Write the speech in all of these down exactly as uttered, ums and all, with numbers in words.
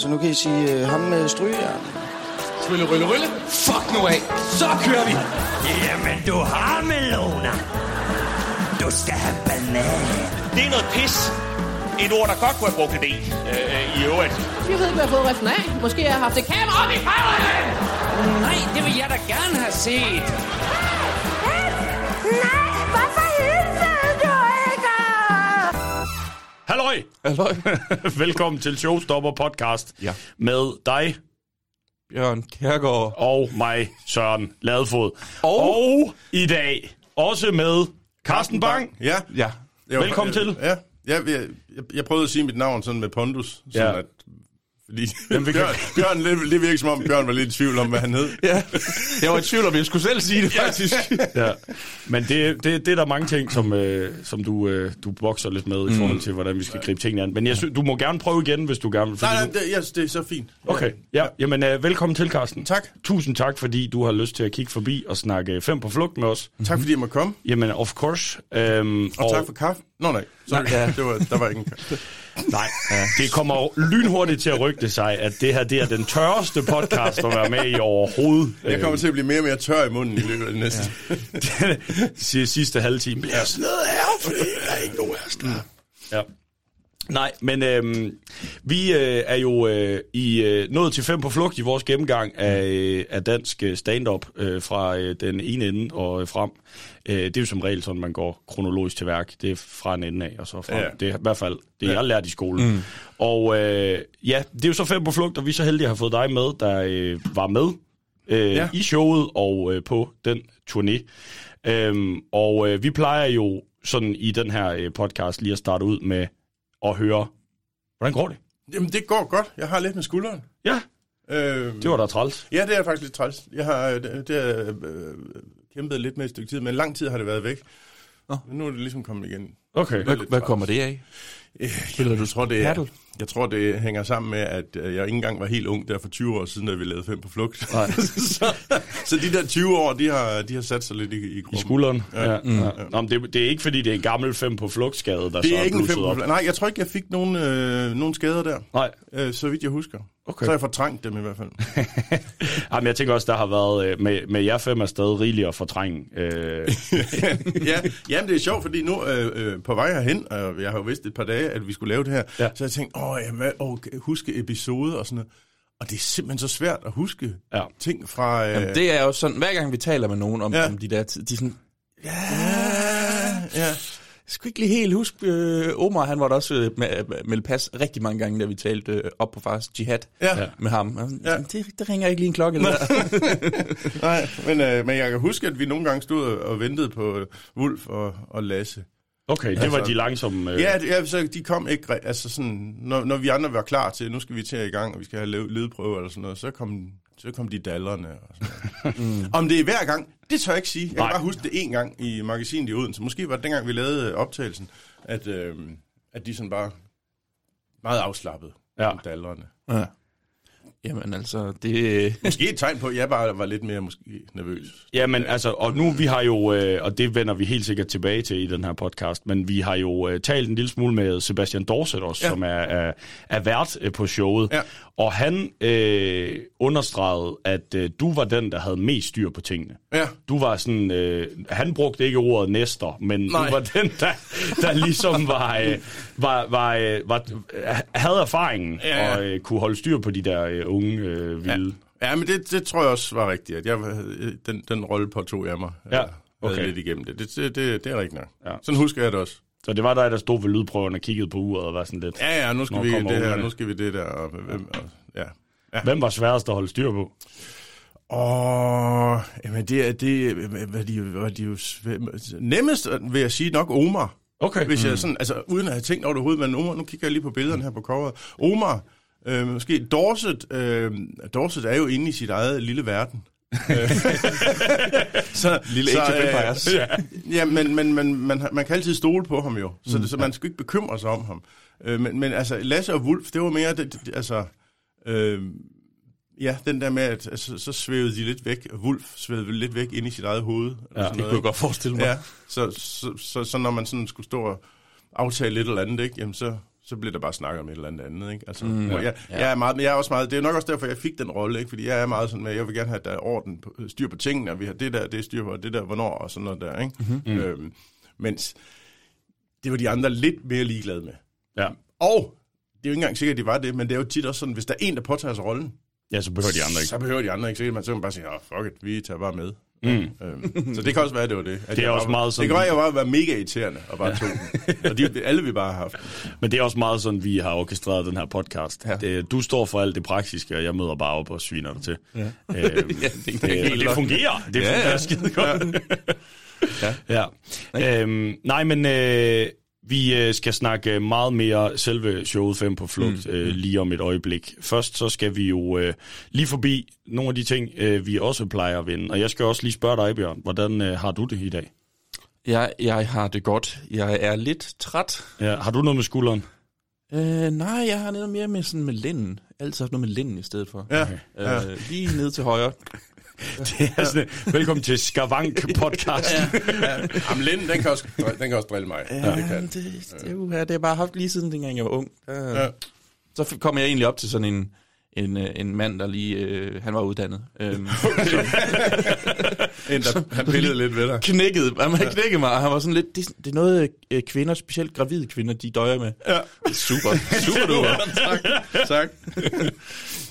Så nu kan I sige øh, ham med strygejern. Trylle, rylle, rylle. Fuck nu af. Så kører vi. Jamen, du har meloner. Du skal have banan. Det er noget pis. Et ord, der godt kunne have brugt det øh, i øvrigt. Jeg ved ikke, hvad jeg har fået resten af. Måske har jeg haft et kamera op i farverne. Nej, det vil jeg da gerne have set. Hey, nej, hvorfor hilsede du ikke? Halløj. Halløj. Velkommen til Showstopper Podcast. Ja. Med dig, Bjørn Kjærgaard. Og mig, Søren Ladefod. Og, og i dag også med Carsten Bang. Bang. Ja. ja. Jo, Velkommen jeg, til. Ja. Jeg, jeg, jeg prøvede at sige mit navn sådan med pondus, sådan ja. at fordi Jamen, kan... Bjørn, Bjørn, det, det virker som om Bjørn var lidt i tvivl om, hvad han hed. Ja, jeg var i tvivl om, jeg skulle selv sige det faktisk. Ja. Men det, det, det er der mange ting, som, øh, som du, øh, du bokser lidt med mm. i forhold til, hvordan vi skal gribe tingene an. Men jeg sy- du må gerne prøve igen, hvis du gerne vil. Nej, nej, det, yes, det er så fint. Okay, ja. Jamen, øh, velkommen til, Carsten. Tak. Tusind tak, fordi du har lyst til at kigge forbi og snakke fem på flugt med os. Tak, fordi jeg må komme. Jamen, of course. Øhm, og, og tak for kaffe. Nå, nej. Sorry. nej. Ja. Det var, der var ikke en kaffe. Nej, ja. Det kommer jo lynhurtigt til at rygte sig, at det her det er den tørreste podcast at være med i overhovedet. Jeg kommer til at blive mere og mere tør i munden i løbet af det næste. Ja. det sidste halve time. Jeg er sådan noget her, fordi der er ikke nogen her. Ja. Nej, men øh, vi øh, er jo øh, i øh, nået til fem på flugt i vores gennemgang af, øh, af dansk stand-up øh, fra øh, den ene ende og øh, frem. Øh, det er jo som regel sådan, man går kronologisk til værk. Det er fra en ende af og så frem. Ja. Det er i hvert fald det, ja. jeg har lært i skolen. Mm. Og øh, ja, det er jo så fem på flugt, og vi er så heldige at have fået dig med, der øh, var med øh, ja. i showet og øh, på den turné. Øh, og øh, vi plejer jo sådan i den her øh, podcast lige at starte ud med og høre, hvordan går det? Jamen, det går godt. Jeg har lidt med skulderen. Ja, øhm, det var da træls. Ja, det er faktisk lidt træls. Jeg har det, det er, øh, kæmpet lidt med et stykke tid, men lang tid har det været væk. Nå. Men nu er det ligesom kommet igen. Okay, hvad, hvad kommer det af? Øh, jamen, jeg, tror, det, jeg, jeg tror, det hænger sammen med, at jeg ikke engang var helt ung der for tyve år siden, da vi lavede fem på flugt. Nej. så, så de der tyve år, de har, de har sat sig lidt i, i, I skulderen. Ja. Ja. Mm. Ja. Nå, men det, det er ikke, fordi det er en gammel fem på flugt-skade, der det så er, er blusset op. Nej, jeg tror ikke, jeg fik nogen, øh, nogen skader der, Nej. Øh, så vidt jeg husker. Okay. Så har jeg fortrængt dem i hvert fald. Jamen, jeg tænker også, der har været med, med jer fem er stadig rigeligt at fortrænge. Øh. ja. Jamen, det er sjovt, fordi nu øh, på vej herhen, og jeg har jo vidst et par dage, at vi skulle lave det her, ja. så jeg tænkte, åh, jamen, åh, huske episode og sådan noget. Og det er simpelthen så svært at huske ja. ting fra... Øh... Jamen, det er jo sådan, hver gang vi taler med nogen om, ja. om de der... De sådan... Ja, ja. Jeg skulle ikke lige helt huske, øh, Omar, han var der også øh, med, med pas rigtig mange gange, da vi talte øh, op på fars jihad ja. med ham. Ja. Det, det ringer ikke lige en klokke eller der. Nej, men, øh, men jeg kan huske, at vi nogle gange stod og ventede på Wulff og, og Lasse. Okay, det altså, var de langsomme... Øh... Ja, det, ja, så de kom ikke... Altså sådan, når, når vi andre var klar til, nu skal vi til i gang, og vi skal have lydprøver eller sådan noget, så kom, så kom de dallerne og sådan mm. Om det er hver gang, det tør jeg ikke sige. Jeg kan Nej. bare huske det en gang i Magasinet i Odense. Måske var det dengang, vi lavede optagelsen, at, øh, at de sådan bare meget afslappede ja. om dallerne. Ja. Jamen altså, det... Måske et tegn på, at jeg bare var lidt mere måske nervøs. Jamen altså, og nu vi har jo, øh, og det vender vi helt sikkert tilbage til i den her podcast, men vi har jo øh, talt en lille smule med Sebastian Dorset også, ja. som er, er, er vært øh, på showet. Ja. Og han øh, understregede, at øh, du var den, der havde mest styr på tingene. Ja. Du var sådan, øh, han brugte ikke ordet næster, men Nej. du var den, der, der ligesom var, øh, var, var, øh, var, havde erfaringen ja. og øh, kunne holde styr på de der øh, unge øh, vilde. Ja, ja men det, det tror jeg også var rigtigt, at jeg, den, den rolle påtog jeg mig ja. okay. havde lidt igennem det. Det, det, det, det er rigtigt nok. Ja. Sådan husker jeg det også. Så det var dig, der stod ved lydprøven og kiggede på uret og var sådan lidt... Ja, ja, nu skal vi det her, nu skal vi det der. Og, hvem, og, ja. Ja. Hvem var sværest at holde styr på? Åh, jamen det er det... Hvad de, hvad de jo svæ... Nemmest vil jeg sige nok Omar. Okay. Hvis jeg sådan, altså uden at have tænkt over det hovedet, men Omar, nu kigger jeg lige på billederne her på coveret. Omar, øh, måske Dorset, øh, Dorset er jo inde i sit eget lille verden. så, Lille så, øh, ja. ja, men, men, men man, man kan altid stole på ham jo, så, mm, så man skal ikke bekymre sig om ham. Øh, men, men altså, Lasse og Wulff, det var mere, det, det, altså, øh, ja, den der med, at altså, så svævede de lidt væk, og Wulff svævede lidt væk ind i sit eget hoved. Ja, det kunne jeg godt forestille mig. Ja, så, så, så, så når man sådan skulle stå og aftale lidt eller andet, ikke, jamen så... så bliver der bare snakket om et eller andet andet, ikke? Altså, mm, ja, jeg, ja. jeg er meget, men jeg er også meget, det er nok også derfor, jeg fik den rolle, ikke? Fordi jeg er meget sådan med, jeg vil gerne have, at der er orden på, styr på tingene, og vi har det der, det styr på, og det der, hvornår, og sådan noget der, ikke? Mm-hmm. Øhm, mens det var de andre lidt mere ligeglade med. Ja. Og det er jo ikke engang sikkert, at de var det, men det er jo tit også sådan, hvis der er en, der påtager sig rollen, ja, så behøver de andre ikke. Så behøver de andre ikke, så kan man, så kan man bare sige, oh, fuck it, vi tager bare med. Mm. Øhm, så det kan også være, det var det. At det er også bare, meget sådan... Det kan jo bare være mega irriterende og bare ja. tog den. Og de, alle vi bare har haft. Men det er også meget sådan, vi har orkestreret den her podcast. Ja. Det, du står for alt det praktiske, og jeg møder bare op og sviner dig til. Ja. Øhm, ja, det, det, det fungerer. Det ja, fungerer ja. skide godt. Ja. ja. ja. Øhm, nej, men... Øh, Vi skal snakke meget mere selve showet Fem på flugt mm. øh, lige om et øjeblik. Først så skal vi jo øh, lige forbi nogle af de ting, øh, vi også plejer at vinde. Og jeg skal også lige spørge dig, Bjørn, hvordan øh, har du det i dag? Jeg, jeg har det godt. Jeg er lidt træt. Ja, har du noget med skulderen? Øh, nej, jeg har noget mere med, sådan med lænden. Altid haft noget med lænden i stedet for. Ja. Okay. Øh, ja. Lige ned til højre. Det er sådan, velkommen til Skavank-podcasten. Ja, ja. Jamen, Linden, den kan også, den kan også drille mig. Ja, det, kan. Det, det, uh, det har bare haft lige siden dengang jeg var ung. Uh, ja. Så kom jeg egentlig op til sådan en, en, en mand, der lige... Uh, han var uddannet. Um, okay. en, der, han pillede lidt ved dig. Knækkede, han ja. knækkede mig, han var sådan lidt... Det, det er noget kvinder, specielt gravide kvinder, de døjer med. Ja. Super, super du var. Tak, tak.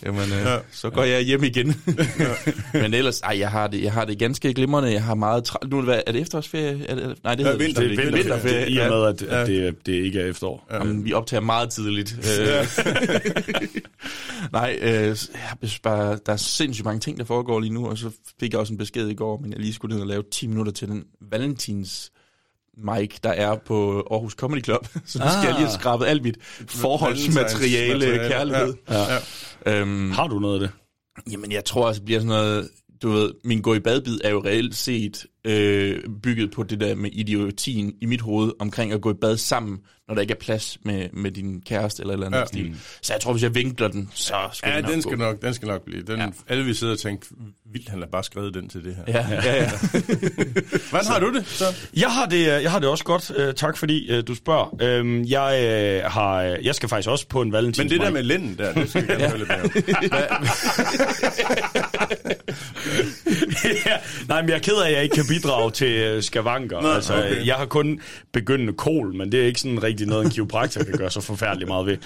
Jamen, øh, ja. så går jeg hjem igen. Ja. Men ellers, ej, jeg har det, jeg har det ganske glimrende. Jeg har meget tra- nu er det efterårsferie? Er det, nej, det hedder vinter, det, vinterferie. vinterferie. I og med, at, ja. at det, det ikke er efterår. Ja. Jamen, vi optager meget tidligt. Ja. nej, øh, jeg bare, der er sindssygt mange ting, der foregår lige nu, og så fik jeg også en besked i går, men jeg lige skulle ned og lave ti minutter til den valentins Mike, der er på Aarhus Comedy Club, så nu ah. skal jeg lige have skrabet alt mit forholdsmateriale, kærlighed. Ja. Ja. Ja. Øhm, Har du noget af det? Jamen, jeg tror også, det bliver sådan noget, du ved, min gå i badbid er jo reelt set øh, bygget på det der med idiotien i mit hoved, omkring at gå i bad sammen, når der ikke er plads med, med din kæreste eller et eller andet ja. stil. Så jeg tror, hvis jeg vinkler den, så skal ja, den nok den skal gå. nok, den skal nok blive. Den, ja. Alle vi sidder og tænker, vildt han har bare skrevet den til det her. Ja, ja, ja. Hvordan så. har du det så? Jeg har det, jeg har det også godt. Uh, tak fordi uh, du spørger. Uh, jeg, uh, har, jeg skal faktisk også på en valentins. Men det der med lænden der, det skal jeg gerne høre lidt mere. ja. Nej, men jeg er ked af, at jeg ikke kan bidrage til skavanker. Nå, altså, okay. Jeg har kun begyndende kol, men det er ikke sådan rigtig noget, en kiropraktor kan gøre så forfærdeligt meget ved.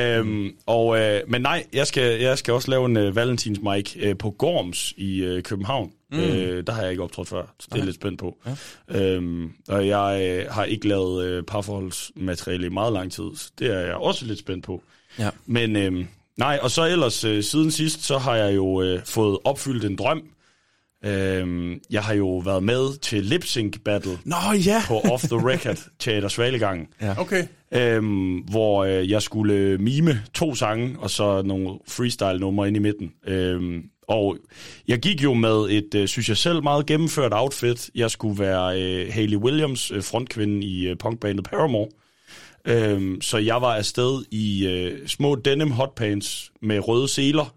Øhm, og, øh, men nej, jeg skal, jeg skal også lave en øh, Valentins mic øh, på Gorms i øh, København. Mm. Øh, der har jeg ikke optrådt før, så det er okay. lidt spændt på. Ja. Øhm, og jeg øh, har ikke lavet øh, parforholdsmateriale i meget lang tid, så det er jeg også lidt spændt på. Ja. Men øh, nej, og så ellers øh, siden sidst, så har jeg jo øh, fået opfyldt en drøm. Øhm, jeg har jo været med til Lip Sync Battle Nå, ja. på Off The Record Teater Svalegangen, ja. okay. øhm, hvor øh, jeg skulle mime to sange og så nogle freestyle numre ind i midten. Øhm, og jeg gik jo med et, øh, synes jeg selv, meget gennemført outfit. Jeg skulle være øh, Hayley Williams, øh, frontkvinden i øh, punkbandet Paramore. Øhm, så jeg var afsted i øh, små denim hotpants med røde seler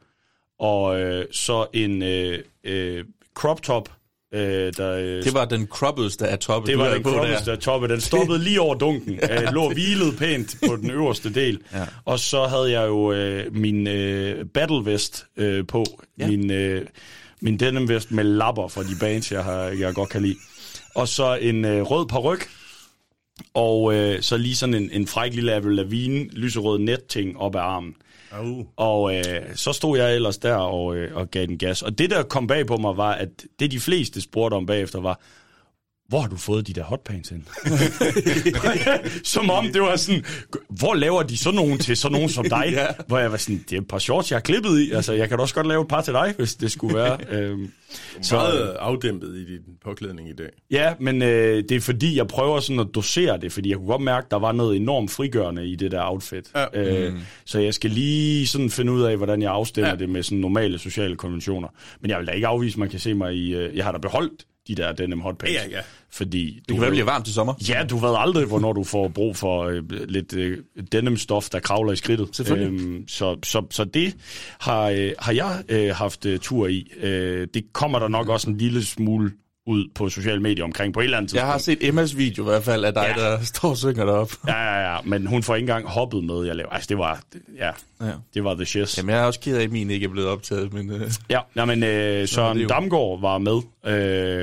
og øh, så en... Øh, øh, crop top. Øh, der, øh, det var den croppeste af toppen. Det var den croppeste af toppen. Den stoppede lige over dunken. ja. øh, lå hvilet pænt på den øverste del. Ja. Og så havde jeg jo øh, min øh, battle vest øh, på. Ja. Min, øh, min denim vest med lapper fra de bands, jeg, har, jeg godt kan lide. Og så en øh, rød paryk. Og øh, så lige sådan en, en fræk lille Avril Lavigne, lyserød netting op af armen. Uh. Og øh, så stod jeg ellers der og, øh, og gav den gas. Og det, der kom bag på mig, var, at det de fleste spurgte om bagefter, var, hvor har du fået de der hotpants hen? som om det var sådan, hvor laver de sådan nogen til sådan nogen som dig? ja. Hvor jeg var sådan, det er et par shorts, jeg har klippet i. Altså, jeg kan da også godt lave et par til dig, hvis det skulle være. øhm, så meget afdæmpet i din påklædning i dag. Ja, men øh, det er fordi, jeg prøver sådan at dosere det, fordi jeg kunne godt mærke, der var noget enormt frigørende i det der outfit. Ja. Øh, mm. Så jeg skal lige sådan finde ud af, hvordan jeg afstemmer ja. det med sådan normale sociale konventioner. Men jeg vil da ikke afvise, man kan se mig i... Øh, jeg har da beholdt de der denim hotpants. Ja, ja. Fordi det du kan være, bliver varmt til sommer. Ja, du ved aldrig, hvornår du får brug for øh, lidt øh, denim-stof, der kravler i skridtet. Selvfølgelig. Æm, så, så, så det har, øh, har jeg øh, haft øh, tur i. Øh, det kommer der nok også en lille smule ud på sociale medier omkring på et eller andet tidspunkt. Jeg har set Emmas video i hvert fald af dig, ja. Der står og synger deroppe. Ja, ja, ja, men hun får ikke engang hoppet med, jeg laver. Altså, det var, ja, ja. Det var the shiz. Jamen, jeg er også ked af, at min ikke er blevet optaget, men... Øh... Ja, ja, men øh, Søren ja, jo... Damgaard var med,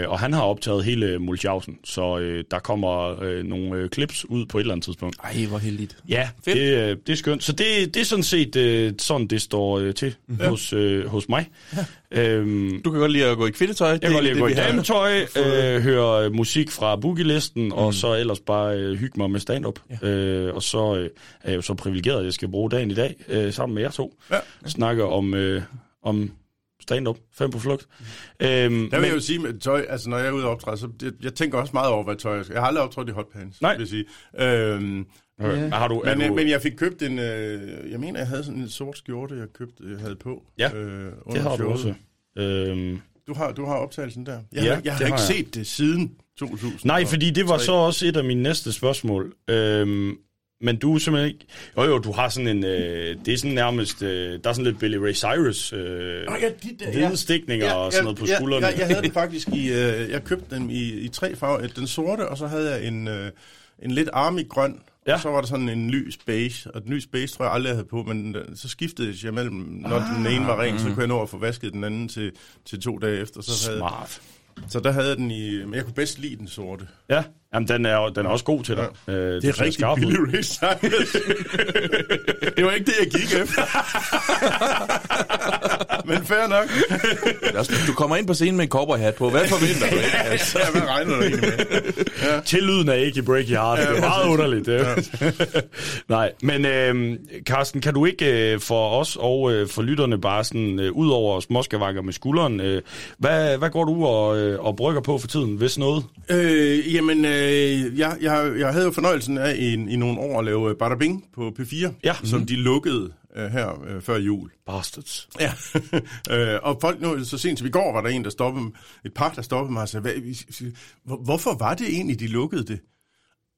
øh, og han har optaget hele Mulchausen, så øh, der kommer øh, nogle øh, clips ud på et eller andet tidspunkt. Ej, hvor heldigt. Ja, det, øh, det er skønt. Så det, det er sådan set øh, sådan, det står øh, til mm-hmm. hos, øh, hos mig. Ja. Øhm, du kan godt lide at gå i kvindetøj. Jeg kan godt lide at gå i dametøj, øh, høre musik fra boogielisten, mm. og så ellers bare øh, hygge mig med stand-up. Ja. Øh, og så øh, er jeg jo så privilegeret, at jeg skal bruge dagen i dag øh, sammen med jer to. Ja. Snakke om, øh, om stand-up, fem på flugt. Mm. Øhm, der vil jeg jo sige med tøj, altså når jeg er ude og optræde, så det, jeg tænker også meget over, hvad tøj jeg skal. Jeg har aldrig optrådt i hotpants, vil jeg sige. Øhm, Yeah. Har du, men, du... men jeg fik købt en, øh, jeg mener, jeg havde sådan en sort skjorte, jeg købte, jeg havde på. Ja, øh, det har du også. Øhm... Du, har, du har optagelsen der. Jeg, ja, har, jeg har ikke har set jeg. det siden to tusind. Nej, fordi det var så også et af mine næste spørgsmål. Øhm, men du er simpelthen ikke... Jo jo, du har sådan en... Øh, det er sådan nærmest... Øh, der er sådan lidt Billy Ray Cyrus øh, oh, ja, de der, hvidestikninger ja, ja, og sådan noget på ja, skuldrene. Ja, jeg havde den faktisk i... Øh, jeg købte den i, i tre farver. Den sorte, og så havde jeg en, øh, en lidt army-grøn. Ja. Så var der sådan en lys beige, og den lys beige tror jeg aldrig, jeg havde på, men så skiftede jeg mellem, når ah, den ene var ren, mm. så kunne jeg nå at få vasket den anden til, til to dage efter. Så smart. Havde, så der havde den i, men jeg kunne bedst lide den sorte. Ja, jamen den er, den er også god til dig. Ja. Øh, det, det er rigtig Billy Ray Cyrus. Det var ikke det, jeg gik efter. Men fair nok. Du kommer ind på scenen med en cowboyhat på. Hvad forventer du ikke? Altså? Ja, hvad regner du egentlig med? Ja. Tillyden er ikke i Break Your Heart. Ja, det er meget underligt. Ja. Nej, men øh, Carsten, kan du ikke øh, for os og øh, for lytterne bare sådan, øh, ud over småskavakker med skulderen, øh, hvad, hvad går du og, øh, og brygger på for tiden, hvis noget? Øh, jamen, øh, jeg, jeg, jeg havde jo fornøjelsen af i, i nogle år at lave Badabing på P fire, ja. Som mm. de lukkede. Her øh, før jul. Bastards. Ja. øh, og folk nu, så sent som i går, var der en, der stoppede mig, et par, der stoppede mig og sagde, Hva, hvorfor var det egentlig, de lukkede det?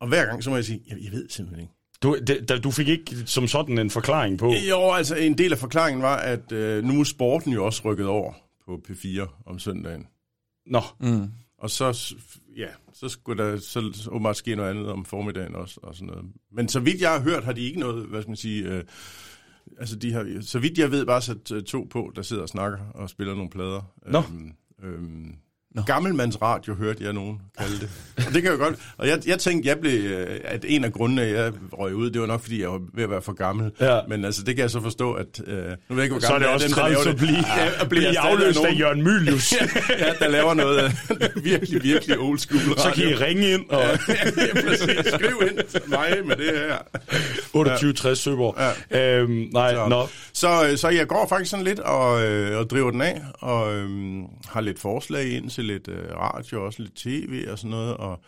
Og hver gang, så må jeg sige, jeg, jeg ved simpelthen ikke. Du, det, du fik ikke som sådan en forklaring på? Jo, altså en del af forklaringen var, at øh, nu er sporten jo også rykket over på P fire om søndagen. Nå. Mm. Og så, ja, så skulle der så, så åbenbart ske noget andet om formiddagen også, og sådan noget. Men så vidt jeg har hørt, har de ikke noget, hvad skal man sige... Øh, Altså, de har, så vidt jeg ved, bare sat to på, der sidder og snakker og spiller nogle plader. No. Øhm, øhm, no. Gammelmandsradio hørte jeg nogen kalde det. Og det kan jeg godt. Og jeg, jeg tænkte, jeg blev, at en af grundene, jeg røg ud, det var nok, fordi jeg var ved at være for gammel. Ja. Men altså, det kan jeg så forstå, at... Øh, nu ved jeg ikke, hvor så er det også træls at blive, ja, blive afløst af, af Jørgen Mylius. Ja, der laver noget virkelig, virkelig old school radio. Så kan I ringe ind og... Ja, præcis. Skriv ind til mig med det her. otteogtyve tres Søborg. Ja. Øhm, nej, så, no. så, så jeg går faktisk sådan lidt og, øh, og driver den af, og øh, har lidt forslag ind til lidt øh, radio, også lidt tv og sådan noget, og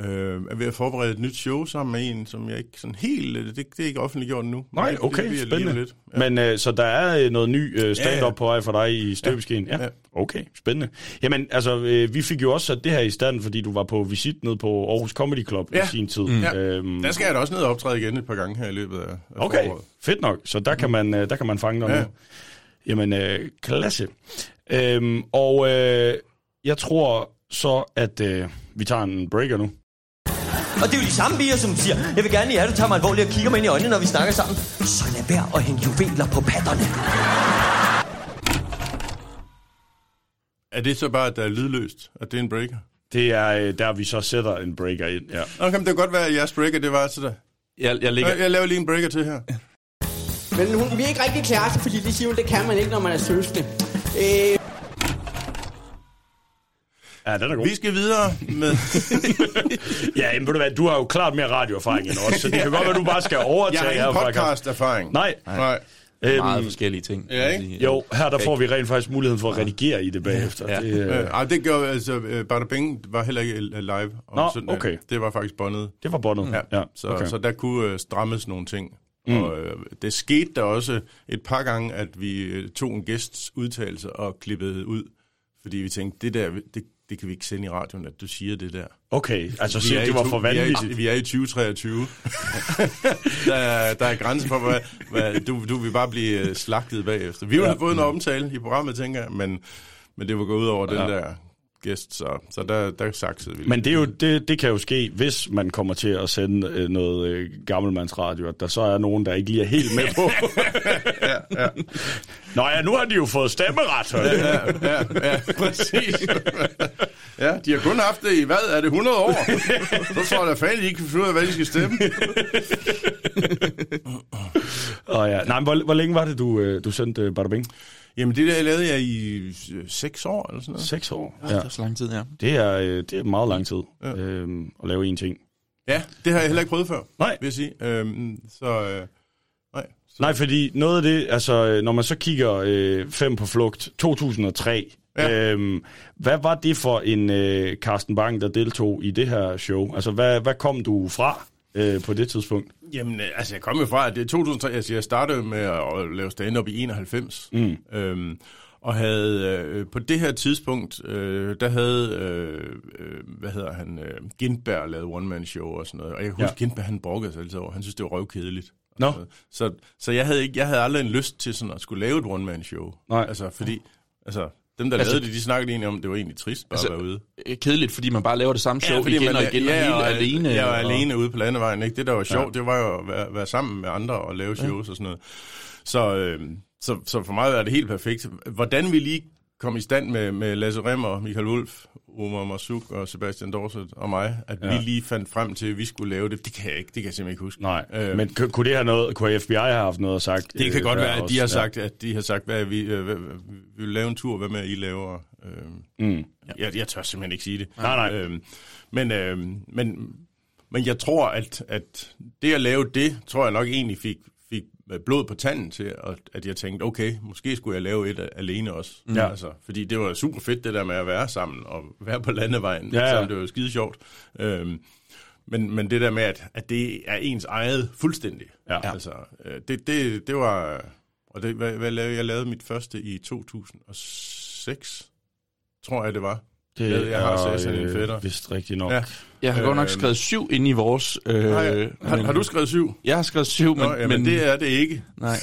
øh, er ved at forberede et nyt show sammen med en, som jeg ikke sådan helt... Det, det er ikke offentliggjort nu. Nej, okay, det, det spændende. Lidt. Ja. Men øh, så der er noget ny øh, stand-up ja. På vej for dig i støbeskeen? Ja. Ja. Okay, spændende. Jamen, altså, øh, vi fik jo også sat det her i stand, fordi du var på visit ned på Aarhus Comedy Club ja. I sin tid. Mm. Ja. Øhm, der skal jeg da også ned og optræde igen et par gange her i løbet af, af okay, foråret. Fedt nok. Så der kan man, øh, der kan man fange dig ja. Nu. Jamen, øh, klasse. Øhm, og øh, jeg tror så, at øh, vi tager en breaker nu. Og det er jo de samme bier, som siger, jeg vil gerne lige have, at du tager mig alvorligt og kigger mig ind i øjnene, når vi snakker sammen. Så lad være at hænge juveler på patterne. Er det så bare, at der er lydløst, at det er en breaker? Det er der, vi så sætter en breaker ind, ja. Nå, kan det godt være, at jeres breaker, det var så der. Jeg, jeg, ligger... jeg laver lige en breaker til her. Men hun, vi er ikke rigtig klare, fordi det siger hun, det kan man ikke, når man er søskende. Øh... Ja, den er god. Vi skal videre med... ja, men ved du hvad, du har jo klart mere radioerfaring end os, så det kan godt være, du bare skal overtage her. Jeg har ingen podcast-erfaring. Nej. Nej. Nej. Øhm, meget forskellige ting. Ja, ikke? Jo, her der får vi rent faktisk muligheden for at redigere i det bagefter. Ja, ja. Det, øh... ah, det gjorde, altså, Badabing var heller ikke live om Nå, søndag. Okay. Det var faktisk båndet. Det var båndet, mm. ja. Så, okay. Så der kunne strammes nogle ting. Mm. Og øh, det skete der også et par gange, at vi tog en gæsts udtalelse og klippede ud, fordi vi tænkte, det der... Det Det kan vi ikke sende i radioen, at du siger det der. Okay, altså siger, det var for vanvittigt. Vi, vi er i tyve treogtyve. der, er, der er grænse for, hvad, hvad, du, du vil bare blive slagtet bagefter. Vi har ja. Fået en omtale i programmet, tænker jeg, men, men det var gået ud over ja. Den der gæst, så, så der, der saksede vi. Men det, er jo, det, det kan jo ske, hvis man kommer til at sende noget gammelmandsradio, at der så er nogen, der ikke lige er helt med på. ja, ja. Nå ja, nu har de jo fået stemmeret. ja, ja, ja, ja, præcis. Ja, de har kun haft det i, hvad, er det hundrede år? Så tror jeg da fanden, de ikke kan finde ud af, hvad de skal stemme. oh, ja. Nej, hvor, hvor længe var det, du, du sendte Badabing? Jamen, det der lavede jeg i seks år, eller sådan noget. Seks år? Ja, ja. Det er så lang tid, ja. Det er, det er meget lang tid ja. øhm, at lave én ting. Ja, det har jeg heller ikke prøvet før, nej. Vil jeg sige. Øhm, så, øh, nej, så... Nej, fordi noget af det, altså, når man så kigger øh, Fem på flugt, to tusind og tre... Ja. Øhm, hvad var det for en øh, Carsten Bang, der deltog i det her show? Altså, hvad, hvad kom du fra øh, på det tidspunkt? Jamen, altså, jeg kom jo fra, at det er to tusind og tre, altså, jeg startede med at lave stand-up i enoghalvfems, mm. øhm, og havde, øh, på det her tidspunkt, øh, der havde, øh, hvad hedder han, øh, Gintberg lavet one-man-show og sådan noget, og jeg kan huske, ja. Gintberg, han brokkede sig altid over, han synes, det var røvkedeligt. No. Altså, så så jeg, havde ikke, jeg havde aldrig en lyst til sådan at skulle lave et one-man-show. Nej. Altså, fordi, altså... Dem, der altså, lavede det, de snakkede egentlig om, at det var egentlig trist bare altså, at være ude. Kedeligt, fordi man bare laver det samme show ja, igen man, og igen, ja, og, og, og alene. Jeg var og... alene ude på landevejen, ikke? Det, der var sjovt, ja. Det var jo at være, være sammen med andre og lave shows ja. Og sådan noget. Så, øh, så, så for mig var det helt perfekt. Hvordan vi lige kom i stand med, med Lasse Rimmer, Michael Wulff, Omar Marzouk og Sebastian Dorset og mig, at ja. Vi lige fandt frem til, at vi skulle lave det, det kan jeg ikke, det kan jeg simpelthen ikke huske. Nej, øh, men kunne det have noget, kunne F B I have haft noget at sagt? Det kan øh, godt være, at de har sagt, ja. At de har sagt, hvad vi, øh, hvad, vi vil lave en tur, hvad med I laver. Øh, mm. jeg, jeg tør simpelthen ikke sige det. Nej, nej. Øh, men, øh, men, men jeg tror, at, at det at lave det, tror jeg nok egentlig fik, fik blod på tanden til, at jeg tænkte, okay, måske skulle jeg lave et alene også. Mm. Ja. Altså, fordi det var super fedt, det der med at være sammen og være på landevejen. Ja, ja. Sammen, det var jo skide sjovt. Øhm, men, men det der med, at, at det er ens eget fuldstændig. Ja. Altså, det, det, det var... Og det, hvad, hvad lavede, jeg lavede mit første i to tusind og seks, tror jeg, det var. Det jeg, jeg har er sådan en fætter. Vist rigtig nok. Ja. Jeg har godt nok skrevet syv inde i vores... Øh, nej, ja. har, har du skrevet syv? Jeg har skrevet syv, men... Nå, jamen, men det er det ikke. Nej.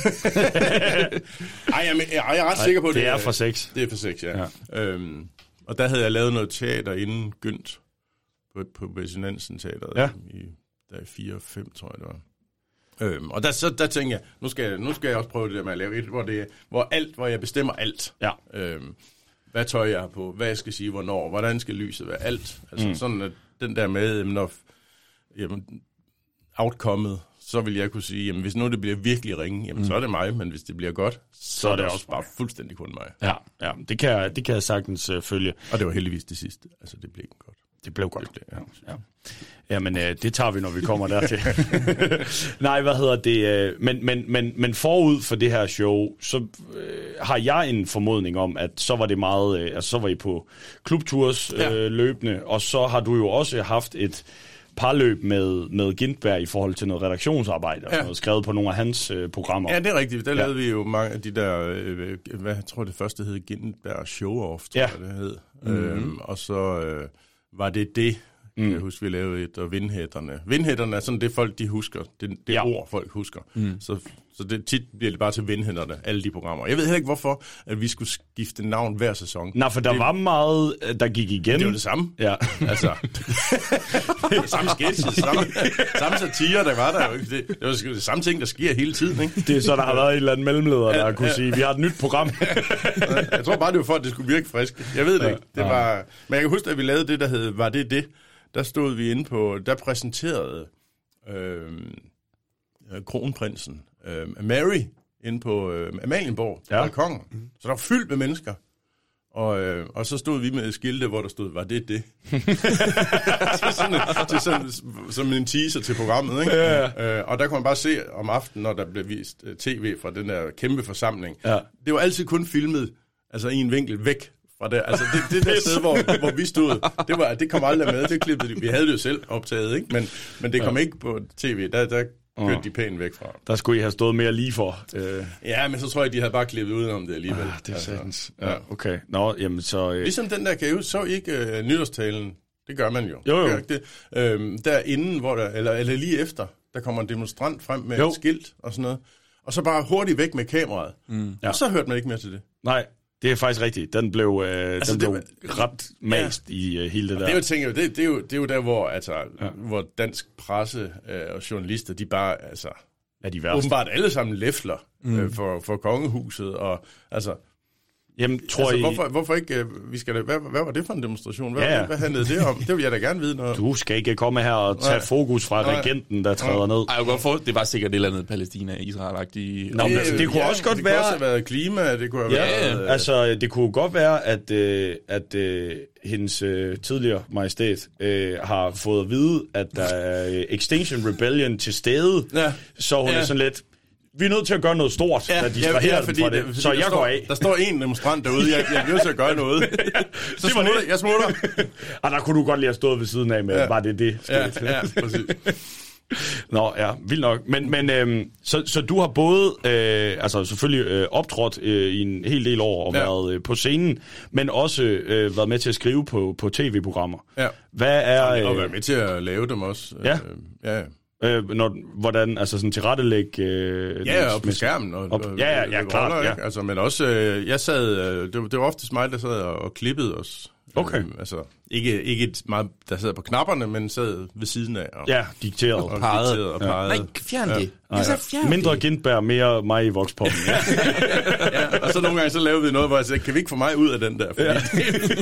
Ej, jamen, jeg er ret sikker på, det, det er fra seks. Det er fra seks, ja. ja. Øhm, og der havde jeg lavet noget teater inden Gynt på, på Resonansen Teateret. Ja. I, der i fire og fem, tror jeg, det var. Øhm, og der, så, der tænkte jeg nu, skal jeg, nu skal jeg også prøve det der med at lave et, hvor, det, hvor, alt, hvor jeg bestemmer alt. Ja. Øhm, hvad tøj jeg har på, hvad jeg skal sige, hvornår, hvordan skal lyset være, alt. Altså mm. sådan, at den der med, når jamen, outcomeet, så vil jeg kunne sige, jamen hvis nu det bliver virkelig ringe, jamen mm. så er det mig, men hvis det bliver godt, så, så er det, det også bare fuldstændig kun mig. Ja, ja det, kan jeg, det kan jeg sagtens uh, følge. Og det var heldigvis det sidste, altså det blev ikke godt. Det blev godt. Det blev, ja. Ja. Jamen, øh, det tager vi, når vi kommer dertil. Nej, hvad hedder det? Øh, men, men, men, men forud for det her show, så øh, har jeg en formodning om, at så var det meget... Øh, altså, så var I på klubtours øh, ja. løbende, og så har du jo også haft et parløb med, med Gintberg i forhold til noget redaktionsarbejde og ja. noget, skrevet på nogle af hans øh, programmer. Ja, det er rigtigt. Der ja. lavede vi jo mange af de der... Øh, hvad jeg tror, det første hed Gintberg Show-off, tror ja. jeg, det hed. Mm-hmm. Øhm, og så... Øh, var det det, mm. jeg husker, vi lavede et, og Vindhætterne. Vindhætterne er sådan det, folk de husker. Det, det ja. ord, folk husker. Mm. Så, så det, tit bliver det bare til Vindhætterne, alle de programmer. Jeg ved heller ikke, hvorfor at vi skulle skifte navn hver sæson. Nej, for der det, var meget, der gik igen. Det var det samme. Ja. Altså, samme sketches, samme, samme satire, der var der jo. Det, det var det samme ting, der sker hele tiden, ikke? Det er så, der har været en eller anden mellemleder, der ja, kunne ja. sige, vi har et nyt program. Jeg tror bare, det var for, at det skulle virke frisk. Jeg ved det ja. ikke. Det var, men jeg kan huske, at vi lavede det, der hed, var det det? Der stod vi inde på, der præsenterede øh, kronprinsen øh, Mary inde på øh, Amalienborg, ja. balkongen. Mm-hmm. Så der var fyldt med mennesker. Og, øh, og så stod vi med skilte, hvor der stod, var det det? så sådan et, til sådan, som en teaser til programmet, ikke? Ja. Øh, og der kunne man bare se om aftenen, når der blev vist tv fra den der kæmpe forsamling. Ja. Det var altid kun filmet, altså i en vinkel væk. Fra der. Altså det, det der sted, hvor, hvor vi stod, det, var, det kom aldrig med, det klippede de. Vi havde det jo selv optaget, ikke? Men, men det kom ja. ikke på tv, der, der kørte uh. de pænt væk fra. Der skulle I have stået mere lige for. Øh. Ja, men så tror jeg, de havde bare klippet ud om det alligevel. Ah, det er altså, sandt. Ja, okay. Nå, jamen så... Øh. Ligesom den der, kan jeg så ikke øh, nytårstalen, det gør man jo. Jo, jo. Det, øh, derinde, hvor der, eller, eller lige efter, der kommer en demonstrant frem med jo. et skilt og sådan noget, og så bare hurtigt væk med kameraet. Mm. Ja. Og så hørte man ikke mere til det. Nej. Det er faktisk rigtigt. Den blev, øh, altså, den blev det, ramt mast ja. i øh, hele det der. Det er jo, tænker, det, det er jo, det er jo der, hvor, altså, ja. hvor dansk presse øh, og journalister, de bare, altså, er de åbenbart alle sammen læfler mm. øh, for, for kongehuset. Og, altså, Jamen, tror altså, I... hvorfor, hvorfor ikke, øh, vi skal, hvad, hvad var det for en demonstration? Hvad, ja. hvad handlede det om? Det vil jeg da gerne vide. Når... Du skal ikke komme her og tage Nej. fokus fra Nej. regenten, der træder Nej. ned. Ej, hvorfor? Det var sikkert et eller andet Palæstina-Israel-agtigt. Nå, det, det, det kunne ja, også godt det være... Det kunne også have været klima, det kunne have ja, været... Øh... Altså, det kunne godt være, at, øh, at øh, hendes øh, tidligere majestæt øh, har fået at vide, at der er øh, Extinction Rebellion til stede, ja. så hun ja. er sådan lidt... Vi er nødt til at gøre noget stort, ja, der distraherer ja, fordi, dem fra det, fordi, så jeg står, går af. Der står en demonstrant derude, jeg, jeg er nødt til at gøre noget. Så smutter, det. jeg smutter. Ah, der kunne du godt lige have stået ved siden af med, ja. var det det? Ja, ja, præcis. Nå, ja, vildt nok. Men, men øhm, så, så du har både, øh, altså selvfølgelig øh, optrådt øh, i en hel del år og ja. været øh, på scenen, men også øh, været med til at skrive på, på tv-programmer. Ja, Hvad er, øh, og været med til at lave dem også. Ja, øh, ja. Øh, når, hvordan, altså sådan tilrettelæg... Øh, ja, og på skærmen. Og, op, og, ja, ja, ja, klart. Roller, ja. Altså, men også, øh, jeg sad, øh, det, det var oftest mig, der sad og, og klippede os. Okay. Øh, altså, ikke, ikke meget, der sad på knapperne, men sad ved siden af. Og, ja, dikterede. Og pegede. Og pegede. Ja. Nej, fjern det. Ja. Så fjern Mindre det. Gintberg, mere mig i vokspoppen. Ja. ja, og så nogle gange, så lavede vi noget, hvor jeg sagde, kan vi ikke få mig ud af den der? Ja.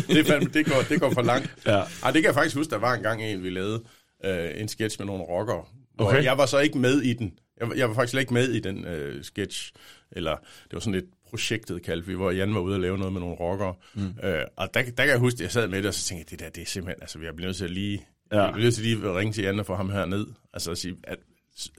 det, fandme, det, går, det går for langt. Ja. Ej, det kan jeg faktisk huske, der var en gang en, vi lavede øh, en sketch med nogle rockere. Okay. Jeg var så ikke med i den. Jeg var, jeg var faktisk slet ikke med i den øh, sketch. Eller det var sådan lidt projektet, kaldte vi, hvor Jan var ude og lave noget med nogle rockere. Mm. Øh, og der, der kan jeg huske, at jeg sad med det, og så tænkte jeg, det der, det er simpelthen, altså jeg bliver nødt til at lige, ja. jeg bliver nødt til lige at ringe til Jan og få ham herned. Altså at sige, at,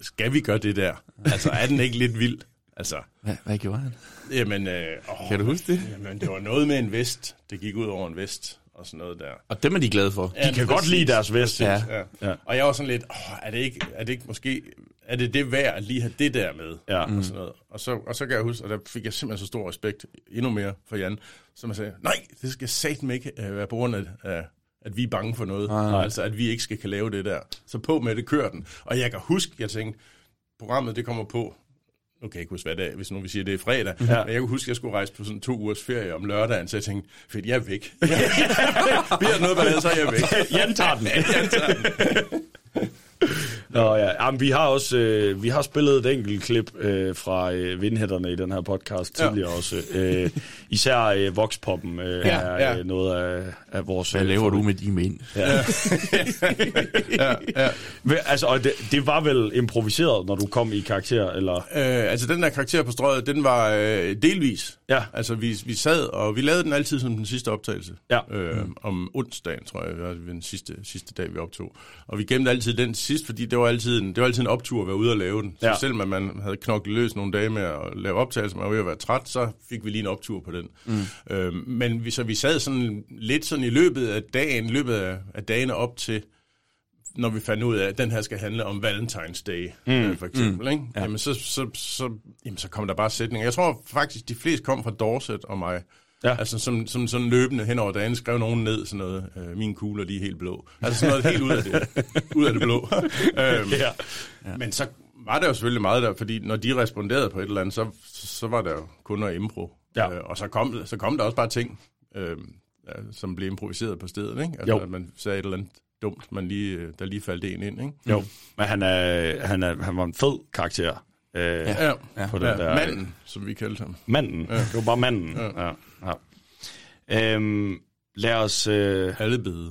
skal vi gøre det der? Altså er den ikke lidt vild? Altså, hvad, hvad gjorde han? Jamen, øh, åh, kan du huske det? Jamen, det var noget med en vest. Det gik ud over en vest. Og sådan noget der. Og dem er de glade for. Ja, de kan præcis. godt lide deres vest. Ja. Ja. Ja. Og jeg var sådan lidt, åh, er det ikke, er det ikke måske, er det det værd at lige have det der med? Ja. Mm. Og sådan noget. Og så, og så kan jeg huske, og der fik jeg simpelthen så stor respekt, endnu mere for Jan, som jeg sagde, nej, det skal satme ikke uh, være på grund af, uh, at vi er bange for noget. Nej. Altså, at vi ikke skal kan lave det der. Så på med det, kør den. Og jeg kan huske, jeg tænkte, programmet, det kommer på, nu kan jeg ikke huske, hvad det er, hvis nogen vil sige, at det er fredag. Ja. Jeg kunne huske, at jeg skulle rejse på sådan to ugers ferie om lørdagen, så jeg tænkte, fedt, jeg er væk. Vi har noget, hvad så er jeg væk. Jan tager den. Jan tager den. Nå ja, jamen, vi har også øh, vi har spillet et enkelt klip øh, fra øh, Vindhætterne i den her podcast tidligere ja. også. Øh, især øh, vokspoppen øh, ja, er øh, ja. noget af, af vores... Hvad laver du med de mænd? Ja. Ja. ja, ja. Men, altså, og det, det var vel improviseret, når du kom i karakter, eller? Øh, altså, den der karakter på strøget, den var øh, delvis. Ja. Altså, vi, vi sad, og vi lavede den altid som den sidste optagelse. Ja. Øh, mm. Om onsdagen, tror jeg, var den sidste, sidste dag, vi optog. Og vi gemte altid den sidst, fordi det var altid en, det var altid en optur at være ude og lave den. Så ja. selvom at man havde knoklet løs nogle dage med at lave optagelser, man var ved at være træt, så fik vi lige en optur på den. Mm. Øhm, men vi, så vi sad sådan lidt sådan i løbet af dagen, løbet af, af dagene op til, når vi fandt ud af, at den her skal handle om Valentine's Day, mm. øh, for eksempel. Mm. Ikke? Ja. Jamen, så, så, så, jamen, så kom der bare sætninger. Jeg tror faktisk, de fleste kom fra Dorset og mig. Ja. Altså som, som sådan løbende hen over dagen skrev nogen ned sådan noget, øh, mine kugler, de er helt blå. Altså sådan noget helt ud af det, ud af det blå. øhm, ja. Ja. Men så var der jo selvfølgelig meget der, fordi når de responderede på et eller andet, så, så var der jo kun noget impro. Ja. Øh, og så kom, så kom der også bare ting, øh, som blev improviseret på stedet, ikke? Altså, at man sagde et eller andet dumt, man lige, der lige faldt en ind, ikke? Jo, men han, er, han, er, han var en fed karakter. Øh, ja. Ja. På den ja. der, manden, som vi kaldte ham. Manden, ja. det var bare manden. Ja. Ja. Ja. Øhm, lad os... Øh... Halebede.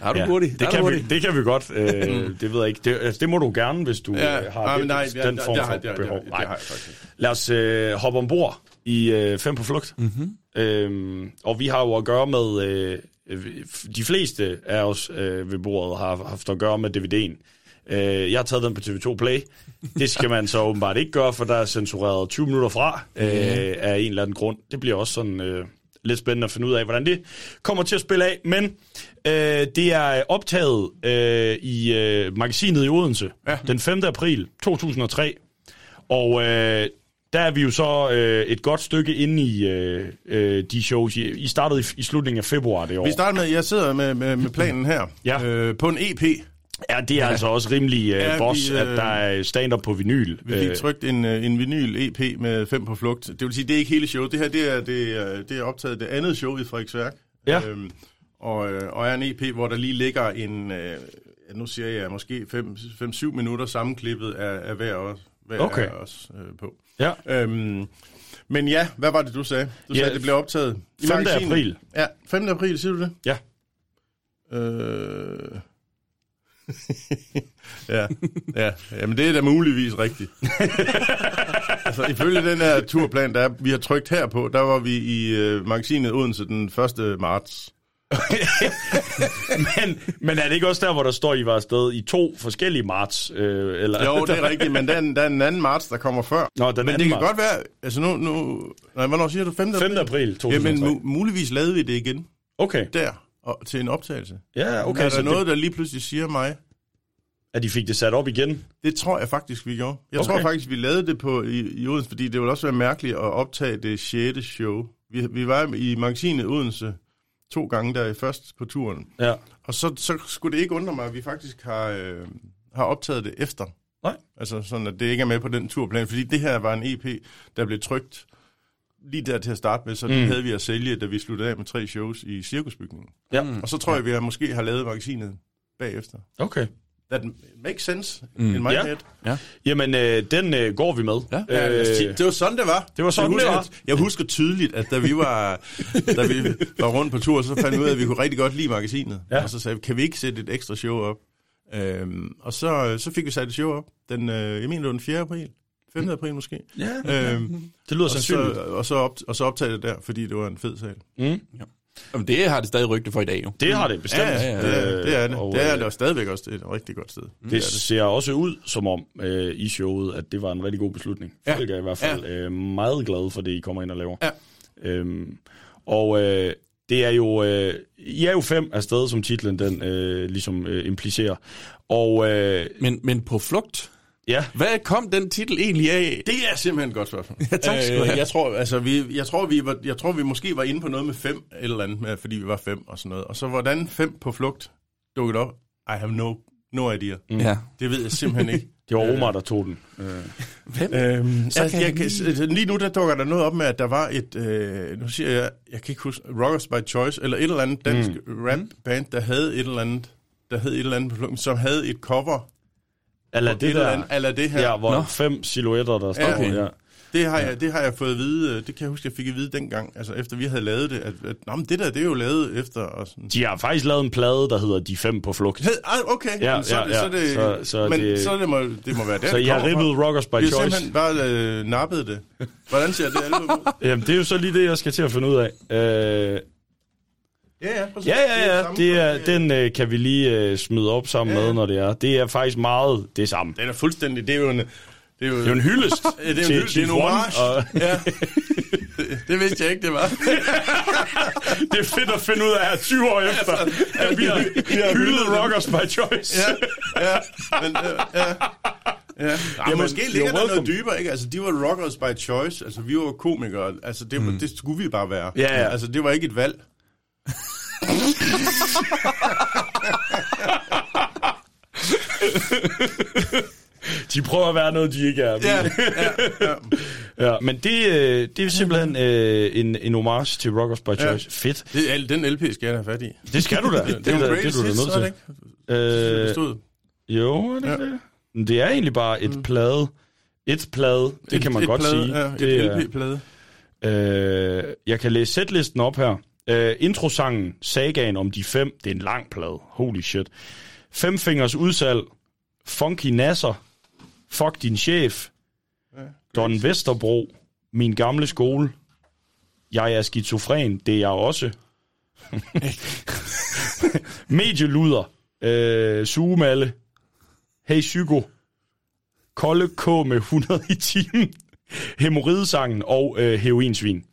Har du ja. hurtigt? Det, det kan vi godt. Øh, det ved jeg ikke. Det, altså, det må du gerne, hvis du ja. har ah, det, nej, den ja, form for det har, behov. Det har, det har, det lad os øh, hoppe ombord i øh, Fem på flugt. Mm-hmm. Øhm, og vi har jo at gøre med... Øh, de fleste af os øh, ved bordet har haft at gøre med D V D'en. Øh, jeg har taget den på T V to Play. Det skal man så åbenbart ikke gøre, for der er censureret tyve minutter fra øh, af en eller anden grund. Det bliver også sådan øh, lidt spændende at finde ud af, hvordan det kommer til at spille af. Men øh, det er optaget øh, i øh, Magasinet i Odense ja. den femte april to tusind og tre. Og... Øh, der er vi jo så øh, et godt stykke inde i øh, øh, de shows. I, I startede i, i slutningen af februar det år. Vi startede med, jeg sidder med, med, med planen her, ja. øh, på en E P, Ja, det er ja. altså også rimelig uh, ja, boss, vi, uh, at der er stand-up på vinyl. Vi fik trykt en, en vinyl-E P med Fem på flugt. Det vil sige, det er ikke hele showet. Det her det er, det er, det er optaget det andet show i Frederiksværk. Ja. Øhm, og, og er en E P, hvor der lige ligger en, øh, nu siger jeg måske fem syv minutter sammenklippet af, af hver også, hver okay. også øh, på. Ja. Øhm, men ja, hvad var det, du sagde? Du ja, sagde, at det blev optaget i femte april. Ja, femte april, siger du det? Ja. Øh... ja, ja. Jamen det er da muligvis rigtigt. Altså ifølge den her turplan, der vi har trykt her på, der var vi i øh, Magasinet Odense den første marts. men, men er det ikke også der, hvor der står, I var afsted i to forskellige marts? Øh, eller? Jo, det er rigtigt, men der er, en, der er en anden marts, der kommer før. Nå, den men anden det kan marts. Godt være, altså nu, nu nej, hvornår siger du? femte april? femte april to tusind og tre. Jamen mu- muligvis lavede vi det igen. Okay. Der. Og til en optagelse. Ja, okay. Er der så noget, det... der lige pludselig siger mig... At de fik det sat op igen? Det tror jeg faktisk, vi gjorde. Jeg okay. tror faktisk, vi lavede det på i, i Odense, fordi det ville også være mærkeligt at optage det sjette show. Vi, vi var i Magasinet Odense to gange der først på turen. Ja. Og så, så skulle det ikke undre mig, at vi faktisk har, øh, har optaget det efter. Nej. Altså sådan, at det ikke er med på den turplan. Fordi det her var en E P, der blev trykt... Lige der til at starte med, så mm. havde vi at sælge, da vi sluttede af med tre shows i cirkusbygningen. Ja. Og så tror jeg, vi har, måske har lavet magasinet bagefter. Okay. That makes sense mm. in my yeah. head. Ja. Jamen, øh, den øh, går vi med. Ja. Ja, øh, det var sådan, det var. Det var sådan, jeg husker, det var. Jeg husker tydeligt, at da vi var, da vi var rundt på tur, så fandt vi ud af, at vi kunne rigtig godt lide magasinet. Ja. Og så sagde vi, kan vi ikke sætte et ekstra show op? Øhm, og så, så fik vi sat et show op. Den, øh, jeg mener, det var den fjerde april. femte april måske. Ja, okay. øhm, det lyder og sandsynligt. Så, og, så op, og så optage det der, fordi det var en fed sal. Mm. Ja. Jamen, det har det stadig rygte for i dag jo. Det har det bestemt. Ja, ja, ja, ja. Øh, det er det. Og, det er det stadigvæk også et rigtig godt sted. Det, det ser også ud som om øh, i showet, at det var en rigtig god beslutning. Ja. Folk er i hvert fald ja. øh, meget glade for det, I kommer ind og laver. Ja. Øhm, og øh, det er jo... Øh, I er jo fem afsted, som titlen den øh, ligesom øh, implicerer. Og, øh, men, men på flugt... Ja. Hvad kom den titel egentlig af? Det er simpelthen et godt spørgsmål. Ja, tak skal du have. Jeg tror, altså, vi, jeg, tror, vi var, jeg tror, vi måske var inde på noget med fem, eller andet, fordi vi var fem og sådan noget. Og så hvordan fem på flugt dukkede op, I have no, no idea. Mm. Ja. Det ved jeg simpelthen ikke. Det var Omar, der tog den. Hvem? Øhm, så altså, jeg, lige... lige nu, der dukker der noget op med, at der var et, øh, nu siger jeg, jeg kan ikke huske, Rockers by Choice, eller et eller andet dansk mm. rap band, der havde et eller andet, der havde et eller andet på flugt, som havde et cover. Eller det, der, andet, eller det her. Ja, hvor no. fem silhuetter, der står okay. på. Ja. Det, har jeg, det har jeg fået at vide, det kan jeg huske, jeg fik at vide dengang, altså efter vi havde lavet det, at, at nå, men det der, det er jo lavet efter. Og sådan. De har faktisk lavet en plade, der hedder De Fem på Flugt. Okay, ja, så, ja, ja. så det, så, så men, det, så det, må, det må være der. Så jeg har rippet Rockers by Choice. Vi har simpelthen bare øh, nappet det. Hvordan ser det album ud? Jamen, det er jo så lige det, jeg skal til at finde ud af. Øh, Ja, ja, præcis. Ja, ja, ja. Det er, den øh, kan vi lige øh, smide op sammen ja, ja. med, når det er. Det er faktisk meget det samme. Den er fuldstændig, det er jo en... Det er jo, det er jo en hyldest. Det er en hyldest, det er en homage. Og... Ja. Det, det vidste jeg ikke, det var. Det er fedt at finde ud af her tyve år efter, at vi har, vi har hyldet Rockers by Choice. Ja, ja, men... Ja. Ja, ja, ja, måske men, ligger der welcome. Noget dybere, ikke? Altså, de var Rockers by Choice, altså, vi var komikere, altså, det, mm. det skulle vi bare være. Ja, ja. Altså, det var ikke et valg. De prøver at være noget, de ikke er. Ja, ja, ja. Ja, men det, det er simpelthen øh, en, en homage til Rockers by Choice. Ja. Fedt. Det, den L P skal jeg have fat i. Det skal du da. Det, det, det, det, det du hits, er nødt til. Øh, bestod. Jo, det, ja. det. det er egentlig bare et plade. Et plade, det et, kan man godt plade, sige. Ja, det, et L P-plade. Øh, jeg kan læse setlisten op her. Uh, introsangen, sagaen om de fem, det er en lang plade, holy shit. Femfingers udsalg, Funky Nasser, Fuck din chef, ja, Don Vesterbro, Min gamle skole, Jeg er skizofren, det er jeg også. Medieluder, uh, Sugemalle, Hey Psyko, Kolde K med hundrede i timen, Hemorridesangen og uh, heroinsvin.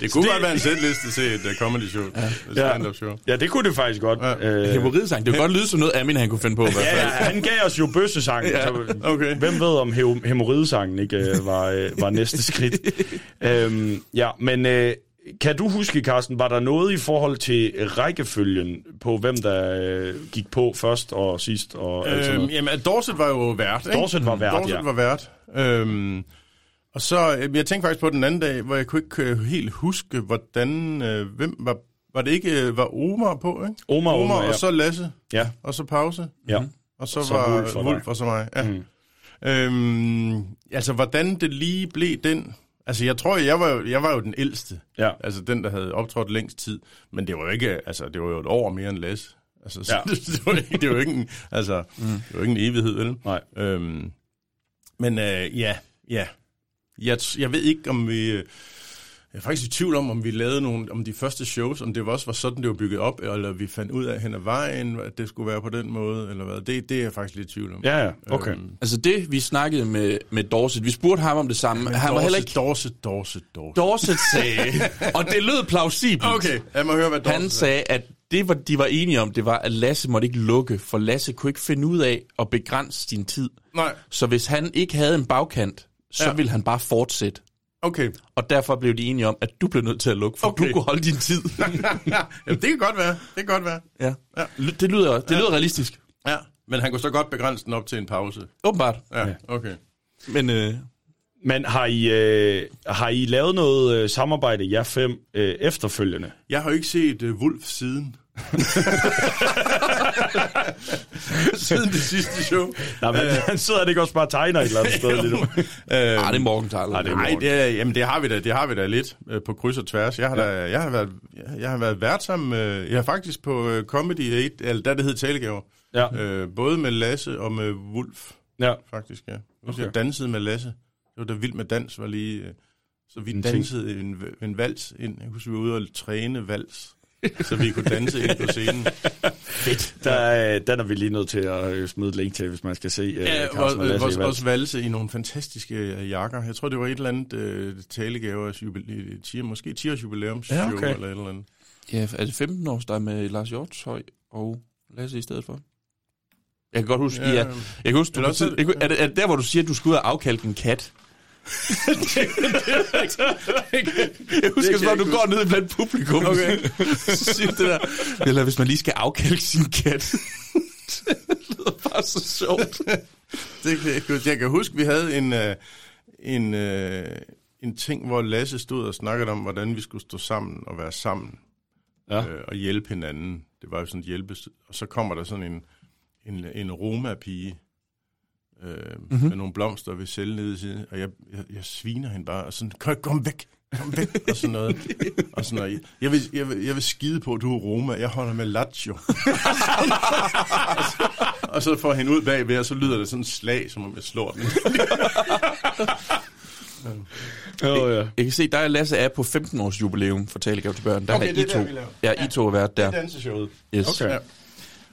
Det kunne det... godt være en sætliste til et uh, comedy show. Ja. Stand-up show. Ja, det kunne det faktisk godt. Ja. Hemorridsang. Det kunne godt lyde som noget, Amin han kunne finde på. I hvert fald. Ja, han gav os jo bøssesang. Ja. Okay. Hvem ved, om he- hemorridesangen ikke uh, var, uh, var næste skridt. um, ja, men uh, Kan du huske, Carsten, var der noget i forhold til rækkefølgen på, hvem der øh, gik på først og sidst? Og øhm, alt sådan noget? Jamen, Dorset var jo vært, ikke? Dorset var vært, Dorset ja. var vært. Øhm, og så, jeg tænkte faktisk på den anden dag, hvor jeg kunne ikke helt huske, hvordan, øh, hvem var, var det ikke, var Omar på, ikke? Omar, Omar, Omar ja. Og så Lasse, ja. Og så pause, ja. Og så, så var Wulff og så mig, ja. Mm. Øhm, altså, hvordan det lige blev den... Altså, jeg tror, jeg var jo, jeg var jo den ældste. Ja. Altså, den, der havde optrådt længst tid. Men det var jo ikke... Altså, det var jo et år mere end Lasse. Altså, så ja. det, det, var ikke, det var jo ikke en... Altså, mm. det var ikke en evighed, vel? Nej. Øhm, men øh, ja, ja. Jeg, jeg ved ikke, om vi... Jeg er faktisk i tvivl om, om vi lavede nogle... Om de første shows, om det også var sådan, det var bygget op, eller vi fandt ud af hen ad vejen, at det skulle være på den måde, eller hvad. Det, det er jeg faktisk lidt i tvivl om. Ja, ja. Okay. Øhm. Altså det, vi snakkede med, med Dorset, vi spurgte ham om det samme. Ja, han Dorset, var heller ikke... Dorset, Dorset, Dorset. Dorset sagde... og det lød plausibelt. Okay, lad mig høre, hvad Dorset han sagde, at det, de var enige om, det var, at Lasse måtte ikke lukke, for Lasse kunne ikke finde ud af at begrænse sin tid. Nej. Så hvis han ikke havde en bagkant, så ja. ville han bare fortsætte. Okay. Og derfor blev de enige om, at du blev nødt til at lukke, for okay. du kunne holde din tid. Jamen, det kan godt være. Det kan godt være. Ja. Ja. Det lyder, det ja. lyder realistisk. Ja, men han kunne så godt begrænse den op til en pause. Åbenbart. Ja, ja. Okay. Men, øh... men har, I, øh, har I lavet noget øh, samarbejde, jer fem, øh, efterfølgende? Jeg har jo ikke set øh, Wulff siden. Siden det sidste show. Nej, men øh, han sidder det ikke også bare og tegner et eller andet sted lige nu. øh, ah, det er morgentegnet. Nej, det er, jamen det har vi da, det har vi da lidt øh, på kryds og tværs. Jeg har ja. da, jeg har været, jeg, jeg har været vært sammen. Øh, jeg har faktisk på øh, Comedy otte, eller der det hed Talegaver. Ja. Øh, både med Lasse og med Wulff. Ja, faktisk ja. Okay. Jeg dansede med Lasse. Det var da Vild med Dans var lige. Øh, så vi en dansede en, en vals ind. Jeg husker vi var ude og træne vals. Så vi kunne danse ind på scenen. Fedt. Der, den er vi lige nødt til at smide et link til, hvis man skal se. Ja, uh, Carsten og Lasse vores, i vores valse i nogle fantastiske uh, jakker. Jeg tror, det var et eller andet uh, Talegavers jubilæum, ti, måske ti års jubilæumsshow ja, okay. eller et eller andet. Ja, er det femten års, der er med Lars Hjortshøj og Lasse i stedet for? Jeg kan godt huske, ja, ja. Jeg kan huske, du, også, du, jeg, er, det, er det der, hvor du siger, at du skulle ud og afkalde en kat? det, det, jeg husker så, at du går ned blandt publikum, okay. Så siger det der. Eller hvis man lige skal afkalke sin kat. Det lyder bare så sjovt. Det kan jeg, jeg kan huske, vi havde en, en, en ting, hvor Lasse stod og snakkede om, hvordan vi skulle stå sammen og være sammen. Ja. Øh, og hjælpe hinanden. Det var jo sådan et hjælpestød. Og så kommer der sådan en, en, en Roma-pige. Øh, mm-hmm. Med nogle blomster ved selvledelse, og jeg, jeg, jeg sviner hende bare, og sådan, kom, kom væk, kom væk, og sådan noget. Og sådan noget. Jeg, vil, jeg, vil, jeg vil skide på, at du er Roma, jeg holder med Lazio. og, så, og så får hende ud bagved, og så lyder det sådan en slag, som om jeg slår den. oh, ja. jeg, jeg kan se, dig og Lasse er på femten års jubilæum for Talegaver til Børn. Der okay, har I to, der, ja, ja. I to været der. Det er danseshowet. Yes. Okay. Ja.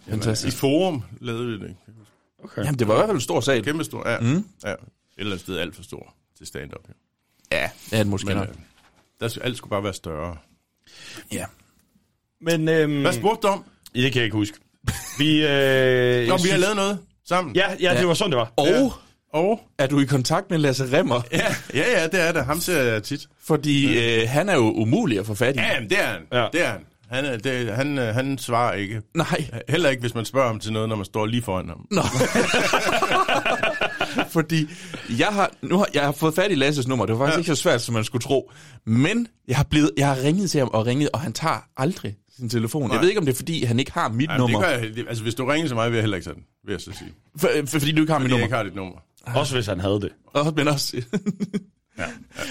Jamen, i Forum lavede vi det, ikke? Okay. Jamen, det var i hvert fald en stor sag. Kæmpe stor, ja. Mm. ja. Et eller andet sted alt for stor til stand-up. Ja, ja det er det måske. Men, øh, der, alt skulle bare være større. Ja. Men, øhm, hvad spurgte du om? Ja, det kan jeg ikke huske. Vi, øh, Nå, vi synes... har lavet noget sammen. Ja, ja, det ja. var sådan, det var. Og, ja. og er du i kontakt med Lasse Rimmer? Ja, ja, ja det er det. Ham ser jeg tit. Fordi ja. øh, han er jo umulig at få fat i. Ja, det er han. Ja. Det er han. Han, det, han, han svarer ikke. Nej. Heller ikke, hvis man spørger ham til noget, når man står lige foran ham. Nå. Fordi jeg har, nu har, jeg har fået fat i Lasses nummer. Det var faktisk ja. ikke så svært, som man skulle tro. Men jeg har, blevet, jeg har ringet til ham og ringet, og han tager aldrig sin telefon. Nej. Jeg ved ikke, om det er, fordi han ikke har mit Ej, nummer. Det jeg, altså, hvis du ringer til mig, vil jeg heller ikke tage den, vil jeg så sige. For, fordi du ikke har fordi mit nummer? Fordi jeg ikke har dit nummer. Ej. Også hvis han havde det. Også, men også... Ja, ja.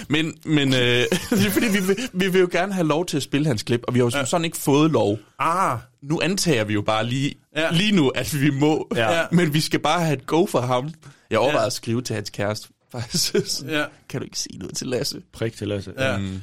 Men, men øh, det er fordi, vi, vi vil jo gerne have lov til at spille hans klip, og vi har jo ja. sådan ikke fået lov. Ah, nu antager vi jo bare lige, ja. lige nu, at vi må, ja. men vi skal bare have et go for ham. Jeg overvejede ja. at skrive til hans kæreste, faktisk. Ja. Kan du ikke sige noget til Lasse? Prik til Lasse. Ja. Mm.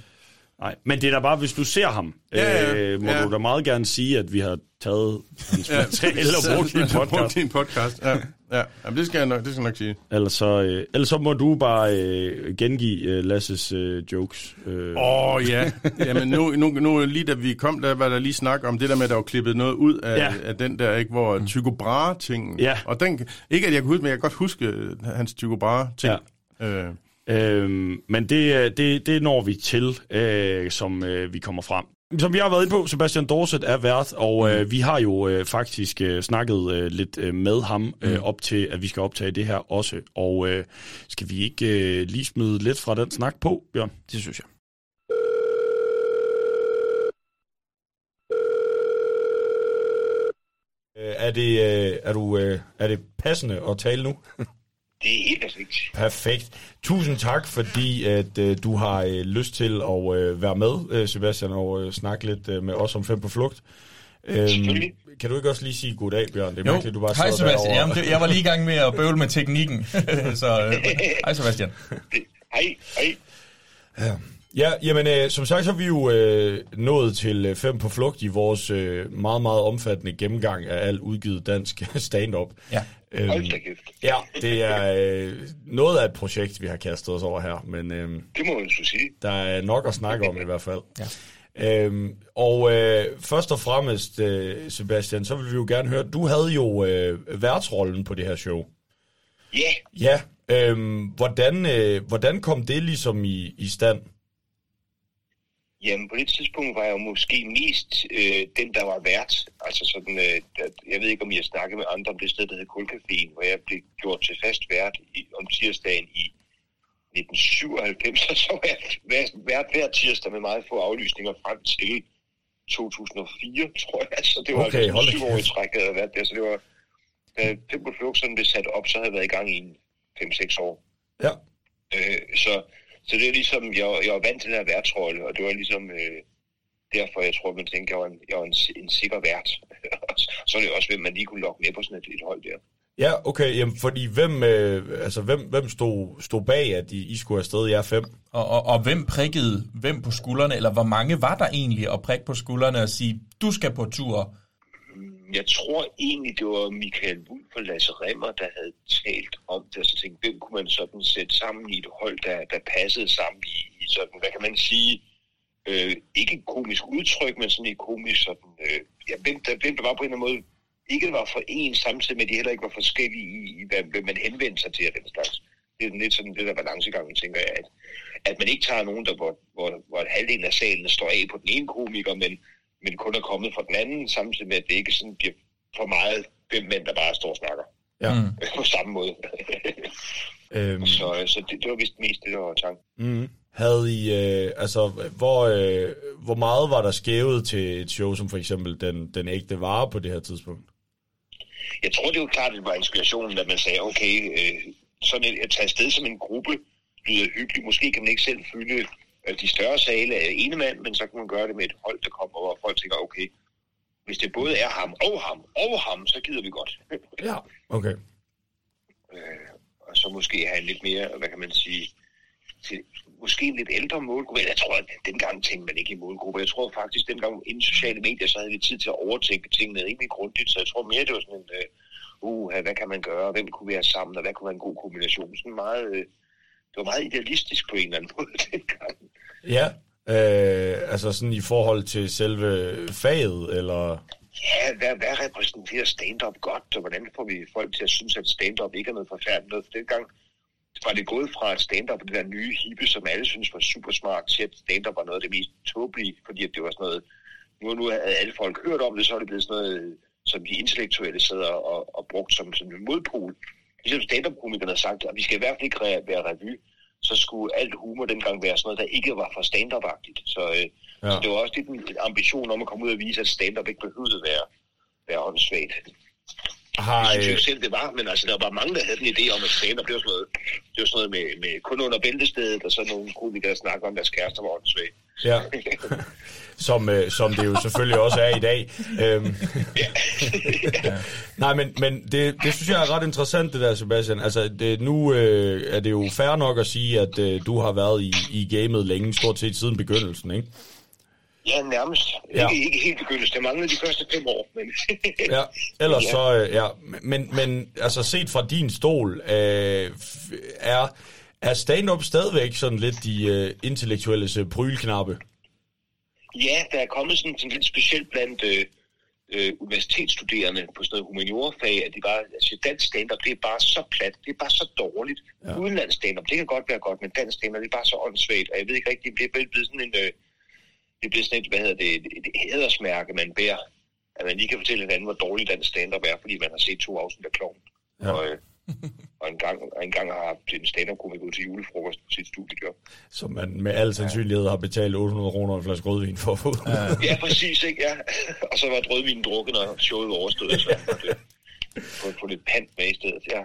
Nej, men det er da bare, hvis du ser ham, ja, ja. Øh, må ja. du da meget gerne sige, at vi har taget hans ja. materiale og brugt din podcast. Din podcast. Ja. Ja, jamen, det skal jeg nok, det skal jeg nok sige. Ellers så, øh, ellers så må du bare øh, gengive øh, Lasses øh, jokes. Åh øh. oh, ja, jamen nu, nu, nu lige da vi kom, der var der lige snak om det der med, at der var klippet noget ud af, ja. af den der, ikke, hvor Tycho Brahe-tingen. Ja. Og den, ikke at jeg kan huske, men jeg kan godt huske hans Tycho Brahe-ting. Ja. Øh. Øhm, men det, det, det når vi til, øh, som øh, vi kommer frem. Som vi har været inde på, Sebastian Dorset er vært, og øh, vi har jo øh, faktisk øh, snakket øh, lidt øh, med ham øh, op til, at vi skal optage det her også. Og øh, skal vi ikke øh, lige smide lidt fra den snak på, Bjørn? Det synes jeg. Er det, er, du, er det passende at tale nu? Det er perfekt. Perfekt. Tusind tak, fordi at, uh, du har uh, lyst til at uh, være med, uh, Sebastian, og uh, snakke lidt uh, med os om Fem på flugt. Uh, kan du ikke også lige sige goddag, Bjørn? Det er mærkeligt, du bare hej, Sebastian. Jamen, det, jeg var lige i gang med at bøvle med teknikken. Så, uh, hej, Sebastian. Hej, hej. Ja. Ja, jamen øh, som sagt så er vi jo øh, nået til øh, Fem på flugt i vores øh, meget, meget omfattende gennemgang af alt udgivet dansk stand-up. Ja, øhm, ja det er øh, noget af et projekt, vi har kastet os over her, men øh, det må man så sige. Der er nok at snakke om i hvert fald. Ja. Øhm, og øh, først og fremmest, øh, Sebastian, så vil vi jo gerne høre, du havde jo øh, værtsrollen på det her show. Ja. Yeah. Ja, øh, hvordan, øh, hvordan kom det ligesom i, i stand? Jamen, på det tidspunkt var jeg måske mest øh, den, der var vært. Altså sådan, øh, at, jeg ved ikke, om jeg snakkede med andre om det sted, der hed Kulkaféen, hvor jeg blev gjort til fast vært i, om tirsdagen i nitten syvoghalvfems, så var jeg vært, vært hver tirsdag med meget få aflysninger frem til to tusind og fire, tror jeg. Så det var okay, altså syv år i træk, jeg havde været der. Så det var, da Fem på flugt, sådan blev sat op, så havde jeg været i gang i fem seks år. Ja. Øh, så... Så det er ligesom, jeg, jeg var vant til den her værtsrolle, og det var ligesom øh, derfor, jeg tror, man tænkte, jeg var en, jeg var en, en sikker vært. Så er det også, hvem man lige kunne lokke med på sådan et, et hold der. Ja, okay, jamen, fordi hvem, øh, altså, hvem, hvem stod, stod bag, at I, I skulle afsted, jer fem? Og, og, og hvem prikkede hvem på skuldrene, eller hvor mange var der egentlig at prikke på skuldrene og sige, du skal på tur? Jeg tror egentlig, det var Michael Wulff og Lasse Rimmer, der havde talt om det, og så tænkte, hvem kunne man sådan sætte sammen i et hold, der, der passede sammen i, i sådan, hvad kan man sige, øh, ikke et komisk udtryk, men sådan et komisk sådan, øh, ja, hvem der, hvem der var på en eller anden måde, ikke var for en samtidig med, de heller ikke var forskellige i, i hvad, hvem man henvendte sig til, og den slags. Det er lidt sådan det der balancegangen, tænker jeg, at, at man ikke tager nogen, der, hvor, hvor, hvor halvdelen af salen står af på den ene komiker, men men kun er kommet fra den anden, samtidig med, at det ikke sådan bliver for meget fem mænd, der bare står og snakker. Ja. På samme måde. øhm. Så, så det, det var vist mest det, der var tanken. Mm. Havde I, øh, altså, hvor, øh, hvor meget var der skævet til et show, som for eksempel den, den ægte vare på det her tidspunkt? Jeg tror, det var klart, det var inspirationen, at man sagde, okay, øh, sådan et, at tage afsted som en gruppe lyder hyggeligt. Måske kan man ikke selv fylde de større sale er ene mand, men så kan man gøre det med et hold, der kommer, hvor folk tænker, okay, hvis det både er ham og ham og ham, så gider vi godt. Ja, okay. Øh, og så måske have lidt mere, hvad kan man sige, til, måske en lidt ældre målgruppe. Jeg tror, at dengang tænkte man ikke i målgruppe. Jeg tror faktisk, dengang inden sociale medier, så havde vi tid til at overtænke tingene rimelig grundigt, så jeg tror mere, det var sådan en, uh, hvad kan man gøre, hvem kunne være sammen, og hvad kunne være en god kombination. Sådan meget... Det var meget idealistisk på en eller anden måde dengang. Ja, øh, altså sådan i forhold til selve faget, eller? Ja, hvad, hvad repræsenterer stand-up godt, og hvordan får vi folk til at synes, at stand-up ikke er noget forfærdeligt noget? For dengang var det gået fra at stand-up og det der nye hippe, som alle synes var super smart, til at stand-up var noget af det mest tåbelige, fordi at det var sådan noget, nu, nu havde alle folk hørt om det, så er det blevet sådan noget, som de intellektuelle sidder og, og brugt som, som en modpol. Ligesom stand-up-komikerne har sagt, at vi skal i hvert fald ikke være revy, så skulle alt humor dengang være sådan noget, der ikke var for stand-up-agtigt. Så, øh, ja. Så det var også lidt en ambition om at komme ud og vise, at stand-up ikke behøvede at være, være åndssvagt. Jeg synes ikke selv, det var, men altså, der var mange, der havde en idé om, at stand-up, det var sådan noget, det var sådan noget med, med kun under bæltestedet, og så nogle komikere, der snakker om, deres kærester var åndssvagt. Ja, som, øh, som det jo selvfølgelig også er i dag. Øhm. Ja. Ja. Nej, men, men det, det synes jeg er ret interessant, det der, Sebastian. Altså, det, nu øh, er det jo fair nok at sige, at øh, du har været i, i gamet længe, stort set siden begyndelsen, ikke? Ja, nærmest. Ja. Ikke, ikke helt begyndelsen. Det manglede de første fem år, men... ja, ellers ja. Så... Øh, ja. Men, men altså, set fra din stol, øh, er... Er stand-up stadigvæk sådan lidt de uh, intellektuelle uh, prylknappe? Ja, der er kommet sådan en lidt specielt blandt uh, øh, universitetsstuderende på sådan noget humaniorafag, at de bare, altså dansk stand-up, det er bare så plat, det er bare så dårligt. Ja. Udenlands stand-up, det kan godt være godt, men dansk stand-up, det er bare så åndssvagt, og jeg ved ikke rigtigt, det er blevet sådan en, øh, det bliver sådan et, hvad hedder det, et, et hædersmærke, man bærer, at man lige kan fortælle hinanden, hvor dårlig dansk stand-up er, fordi man har set to afsnit af Klovn. Ja. Og, øh, og en gang, en gang har haft en stand-up-komiker ud til julefrokost på sit studiejob. Som man med al sandsynlighed har betalt otte hundrede kroner og en flaske rødvin for at få. Ja, ja, præcis, ikke? Ja. Og så var et rødvin drukket, og showet overstået, og så på, på lidt pant med i stedet, ja.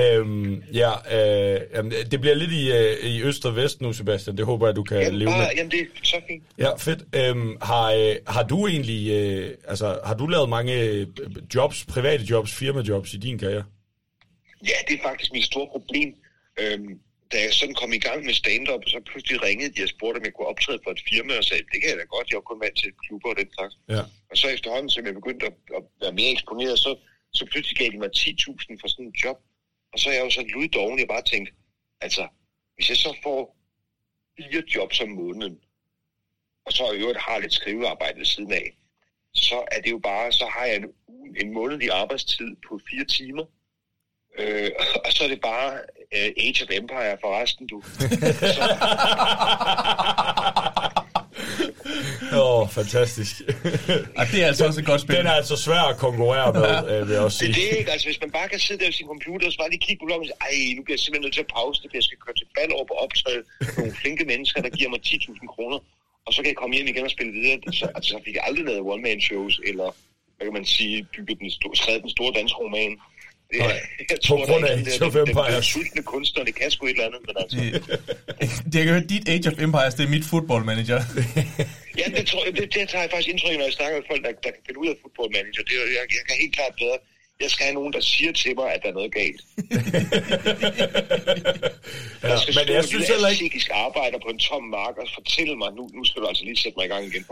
øhm, ja øh, jamen, det bliver lidt i, øh, i øst og vest nu, Sebastian. Det håber jeg, du kan jamen, leve bare, med. Jamen, det er så fint. Ja, fedt. Øhm, har, øh, har du egentlig, øh, altså, har du lavet mange jobs, private jobs, firmajobs i din karriere? Ja, det er faktisk mit store problem. Øhm, da jeg sådan kom i gang med stand-up, så pludselig ringede de og spurgte, om jeg kunne optræde for et firma, og sagde, det kan jeg da godt, jeg var kun vant til klubber og den slags. Ja. Og så efterhånden, som jeg begyndte at, at være mere eksponeret, så, så pludselig gav de mig ti tusind for sådan en job. Og så er jeg jo sådan luddoven, jeg bare tænkte, altså, hvis jeg så får fire jobs om måneden, og så i øvrigt har lidt skrivearbejde ved siden af, så er det jo bare, så har jeg en, en månedlig arbejdstid på fire timer, Øh, og så er det bare øh, Age of Empire for resten, du. Åh, oh, fantastisk. Og det er altså også et godt spil. Den er altså svær at konkurrere med, øh, vil jeg også sige. Det er det ikke, altså hvis man bare kan sidde der ved sin computer, og så bare lige kigge på bloggen og sige, ej, nu bliver jeg simpelthen nødt til at pause det, jeg skal køre til Ballerup og optræde nogle flinke mennesker, der giver mig ti tusind kroner, og så kan jeg komme hjem igen og spille videre. Så altså, fik jeg aldrig lavet one-man-shows, eller hvad kan man sige, bygget den sto- skrevet den store danske roman. Det, jeg tror, på grund af Age of Empires. Det er sultne kunstner, det kan sgu et eller andet, men altså... Det, jeg kan høre, dit Age of Empires, det er mit Football Manager. Ja, det, tror jeg, det, det tager jeg faktisk indtryk, når jeg snakker med folk, der, der kan finde ud af Football Manager. Det, jeg, jeg kan helt klart bedre... Jeg skal have nogen, der siger til mig, at der er noget galt. Ja, skal men jeg synes heller ikke... psykisk arbejder på en tom mark og fortælle mig, nu, nu skal du altså lige sætte mig i gang igen.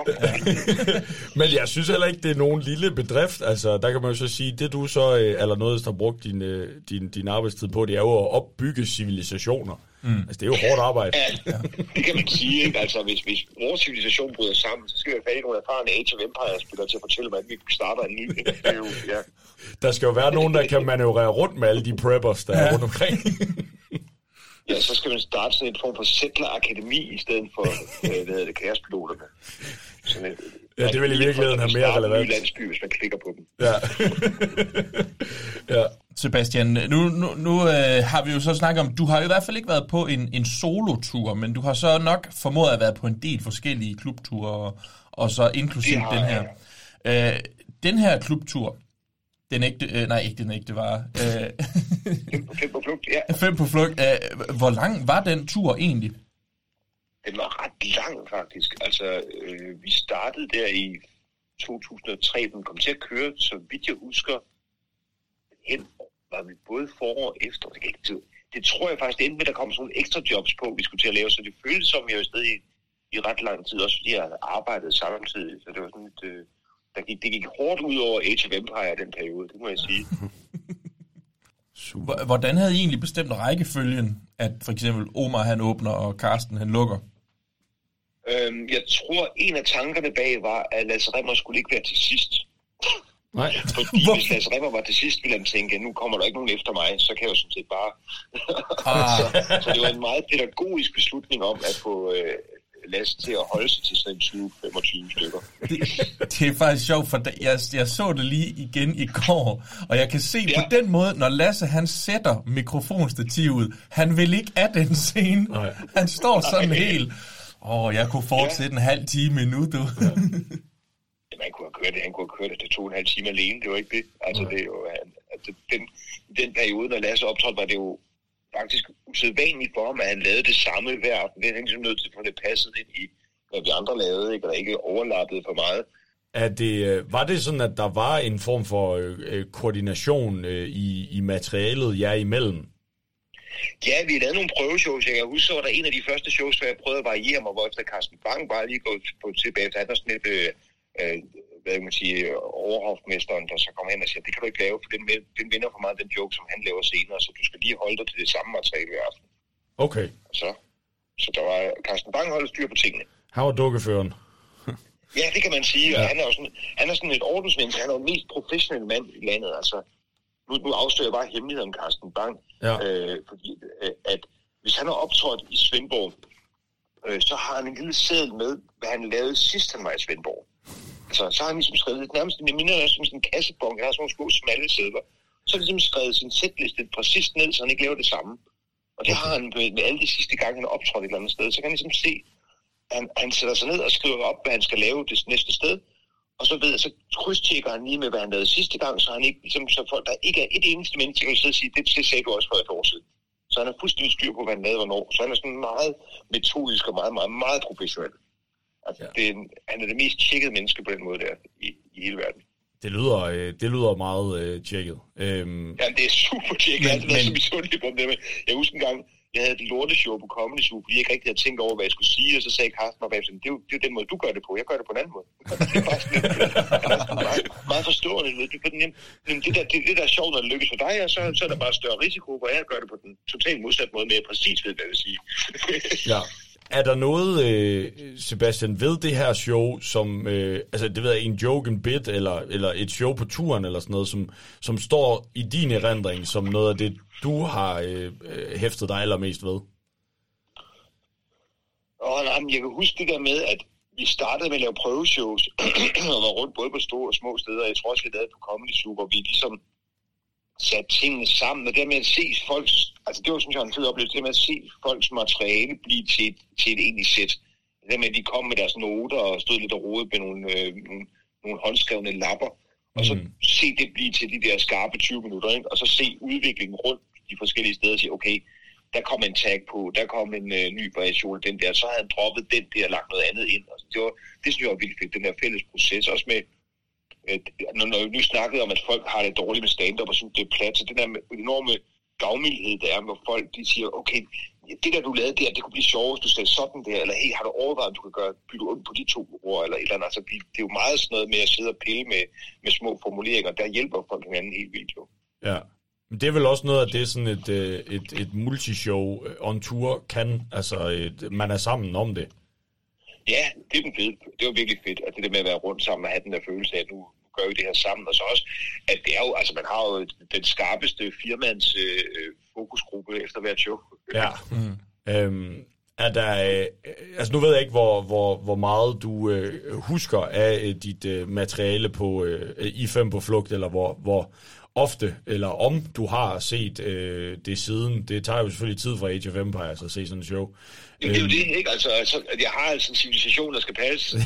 Men jeg synes heller ikke, det er nogen lille bedrift. Altså, der kan man jo så sige, det du så allernådigst har brugt din, din, din arbejdstid på, det er jo at opbygge civilisationer. Mm. Altså, det er jo hårdt arbejde. Ja, det kan man sige, ikke? Altså, hvis, hvis vores civilisation bryder sammen, så skal jeg fat i nogle erfarne Age of Empires-spillere til at fortælle mig, at vi starter en ny. Ja. Der skal jo være nogen, der kan manøvrere rundt med alle de preppers, der ja. Er rundt omkring. Ja, så skal man starte sådan en form for settlerakademi i stedet for, hvad hedder det, kaospiloterne. Sådan et, ja, det vil i virkeligheden have mere relevant. En ny landsby, hvis man klikker på dem. Ja. Ja. Sebastian, nu, nu, nu øh, har vi jo så snakket om, du har jo i hvert fald ikke været på en, en solotur, men du har så nok formået at være på en del forskellige klubture, og, og så inklusive den her. Ja. Øh, den her klubtur, den ægte, øh, nej ikke den ægte var. Øh, Fem på flugt, ja. Fem på flugt. Øh, hvor lang var den tur egentlig? Den var ret lang faktisk. Altså, øh, vi startede der i to tusind og tre, den kom til at køre, så vidt jeg husker, hen var vi både forår og efter, det kan ikke tid. Det tror jeg faktisk, det endte med, der kom sådan nogle ekstra jobs på, vi skulle til at lave, så det føltes som, jeg var stadig i, i ret lang tid, også fordi jeg arbejdede samtidig, så det var sådan et, øh, der gik, det gik hårdt ud over Age of Empire i den periode, det må jeg sige. Super. Hvordan havde I egentlig bestemt rækkefølgen, at for eksempel Omar han åbner, og Carsten han lukker? Øhm, jeg tror, en af tankerne bag var, at Lasse Rimmer skulle ikke være til sidst. Nej. Fordi hvis Lasse Rimmer var til sidst, ville han tænke, nu kommer der ikke nogen efter mig, så kan jeg jo sådan set bare... Ah. så, så det var en meget pædagogisk beslutning om at få øh, Lasse til at holde sig til sådan tyve til femogtyve stykker. Det, det er faktisk sjovt, for jeg, jeg så det lige igen i går, og jeg kan se ja. På den måde, når Lasse han sætter mikrofonstativet, han vil ikke af den scene. Nej. Han står sådan Nej. Helt... Åh, oh, jeg kunne fortsætte ja. En halv time endnu, du. Ja. Man kunne have kørt det, han kunne have kørt det, det tog en halv time alene, det var ikke det. Altså, det er jo, altså, den, den periode, når Lasse optrådte, var det jo faktisk usædvanligt for ham, at han lavede det samme hver aften. Det er han ligesom nødt til, for det passede ind i, hvad vi andre lavede, ikke? Og der ikke overlappede for meget. Er det, var det sådan, at der var en form for øh, koordination øh, i, i materialet jer imellem? Ja, vi lavede nogle prøveshows. Jeg kan huske, at der en af de første shows, hvor jeg prøvede at variere mig, hvor efter Carsten Bang bare lige gået på tilbage til Andersen lidt... Øh, Øh, hvad kan man sige, overhofmesteren, der så kommer hen og siger, det kan du ikke lave, for den, den vinder for meget den joke, som han laver senere, så du skal lige holde dig til det samme materiale i aften. Okay. Så, så der var Carsten Bang holdt styr på tingene. Her var dukkeføren. Ja, det kan man sige. Ja. Og han er jo sådan, han er sådan et ordensmenneske. Han er jo den mest professionelle mand i landet. Altså, nu, nu afslører jeg bare hemmeligheden om Carsten Bang. Ja. Øh, fordi øh, at hvis han har optrådt i Svendborg, øh, så har han en lille seddel med, hvad han lavede sidst, han var i Svendborg. Altså, så har han ligesom skrevet lidt nærmest, jeg minder også som sådan en kassebong, jeg har sådan nogle små smalle sædler. Så har han ligesom skrevet sin sætliste fra sidst ned, så han ikke laver det samme. Og det har han med alle de sidste gange, han har optrådt et eller andet sted. Så kan han ligesom se, han, han sætter sig ned og skriver op, hvad han skal lave det næste sted. Og så ved jeg, så krydstjekker han lige med, hvad han lavede sidste gang, så han ikke, ligesom, så folk, der ikke er et eneste menneske, kan sidde og sige, det, det sagde du også for et år siden. Så han er fuldstændig styr på, hvad han lavede hvornår. Så han er sådan meget metodisk og meget, meget, meget professionel. Altså, ja. det er, han er det mest tjekkede menneske på den måde der i, i hele verden. Det lyder, det lyder meget øh, tjekket. Øhm, ja, det er super tjekket. Men, altså, men... Så på det med. Jeg husker en gang, jeg havde et lorteshow på Comedy Zoo, fordi jeg ikke rigtig havde tænkt over, hvad jeg skulle sige, og så sagde Carsten og bagefter, det er jo det er den måde, du gør det på. Jeg gør det på en anden måde. Det er bare sådan meget, meget forstående. Det er nemt, nemt, det, der, det, det der er sjovt, når det lykkes for dig, og så, så er der bare større risiko, hvor jeg gør det på den totalt modsatte måde, mere præcis ved, hvad jeg vil sige. Ja. Er der noget, øh, Sebastian, ved det her show, som, øh, altså det ved jeg, en joke, en bit, eller, eller et show på turen, eller sådan noget, som, som står i din erindring, som noget af det, du har øh, hæftet dig allermest ved? Åh, nej, men jeg kan huske det der med, at vi startede med at lave prøveshows, og var rundt både på store og små steder, jeg tror også, vi lavede på Comedy Zoo, hvor vi ligesom satte tingene sammen, og dermed at se folks, altså det var sådan, jeg har en fed oplevelse, det med at se folks materiale blive til et, til et egentlig sæt. Det der med, at de kom med deres noter og stod lidt og rodede med nogle, øh, nogle, nogle håndskrevne lapper, og så mm. se det blive til de der skarpe tyve minutter, ikke? Og så se udviklingen rundt de forskellige steder og sige, okay, der kom en tag på, der kom en øh, ny variation, den der, så havde han droppet den der og lagt noget andet ind. Og så det, var, det synes jeg var vildt fedt, den der fælles proces, også med når vi nu snakkede om, at folk har det dårligt med stand-up og synes, det er plat, så den der enorme gavmildhed, der er, hvor folk de siger, okay, det der du lavede der, det kunne blive sjovt, hvis du sagde sådan der, eller hey, har du overvejet, du kan gøre, bytte ondt på de to ord, eller et eller andet, altså det er jo meget sådan noget med at sidde og pille med, med små formuleringer, der hjælper folk hinanden helt vildt jo. Ja, men det er vel også noget, at det er sådan et, et, et multishow on tour kan, altså et, man er sammen om det. Ja, det var fedt. Det var virkelig fedt, at det der med at være rundt sammen og have den der følelse af, at nu gør vi det her sammen, og så også, at det er jo, altså man har jo den skarpeste firmands øh, fokusgruppe efter hvert show. Ja, mm. øhm, er der, øh, altså nu ved jeg ikke, hvor, hvor, hvor meget du øh, husker af øh, dit øh, materiale på øh, i Fem på flugt, eller hvor, hvor ofte, eller om du har set øh, det siden. Det tager jo selvfølgelig tid fra Age of Empires at se sådan en show. Jamen, det er jo det, ikke? Altså, altså, jeg har altså en civilisation, der skal passe.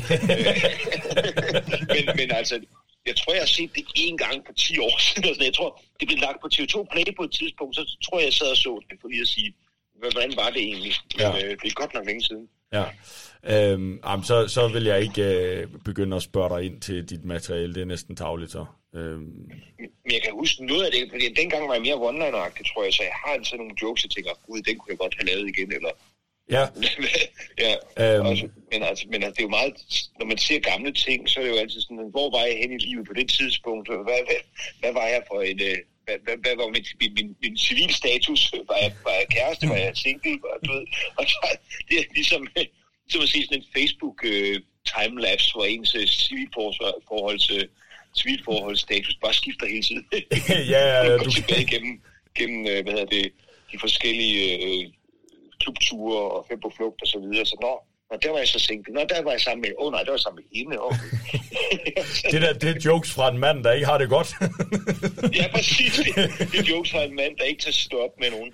men, men altså, jeg tror, jeg har set det én gang for ti år siden. Jeg tror, det blev lagt på T V to Play på et tidspunkt, så tror jeg, jeg sad og så det, for lige at sige, hvordan var det egentlig? Ja. Men, øh, det er godt nok længe siden. Ja, øhm, jamen, så, så vil jeg ikke øh, begynde at spørge dig ind til dit materiale. Det er næsten tarveligt så. Øhm. Men jeg kan huske noget af det, fordi dengang var jeg mere one-liner-agtig, tror jeg, så jeg har altid nogle jokes, jeg tænker, gud, den kunne jeg godt have lavet igen, eller... Ja. ja. Øhm. Også, men, altså, men altså, det er jo meget, når man ser gamle ting, så er det jo altid sådan, hvor var jeg hen i livet på det tidspunkt? Hvad, hvad, hvad var jeg for en... Øh, Hvad, hvad, hvad var min, min, min, min civil status? Var jeg, var jeg kæreste? Var jeg single? Var jeg død? Og så, det er ligesom, som at sige, sådan en Facebook-timelapse, uh, hvor ens uh, civilforholds, uh, civilforholdsstatus bare skifter hele tiden. ja, ja, du tilbage gennem, gennem uh, hvad hedder det, de forskellige uh, klubture og Fem på flugt og så videre. Så nå, nå, der var jeg så single. Nå, der var jeg sammen med... Åh oh, nej, der var jeg sammen med hende. Okay. det, der, det er jokes fra en mand, der ikke har det godt. ja, præcis. Det, det er jokes fra en mand, der ikke tager stå op med nogen.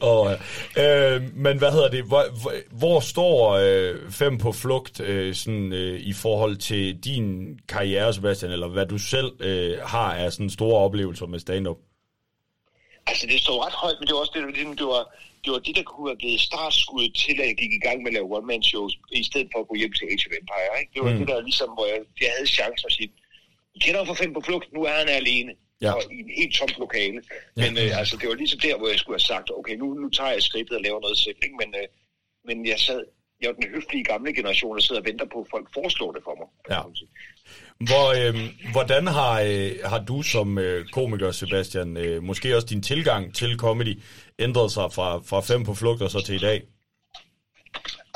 oh, øh, men hvad hedder det? Hvor, hvor står øh, Fem på flugt øh, sådan, øh, i forhold til din karriere, Sebastian, eller hvad du selv øh, har af sådan store oplevelser med stand-up? Altså, det står ret højt, men det var også det, det, det var... Det var det, der kunne have givet startskuddet til, at jeg gik i gang med at lave one-man-shows, i stedet for at gå hjem til Age of Empire. Ikke? Det var mm. det, der ligesom, hvor jeg, jeg havde chancen at sige, I kender ham for Fem på flugt, nu er han alene, ja. Og i en helt tomt lokale. Ja. Men øh, altså, det var ligesom der, hvor jeg skulle have sagt, okay, nu, nu tager jeg skridtet og laver noget selv. Ikke? Men, øh, men jeg sad, jeg var den høflige gamle generation, der sidder og venter på, at folk foreslår det for mig. Ja. Hvor, øh, hvordan har, øh, har du som øh, komiker, Sebastian, øh, måske også din tilgang til comedy, ændret sig fra, fra Fem på flugt og så til i dag?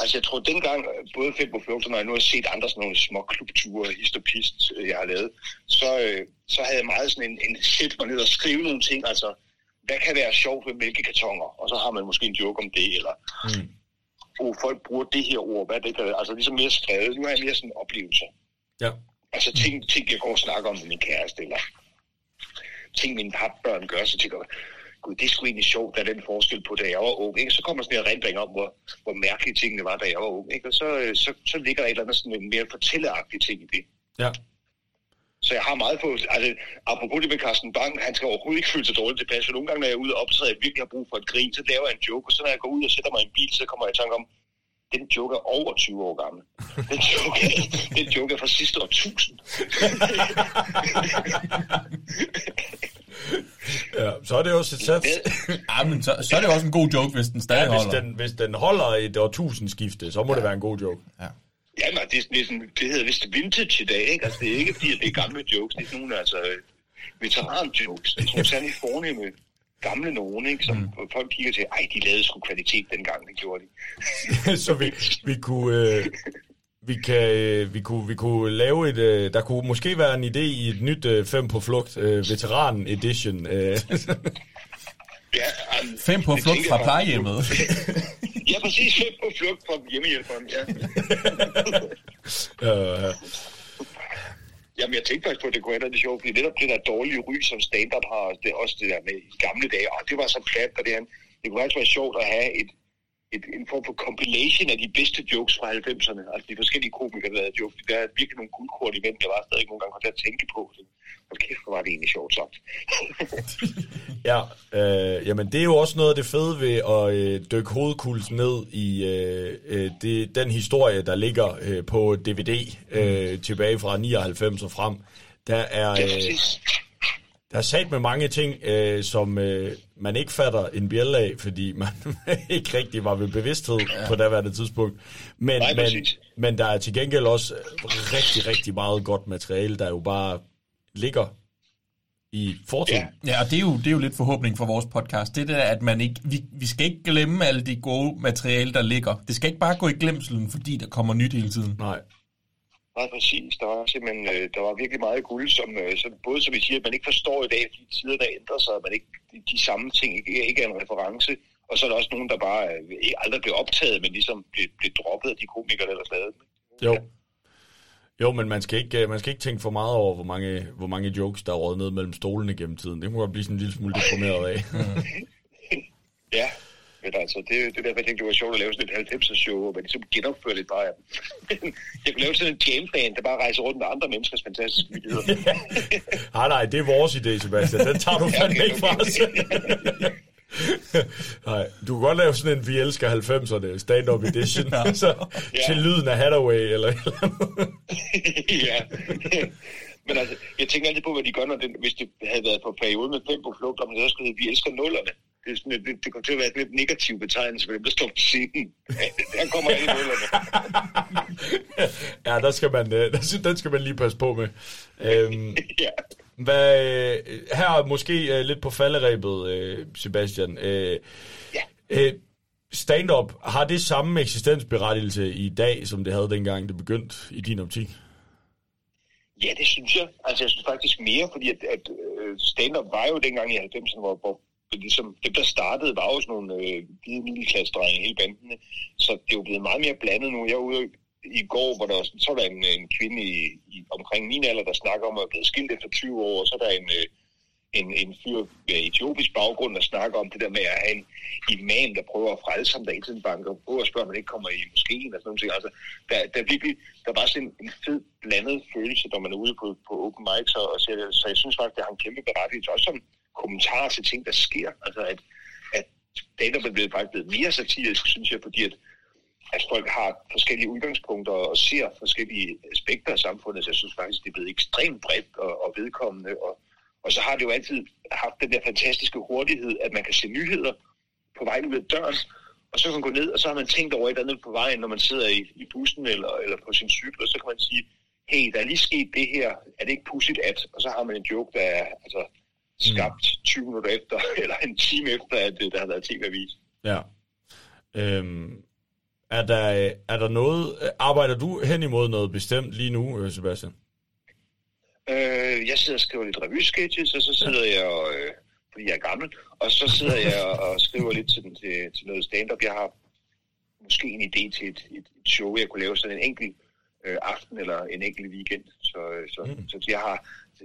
Altså jeg tror dengang, både Fem på flugt, når jeg nu har set andre sådan nogle små klubture, hist og pist, jeg har lavet, så, så havde jeg meget sådan en, en sæt mig ned og skrive nogle ting, altså hvad kan være sjovt ved mælkekartoner, og så har man måske en joke om det, eller mm. oh, folk bruger det her ord, hvad det kan være, altså ligesom mere skrevet, nu har jeg mere sådan en oplevelse. Ja. Altså ting, ting jeg går og snakker om med min kæreste, eller ting mine papbørn gør, så tænker jeg, gud, det er sgu egentlig sjovt, der er den forskel på, da jeg var ung, ikke? Så kommer sådan en rendring om, hvor, hvor mærkelige tingene var, da jeg var ung, ikke? Og så, så, så ligger der et eller andet sådan en mere fortælleagtig ting i det. Ja. Så jeg har meget på, altså, apropos det med Carsten Bang, han skal overhovedet ikke føle sig dårligt tilpas, for nogle gange, når jeg er ude og optræde, jeg virkelig har brug for et grin, så laver jeg en joke, og så når jeg går ud og sætter mig i en bil, så kommer jeg i tanke om, den joke er over tyve år gammel. Den joke er, den joke er fra sidste år tusind. Ja, så er det også et sats. Ja, men så, så er det også en god joke, hvis den stadig ja, hvis holder. Den, hvis den holder et årtusindskifte, så må ja. det være en god joke. Ja. Ja, men det, det, det hedder vist vintage i dag, ikke? Altså, det er ikke fordi, det er gamle jokes. Det er nogle altså, veteran-jokes. Det er sådan lidt fornemme gamle nogen, ikke? Som mm. folk kigger til, ej, de lavede sgu kvalitet dengang, det gjorde de. Så vi, vi kunne... Øh... Vi, kan, vi, kunne, vi kunne lave et... Der kunne måske være en idé i et nyt uh, Fem på flugt, uh, veteran edition. Uh. Ja, um, fem på flugt fra plejehjemmet. Ja, præcis. Fem på flugt fra hjemmehjælperen, ja. uh. Jamen, jeg tænkte faktisk på, at det kunne være det sjovt, fordi netop det der dårlige ry, som stand-up har, det er også det der med i gamle dage, og det var så plat, og det, det kunne faktisk være sjovt at have et Et, en form for compilation af de bedste jokes fra halvfemserne. Altså de forskellige komikere, der havde jokes. Der er virkelig nogle guldkort i venten, jeg var stadig nogle gange kom til at tænke på. Hold kæft, hvor var det egentlig sjovt sagt. Ja, øh, jamen det er jo også noget af det fede ved at øh, dykke hovedkuls ned i øh, det, den historie, der ligger øh, på D V D øh, tilbage fra nioghalvfems og frem. Der er... Øh, Der er sat med mange ting, øh, som øh, man ikke fatter en bjælde af, fordi man ikke rigtig var ved bevidsthed ja. på daværende tidspunkt. Men, Nej, men, men der er til gengæld også rigtig, rigtig meget godt materiale, der jo bare ligger i fortiden. Ja, ja, og det er, jo, det er jo lidt forhåbning for vores podcast. Det der, at man ikke, vi, vi skal ikke glemme alle de gode materiale, der ligger. Det skal ikke bare gå i glemselen, fordi der kommer nyt hele tiden. Nej. Nej, præcis. Der var simpelthen, der var virkelig meget guld, som, som både som vi siger, at man ikke forstår i dag, fordi tider, der ændrer sig, at man ikke, de, de samme ting ikke, ikke er en reference. Og så er der også nogen, der bare aldrig blev optaget, men ligesom blev, blev droppet af de komikere, der lavede dem. Jo. Ja. Jo, men man skal, ikke, man skal ikke tænke for meget over, hvor mange, hvor mange jokes, der er røget ned mellem stolene gennem tiden. Det må godt blive sådan en lille smule deprimeret af. Ja. Altså, det, det er derfor, jeg tænkte, det var sjovt at lave sådan et halvfemsers-show, hvor man ligesom genopfører lidt bare af dem. Jeg kunne lave sådan en jam-fan, der bare rejser rundt med andre menneskers fantastiske miljøer. Nej, nej, det er vores idé, Sebastian. Den tager du ja, fandme okay, ikke fra os. Nej, du kan godt lave sådan en Vi elsker halvfemserne stand-up edition, altså ja. til lyden af Hathaway eller et eller andet. Ja. Men altså, jeg tænker altid på, hvad de gør, når det, hvis det havde været på periode med Fem på flugt, om det også skulle hedde Vi elsker nullerne. Det er sådan et, det kommer til at være et lidt negativ betegnelse, for dem, der står på scenen. Der kommer alle nullerne. Ja, der skal man, der, den skal man lige passe på med. Øhm, ja. Hvad, her måske lidt på falderebet, Sebastian. Øh, ja. Øh, stand-up, har det samme eksistensberettigelse i dag, som det havde dengang, det begyndte i din optik? Ja, det synes jeg. Altså, jeg synes faktisk mere, fordi at, at stand-up var jo dengang i halvfemserne, hvor, hvor ligesom dem, der startede, var jo sådan nogle øh, hvide middelklasse-drenge i hele bandene. Så det er jo blevet meget mere blandet nu. Jeg var ude i går, hvor der var, så var der en, en kvinde i, i, omkring min alder, der snakker om at blive skilt efter tyve år, og så er der en, øh, en, en fyr med etiopisk baggrund, der snakker om det der med at have en imam, der prøver at frelse ham, der hele tiden banker på og spørger, om man ikke kommer i moskeen og sådan noget. Altså, der, der er virkelig, der var sådan en, en fed blandet følelse, når man er ude på, på open mics, og, og så, så jeg synes faktisk, det har en kæmpe berettigelse også som kommentarer til ting, der sker. Altså, at, at stand-up er blevet faktisk blevet mere satirisk, synes jeg, fordi at, at folk har forskellige udgangspunkter og ser forskellige aspekter af samfundet, så jeg synes faktisk, det er blevet ekstremt bredt og, og vedkommende. Og, og så har det jo altid haft den der fantastiske hurtighed, at man kan se nyheder på vej ud af døren, og så kan man gå ned, og så har man tænkt over et eller andet på vejen, når man sidder i, i bussen eller, eller på sin cykel, og så kan man sige, hey, der er lige sket det her, er det ikke pudsigt at? Og så har man en joke, der er... Altså, skabt tyve minutter efter, eller en time efter, at der har været T V-avis. Ja. Øhm, Er der, er der noget, arbejder du hen imod noget bestemt lige nu, Sebastian? Øh, jeg sidder og skriver lidt revysketches, og så sidder jeg og, øh, fordi jeg er gammel, og så sidder jeg og skriver lidt til, til, til noget stand-up. Jeg har måske en idé til et, et show, jeg kunne lave sådan en enkelt øh, aften eller en enkelt weekend. Så, så, mm. så jeg har,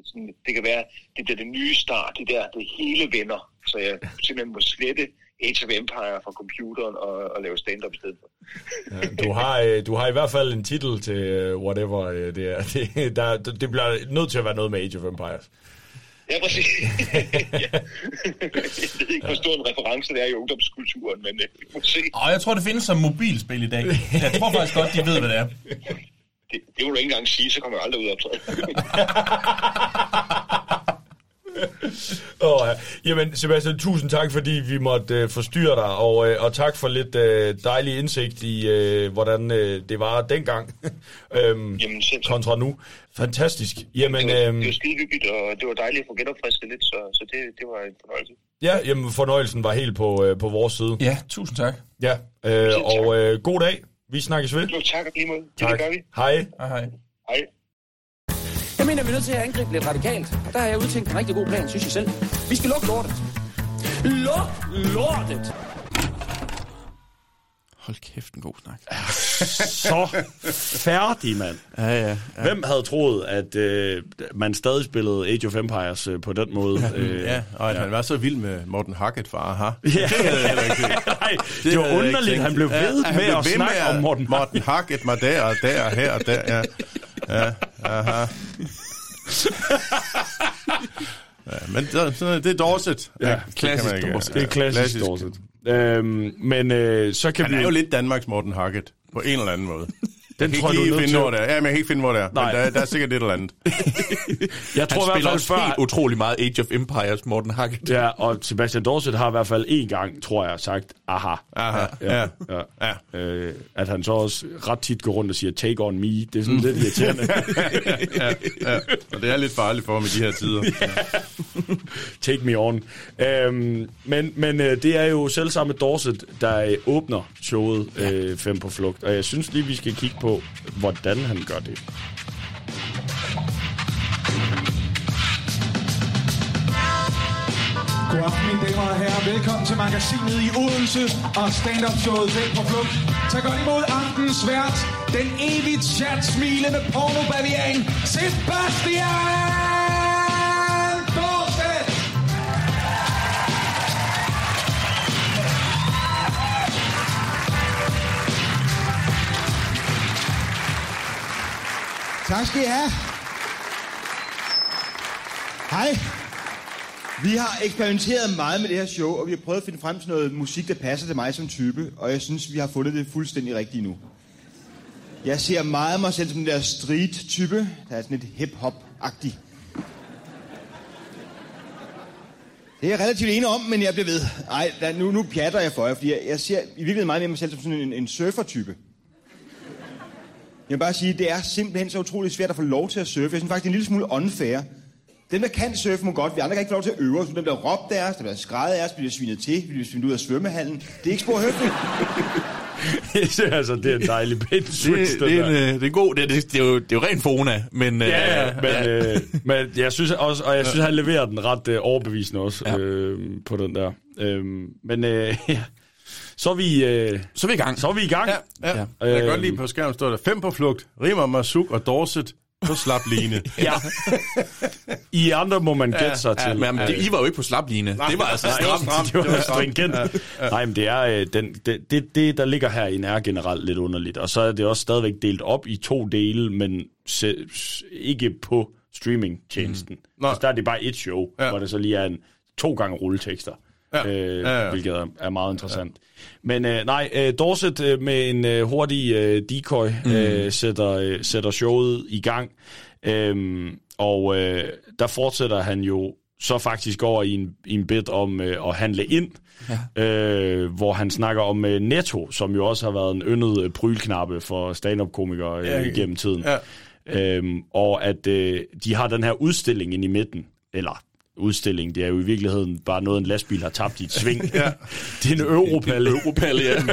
sådan, det kan være, det der det nye start, det der, det hele vender, så jeg simpelthen må slette Age of Empire fra computeren og, og lave stand-up i stedet for. Ja, du, har, du har i hvert fald en titel til whatever det er. Det, der, det bliver nødt til at være noget med Age of Empires. Ja, præcis. Ja. Jeg ved ikke, hvor stor en reference det er i ungdomskulturen, men vi må se. Og jeg tror, det findes som mobilspil i dag. Jeg tror faktisk godt, de ved, hvad det er. Det, det vil du ikke engang sige, så kommer jeg aldrig ud af optrædet. Oh, ja. Jamen Sebastian, tusind tak, fordi vi måtte øh, forstyrre dig, og, øh, og tak for lidt øh, dejlig indsigt i, øh, hvordan øh, det var dengang øhm, Jamen, kontra nu. Fantastisk. Jamen, det var, øhm, det var skidehyggeligt, og det var dejligt at få genopfrisket lidt, så, så det, det var en fornøjelse. Ja, jamen, fornøjelsen var helt på, øh, på vores side. Ja, tusind tak. Ja, øh, tusind og tak. Øh, god dag. Vi snakkes ved. Jo, tak og lige måde. Tak. Det gør vi. Hej. Hej. Hej. Hej. Jeg mener, vi er nødt til at angribe lidt radikalt. Og der har jeg udtænkt en rigtig god plan, synes jeg selv. Vi skal lukke lortet. Luk lortet! Hold kæft, en god snak. Så færdig, mand. Ja, ja, ja. Hvem havde troet, at øh, man stadig spillede Age of Empires øh, på den måde? Ja, øh, ja. og at ja. man var så vild med Morten Hackett fra Aha. Ja. Det havde jeg ikke tænkt. Nej, det, det var underligt. Han blev ved ja, med, med at snakke med om Morten Hackett. Morten Hackett var der og der og her og der, ja. Ja, aha. Ja, men det, det er Dorset. Ja, klassisk Dorset. Det er klassisk Dorset. Øhm, men øh, så kan vi... Han er jo lidt Danmarks Morten Hackett, på en eller anden måde. Den tror jeg, du er nødt til. Ja, men jeg kan ikke finde, hvor det er. Nej. Men der, der er sikkert et eller andet. Jeg tror, han spiller også før... helt utrolig meget Age of Empires, Morten Hackett. Ja, og Sebastian Dorset har i hvert fald én gang, tror jeg, sagt, aha. Aha, ja. ja. ja. ja. Øh, at han så også ret tit går rundt og siger, take on me. Det er sådan mm. lidt irriterende. ja, ja, ja. Og det er lidt farligt for ham i de her tider. Ja. Take me on. Øhm, men men øh, det er jo selvsamme Dorset, der øh, åbner showet øh, Fem på flugt. Og jeg synes lige, vi skal kigge på hvordan han gør det. God aften, mine damer og herrer. Velkommen til magasinet i Odense og stand-up-showet Fem på flugt. Tag godt imod aftenens vært, den evigt chatsmilende porno-bavian, Sebastian Dorset! Tak skal I have. Hej. Vi har eksperimenteret meget med det her show, og vi har prøvet at finde frem til noget musik, der passer til mig som type, og jeg synes, vi har fundet det fuldstændig rigtigt nu. Jeg ser meget mig selv som den der street-type, der er sådan lidt hip-hop-agtig. Det er jeg relativt enig om, men jeg bliver ved. Ej, da, nu, nu pjatter jeg for jer, fordi jeg, jeg ser i virkeligheden meget mere mig selv som sådan en, en surfer-type. Jeg vil bare sige, det er simpelthen så utroligt svært at få lov til at surfe. Jeg synes faktisk, det er en lille smule unfair. Dem, der kan surfe, må godt. Vi andre kan ikke få lov til at øve os. Dem, der råbte af os, der bliver skrædet af os, bliver svinet til, bliver svinet ud af svømmehallen. Det er ikke spor høfligt. Altså, det er en dejlig pænt switch, det, det, det, det, det er god. Det, det, det, er jo, det er jo ren fauna, men... Ja, øh, men, ja. Øh, men jeg synes også, og jeg synes, han leverer den ret øh, overbevisende også ja. øh, på den der. Øh, men... Øh, ja. Så er vi, øh... så er vi i gang. Så er vi i gang. Ja, ja. Ja. Jeg kan godt lide på skærmen, står der Fem på flugt, Rimmer, Marzouk og Dorset på slapline. Ja. I andre må man gætte ja, sig ja, til. Men, men det, I var jo ikke på slapline. Nej, det var altså stramt. Det var stringent. Ja, ja. Nej, men det er, øh, den, det, det, det, der ligger herinde, er generelt lidt underligt. Og så er det også stadigvæk delt op i to dele, men se, ikke på streamingtjenesten. Mm. Altså, der er det bare et show, ja. hvor der så lige er en, to gange rulletekster. Ja. Øh, ja, ja, ja. Hvilket er meget interessant. Ja, ja. Men øh, nej, øh, Dorset øh, med en øh, hurtig øh, decoy mm. øh, sætter, øh, sætter showet i gang, øhm, og øh, der fortsætter han jo så faktisk over i en, i en bid om øh, at handle ind, ja. øh, hvor han snakker om øh, Netto, som jo også har været en yndet prylknappe for stand-up-komikere øh, ja, gennem tiden, ja. øhm, og at øh, de har den her udstilling ind i midten, eller udstilling. Det er jo i virkeligheden bare noget, en lastbil har tabt i et sving. Ja. Det er en Europalle, Europalle ja.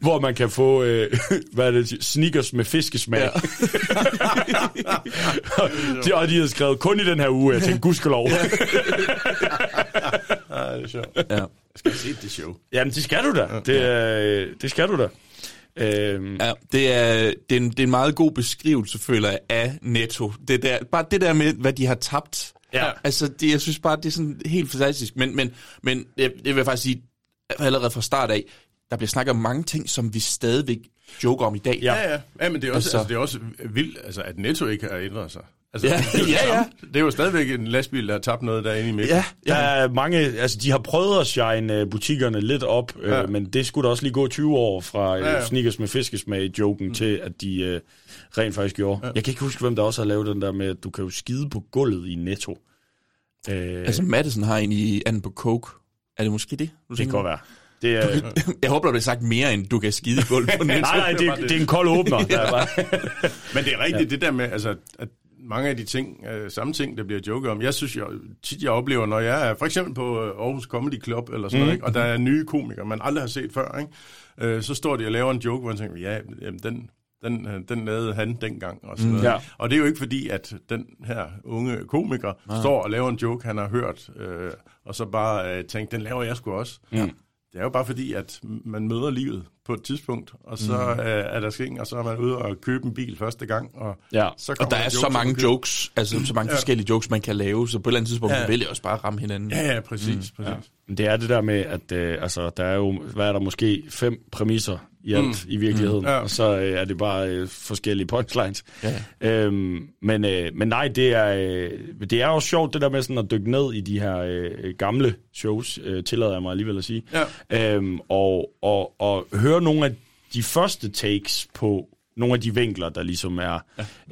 Hvor man kan få øh, hvad er det, sneakers med fiskesmag. Ja. og, de, og de havde skrevet, kun i den her uge, jeg tænkte, gudskelov. Ja. Ej, det er sjovt. Ja. Jeg skal se det show. Jamen, det skal du da. Det, øh, det skal du da. Øhm. Ja, det er, det, er en, det er en meget god beskrivelse, føler jeg, af Netto. Det der, bare det der med, hvad de har tabt. Ja. Altså, det, jeg synes bare, det er sådan helt fantastisk. Men, men, men jeg, jeg vil faktisk sige, allerede fra start af, der bliver snakket om mange ting, som vi stadigvæk joker om i dag. Ja, ja, ja. Ja men det er også, altså, altså, det er også vildt, altså, at Netto ikke har ændret sig. Altså, ja, det, er jo ja, ja. det er jo stadigvæk en lastbil, der har tabt noget derinde i midten. Ja, der er mange, altså de har prøvet at shine butikkerne lidt op, ja. øh, men det skulle da også lige gå tyve år fra ja, ja. Sneakers med fiskesmag-joken mm. til, at de øh, rent faktisk gjorde. Ja. Jeg kan ikke huske, hvem der også har lavet den der med, at du kan jo skide på gulvet i Netto. Øh, altså Madison har en i anden på coke. Er det måske det? Det kan godt være. Det er, kan, jeg håber, der bliver sagt mere, end du kan skide på Netto. nej, nej, det, det er en kold åbner. Der bare. men det er rigtigt, ja. Det der med, altså, at mange af de ting, øh, samme ting, der bliver joket om. Jeg synes jeg, tit, jeg oplever, når jeg er for eksempel på Aarhus Comedy Club, eller sådan mm. noget, ikke? Og der er nye komikere, man aldrig har set før, ikke? Øh, så står de og laver en joke, hvor man tænker, ja, den, den, den lavede han dengang, og sådan mm. noget. Ja. Og det er jo ikke fordi, at den her unge komiker ah. står og laver en joke, han har hørt, øh, og så bare øh, tænker, den laver jeg sgu også. Mm. Det er jo bare fordi, at man møder livet på et tidspunkt, og så mm. øh, er der skæng, og så er man ude og købe en bil første gang. Og, ja. så og der er så mange jokes, altså så mange ja. forskellige jokes, man kan lave, så på et eller andet tidspunkt ja. vælger også bare at ramme hinanden. Ja, ja, præcis. Mm. præcis. Ja. Det er det der med, at øh, altså, der er jo, hvad er der måske, fem præmisser i alt mm. i virkeligheden, mm. ja. og så øh, er det bare øh, forskellige punchlines. Ja. Øhm, men, øh, men nej, det er, øh, det er jo sjovt, det der med sådan at dykke ned i de her øh, gamle shows, øh, tillader jeg mig alligevel at sige, ja. øhm, og, og, og høre nogle af de første takes på nogle af de vinkler, der ligesom er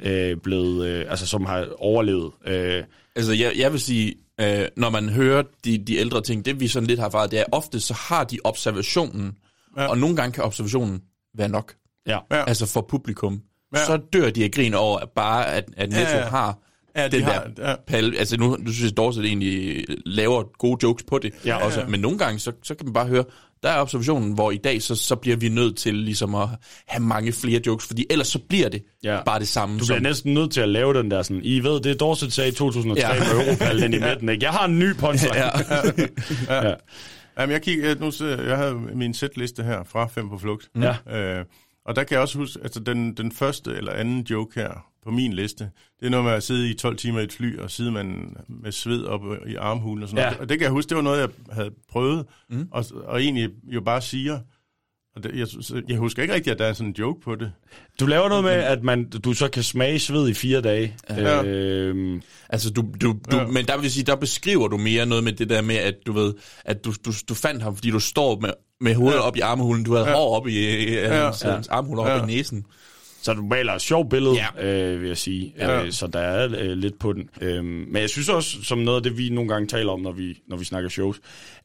ja. øh, blevet, øh, altså som har overlevet. Øh. Altså jeg, jeg vil sige, øh, når man hører de, de ældre ting, det vi sådan lidt har erfaret, det er ofte så har de observationen, ja. og nogle gange kan observationen være nok. Ja. Altså for publikum. Ja. Så dør de af grin over at bare, at, at Netto ja, ja. har ja, den de der har, ja. pal. Altså nu, nu synes jeg, at Dorset egentlig laver gode jokes på det. Ja, også. Ja, ja. Men nogle gange, så, så kan man bare høre, der er observationen, hvor i dag, så, så bliver vi nødt til ligesom at have mange flere jokes, fordi ellers så bliver det ja. bare det samme. Du bliver som næsten nødt til at lave den der sådan, I ved, det er Dorset sagde i to tusind og tre ja. på Europallen i midten, ikke? Jeg har en ny punchline. Ja. ja. ja. Jamen, jeg kigger, nu, jeg havde min setliste her fra Fem på flugt, ja. øh, og der kan jeg også huske, altså den, den første eller anden joke her på min liste, det er noget med at sidde i tolv timer i et fly, og sidde man med sved op i armhulen og sådan ja. noget. Og det kan jeg huske, det var noget, jeg havde prøvet, mm. og, og egentlig jo bare siger, og det, jeg, jeg husker ikke rigtigt, at der er sådan en joke på det. Du laver noget med, at man, du så kan smage sved i fire dage. Ja. Øh, altså, du, du, du, ja. Men der vil sige, der beskriver du mere noget med det der med, at du ved, at du, du, du fandt ham, fordi du står med, med hovedet ja. op i armhulen, du havde ja. hår op i ja. hans, ja. hans armhul op ja. i næsen. Så du maler et sjovt billede, ja. øh, vil jeg sige. Ja. Øh, så der er øh, lidt på den. Øh, men jeg synes også, som noget af det, vi nogle gange taler om, når vi, når vi snakker shows.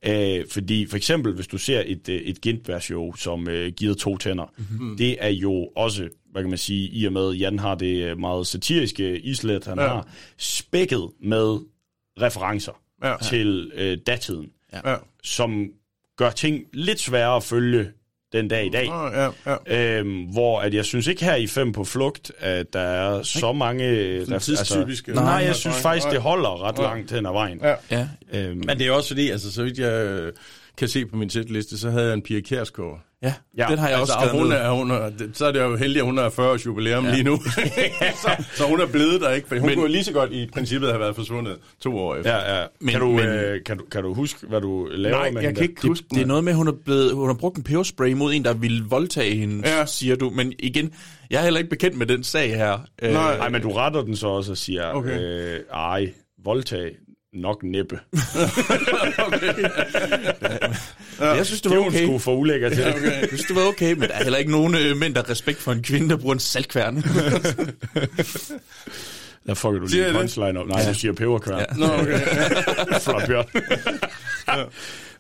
Øh, fordi for eksempel, hvis du ser et, et Gintberg-show, som øh, giver to tænder, mm-hmm. det er jo også, hvad kan man sige, i og med, Jan har det meget satiriske islet, han ja. har spækket med referencer ja. til øh, datiden, ja. som gør ting lidt sværere at følge den dag i dag, oh, yeah, yeah. Øhm, hvor at jeg synes ikke her i Fem på flugt, at der er så mange der, altså, nej, jeg synes faktisk, det holder ret langt hen ad vejen. Ja. Ja. Øhm, Men det er også fordi, altså, så vidt jeg kan se på min sætliste, så havde jeg en Pia Kjærsgaard. Ja, ja, den har jeg altså, også skrevet. Hun er, hun er, så er det jo heldig, at hun er fyrre års jubilæum ja. lige nu. så, så hun er blevet der, ikke? For hun men, kunne lige så godt i princippet have været forsvundet to år efter. Ja, ja. Men, kan, du, men, øh, kan, du, kan du huske, hvad du laver? Nej, med jeg kan ikke der? huske. Det, det er noget med, at hun, er blevet, hun har brugt en peberspray mod en, der ville voldtage hende, ja. siger du. Men igen, jeg er heller ikke bekendt med den sag her. Nej, øh, nej men du retter den så også og siger, okay. øh, ej, voldtag. Nok næppe. okay. ja. Jeg synes, det var okay. Det var for ulækker til. Ja, okay. Jeg synes, det var okay, men der er heller ikke nogen mænd, der har respekt for en kvinde, der bruger en saltkværne. der fucker du lige en punchline op. Nej, ja. du siger peberkværn. Ja. Nå, okay. Fra Bjørn.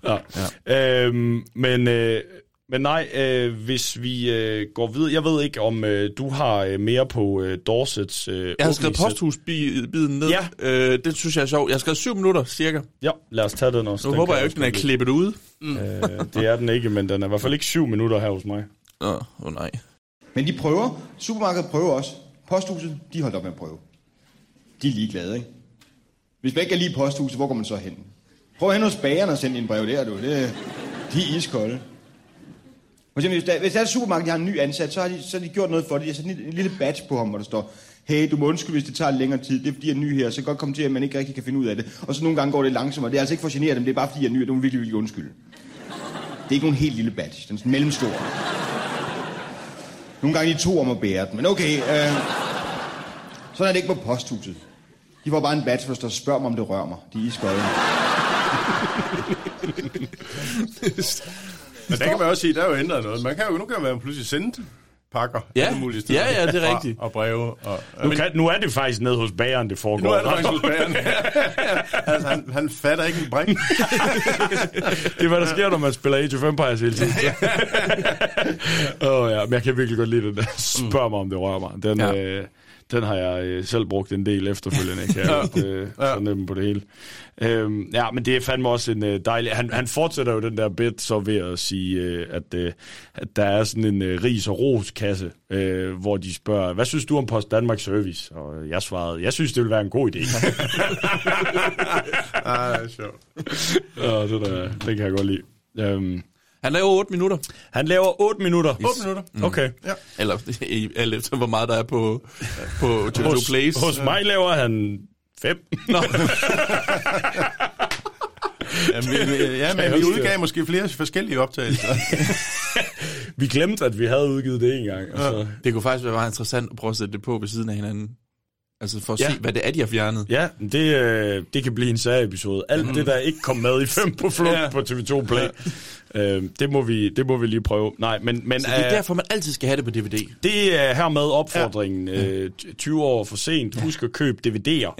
ja. Ja. Øhm, men, øh, Men nej, øh, hvis vi øh, går videre... Jeg ved ikke, om øh, du har øh, mere på øh, Dorsets... Øh, jeg har skrevet posthusbiden ned. Ja. Øh, det synes jeg er sjovt. Jeg har skrevet syv minutter, cirka. Ja, lad os tage den også. Nu den håber jeg ikke, den er klippet ud. Mm. Øh, det er den ikke, men den er i hvert fald ikke syv minutter her hos mig. Åh, oh, oh nej. Men de prøver. Supermarkedet prøver også. Posthuset, de holder op med at prøve. De er ligeglade, ikke? Hvis man ikke kan lide posthuset, hvor går man så hen? Prøv at hen hos bageren og sende en brev der, du. Det, de er iskolde. Hvis der, hvis der er et supermarked, der har en ny ansat, så har de, så har de gjort noget for det. De har sat en, en lille badge på ham, hvor der står, hey, du må undskylde, hvis det tager længere tid. Det er, fordi jeg er ny her, så kan godt komme til, at man ikke rigtig kan finde ud af det. Og så nogle gange går det langsommere. Det er altså ikke for at genere dem, det er bare, fordi jeg er ny, og det må virkelig, virkelig undskylde. Det er ikke nogen helt lille badge, den er sådan mellemstor. Nogle gange de to om at bære den, men okay. Øh, sådan er det ikke på posthuset. De får bare en badge, hvor der står, spørg mig, om det rører mig. De er iskolde. Men der kan man også sige, der er jo ændret noget. Man kan jo, nu kan man pludselig sende pakker. Ja, ja, ja, det er rigtigt. Og, og breve. Og, nu, kan, nu er det faktisk ned hos bageren, det foregår. Nu er det faktisk hos bageren. Altså, han, han fatter ikke en brik. Det er, hvad der sker, når man spiller Age of Empires hele tiden. oh, ja, men jeg kan virkelig godt lide det der. Spørg mig, om det rører mig. Den, ja. øh, den har jeg øh, selv brugt en del efterfølgende. Kan jeg ja. øh, så nemt på det hele. Øhm, ja, men det er fandme også en øh, dejlig... Han, han fortsætter jo den der bit så ved at sige, øh, at, øh, at der er sådan en øh, ris- og roskasse, øh, hvor de spørger, hvad synes du om Post Danmarks service? Og jeg svarede, jeg synes, det ville være en god idé. Ej, det er sjovt. Ja, det, der, det kan jeg godt lide. Øhm, han laver otte minutter. Han laver otte minutter. otte yes. minutter. Mm. Okay. Ja. Eller alt efter, hvor meget der er på, på T V to Play. Hos, hos mig laver han... Fem. Nå. Jamen, vi, ja, men vi udgav måske flere forskellige optagelser. Vi glemte, at vi havde udgivet det en gang. Altså. Ja. Det kunne faktisk være meget interessant at prøve at sætte det på ved siden af hinanden. Altså for at ja. se, hvad det er, de har fjernet. Ja, det, øh, det kan blive en særepisode. Alt mm. det, der ikke kom med i Fem på flugt ja. på T V to Play, ja. øh, det, må vi, det må vi lige prøve. Nej, men, men, så det er øh, derfor, man altid skal have det på D V D. Det er hermed opfordringen. Ja. Øh, tyve år for sent. Ja. Husk at købe D V D'er.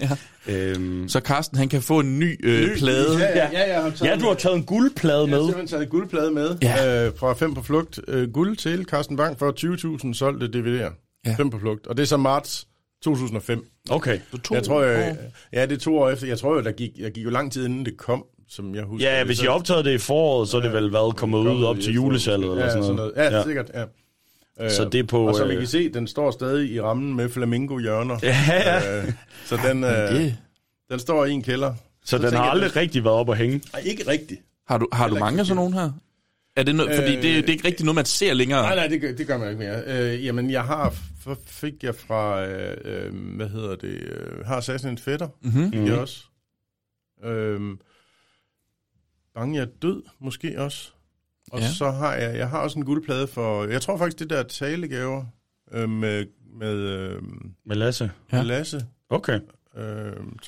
Ja. Øhm. Så Carsten, han kan få en ny, øh, ny plade. Ja, ja, ja, jeg har taget ja, du har taget en guldplade med. Jeg har simpelthen taget en guldplade med ja. øh, fra Fem på flugt. Øh, guld til Carsten Bang for tyve tusind solgte D V D'er. Ja. Fem på flugt. Og det er så marts to tusind og fem. Okay. To jeg tror, jeg, ja, det er to år efter. Jeg tror, der gik, jeg gik jo lang tid, inden det kom, som jeg husker. Ja, hvis jeg optagede det i foråret, så er det vel været kommet ud op til julesalget eller ja, sådan noget. noget. Ja, ja, sikkert, ja. Så det på, og som I kan se, den står stadig i rammen med flamingo-hjørner. Ja, ja. Så den, øh, den står i en kælder. Så, så den har aldrig det... rigtig været op at hænge? Nej, ikke rigtigt. Har du, har du mange af sådan nogen her? Er det no- øh, fordi det, det er ikke rigtig noget, man ser længere. Nej, nej, det gør, det gør man ikke mere. Øh, jamen, jeg har, fik jeg fra, øh, hvad hedder det, øh, har Sassen en fætter, mm-hmm. fik jeg også. Øh, Bange jeg død, måske også. Og ja. så har jeg, jeg har også en guldplade for, jeg tror faktisk, det der talegaver øh, med, med, øh, med Lasse. Ja. Med Lasse. Okay. Øh,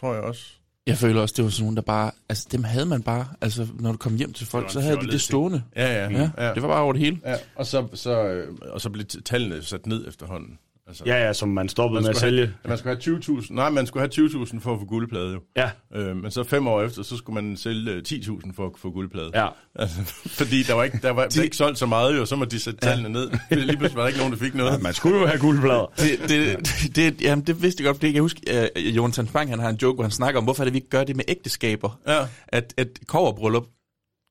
tror jeg også. Jeg føler også, det var sådan nogen, der bare... Altså, dem havde man bare... Altså, når du kom hjem til folk, så havde de det stående. Ja, ja, ja, ja. Det var bare over det hele. Ja, og så, så, og så blev tallene sat ned efterhånden. Altså, ja, ja, som man stoppede man med at sælge. Have, man skulle have tyve tusind... Nej, man skulle have tyve tusind for at få guldplade, jo. Ja. Øh, men så fem år efter, så skulle man sælge ti tusind for at få guldplade. Ja. Altså, fordi der var ikke, der var de... ikke solgt så meget, jo. Så måtte de sætte tallene ja. ned. Lige pludselig var der ikke nogen, der fik noget. Ja, man skulle jo have guldplader. det, det, det, jamen, det vidste jeg godt, fordi jeg husker, uh, Jonathan Spang, han har en joke, hvor han snakker om, hvorfor det, vi ikke gør det med ægteskaber. Ja. At, at kobberbryllup,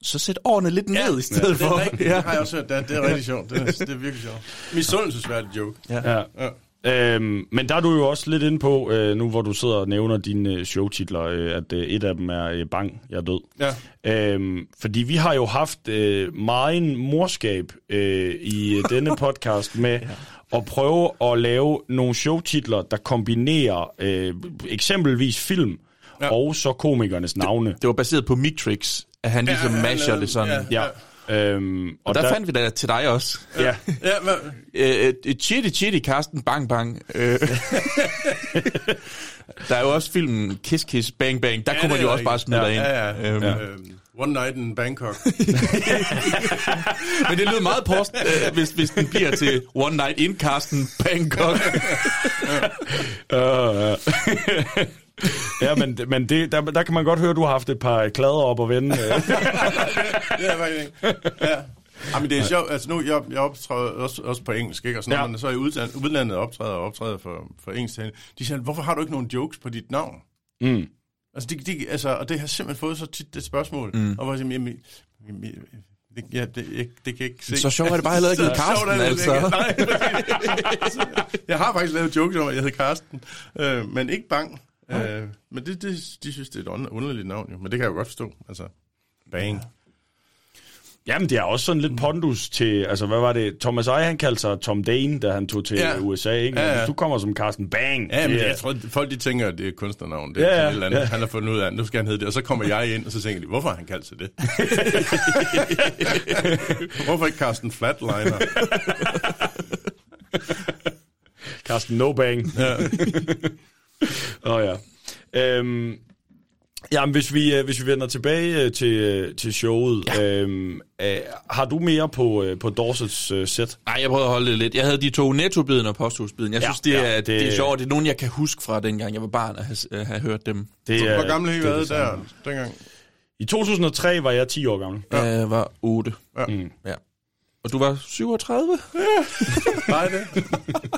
så sæt årene lidt ned ja. i stedet ja, det for. Rigtigt, ja. Det har jeg også hørt. Det er, det er rigtig sjovt. Det er, det er virkelig sjovt. Misundelsesværdigt joke. Ja. Ja. Ja. Øhm, men der er du jo også lidt inde på, øh, nu hvor du sidder og nævner dine showtitler, øh, at øh, et af dem er øh, Bang, jeg er død. Ja. Øhm, fordi vi har jo haft øh, meget morskab øh, i denne podcast med... ja. Og prøve at lave nogle showtitler, der kombinerer øh, eksempelvis film ja. og så komikernes navne. Det, det var baseret på Mictrix, at han ligesom ja, masher han det sådan. Ja, ja. Øhm, og, og der, der fandt vi da til dig også. Ja. ja chitty chitty, Carsten, bang bang. Der er jo også filmen Kiss Kiss, bang bang. Der ja, kunne man jo også bare smide ja, ind. Ja, ja, ja. Øhm. Ja. One Night in Bangkok. Men det lyder meget post, øh, hvis, hvis den bliver til One Night in Carsten Bangkok. uh, uh. Ja, men, men det, der, der kan man godt høre, at du har haft et par klader op og vende. Ja, faktisk. Ja. Ja, men det er sjovt. Altså nu, jeg, jeg optræder også, også på engelsk, ikke? Og sådan, ja. Når så i udlandet, udlandet optræder og optræder for, for engelsk, de siger, hvorfor har du ikke nogen jokes på dit navn? Mm. Altså, de, de, altså, og det har simpelthen fået så tit et spørgsmål. Mm. Og hvor jeg siger, jamen, jamen, jamen, det, ja, det, jeg, det kan jeg ikke se. Så sjovt er det bare, at jeg hedder Carsten, altså. altså. Jeg har faktisk lavet jokes om, at jeg hedder Carsten, øh, men ikke Bang. Okay. Øh, men det, det, de synes, det er et underligt navn, jo. Men det kan jeg jo godt forstå. Altså, Bang. Ja. Jamen, det er også sådan lidt pondus til, altså, hvad var det? Thomas Eje, han kaldte sig Tom Dane, da han tog til ja. U S A, ikke? Ja, ja. Hvis du kommer som Carsten Bang. Ja, men det, jeg tror, folk de tænker, at det er kunstnernavn. Det er ja, sådan et eller andet, ja. Han har fundet ud af, nu skal han hedde det. Og så kommer jeg ind, og så tænker de, hvorfor har han kaldt sig det? Hvorfor ikke Carsten Flatliner? Carsten No Bang. Ja. Åh oh, ja. Øhm, jamen, hvis vi, hvis vi vender tilbage til, til showet, ja. øhm, øh, har du mere på, på Dorsets øh, sæt? Nej, jeg prøvede at holde det lidt. Jeg havde de to nettobiden og posthusbiden. Jeg ja, synes, det, ja, er, det... det er sjovt. Det er nogen, jeg kan huske fra dengang, jeg var barn og have, have hørt dem. Det, så, hvor øh, gamle har I været der dengang? I to tusind og tre var jeg ti år gammel. Ja. Jeg var otte. Ja. Mm. Ja. Og du var syvogtredive? Ja. Var det?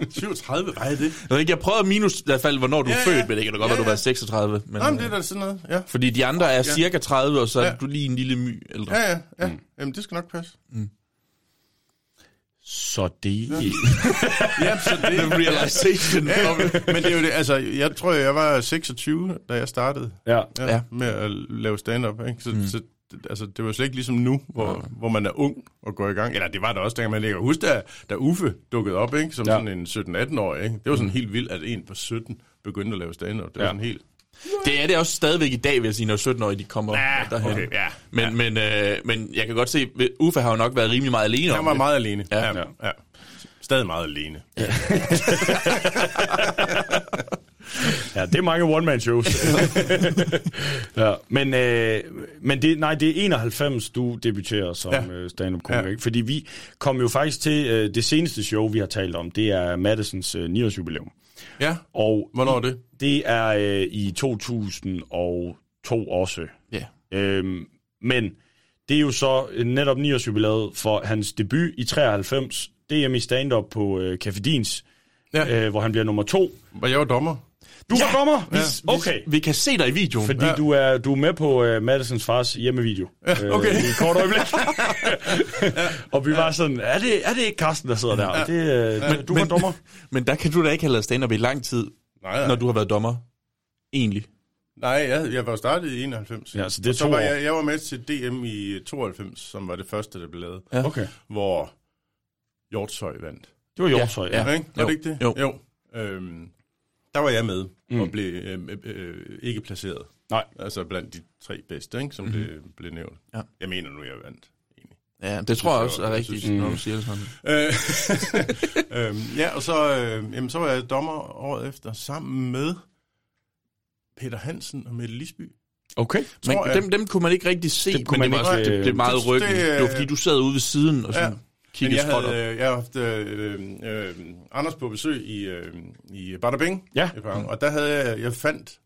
syvogtredive? Var det? Jeg, jeg prøvede minus, i hvert fald, hvornår du ja, født, ja. Men det kan da godt være, ja, ja. Du var seksogtredive. Men, jamen, det er da sådan noget, ja. Fordi de andre er ja. Cirka tredive, og så er ja. Du lige en lille my ældre. Ja, ja, ja. Mm. Jamen, det skal nok passe. Mm. Så det... Ja. ja, så det... The realization. ja, men det er jo det, altså, jeg tror, jeg var seksogtyve, da jeg startede ja. Ja, ja. Med at lave stand-up, ikke? Så... Mm. så altså, det var slet ikke ligesom nu, hvor, okay. hvor man er ung og går i gang. Eller det var der også, der man lægger. Husk, da, da Uffe dukkede op, ikke? Som ja. Sådan en sytten-atten-årig. Ikke? Det var sådan helt vildt, at en på sytten begyndte at lave stand-up. Det var ja. Sådan helt... Det er det også stadigvæk i dag, vil jeg sige, når sytten-årige de kommer ja, derhen. Okay, ja, men, ja. Men, øh, men jeg kan godt se, Uffe har jo nok været rimelig meget alene. Han var meget alene. Ja. Ja, ja. Stadig meget alene. Ja. Ja, det er mange one-man-shows. ja, men øh, men det, nej, det er enoghalvfems, du debuterer som ja. Stand-up-komiker. Ja. Fordi vi kom jo faktisk til øh, det seneste show, vi har talt om. Det er Madisons øh, niårsjubilæum. Ja, og hvornår er det? Det er øh, i to tusind og to også. Ja. Øhm, men det er jo så netop niårsjubilæet for hans debut i treoghalvfems. D M i stand-up på øh, Café Dins, ja. øh, hvor han bliver nummer to. Og jeg var dommer. Du ja, var dommer? Ja. Vi, okay. Vi, vi kan se dig i videoen. Fordi ja. du, er, du er med på uh, Madisons fars hjemmevideo. Ja, okay. Øh, I et kort øjeblik. ja. Og vi ja. Var sådan, er det, er det ikke Carsten, der sidder der? Ja. Det, øh, ja. Men, du var men, dommer. Men der kan du da ikke have lavet stand-up i lang tid, nej, nej. Når du har været dommer. Egentlig. Nej, jeg, jeg var startet i enoghalvfems. Ja, så det så var jeg, jeg var med til D M i tooghalvfems, som var det første, der blev lavet. Ja. Okay. Hvor Hjortshøj vandt. Det var Hjortshøj, ja. Ja. Ja. Var det ikke det? Jo. jo. Øhm, der var jeg med mm. og blev øh, øh, ikke placeret. Nej. Altså blandt de tre bedste, ikke, som mm. det blev nævnt. Ja. Jeg mener nu, jeg vandt. Egentlig. Ja, det, det tror jeg, jeg også er rigtigt, mm. når du siger det sådan. øh, øhm, ja, og så, øh, jamen, så var jeg dommer året efter sammen med Peter Hansen og Mette Lisby. Okay, men jeg, dem, dem kunne man ikke rigtig se, men det var det, det meget ryggen. Det, øh, det var fordi, du sad ude ved siden og sådan... Ja. Men jeg havde, jeg havde haft øh, øh, Anders på besøg i, øh, i Badabing, ja. Og der havde jeg, jeg fandt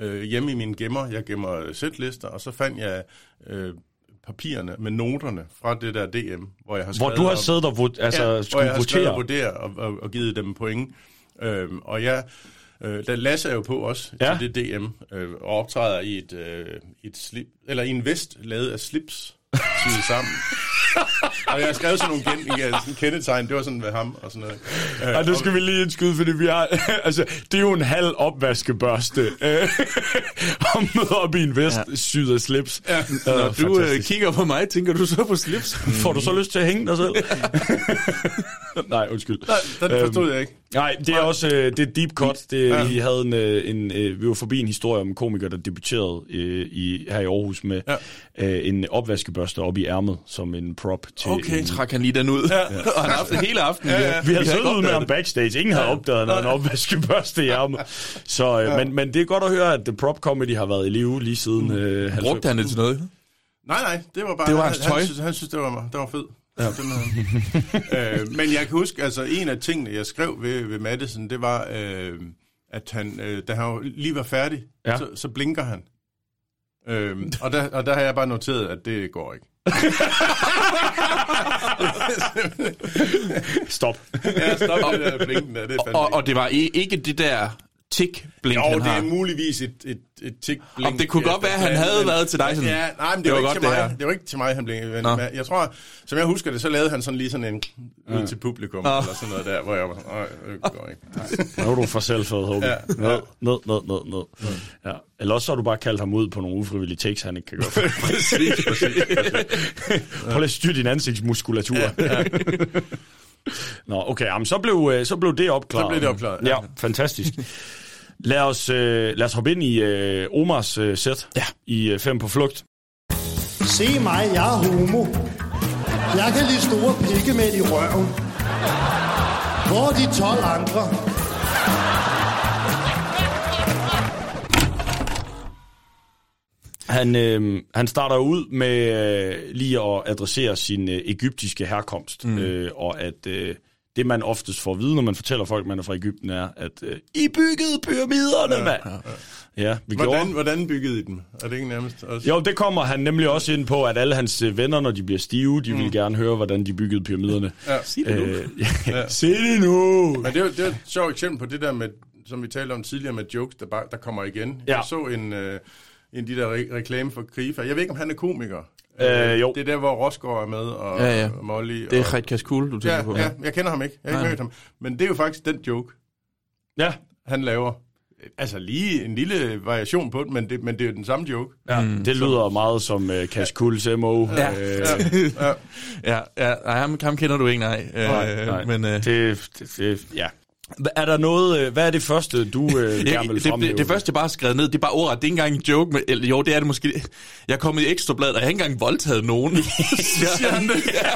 øh, hjemme i mine gemmer, jeg gemmer sætlister, og så fandt jeg øh, papirerne med noterne fra det der D M, hvor jeg har skrevet... Hvor du har siddet og, og, altså, ja, hvor jeg har skrevet og vurderet og, og, og givet dem point. Øh, og jeg... Øh, der Lasse er jo på også, ja. Til det D M, øh, og optræder i et, øh, et slip, eller i en vest lavet af slips, syet sammen. Og jeg har skrevet sådan nogle kendetegn, det var sådan ved ham og sådan noget. Øh, Ej, det skal og... vi lige indskyde, fordi vi har, altså, det er jo en halv opvaskebørste, øh, og møder op i en vest, ja. Syet af slips. Ja. Når øh, du øh, kigger på mig, tænker du så på slips? Mm. Får du så lyst til at hænge dig selv? Nej, undskyld. Nej, det forstod øhm, jeg ikke. Nej, det er også øh, det er deep cut. Det, ja. Vi havde en, en øh, vi var forbi en historie om en komiker, der debuterede øh, i her i Aarhus med ja. øh, en opvaskebørste op i ærmet som en prop til. Okay, en... trak han lige den ud. Ja. Ja. Og han har haft det hele aftenen. Ja, ja. Vi, vi havde siddet ud med ham backstage. Ingen ja. Havde opdaget noget en opvaskebørste i ærmet. Så øh, ja. men men det er godt at høre, at the prop comedy har været i live lige siden. Øh, halvfems. Brugte han det til noget? Nej, nej, det var bare. Det var hans tøj. Han, han, synes, han synes det var det var fedt. Ja. øh, men jeg kan huske, altså en af tingene, jeg skrev ved, ved Madison, det var, øh, at han, øh, da han lige var færdig, ja. så, så blinker han. Øhm, og, der, og der har jeg bare noteret, at det går ikke. Stop. Ja, stop og, det der blinken der. Det er og, og det var ikke det der tik-blink, han har. Jo, det er muligvis et, et, et tik-blink. Om det kunne godt være, at han havde været til dig sådan. Ja, nej, men det var, det var ikke til mig. Det, det var ikke til mig, han blinkede. Nå. Jeg tror, som jeg husker det, så lavede han sådan lige sådan en ud mm. til publikum, Nå. eller sådan noget der, hvor jeg var sådan, nej, det går ikke. Nej. Nu er du for selvfød, Håbe. Ja. Ned, ned, ned, ned, ned. Ja. Eller også så har du bare kaldt ham ud på nogle ufrivillige takes, han ikke kan gøre. Præcis, præcis. Prøv at styre din ansigtsmuskulatur. Ja, ja. Nå, okay, jamen, så, blev, så blev det opklaret. Så blev det opklaret. Ja, ja, fantastisk. Lad os, lad os hoppe ind i uh, Omars uh, sæt ja. i uh, Fem på flugt. Se mig, jeg er homo. Jeg kan lide store pikke med i røven. Hvor er de tolv andre? Han, øh, han starter ud med øh, lige at adressere sin øh, egyptiske herkomst, mm. øh, og at øh, det, man oftest får at vide, når man fortæller folk, man er fra Egypten, er, at øh, I byggede pyramiderne, ja, mand! Ja, ja. Ja, vi hvordan, hvordan byggede I dem? Er det ikke nærmest også? Jo, det kommer han nemlig også ind på, at alle hans venner, når de bliver stive, de mm. vil gerne høre, hvordan de byggede pyramiderne. Ja. Sig det nu! Øh, ja. Sig det nu! Men det er, det er et sjovt eksempel på det der, med, som vi talte om tidligere med jokes, der, bare, der kommer igen. Ja. Jeg så en... Øh, en de der re- reklame for Krifa. Jeg ved ikke, om han er komiker. Øh, jo. Det er der, hvor Rosgaard er med, og, ja, ja. og Molly. Det er ret Cas Kuhl, du tænker ja, på. Ja, jeg kender ham ikke. Jeg har ikke mødt ham. Men det er jo faktisk den joke, ja. han laver. Altså lige en lille variation på det, men det, men det er den samme joke. Ja, mm. Det lyder meget som uh, Cas Kuhls M O. Ja, ja, ja. ja, ja. Nej, ham, ham kender du ikke, nej. nej, nej. Men, uh... det, det, det, ja. Er der noget, hvad er det første, du øh, gerne vil fremhæve? Det, det, det første, jeg bare har skrevet ned, det er bare ordret. Det er ikke engang en joke, men eller, jo, det er det måske. Jeg er kommet i Ekstrabladet, og jeg har ikke engang voldtaget nogen. Siger han det? Ja,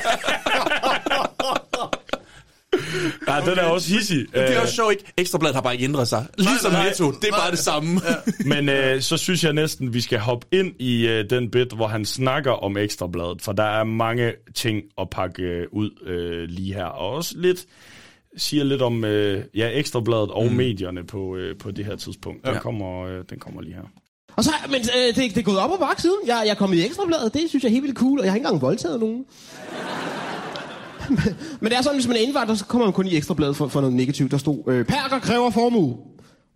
okay. Den er også hissig. Det er også sjovt, ikke? Ekstrabladet har bare ikke ændret sig. Ligesom Netto, det er bare det samme. Ja. Men øh, så synes jeg næsten, vi skal hoppe ind i øh, den bit, hvor han snakker om Ekstrabladet. For der er mange ting at pakke øh, ud øh, lige her. Og også lidt... siger lidt om øh, ja, Ekstrabladet og mm. medierne på, øh, på det her tidspunkt. Den, ja. kommer, øh, den kommer lige her. Og så, men øh, det, det er gået op og bakke siden. Jeg, jeg er kommet i Ekstrabladet, det synes jeg er helt vildt cool, og jeg har ikke engang voldtaget nogen. Men det er sådan, hvis man er indvandrer, så kommer man kun i Ekstrabladet for, for noget negativt. Der stod, øh, Perker kræver formue.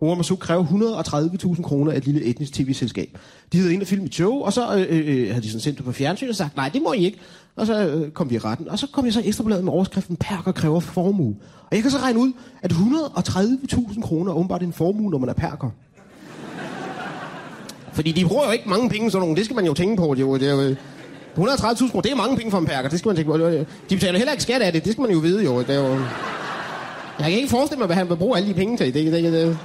Omar Marzouk kræver et hundrede og tredive tusind kroner af et lille etnisk tv-selskab. De havde ind og filmet et show, og så øh, øh, havde de sådan sendt det på fjernsyn og sagt, nej, det må I ikke. Og så øh, kom vi i retten, og så kom jeg så i Ekstrabladet med overskriften, Perker kræver formue. Og jeg kan så regne ud, at et hundrede og tredive tusind kroner er åbenbart en formue, når man er perker. Fordi de bruger jo ikke mange penge, sådan nogle, det skal man jo tænke på. Det er jo, et hundrede og tredive tusind kroner, det er mange penge for en perker, det skal man tænke på. De betaler heller ikke skat af det, det skal man jo vide jo. Det er jo... Jeg kan ikke forestille mig, hvad han vil bruge alle de penge til. Det, det, det, det.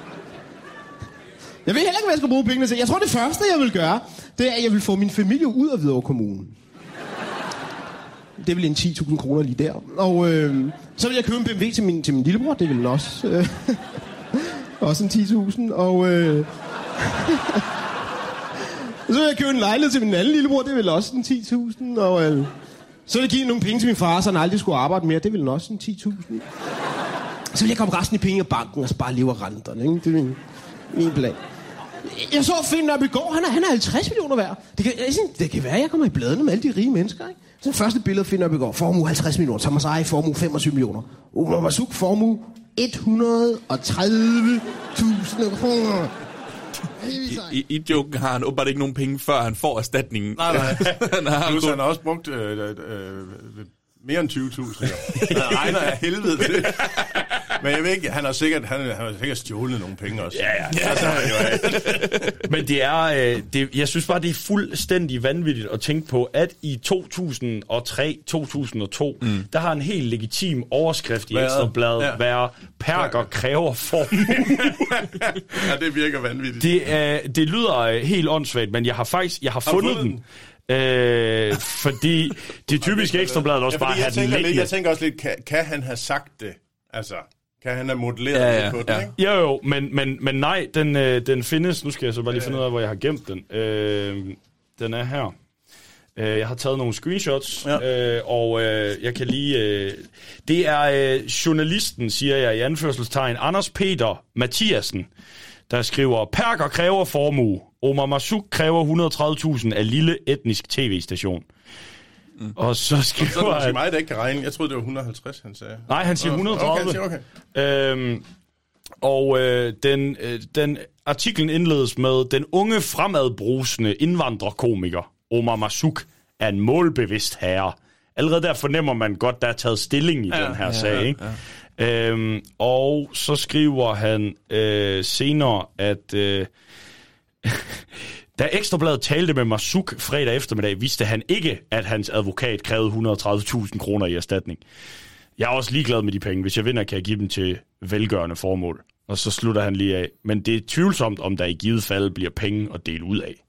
Jeg ved heller ikke, hvad jeg skal bruge pengene til. Jeg tror, det første, jeg vil gøre, det er, at jeg vil få min familie ud af Hvidovre Kommune. Det vil en ti tusind kroner lige der. Og øh, så vil jeg købe en B M W til min, til min lillebror. Det vil den også. Øh, også en ti tusind. Og øh, så vil jeg købe en lejlighed til min anden lillebror. Det vil også en ti tusind. Og øh, så vil jeg give nogle penge til min far, så han aldrig skulle arbejde mere. Det vil den også en ti tusind. Så vil jeg komme resten af penge af banken, og så bare leve af renterne, ikke? Det er min, min plan. Jeg så Finn Nørbygaard, han er, han er halvtreds millioner værd. Det kan, det kan være, at jeg kommer i bladene med alle de rige mennesker, ikke? Så første billede af Finn Nørbygaard, formue halvtreds millioner, Thomas Eje, formue femogtyve millioner. Omar Marzouk, formue et hundrede og tredive tusind kroner. I, i joken har han åbenbart ikke nogen penge, før han får erstatningen. Nej, nej. han, har Plus, han har også brugt... Øh, øh, øh, mere end tyve tusind. Han regner af helvede det. Men jeg ved ikke, han har sikkert, han, han har sikkert stjålet nogle penge også. Ja, ja. ja. ja. Men det er, øh, det, jeg synes bare, det er fuldstændig vanvittigt at tænke på, at i to tusind og tre til to tusind og to, mm. der har en helt legitim overskrift i Ekstrabladet ja. været, Perker kræver formue. Ja, det virker vanvittigt. Det, øh, det lyder helt åndssvagt, men jeg har faktisk jeg har, har fundet, fundet den. Øh, fordi det typiske Ekstrabladet også ja, bare har den lidt. Jeg tænker også lidt, kan, kan han have sagt det? Altså, kan han have modelleret ja, ja, det på ja. den, ikke? Jo, jo, men, men, men nej, den, øh, den findes. Nu skal jeg så bare lige finde ud af, hvor jeg har gemt den. Øh, den er her. Øh, jeg har taget nogle screenshots, ja. øh, og øh, jeg kan lige... Øh, det er øh, journalisten, siger jeg i anførselstegn, Anders Peter Mathiasen, der skriver, Perker kræver formue. Omar Marzouk kræver hundrede og tredive tusind af lille etnisk tv-station. Mm. Og så skriver han... Det er måske mig, der ikke kan regne. Jeg troede, det var et hundrede og halvtreds, han sagde. Nej, han siger et hundrede og tredive. Okay, okay. Øhm, og øh, den, øh, den artiklen indledes med, den unge fremadbrusende indvandrerkomiker, Omar Marzouk, er en målbevidst herre. Allerede der fornemmer man godt, der er taget stilling i ja, den her ja, sag, ikke? Ja, ja. Øhm, og så skriver han øh, senere, at... Øh, da Ekstrabladet talte med Marzouk fredag eftermiddag, vidste han ikke, at hans advokat krævede et hundrede og tredive tusind kroner i erstatning. Jeg er også ligeglad med de penge. Hvis jeg vinder, kan jeg give dem til velgørende formål. Og så slutter han lige af. Men det er tvivlsomt, om der i givet fald bliver penge at dele ud af.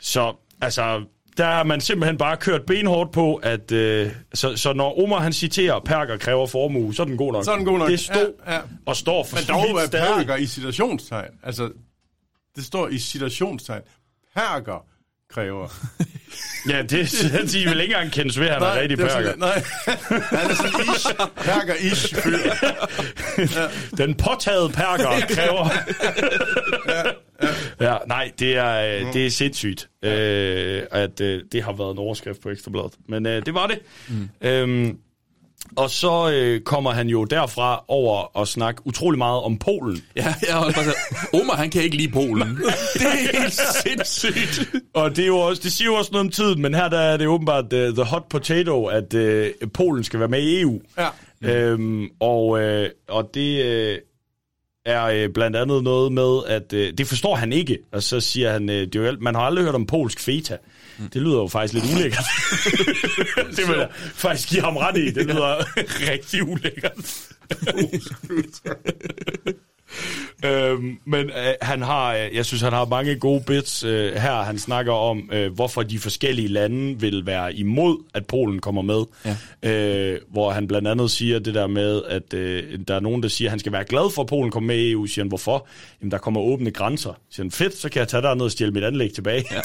Så altså, der har man simpelthen bare kørt benhårdt på, at øh, så, så når Omar han citerer, Perker kræver formue, så er den god nok. Så er den god nok. Det stod ja, ja. Og står for stadig. Men dog er Perker i situationstegn. Altså... Det står i citationstegn. Perker kræver. Ja, det han siger vel ikke engang kendes ved, at han nej, er rigtig perker. Sådan, nej, han er sådan ish. Perker-ish. Ja. Den påtaget perker kræver. Ja, ja. Ja, nej, det er, mm. det er sindssygt, øh, at øh, det har været en overskrift på Ekstrabladet. Men øh, det var det. Mm. Øhm, Og så øh, kommer han jo derfra over og snakke utrolig meget om Polen. Ja, jeg holdt bare sådan, Omar, han kan ikke lide Polen. Det er helt sindssygt. Og det, er jo også, det siger jo også noget om tiden, men her der er det åbenbart uh, the hot potato, at uh, Polen skal være med i E U. Ja. Øhm, og, øh, og det øh, er øh, blandt andet noget med, at øh, det forstår han ikke. Og så siger han, øh, det er jo, man har aldrig hørt om polsk feta. Det lyder jo faktisk lidt ulækkert. Det vil jeg faktisk give ham ret i. Det lyder rigtig ulækkert. øhm, men øh, han har, jeg synes, han har mange gode bits øh, her. Han snakker om, øh, hvorfor de forskellige lande vil være imod, at Polen kommer med. Ja. Øh, hvor han blandt andet siger det der med, at øh, der er nogen, der siger, at han skal være glad for, at Polen kommer med i E U. Siger han, hvorfor? Jamen, der kommer åbne grænser. Siger han, fedt, så kan jeg tage derned og stjæle mit anlæg tilbage. Ja.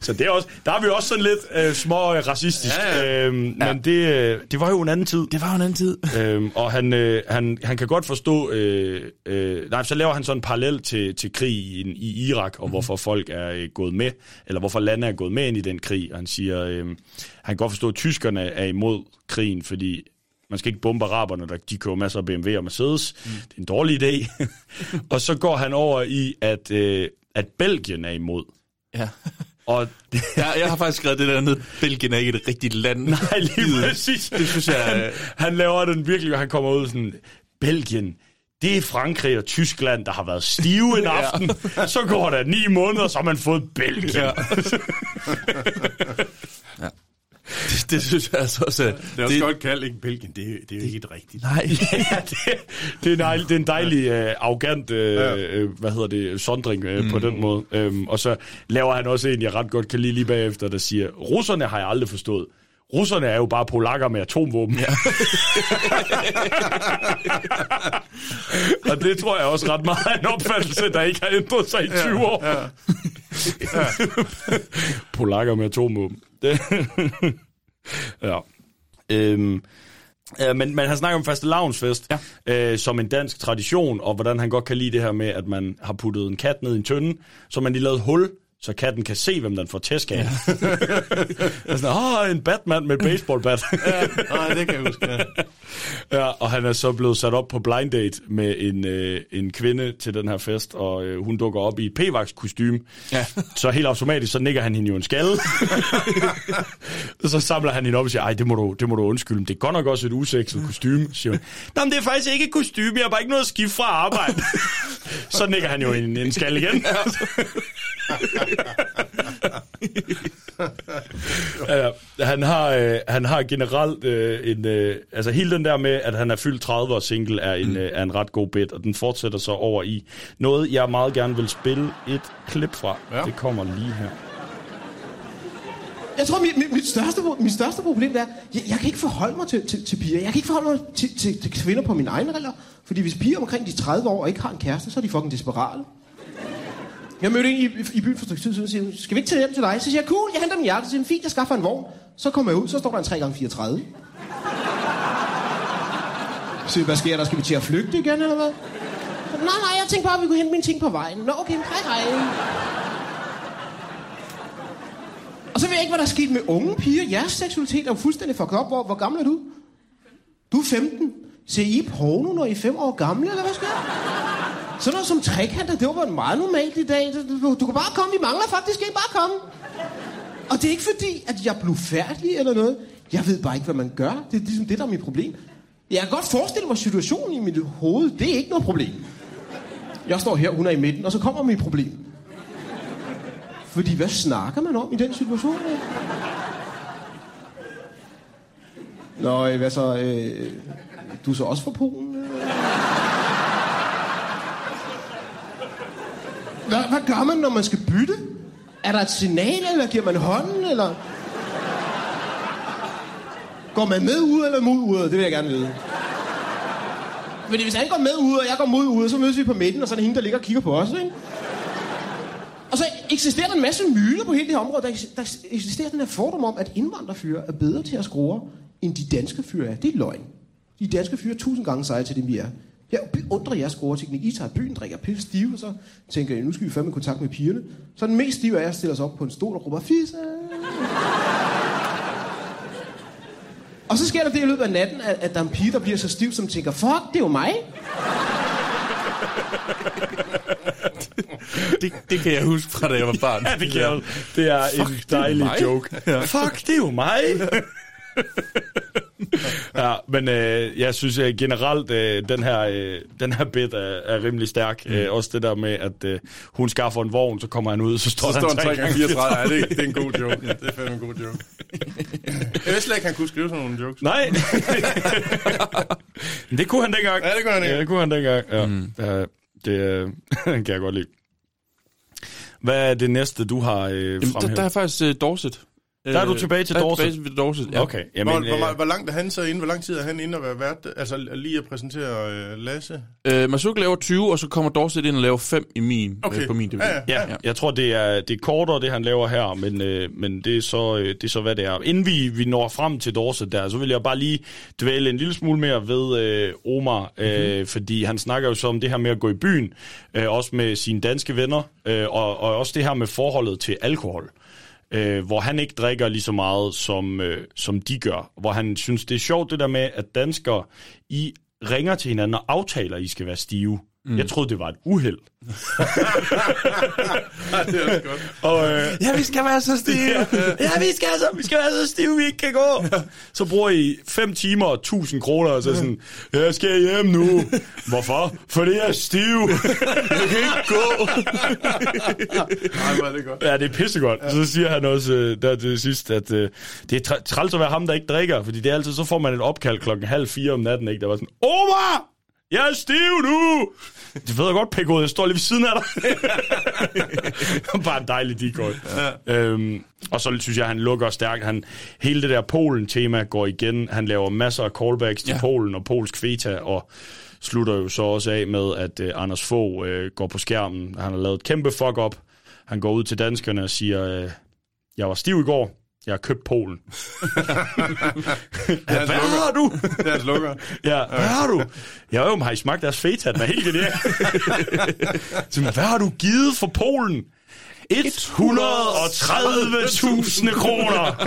Så det er også, der er vi også sådan lidt øh, små øh, racistisk. Ja, ja. Øh, men ja. det, øh, det var jo en anden tid. Det var jo en anden tid. øhm, og han, øh, han, han kan godt forstå, Øh, øh, nej, så laver han sådan en parallel til, til krig i, i Irak, og mm-hmm. hvorfor folk er øh, gået med, eller hvorfor lande er gået med ind i den krig. Og han siger, øh, han kan godt forstå, at tyskerne er imod krigen, fordi man skal ikke bombe araberne, der, de køber masser af B M W og Mercedes. Mm. Det er en dårlig idé. Og så går han over i, at, øh, at Belgien er imod. Ja. Og det, jeg, jeg har faktisk skrevet det der ned. Belgien er ikke et rigtigt land. Nej, lige præcis. Det synes jeg, han, øh... han laver den virkelig, og han kommer ud sådan, Belgien... Det er Frankrig og Tyskland, der har været stive en aften. Ja. Så går der ni måneder, så har man fået Belgien. Ja. Ja. Det, det synes jeg altså også... Det er også det, godt kaldt, ikke? Belgien, det, det er jo det, ikke et rigtigt. Nej, ja, det, det, er en, det er en dejlig, øh, arrogant, øh, øh, hvad hedder det, sondring øh, mm. på den måde. Øhm, og så laver han også en, jeg ret godt kan lide lige bagefter, der siger, russerne har jeg aldrig forstået. Russerne er jo bare polakker med atomvåben. Ja. Og det tror jeg også ret meget er en opfattelse, der ikke har ændret sig i tyve ja, år. Ja. Ja. Polakker med atomvåben. Ja. Øhm. Ja, men, men han snakker om fastelavnsfest, ja. øh, som en dansk tradition, og hvordan han godt kan lide det her med, at man har puttet en kat ned i en tønde, så man lige lavede hul, så katten kan se, hvem den får tæsk af. Ja. Jeg er sådan, åh, en Batman med et baseballbat. Ja, nej, det kan jeg huske. Ja. Ja, og han er så blevet sat op på blind date med en, øh, en kvinde til den her fest, og øh, hun dukker op i et p-vax-kostyme. Ja. Så helt automatisk, så nikker han hende jo en skalle. Så samler han hende op og siger, ej, det må du, det må du undskylde, men det er godt nok også et usekset kostyme. Siger hun, nå, men det er faktisk ikke et kostyme, jeg har bare ikke noget at skifte fra arbejde. Så nikker han jo en, en skalle igen. Ja. Ja, han har øh, han har generelt øh, en øh, altså hele den der med at han er fyldt tredive og single er en mm. øh, er en ret god bit, og den fortsætter så over i noget jeg meget gerne vil spille et klip fra. Ja. Det kommer lige her. Jeg tror mit, mit, mit største mit største problem er jeg, jeg kan ikke forholde mig til, til til piger. Jeg kan ikke forholde mig til til, til kvinder på mine egne regler, fordi hvis piger omkring de tredive år ikke har en kæreste, så er de fucking desperate. Jeg mødte en i, i, i byen for et stykke tid siden, og siger, skal vi ikke tage hjem til dig? Så siger jeg, cool, jeg henter min jakke, så siger, fint, jeg skaffer en vogn. Så kommer jeg ud, så står der en tre gange fireogtredive. Så hvad sker der? Skal vi til at flygte igen, eller hvad? Nej, nej, jeg tænkte bare, at vi kunne hente mine ting på vejen. Nå, okay, hej, hej. Og så ved jeg ikke, hvad der er sket med unge piger. Jeres seksualitet er fuldstændig fucked up. Hvor, hvor gammel er du? Du er femten. Ser I porno, når I er fem år gamle, eller hvad sker der? Sådan noget som trekanter, det var meget normalt i dag. Du, du kan bare komme, vi mangler faktisk ikke, bare komme. Og det er ikke fordi, at jeg blev færdig eller noget. Jeg ved bare ikke, hvad man gør. Det er ligesom det, der er mit problem. Jeg kan godt forestille mig situationen i mit hoved. Det er ikke noget problem. Jeg står her, hun er i midten, og så kommer mit problem. Fordi hvad snakker man om i den situation? Nå, hvad så? Øh, du er så også fra Polen? Hvad, hvad gør man, når man skal bytte? Er der et signal, eller giver man hånden, eller... Går man med ude eller mod ude? Det vil jeg gerne vide. Men hvis han går med ude, og jeg går mod ude, så mødes vi på midten, og så er det hende, der ligger og kigger på os, ikke? Og så eksisterer der en masse myter på hele det her område. Der, der eksisterer den her fordom om, at indvandrerfyre er bedre til at skrue, end de danske fyre er. Det er løgn. De danske fyre er tusind gange sejere til dem, vi er. Jeg beundrer jeres scoreteknik. I tager byen, drikker pille stive, og så tænker jeg, nu skal vi fandme i kontakt med pigerne. Så den mest stive er, at jeg stiller sig op på en stol og råber, fisse. Og så sker der det i løbet af natten, at, at der er en pige, der bliver så stiv, som tænker, fuck, det er jo mig. Det, det kan jeg huske fra da jeg var barn. Ja, det kan jeg. Det er fuck, en dejlig det er joke. Ja. Fuck, det er jo mig. Ja, men øh, jeg synes øh, generelt øh, den her øh, den her bit er, er rimelig stærk. Mm. Øh, også det der med at øh, hun skaffer en vogn, så kommer han ud, så står så han tre gange fireogtredive. Ja, det, det er en god joke. Ja, det er fandme en god joke. Jeg vidste slet ikke, han kunne skrive sådan nogle jokes. Nej. Det kunne han dengang. Ja, det kunne han dengang. Ja, det kunne han dengang. Ja. Mm. Ja, det øh, kan jeg godt lide. Hvad er det næste, du har øh, fremhævet? Der, der er faktisk øh, Dorset. Der er du tilbage til Dorset? Dorset, ja. Okay. Jamen, hvor, øh... hvor, hvor langt er han så inde? Hvor lang tid er han inde at være vært? Altså lige at præsentere øh, Lasse? Øh, Marzouk laver tyve, og så kommer Dorset ind og laver fem i min, okay. øh, på min D V D. Ja, ja, ja. Ja, jeg tror, det er, det er kortere, det han laver her, men, øh, men det, er så, øh, det er så, hvad det er. Inden vi, vi når frem til Dorset der, så vil jeg bare lige dvæle en lille smule mere ved øh, Omar, øh, mm-hmm. fordi han snakker jo så om det her med at gå i byen, øh, også med sine danske venner, øh, og, og også det her med forholdet til alkohol. Øh, hvor han ikke drikker lige så meget, som, øh, som de gør. Hvor han synes, det er sjovt det der med, at danskere, I ringer til hinanden og aftaler, I skal være stive. Mm. Jeg troede, det var et uheld. og, øh, ja, vi skal være så stive. Ja, vi skal, så, vi skal være så stive, vi ikke kan gå. Så bruger I fem timer og tusind kroner, og så sådan, jeg skal hjem nu. Hvorfor? Fordi jeg er stiv. Jeg kan ikke gå. Nej, hvor er det godt. Ja, det er pissegodt. Så siger han også der til sidst, at øh, det er træls at være ham, der ikke drikker. Fordi det er altid, så får man et opkald klokken halv fire om natten, ikke? Der var sådan, Omar! Jeg er stiv nu! Det ved jeg godt, P K, jeg står lige ved siden af dig. Bare en dejlig decoy. Ja. Øhm, og så synes jeg, han lukker stærkt. Han, hele det der Polen-tema går igen. Han laver masser af callbacks til ja. Polen og polsk feta, og slutter jo så også af med, at øh, Anders Fogh øh, går på skærmen. Han har lavet et kæmpe fuck-up. Han går ud til danskerne og siger, øh, jeg var stiv i går. Jeg har købt Polen. Hvad har du? Det er slukker. Ja, hvad har du? Jeg har jo har I smagt deres feta, den er helt genial. Hvad har du givet for Polen? et hundrede og tredive tusind kroner.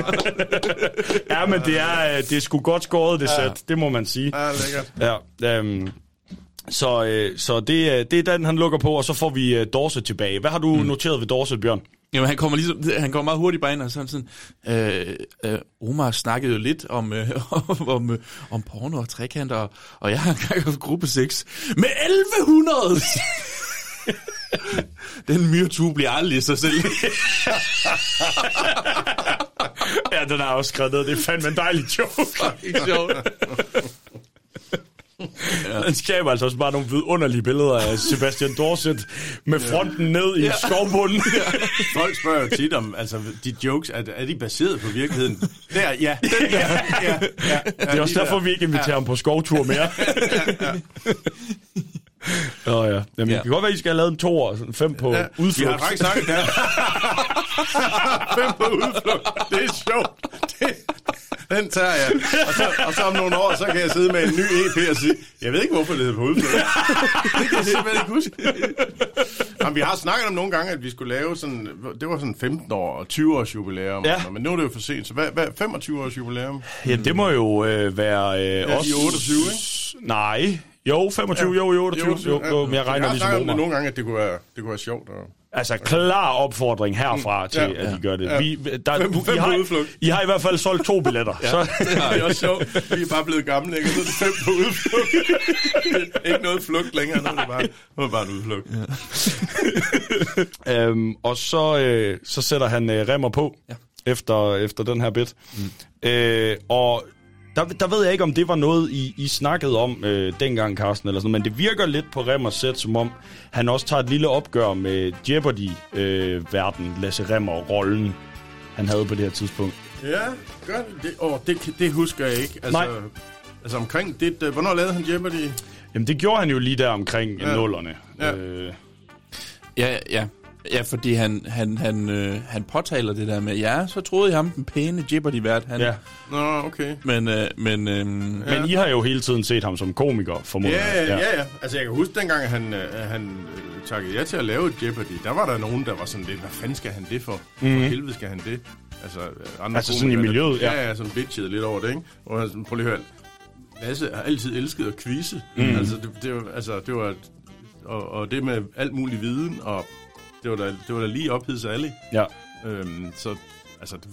Ja, men det er, det er sgu godt skåret, det ja. Sæt. Det må man sige. Ja, lækkert. Ja, øhm, så øh, så det, det er den, han lukker på, og så får vi øh, Dorset tilbage. Hvad har du mm. noteret ved Dorset, Bjørn? Jamen, han kommer ligesom, han kommer meget hurtigt bare ind og sådan sådan. Øh, øh, Omar snakkede jo lidt om øh, om øh, om porno og trekanter, og, og jeg har engang gruppe seks med elleve hundrede. Den myretue bliver aldrig så selv. Ja, den er også skrevet ned. Det er fandme en dejlig joke. Fucking sjovt. Ja. Den skaber altså også bare nogle vidunderlige billeder af Sebastian Dorset med fronten ned i ja. Skovbunden. Ja. Folk spørger tit om, altså de jokes, er, er de baseret på virkeligheden? Der, ja. Den der. Ja. Ja. Ja. Det er også de derfor, der. Vi ikke inviterer ja. Ham på skovtur mere. Ja. Ja. Nå ja, jamen, ja. Det kan godt være, at I skal have lavet en to og fem på ja, udflugt. Vi har faktisk snakket der. Fem på udflugt, det er sjovt. Det, den tager jeg. Og så, og så om nogle år, så kan jeg sidde med en ny E P og sige, jeg ved ikke, hvorfor det er på udfløjt. Det kan jeg simpelthen ikke huske. Jamen, vi har snakket om nogle gange, at vi skulle lave sådan, det var sådan femten år og tyve års jubilæum. Ja. Men nu er det jo for sent, så hvad, hvad femogtyve års jubilæum? Ja, det må jo øh, være... Øh, ja, også... i otteogtyve, ikke? Nej. Jo, femogtyve, ja. jo, i otteogtyve. Jo, jo, jo, men jeg regner jeg ligesom om det nogle gange, at det kunne være, det kunne være sjovt. Og... altså, klar opfordring herfra til, ja, at I gør det. Ja. Vi, der, fem, fem I, har, I har i hvert fald solgt to billetter. Ja, så. Det har jeg også sjovt. Vi er bare blevet gamle, ikke? Så er det fem på udflugt. Ikke noget flugt længere, nu er det bare, nu er det bare en udflugt. Ja. øhm, og så, øh, så sætter han øh, Remmer på, ja, efter, efter den her bit. Mm. Øh, og... Der, der ved jeg ikke, om det var noget, I, I snakkede om øh, dengang, Carsten, eller sådan, men det virker lidt på Rimmers sæt, som om han også tager et lille opgør med Jeopardy-verden, øh, Lasse Rimmer-rollen, han havde på det her tidspunkt. Ja, gør det. Åh, det, det husker jeg ikke. Altså, nej. Altså omkring det, øh, hvornår lavede han Jeopardy? Jamen, det gjorde han jo lige der omkring ja. nullerne. Ja. Øh. ja, ja. Ja, fordi han, han, han, øh, han påtaler det der med, ja, så troede jeg ham, den pæne Jeopardy-vært. Han... ja. Nå, okay. Men, øh, men, øh, ja. men I har jo hele tiden set ham som komiker, formodentlig. Ja, ja, ja, ja. Altså, jeg kan huske, dengang han, han takkede jer til at lave Jeopardy, der var der nogen, der var sådan lidt, hvad fanden skal han det for? For mm-hmm. helvede skal han det? Altså, andre altså sådan i miljøet, der, ja. Ja, ja, sådan bitchede lidt over det, ikke? Og han, prøv lige at høre, Lasse har altid elsket at quizze. Mm. Altså, det, det, altså, det var... Og, og det med alt mulig viden og... det var da, det var da lige ophids alle. Ja. Øhm, så altså, det,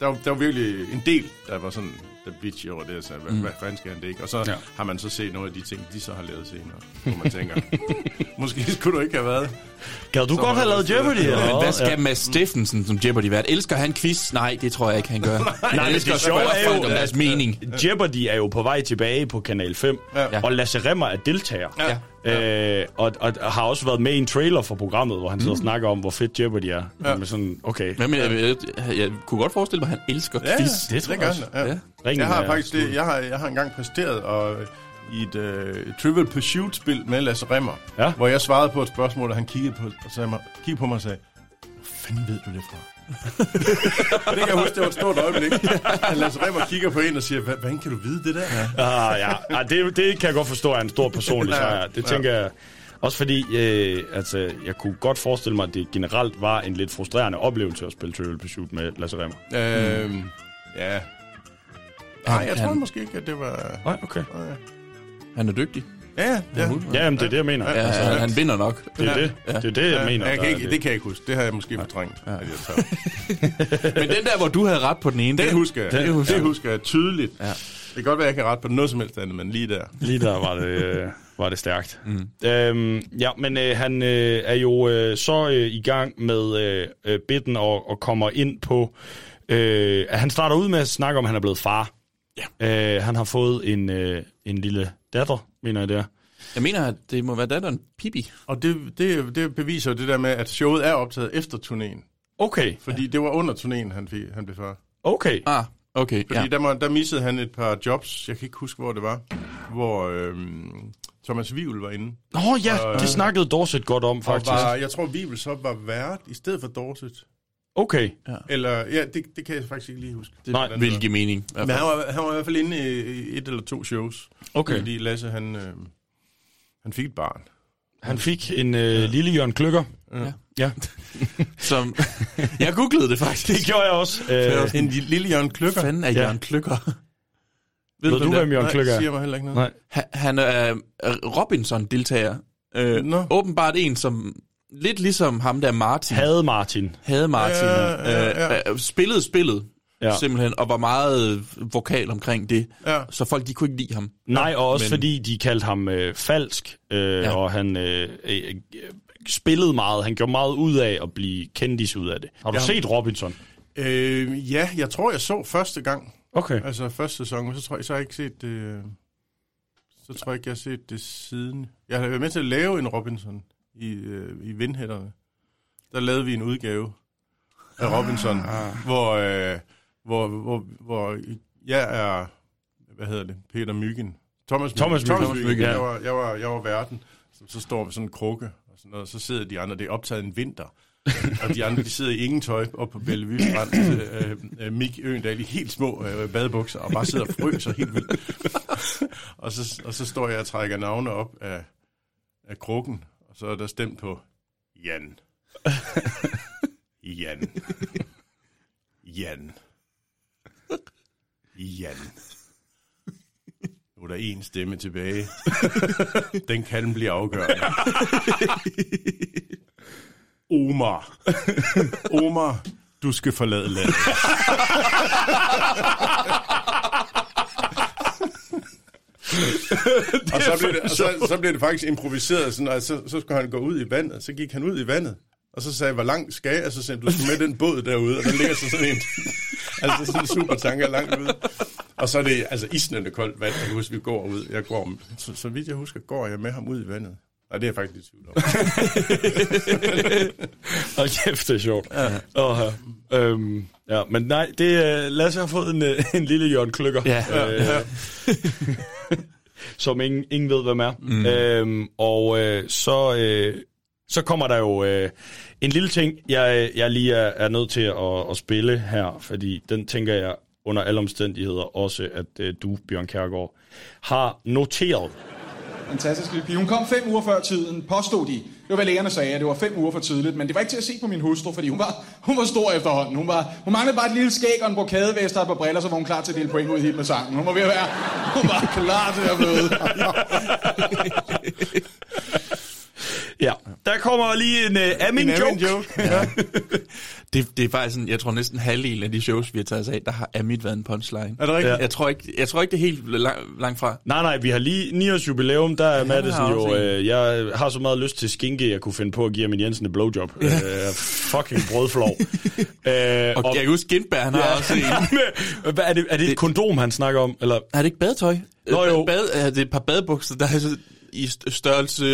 der, var, der var virkelig en del, der var sådan, der bitchy over det, og sagde, hvad, mm. hvad fanden skal han det ikke? Og så ja. har man så set nogle af de ting, de så har lavet senere, hvor man tænker, måske skulle du ikke have været. Gad du så godt have lavet Jeopardy? Eller? Hvad skal ja. Mads Steffensen som Jeopardy være? Elsker han quiz? Nej, det tror jeg ikke, han gør. Nej, nej, elsker det sjove er jo, om deres ja. mening. Jeopardy er jo på vej tilbage på Kanal fem, ja. og Lasse Rimmer er deltager. Ja. Ja. Øh, og, og har også været med i en trailer for programmet, hvor han sidder mm. og snakker om, hvor fedt Jeopardy er. Ja. Men sådan, okay. Men, men jeg, jeg, jeg, jeg kunne godt forestille mig, at han elsker quiz. Ja, det tror jeg også. Ja. Ja. Jeg har faktisk det, jeg har, jeg har engang præsteret og... i et øh, Trivial Pursuit-spil med Lasse Rimmer, ja. hvor jeg svarede på et spørgsmål, og han kiggede på, og sagde mig, kiggede på mig og sagde, hvor fanden ved du det fra? Det kan jeg huske, det var et stort øjeblik. Ja. Lasse Rimmer kigger på en og siger, hvordan kan du vide det der? Ja. Ah, ja. Ah, det, det kan jeg godt forstå, er en stor personlig sejr. Ja. Det tænker jeg... Også fordi, øh, altså, jeg kunne godt forestille mig, at det generelt var en lidt frustrerende oplevelse at spille Trivial Pursuit med Lasse Rimmer. Øhm, mm. Ja. Nej, jeg tror han... måske ikke, at det var... Nej, okay. Nej. Han er dygtig. Ja, ja. Ja, ja, men det er det, jeg mener. Ja, altså, han, han vinder nok. Det er ja. det. Det er det, jeg ja. mener. Jeg kan ikke, det. det kan jeg ikke huske. Det har jeg måske fortrængt. Ja. Ja. Men den der, hvor du havde ret på den ene, det den, husker jeg. Den, det, det, husker. det husker jeg tydeligt. Ja. Det kan godt være, jeg kan rette på noget som helst andet, men lige der. Lige der var det, øh, var det stærkt. Mm. Øhm, ja, men øh, han øh, er jo øh, så øh, i gang med øh, bitten og, og kommer ind på... Øh, han starter ud med at snakke om, at han er blevet far. Ja. Øh, han har fået en, øh, en lille... datter, mener jeg det er. Jeg mener, at det må være datteren Pippi. Og det, det, det beviser jo det der med, at showet er optaget efter turnéen. Okay. Fordi ja. det var under turnéen, han, han blev far. Okay. Ah, okay. Fordi ja. der, må, der missede han et par jobs, jeg kan ikke huske, hvor det var, hvor øhm, Thomas Wivel var inde. Nå oh, ja, og, det snakkede Dorset godt om, faktisk. Var, jeg tror, Wivel så var vært i stedet for Dorset. Okay. Ja. Eller, ja, det, det kan jeg faktisk ikke lige huske. Det, nej, hvilken mening. Men han var, han var i hvert fald inde i et eller to shows. Okay. Fordi Lasse, han, øh, han fik et barn. Han fik en øh, ja. lille Jørgen Klykker. Ja. ja. Som, jeg googlede det faktisk. Det gjorde jeg også. Æh, en lille Jørgen Klykker. Hvad fanden er Jørgen ja. Klykker? Ved, Ved du, hvem Jørgen Klykker er? Nej, siger mig heller ikke noget. Nej. Han er Robinson-deltager. Øh, no. Åbenbart en, som... lidt ligesom ham der Martin. Havde Martin. Havde Martin. Ja, ja, ja, ja. Øh, spillede spillet, ja. simpelthen, og var meget vokal omkring det. Ja. Så folk, de kunne ikke lide ham. Nej, og også men... fordi de kaldte ham øh, falsk, øh, ja. og han øh, øh, spillede meget. Han gjorde meget ud af at blive kendis ud af det. Har du ja. set Robinson? Øh, ja, jeg tror, jeg så første gang. Okay. Altså første sæson, så tror jeg, så har jeg ikke set det... Øh, så tror jeg ikke, jeg har set det siden. Jeg har været med til at lave en Robinson. I, øh, i Vindhætterne, der lavede vi en udgave af Robinson, ah, ah. hvor, øh, hvor, hvor, hvor jeg er, hvad hedder det, Peter Myggen. Thomas Myggen. Thomas Myggen. Thomas Myggen. Ja. Jeg var, jeg var, jeg var værten. Så, så står vi sådan en krukke og sådan noget, og så sidder de andre. Det er optaget en vinter. og de andre, de sidder i ingen tøj op på Bellevue Strand. øh, Mik Øendal i helt små øh, badebukser, og bare sidder og frøser helt vildt. og, så, og så står jeg og trækker navne op af, af krukken, og så er der stemt på Jan. Jan. Jan. Jan. Nu er der en stemme tilbage. Den kan blive afgørende. Omar. Omar, du skal forlade landet. Og så blev, det, og så, så blev det faktisk improviseret, sådan, så, så skulle han gå ud i vandet, så gik han ud i vandet, og så sagde jeg, hvor langt skal jeg? Og så sagde du skal med den båd derude, og den ligger så sådan en, altså sådan en super tanker langt ude. Og så er det altså isnende koldt vand, jeg husker, vi går ud, jeg går om, så, så vidt jeg husker, går jeg med ham ud i vandet. Nej, det er faktisk lidt tvivl om. Og kæft, det er sjovt. Ja. Og, øhm, ja, men nej, det, Lasse har fået en, en lille Jørgen Klykker. Ja. Øh, ja. Som ingen, ingen ved, hvad med er. Mm. Øhm, og øh, så, øh, så kommer der jo øh, en lille ting, jeg, jeg lige er, er nødt til at, at spille her, fordi den tænker jeg under alle omstændigheder også, at øh, du, Bjørn Kjærgaard, har noteret. Fantastisk lille pige. Hun kom fem uger før tiden, påstod de. Det var, hvad lægerne sagde, at det var fem uger for tidligt, men det var ikke til at se på min hustru, fordi hun var, hun var stor efterhånden. Hun, var, hun manglede bare et lille skæg og en brokadevest og et par briller, så var hun klar til at dele point ud helt med sangen. Hun var ved at være, hun var klar til at møde. Ja, der kommer lige en uh, Amin-joke. Ja. det, det er faktisk en, jeg tror næsten halvdelen af de shows, vi har taget os af, der har Amit været en punchline. Er det rigtigt? Ja. Jeg, tror ikke, jeg tror ikke, det er helt lang, langt fra. Nej, nej, vi har lige ni års jubilæum, der er ja, Madsen jo, øh, jeg har så meget lyst til skinke, jeg kunne finde på at give Amin Jensen et blowjob. Ja. Øh, fucking brødflov. øh, og, og jeg kan huske, Gintberg, han ja, har også en. er, det, er det et det, kondom, han snakker om? Eller? Er det ikke badetøj? Nå jo. Bad, er det et par badebukser, der er i størrelse...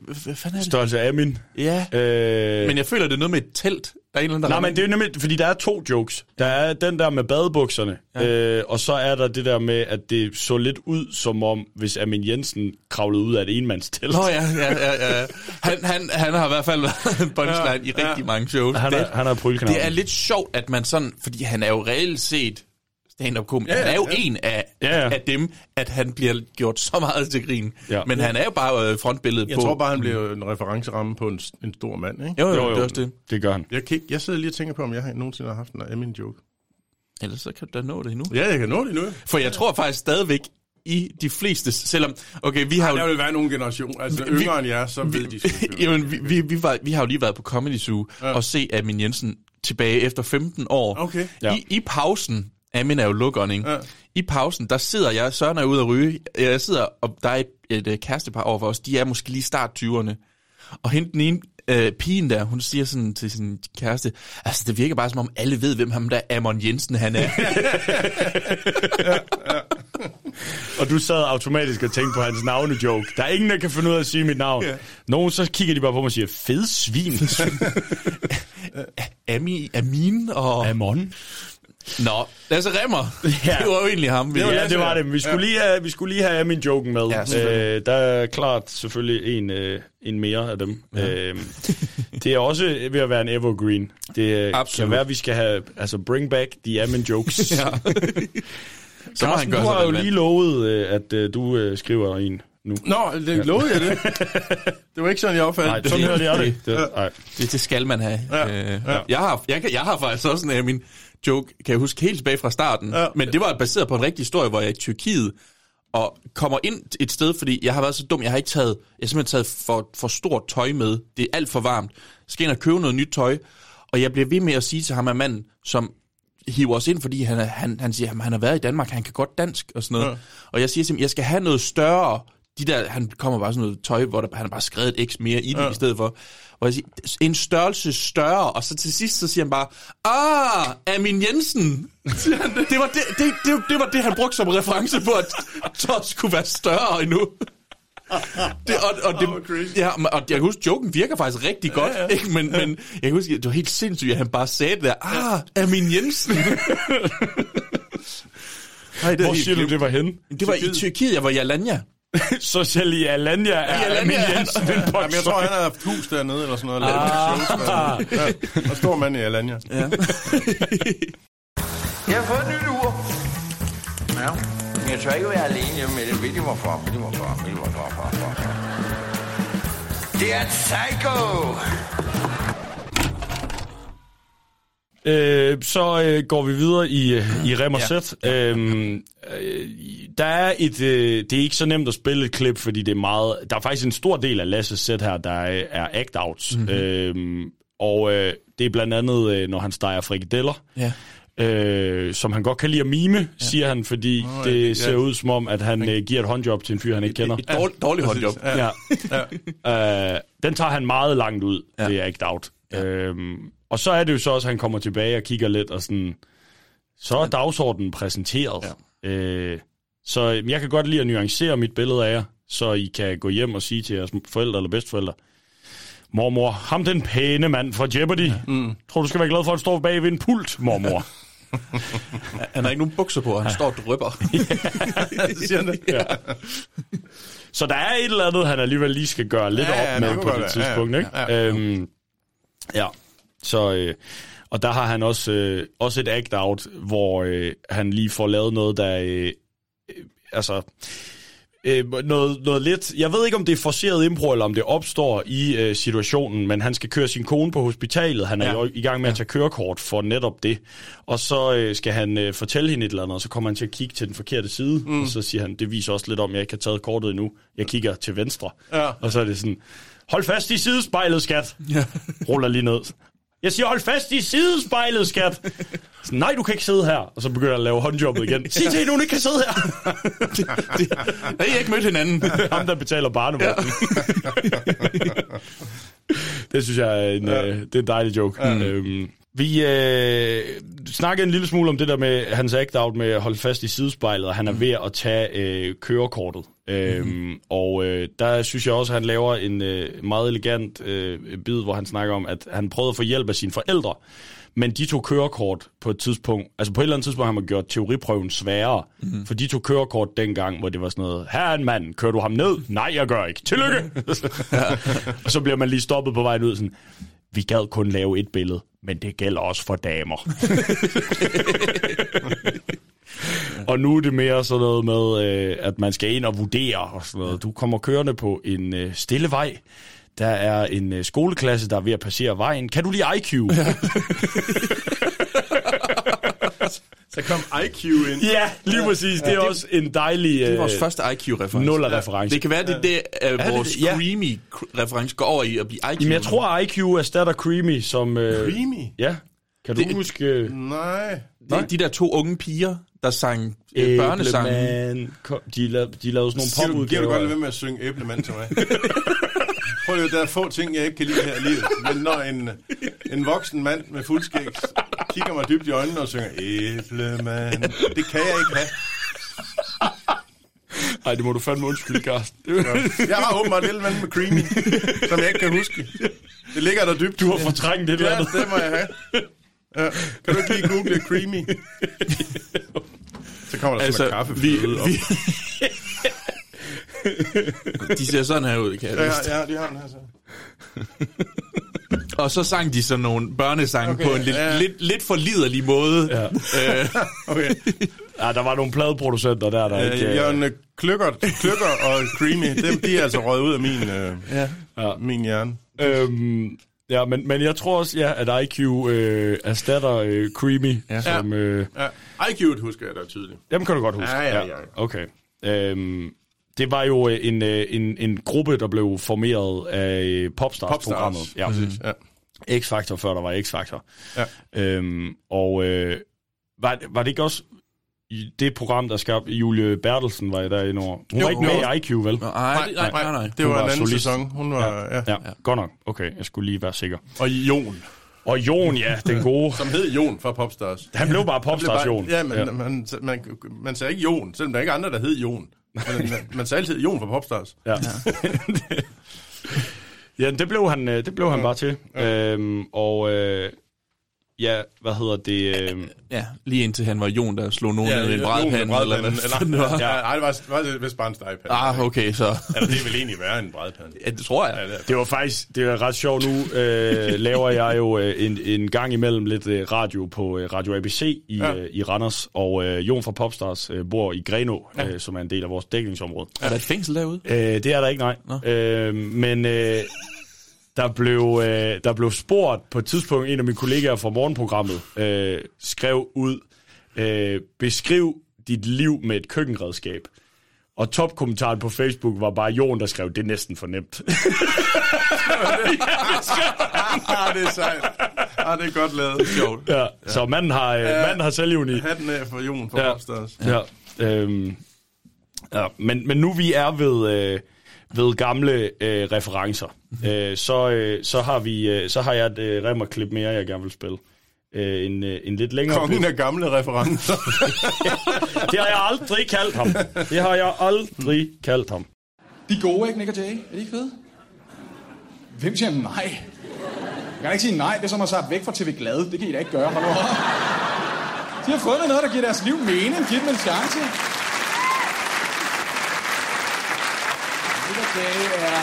Hvad fanden er det? Størrelse af min. Ja. Øh... Men jeg føler, det er noget med et telt. Der er en eller anden, der nej, men det er nemlig... Fordi der er to jokes. Der er den der med badebukserne, ja. øh, og så er der det der med, at det så lidt ud, som om, hvis Amin Jensen kravlede ud af et enmandstelt. Nå ja, ja, ja. ja. Han, han, han har i hvert fald været en punchline ja, i rigtig ja. mange shows. Han er, han er pulknappen. Det er lidt sjovt, at man sådan... Fordi han er jo reelt set... stand-up-komiker. Ja, ja, ja. Han er jo en af, ja, ja. af dem, at han bliver gjort så meget til grin. Ja. Men han er jo bare frontbilledet jeg på... Jeg tror bare, han bliver en referenceramme på en, en stor mand, ikke? Jo, jo, jo, jo. Det er også det. Det gør han. Jeg, kan, jeg sidder lige og tænker på, om jeg nogensinde har haft en Amin-joke. Ellers så kan du da nå det endnu. Ja, jeg kan nå det endnu. For jeg tror faktisk stadigvæk, i de fleste, selvom... Okay, vi har jo... Der vil være nogle generationer. Altså, vi, yngre end jer, så vi, ved de... Jamen, vi, vi, vi, var, vi har jo lige været på Comedy Zoo ja. og se Amin Jensen tilbage efter femten år. Okay. Ja. I, I pausen... Amin er jo lukkeren, ikke? Ja. I pausen, der sidder jeg, Søren er ude at ryge, jeg sidder, og der er et, et, et kærestepar over for os, de er måske lige start tyverne. Og hende den ene, øh, pigen der, hun siger sådan til sin kæreste, altså det virker bare som om alle ved, hvem ham der Amon Jensen han er. ja, ja. Og du sad automatisk og tænkte på hans navne-joke. Der er ingen, der kan finde ud af at sige mit navn. Ja. Nogen, så kigger de bare på mig og siger, fed svin. Ami, Amin og... Amon. Nå, Lasse Rimmer. Ja. Det var jo egentlig ham. Vi. Ja, det var det. Vi skulle lige have, vi skulle lige have min joken med. Ja, øh, der er klart selvfølgelig en, øh, en mere af dem. Ja. Øh, det er også ved at være en evergreen. Det Absolut. Kan være, vi skal have... Altså, bring back the Amin jokes. Ja. Carsten, du har jo lige vand. lovet, øh, at øh, du øh, skriver en nu. Nå, det ja. lovede jeg det. Det var ikke sådan, jeg opfattede. Nej, det, sådan hørte jeg det. Det, det, ja. det, det skal man have. Ja. Øh, ja. Jeg, har, jeg, jeg har faktisk også sådan min... joke, kan jeg huske helt tilbage fra starten, ja. men det var baseret på en rigtig historie, hvor jeg er i Tyrkiet, og kommer ind et sted, fordi jeg har været så dum, jeg har ikke taget, jeg har simpelthen taget for, for stort tøj med, det er alt for varmt, jeg skal ind og købe noget nyt tøj, og jeg bliver ved med at sige til ham af manden, som hiver os ind, fordi han, han, han siger, at han har været i Danmark, han kan godt dansk, og sådan noget, ja. og jeg siger simpelthen, jeg skal have noget større, de der, han kommer bare sådan noget tøj, hvor der, han har bare skrevet et X mere i det ja. i stedet for, hvor jeg siger, en størrelse større, og så til sidst, så siger han bare, ah, Amin Jensen, siger han det. Det, var det, det, det, det var det, han brugte som reference på, at tøj skulle være større endnu. Det, og, og, det, ja, og jeg husker, joken virker faktisk rigtig godt, ja, ja. Ikke? Men, men jeg husker, det var helt sindssygt, at han bare sagde det der, ah, Amin Jensen. Ej, det hvor siger du, det var henne? Det var i Tyrkiet, jeg var i Alanya. Social i Alanya er Emil Jensen. Jamen, jeg tror, han har haft hus dernede, eller sådan noget. Ah. Ja, og stor mand i Alanya. Ja. Jeg har fået et nyt ur. Ja. Jeg tror ikke, at jeg er alene hjemme med det. Ved de hvorfor? Ved de hvorfor? Ved de hvorfor? Det er et psycho! Øh, så øh, går vi videre i, øh, i Rem og Sæt. Ja. Øhm, øh, der er et, øh, det er ikke så nemt at spille et klip, fordi det er meget... Der er faktisk en stor del af Lasses sæt her, der er, er act-outs. Mm-hmm. Øhm, og øh, det er blandt andet, øh, når han steger frikadeller, ja. øh, som han godt kan lide at mime, ja. siger han, fordi oh, det ja. ser ud som om, at han øh, giver et håndjob til en fyr, han ikke kender. Et, et dårligt, dårligt håndjob. Ja. Ja. Ja. Øh, den tager han meget langt ud, ja. det er act-out. Ja. Øhm, Og så er det jo så også, at han kommer tilbage og kigger lidt, og sådan, så er dagsordenen præsenteret. Ja. Øh, så jeg kan godt lide at nuancere mit billede af jer, så I kan gå hjem og sige til jeres forældre eller bedsteforældre, mormor, ham den pæne mand fra Jeopardy, ja. mm. tror du skal være glad for, at han står bag ved en pult, mormor. Han har ikke nogen bukser på, og han står og drypper. Ja. Så der er et eller andet, han alligevel lige skal gøre lidt ja, ja, op med på det tidspunkt. Ja, ja. Ikke? Ja, ja. Øhm, ja. Så, øh, og der har han også, øh, også et act-out, hvor øh, han lige får lavet noget, der... Øh, øh, altså, øh, noget, noget lidt... Jeg ved ikke, om det er forceret impro, eller om det opstår i øh, situationen, men han skal køre sin kone på hospitalet. Han er ja. i gang med ja. at tage kørekort for netop det. Og så øh, skal han øh, fortælle hende et eller andet, og så kommer han til at kigge til den forkerte side, mm. og så siger han, det viser også lidt om, jeg ikke har taget kortet endnu. Jeg kigger til venstre. Ja. Og så er det sådan, hold fast i sidespejlet, skat. Ja. Ruller lige ned. Jeg siger, hold fast i sidespejlet, skat. Så, nej, du kan ikke sidde her. Og så begynder jeg at lave håndjobbet igen. Sig til hende, hun ikke kan sidde her. Nej, jeg har ikke mødt hinanden. Ham, der betaler barnevognen. Ja. Det synes jeg er en, ja. øh, det er en dejlig joke. Ja. Øhm, vi øh, snakkede en lille smule om det der med hans act-out med at holde fast i sidespejlet, og han er ved at tage øh, kørekortet. Øhm, mm-hmm. Og øh, der synes jeg også, at han laver en øh, meget elegant øh, bid, hvor han snakker om, at han prøvede at få hjælp af sine forældre, men de tog kørekort på et tidspunkt, altså på et eller andet tidspunkt har man gjort teoriprøven sværere, mm-hmm. for de tog kørekort dengang, hvor det var sådan noget, her er en mand, kører du ham ned? Nej, jeg gør ikke. Tillykke! Ja. Og så bliver man lige stoppet på vejen ud, sådan, vi gad kun lave et billede, men det gælder også for damer. Og nu er det mere sådan noget med, øh, at man skal ind og vurdere og sådan noget. Du kommer kørende på en øh, stille vej. Der er en øh, skoleklasse, der er ved at passere vejen. Kan du lide I Q? Ja. Så kom I Q ind. Ja, lige præcis. Ja. Det er ja. også en dejlig... Øh, det er vores første I Q-reference. Nuller-reference. Ja. Det kan være, det er det, øh, er vores det, ja. Creamy-reference går over i at blive I Q. Jamen, jeg tror, at I Q erstatter Creamy som... Øh, Creamy? Ja. Kan du det, huske... Øh, nej... Nej. De der to unge piger, der sang øh, børnesange. De, la- de lavede sådan nogle popudgaver. Giver du godt ved med at synge æblemand til mig? Prøv lige, der er få ting, jeg ikke kan lide her i livet. Men når en, en voksen mand med fuldskæg kigger mig dybt i øjnene og synger æblemand, det kan jeg ikke have. Ej, det må du fandme undskylde, Carsten. Jeg har åbenbart et eller andet med Creamy, som jeg ikke kan huske. Det ligger der dybt. Du har fortrængt det eller andet. Ja, det må jeg have. Ja. Kan du ikke lige google Creamy? Så kommer der altså, sådan en kaffefløde op. Vi... De ser sådan her ud, kan jeg ja, ja, de har den her så. Og så sang de sådan nogle børnesange okay, på en lidt, ja. lidt, lidt for liderlig måde. Ja. Okay. Ja, der var nogle pladeproducenter der, der ja, ikke... Jørgen uh... Klykker, Klykker og Creamy, dem, de er altså røget ud af min, uh, ja. min hjerne. Øhm... Ja, men, men jeg tror også, ja, at I Q øh, erstatter øh, Creamy. Ja. Som, øh... ja. I Q'et husker jeg da tydeligt. Dem kan du godt huske. Ja, ja, ja. ja. Okay. Øhm, det var jo en, en, en gruppe, der blev formeret af Popstars-programmet. Popstars. Ja. Mm-hmm. Ja. X-Factor, før der var X-Factor. Ja. Øhm, og øh, var, var det ikke også det program, der skabte Julie Bertelsen, var jeg der endnu? Hun jo, var ikke med jo. i I Q, vel? Nej, nej, nej. nej. Det var, var en anden solist. sæson. Hun var... Ja. Ja. Ja. ja, godt nok. Okay, jeg skulle lige være sikker. Og Jon. Og Jon, ja, den gode. Som hed Jon fra Popstars. Han blev bare Popstars, Jon. Ja, men ja. Man, man, man, man sagde ikke Jon, selvom der er ikke andre, der hed Jon. Man, man sagde altid Jon fra Popstars. Ja. Ja, det blev han, det blev han bare til. Ja. Øhm, og... Øh, Ja, hvad hedder det? Øh... Ja, lige indtil han var Jon, der slog nogen ja, ned i en brædpande. Eller eller eller ja, nej, det var, var det vist bare en stegepande. Ah, okay, så. Altså, det ville egentlig være en brædpande. Ja, det tror jeg. Ja, det, det var faktisk, det var ret sjovt nu, øh, laver jeg jo øh, en, en gang imellem lidt øh, radio på øh, Radio A B C i, ja. øh, i Randers, og øh, Jon fra Popstars øh, bor i Grenå, ja. øh, som er en del af vores dækningsområde. Ja. Er der et fængsel derude? Øh, det er der ikke, nej. Øh, men... Øh, Der blev, øh, der blev spurgt på et tidspunkt, en af mine kollegaer fra morgenprogrammet øh, skrev ud, øh, beskriv dit liv med et køkkenredskab. Og topkommentaren på Facebook var bare Jon, der skrev, det er næsten for nemt. Ja, ah, det er sejt. Ah, det er godt lavet. Det er sjovt. Ja, ja. Så manden har, øh, manden har selvliven i. Hatten af for Jon på Popstars. Ja, ja. Øhm, ja. Men, men nu vi er ved... Øh, ved gamle øh, referencer, øh, så, øh, så, har vi, øh, så har jeg et øh, Rimmer-klip mere, jeg gerne vil spille. Øh, en, øh, en lidt længere... Kongen af gamle referencer. Det har jeg aldrig kaldt ham. Det har jeg aldrig kaldt ham. De er gode, ikke, Nick og Jay? Er de ikke fede? Hvem siger nej? Jeg kan ikke sige nej, det er som at sagt væk fra T V Glade. Det kan I da ikke gøre. Hold over. De har fundet noget, der giver deres liv mening. Giv dem en chance. Det er...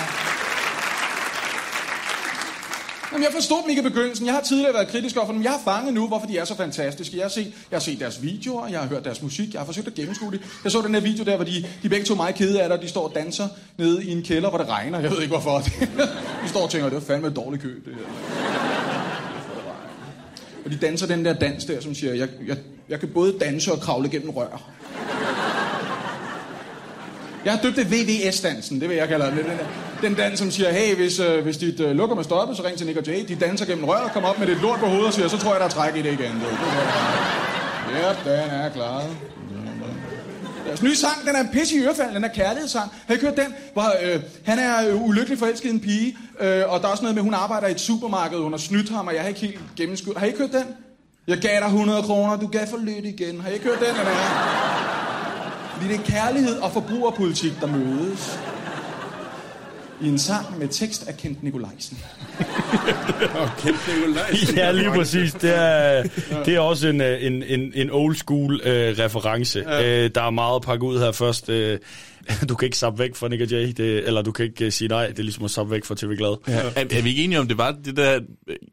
Jamen, jeg forstod dem ikke i begyndelsen. Jeg har tidligere været kritisk over for dem. Jeg har fanget nu, hvorfor de er så fantastiske. Jeg har set, jeg har set deres videoer, jeg har hørt deres musik, jeg har forsøgt at gennemskue det. Jeg så den her video der, hvor de, de begge to er meget kede af det, og de står og danser nede i en kælder, hvor det regner. Jeg ved ikke, hvorfor. De står og tænker, det var fandme et dårligt køb, det her. Og de danser den der dans der, som siger, jeg, jeg, jeg kan både danse og kravle gennem rør. Jeg har døbt det V V S-dansen, det vil jeg kalde det. Den dans, som siger, hey, hvis, øh, hvis dit øh, lukker med stoppet, så ring til Nick og Jay. De danser gennem røret, kommer op med lidt lort på hovedet og siger, så tror jeg, der er træk i det igen. Det er det. Ja, den er klar. Deres nye sang, den er en pisse i ørefald, den er kærlighedssang. Har I kørt den? Hvor, øh, han er øh, ulykkelig forelsket en pige, øh, og der er også noget med, hun arbejder i et supermarked, hun har snydt ham, og jeg har ikke helt gennemskudt. Har I kørt den? Jeg gav dig hundrede kroner, du gav for lidt igen. Har I kørt den, eller hvad? Fordi det er kærlighed og forbrugerpolitik, der mødes i en sang med tekst af Kent Nikolajsen. Og Kent Nikolajsen. Ja, lige præcis. Det er, det er også en, en, en, en old school øh, reference. Ja. Øh, der er meget at pakke ud her først. Øh, du kan ikke sappe væk fra Nick og Jay, det, eller du kan ikke sige nej. Det er ligesom at sappe væk fra T V Glad. Ja. Er, er vi ikke enige om, det var det der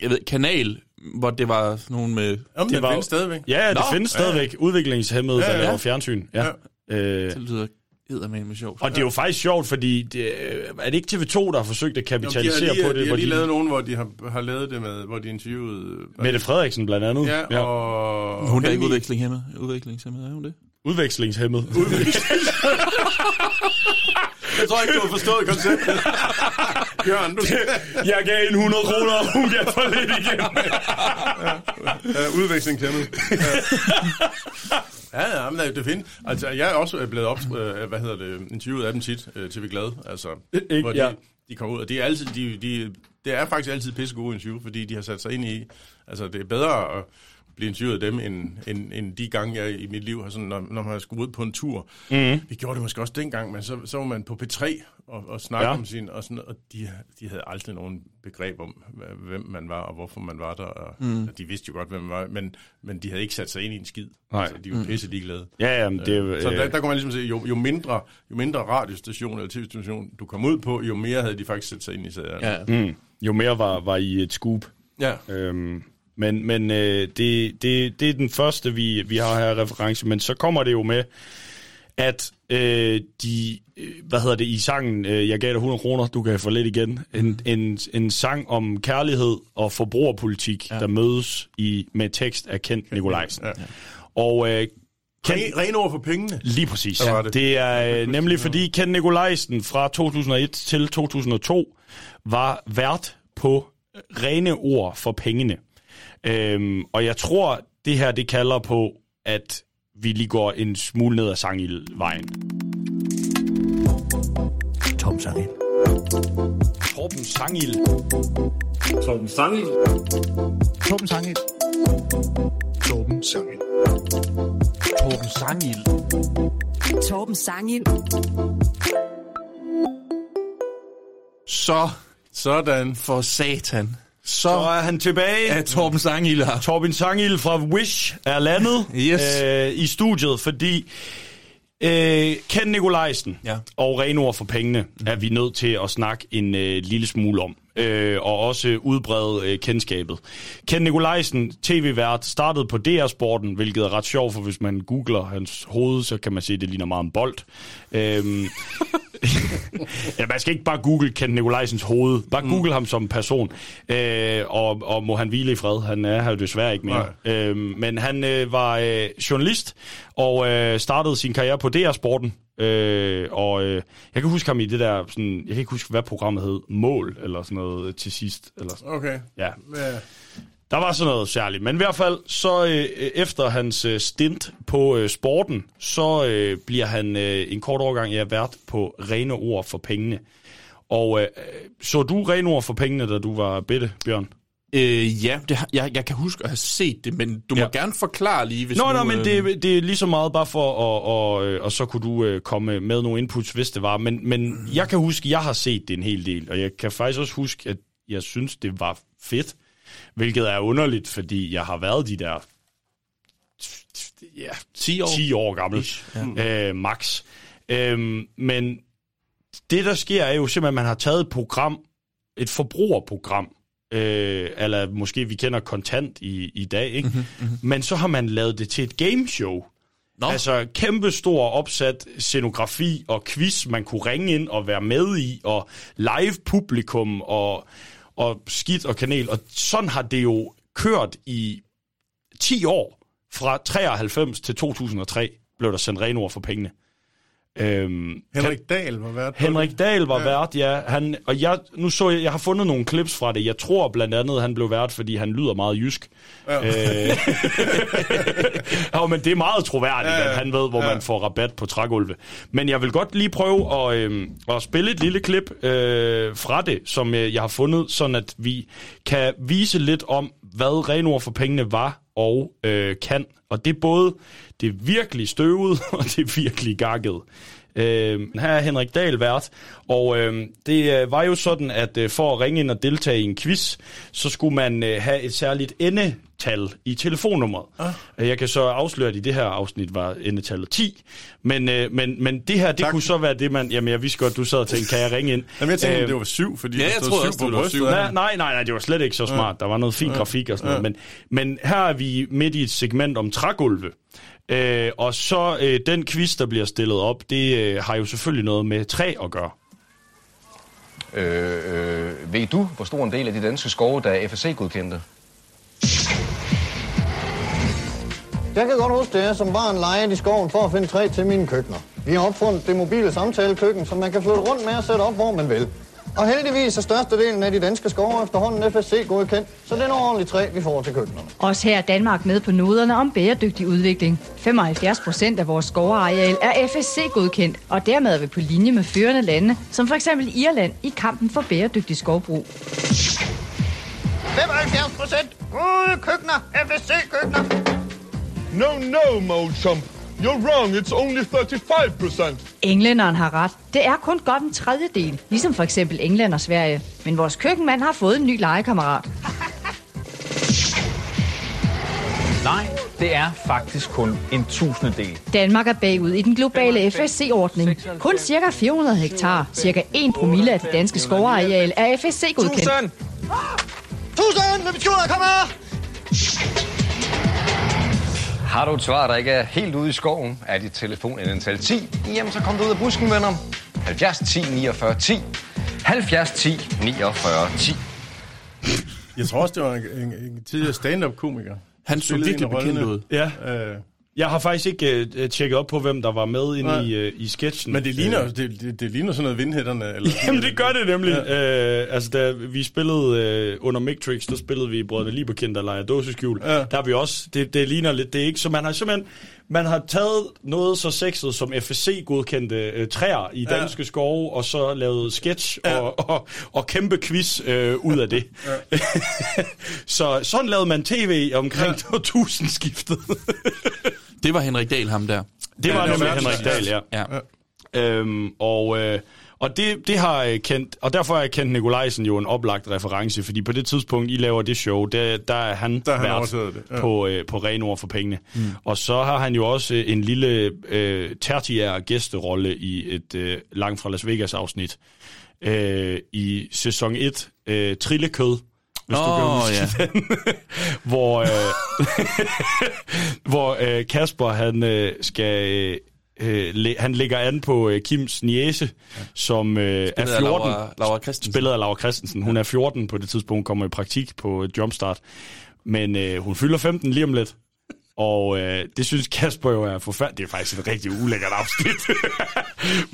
jeg ved, kanal... Hvor det var sådan nogle med... Jamen, det, det var... findes stadigvæk. Ja, det Nå, findes stadigvæk. Ja. Udviklingshæmmede, der ja, ja. laver fjernsyn. Ja. Ja. Øh... Det lyder eddermame sjovt. Og det er jo faktisk sjovt, fordi... Det... Er det ikke T V to, der har forsøgt at kapitalisere Jamen, de lige, på det? De har lige de... lavet nogen, hvor de har, har lavet det med, hvor de interviewede... Mette Frederiksen blandt andet. Ja, ja. Og... Hun er ikke udviklingshæmmet. Udviklingshæmmet, er hun det? Udvekslingshæmmet. Jeg tror ikke, du har forstået konceptet. Jørgen, du... Jeg gav en hundrede kroner, og hun gav for lidt igen. Ja. Uh, udvekslingshæmmet. Uh. Ja, ja, men det er fint. Altså, jeg er også blevet op, uh, hvad hedder det, interviewet af dem tit uh, til vi glade. Altså, Ik- hvor de, ja. de kommer ud, og det er altid, de, de, det er faktisk altid pisse gode interview, fordi de har sat sig ind i, altså det er bedre at blive interviewet af dem, end, end, end de gange, jeg i mit liv har sådan, når, når man skulle ud på en tur. Mm-hmm. Vi gjorde det måske også dengang, men så, så var man på P tre og, og snakkede ja. om sin, og, sådan, og de, de havde aldrig nogen begreb om, hvem man var, og hvorfor man var der, og, mm. og de vidste jo godt, hvem man var, men, men de havde ikke sat sig ind i en skid. Altså, de var mm. pisse ligeglade. Ja, jamen, det, øh, så der, der kunne man ligesom se, jo, jo, mindre, jo mindre radiostation eller tv-station du kom ud på, jo mere havde de faktisk sat sig ind i sagerne. Ja. Mm. Jo mere var, var I et scoop. Ja. Øhm. Men, men øh, det, det, det er den første, vi, vi har her reference, men så kommer det jo med, at øh, de, hvad hedder det, i sangen, øh, jeg gav dig hundrede kroner, du kan få lidt igen, en, en, en sang om kærlighed og forbrugerpolitik, ja. der mødes i, med tekst af Kent Nikolajsen. Ja. Og øh, Kent, Rene ord for pengene. Lige præcis. Ja, det. det er øh, nemlig fordi Kent Nikolajsen fra to tusind og et til to tusind og to var vært på Rene ord for pengene. Øhm, og jeg tror, det her, det kalder på, at vi lige går en smule ned ad sangildvejen. Tom Sangild. Torben Sangild. Torben Sangild. Torben Sangild. Torben Sangild. Torben Sangild. Torben Sangild. Så. Sådan for satan. Så er han tilbage. At Torben Sangild her. Torben Sangild fra Wish er landet yes. øh, i studiet, fordi øh, Kent Nikolajsen ja. og Rene ord for pengene mm. er vi nødt til at snakke en øh, lille smule om. Øh, og også udbrede øh, kendskabet. Kent Nikolajsen, tv-vært, startede på D R-sporten, hvilket er ret sjovt, for hvis man googler hans hoved, så kan man se, at det ligner meget en bold. Øh, ja, man skal ikke bare google Kent Nikolajsens hoved, bare google mm. ham som person. Øh, og, og må han hvile i fred, han er her jo desværre ikke mere. Øh, men han øh, var øh, journalist, og øh, startede sin karriere på D R-sporten. Øh, og øh, jeg kan huske ham i det der sådan, jeg kan ikke huske hvad programmet hed, Mål eller sådan noget til sidst eller sådan. Okay. Ja. Der var sådan noget særligt, men i hvert fald så øh, efter hans øh, stint på øh, sporten, så øh, bliver han øh, en kort overgang ja, vært på Rene ord for pengene. Og øh, så du Rene ord for pengene, da du var bitte, Bjørn? Øh, ja, det, jeg, jeg kan huske at have set det, men du må ja. gerne forklare lige, hvis Nå, nu, nej, men øh... det, det er lige så meget bare for, og, og, og så kunne du komme med nogle inputs, hvis det var. Men, men jeg kan huske, at jeg har set det en hel del, og jeg kan faktisk også huske, at jeg synes, det var fedt, hvilket er underligt, fordi jeg har været de der ja, ti år gammel, ja. øh, max. Øh, men det, der sker, er jo simpelthen, at man har taget et program, et forbrugerprogram, Øh, eller måske vi kender kontant i, i dag, ikke? Mm-hmm, mm-hmm. Men så har man lavet det til et gameshow. No. Altså kæmpestor opsat scenografi og quiz, man kunne ringe ind og være med i, og live publikum og, og skidt og kanel. Og sådan har det jo kørt i ti år, fra treoghalvfems til to tusind og tre, blev der sendt Rene ord for pengene. Øhm, Henrik kan, Dahl var vært. Henrik Dahl var ja. vært, ja. Han, og jeg, nu så jeg, jeg har fundet nogle klips fra det. Jeg tror blandt andet, han blev vært, fordi han lyder meget jysk. Ja. Øh, ja, men det er meget troværdigt, ja, ja. at han ved, hvor ja. man får rabat på trægulve. Men jeg vil godt lige prøve at, øh, at spille et lille klip øh, fra det, som øh, jeg har fundet, sådan at vi kan vise lidt om, hvad Rene ord for pengene var og øh, kan. Og det er både det er virkelig støvet, og det er virkelig gakket. Øh, her er Henrik Dahl vært, og øh, det var jo sådan, at øh, for at ringe ind og deltage i en quiz, så skulle man øh, have et særligt endetal i telefonnummeret. Ah. Jeg kan så afsløre, at i det her afsnit var endetallet ti, men, øh, men, men det her, det tak. kunne så være det, man... Jamen, jeg vidste godt, du sad og tænkte, kan jeg ringe ind? Jamen, jeg tænkte, øh, det var syv, fordi ja, jeg stod syv på brystet. Nej, nej, nej, det var slet ikke så smart. Ja. Der var noget fin ja. grafik og sådan ja. noget, men, men her er vi midt i et segment om trægulve. Øh, og så øh, den quiz, der bliver stillet op, det øh, har jo selvfølgelig noget med træ at gøre. Øh, øh, ved du, hvor stor en del af de danske skove, der er F S C-godkendte? Jeg kan godt huske det, som barn leger i skoven for at finde træ til mine køkkener. Vi har opfundet det mobile samtalekøkken, som man kan flytte rundt med og sætte op, hvor man vil. Og heldigvis er størstedelen af de danske skove efterhånden F S C-godkendt, så det er nogle ordentlige træ, vi får til køkkenerne. Også her er Danmark med på noderne om bæredygtig udvikling. femoghalvfjerds procent af vores skovareal er F S C-godkendt, og dermed er vi på linje med førende lande, som for eksempel Irland, i kampen for bæredygtig skovbrug. femoghalvfjerds procent gode køkkener, F S C-køkkener. No, no, Mochum. You're wrong, it's only thirty-five percent. Englænderen har ret. Det er kun godt en tredjedel, ligesom for eksempel England og Sverige. Men vores køkkenmand har fået en ny legekammerat. Nej, det er faktisk kun en tusindedel. Danmark er bagud i den globale F S C-ordning. Kun ca. fire hundrede hektar, ca. en promille af det danske skovareal er F S C-godkendt. Tusind! Tusind! Med betyder, kom her! Har du et svar, der ikke er helt ude i skoven, er dit telefon endetal ti, jamen så kom du ud af busken, venner. halvfjerds ti niogfyrre ti. halvfjerds ti niogfyrre ti. Jeg tror også, det var en, en, en tidligere stand-up-komiker. Han så virkelig bekendt ud. Ja. Øh. Jeg har faktisk ikke uh, tjekket op på, hvem der var med inde i, uh, i sketchen. Men det ligner, det, det, det ligner sådan noget Vindhætterne. Eller jamen, det gør det nemlig. Ja. Uh, altså, da vi spillede uh, under Mictrix, der spillede vi Brødrene Lieberkind, der leger dåseskjul. Ja. Der er vi også. Det, det ligner lidt det, ikke? Så man har simpelthen man har taget noget så sexet som F S C-godkendte uh, træer i danske ja. skove, og så lavet sketch ja. og, og, og kæmpe quiz uh, ud af det. Ja. Så sådan lavede man tv omkring ja. to tusind-skiftet. Det var Henrik Dahl, ham der. Det var ja, nemlig Henrik Dahl, ja. ja. ja. Øhm, og, øh, Og det, det har Kent, og derfor er Kent Nikolajsen jo en oplagt reference, fordi på det tidspunkt, I laver det show, der, der er han der vært han ja. på, øh, på Rene ord for pengene. Mm. Og så har han jo også en lille øh, tertiær gæsterolle i et øh, langt fra Las Vegas afsnit øh, i sæson et, øh, Trillekød. Hvis oh, du kan huske yeah. den, hvor, øh, hvor øh, Kasper han øh, skal øh, le, han ligger an på øh, Kims niece, ja. som øh, er fjorten, af Laura, Laura spillet af Laura Christensen. Hun er fjorten på det tidspunkt, kommer i praktik på Jumpstart, men øh, hun fylder femten lige om lidt. Og øh, det synes Kasper jo er forfærdeligt. Det er faktisk et rigtig ulækkert afsnit.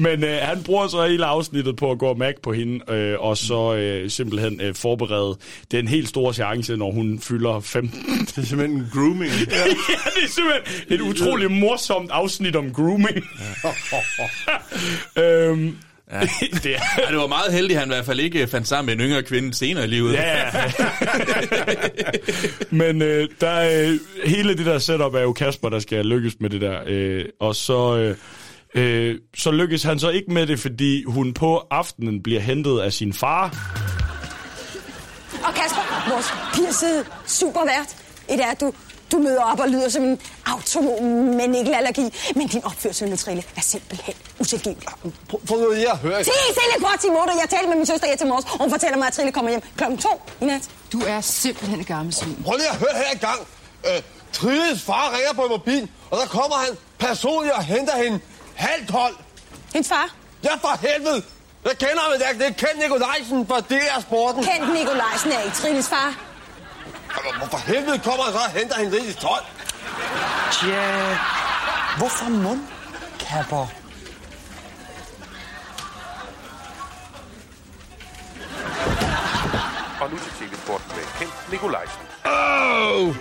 Men øh, han bruger så hele afsnittet på at gå mag på hende, øh, og så øh, simpelthen øh, forberede den helt store chance, når hun fylder femten. Det er simpelthen en grooming. Ja. Ja, det er simpelthen et utroligt morsomt afsnit om grooming. øhm, Ja. Det, ja, det var meget heldigt, han i hvert fald ikke fandt sammen med en yngre kvinde senere i livet. Ja. Men øh, der er, hele det der setup er jo Kasper, der skal lykkes med det der. Øh, og så, øh, øh, så lykkes han så ikke med det, fordi hun på aftenen bliver hentet af sin far. Og Kasper, vores pilsede supervært, et er du... Du møder op og lyder som en autonom, men ikke allergi. Men din opførsel med Trille er simpelthen utilgivelig. Prøv nu lige at høre. Se, selv godt til mor, jeg talte med min søster her til morges, og hun fortæller mig, at Trille kommer hjem klokken to i nat. Du er simpelthen gammel svin. Prøv lige at høre her i gang. Øh, Trilles far ringer på en mobil, og der kommer han personligt og henter hende halv tolv. Hendes far? Ja, for helvede. Jeg kender ham i dag. Det er Kent Nikolajsen fra D R Sporten. Kent Nikolajsen er ikke Trilles far. Hvorfor helvede kommer han så og henter hende i tolv? Tja, hvorfor mundkapper? Og nu til teleporten med Kent Nikolajsen. Åh! Oh,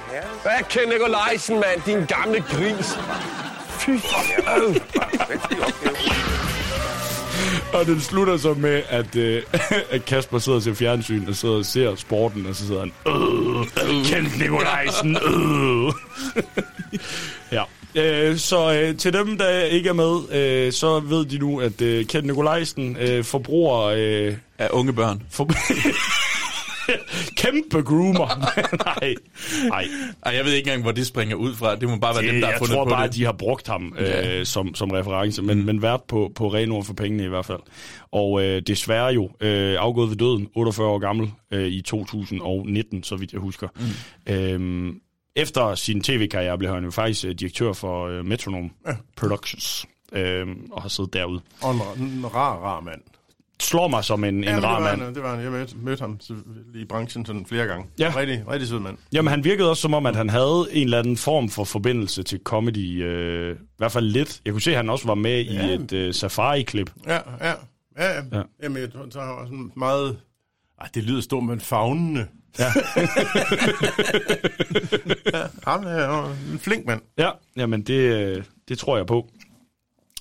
hvad er Kent Nikolajsen, mand? Din gamle gris. Fy oh. Og den slutter så med, at, øh, at Kasper sidder og ser fjernsyn, og sidder og ser sporten, og så sidder han, øh, Kent Nikolajsen, øh. Ja. Øh, så øh, til dem, der ikke er med, øh, så ved de nu, at øh, Kent Nikolajsen øh, forbruger... Øh, af unge børn. For... Kæmpe groomer. Nej. Nej. Ej, jeg ved ikke engang, hvor det springer ud fra. Det må bare være det, dem, der har fundet på det. Jeg tror bare, at de har brugt ham ja. øh, som, som reference, men, mm. men vært på, på Rene ord for pengene i hvert fald. Og øh, desværre jo øh, afgået ved døden, otteogfyrre år gammel, øh, i to tusind nitten, så vidt jeg husker. Mm. Øhm, efter sin tv-karriere blev han jo faktisk øh, direktør for øh, Metronome ja. Productions, øh, og har siddet derude. Og en rar, rar mand. Slår mig som en, ja, en rar mand. Han, det var han. Jeg mødte, mødte ham i branchen sådan flere gange. Ja. Rigtig, rigtig sød mand. Jamen, han virkede også som om, at han havde en eller anden form for forbindelse til comedy. Øh, I hvert fald lidt. Jeg kunne se, at han også var med ja. i et øh, safari-klip. Ja, ja. ja, ja. ja. Jamen, jeg tror, han var sådan meget... Ej, det lyder stort, men fagnende. Ja. ja. Han er en flink mand. Ja, jamen, det, det tror jeg på.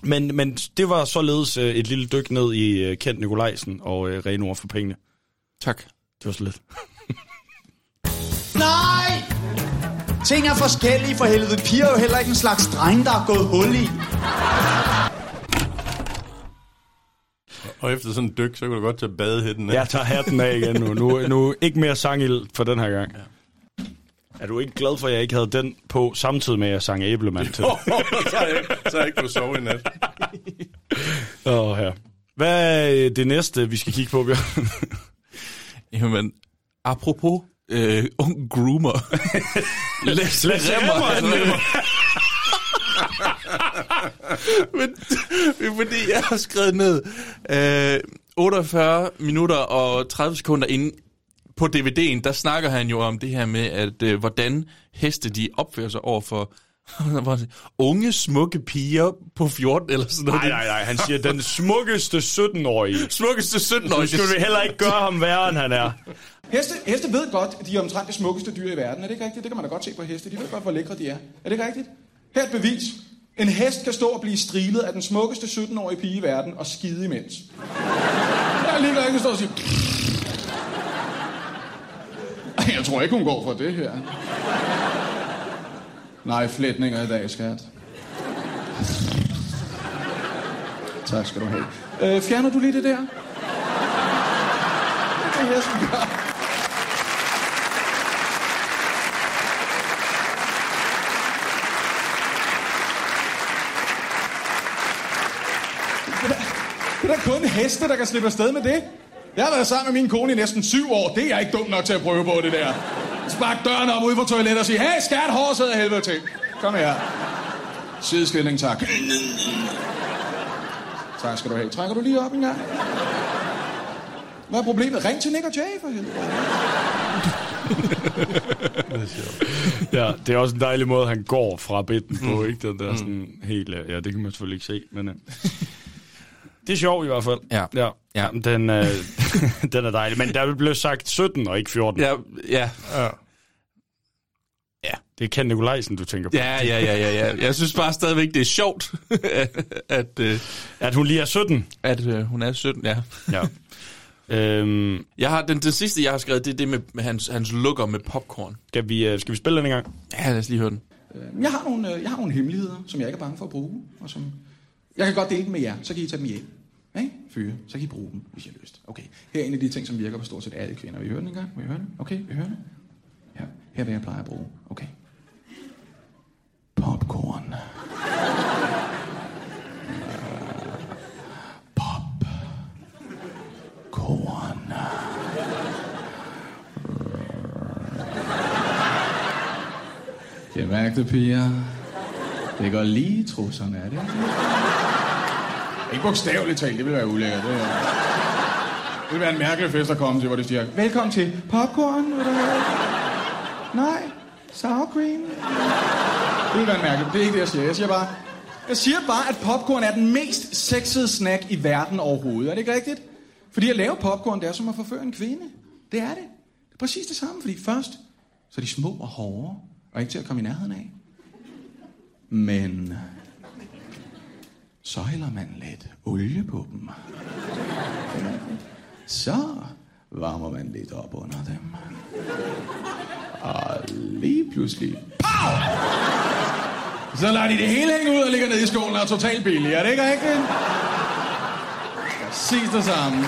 Men, men det var således et lille dyk ned i Kent Nikolajsen og øh, Rene ord for pengene. Tak. Det var så lidt. Nej! Ting er forskellige for helvede. Piger er jo heller ikke en slags dreng, der er gået hul i. Og efter sådan en dyk, så kan du godt tage badehætten af. Jeg tager hatten af igen nu. Nu, nu ikke mere sangild for den her gang. Ja. Er du ikke glad for, at jeg ikke havde den på, samtidig med, at jeg sang æblemand til? Oh, så har jeg, jeg ikke kunne sove i nat. Åh, oh, ja. Hvad er det næste, vi skal kigge på, Bjørn? Jamen, apropos øh, ung groomer. Lasse Rimmer. Men fordi jeg har skrevet ned øh, otteogfyrre minutter og tredive sekunder inden, på D V D'en, der snakker han jo om det her med, at øh, hvordan heste de opfører sig over for unge, smukke piger på fjorten eller sådan noget. Nej, nej, nej. Han siger, den smukkeste syttenårige. Smukkeste syttenårige. Skulle vi heller ikke gøre ham værre, end han er. Heste, heste ved godt, at de er omtrent det smukkeste dyr i verden. Er det ikke rigtigt? Det kan man da godt se på heste. De ved godt, hvor lækre de er. Er det ikke rigtigt? Her et bevis. En hest kan stå og blive strilet af den smukkeste syttenårige pige i verden og skide imens. Der ligger ikke stå og sige... Jeg tror ikke, hun går for det her. Nej, flætninger i dag, skat. Tak skal du have. Øh, fjerner du lige det der? Det er jeg, som gør. Det er da kun heste, der kan slippe afsted med det. Jeg har været sammen med min kone i næsten syv år. Det er jeg ikke dum nok til at prøve på, det der. Spark døren op ude på toilettet og sige, hey, skat, hårsæd af helvede til. Kom her. Sideskilling, tak. Tak skal du have. Trækker du lige op en gang? Hvad er problemet? Ring til Nick og Jay, for helvede. Ja, det er også en dejlig måde, han går fra bitten på, ikke? Den der sådan helt... Ja, det kan man selvfølgelig ikke se, men... Det er sjovt i hvert fald. Ja. Ja. Ja. Den, øh, den er dejlig. Men der blev sagt sytten og ikke fjorten. Ja. Ja. Ja. Ja. Det er Kent Nikolajsen, du tænker på. Ja, ja, ja, ja, ja. Jeg synes bare stadigvæk, det er sjovt, at... Øh, at hun lige er sytten. At øh, hun er sytten, ja. Ja. Øhm, jeg har, den, den sidste, jeg har skrevet, det er det med, med hans, hans lukker med popcorn. Skal vi, øh, skal vi spille den en gang? Ja, lad os lige høre den. Jeg har nogle, jeg har nogle hemmeligheder, som jeg ikke er bange for at bruge, og som... Jeg kan godt dele dem med jer, så kan I tage dem hjem. Ikke? Fyre, så kan I bruge dem, hvis I har lyst. Okay, her er en af de ting, som virker på stort set alle kvinder. Vi hører den engang, vi hører den. Okay, vi hører den. Ja, her er hvad jeg plejer at bruge. Okay. Popcorn. Pop. Korn. Kan I mærke det, piger? Det går lige i trusserne, er det? Ikke bogstaveligt talt, det ville være ulækkert. Det, ja. Det ville være en mærkelig fest at komme til, hvor de siger, velkommen til popcorn, vil du have? Nej, sour cream. Det ville være en mærkelig, det er ikke det, jeg siger. Jeg siger bare, jeg siger bare, at popcorn er den mest sexede snack i verden overhovedet. Er det ikke rigtigt? Fordi at lave popcorn, det er som at forføre en kvinde. Det er det. Det er præcis det samme, fordi først, så er de små og hårde, og ikke til at komme i nærheden af. Men... så hælder man lidt olie på dem. Så varmer man lidt op under dem. Og lige pludselig... Pow! Så lader de det hele hænge ud og ligger ned i skolen og er totalt billige. Er det ikke rigtigt? Præcis det samme.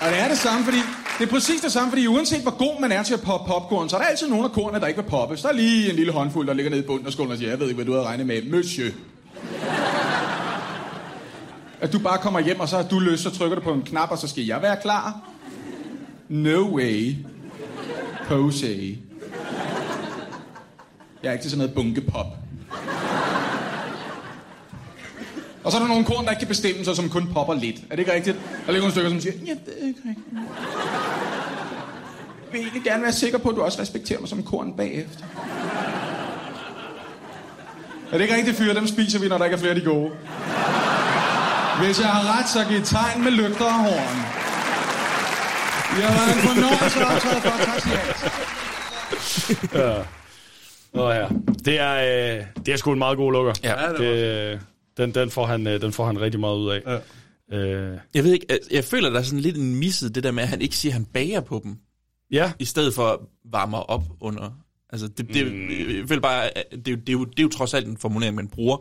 Og det er det samme, fordi... Det er præcis det samme, fordi uanset hvor god man er til at poppe popcorn, så er der altid nogle af kornene, der ikke vil poppe. Så er lige en lille håndfuld, der ligger nede i bunden af skolen og siger, jeg ved ikke, hvad du havde regnet med. Monsieur. At du bare kommer hjem, og så har du lyst, så trykker du på en knap, og så skal jeg være klar. No way. Pose. Jeg er ikke til sådan noget bunkepop. Og så er der nogle korn, der ikke kan bestemme sig, som kun popper lidt. Er det ikke rigtigt? Der ligger nogle stykker, som siger, ja, det er ikke rigtigt. Jeg vil egentlig gerne være sikker på, at du også respekterer mig som korn bagefter. Er det ikke rigtigt, fyre? Dem spiser vi, når der ikke er flere af de gode. Hvis jeg har ret, så giv tegn med lygter og horn. Jeg har været en fornøjelse optaget for. Tak skal jeg. Nå ja. Det er, øh, det er sgu en meget god lukker. Ja, det er det. Den, den, får han, den får han rigtig meget ud af. Ja. Øh. Jeg ved ikke, jeg føler, der er sådan lidt en misset, det der med, at han ikke siger, at han bager på dem. Ja. I stedet for varmer op under. Altså, det, det, mm. jeg føler bare, det, det, det, er jo, det er jo trods alt en formulering, man bruger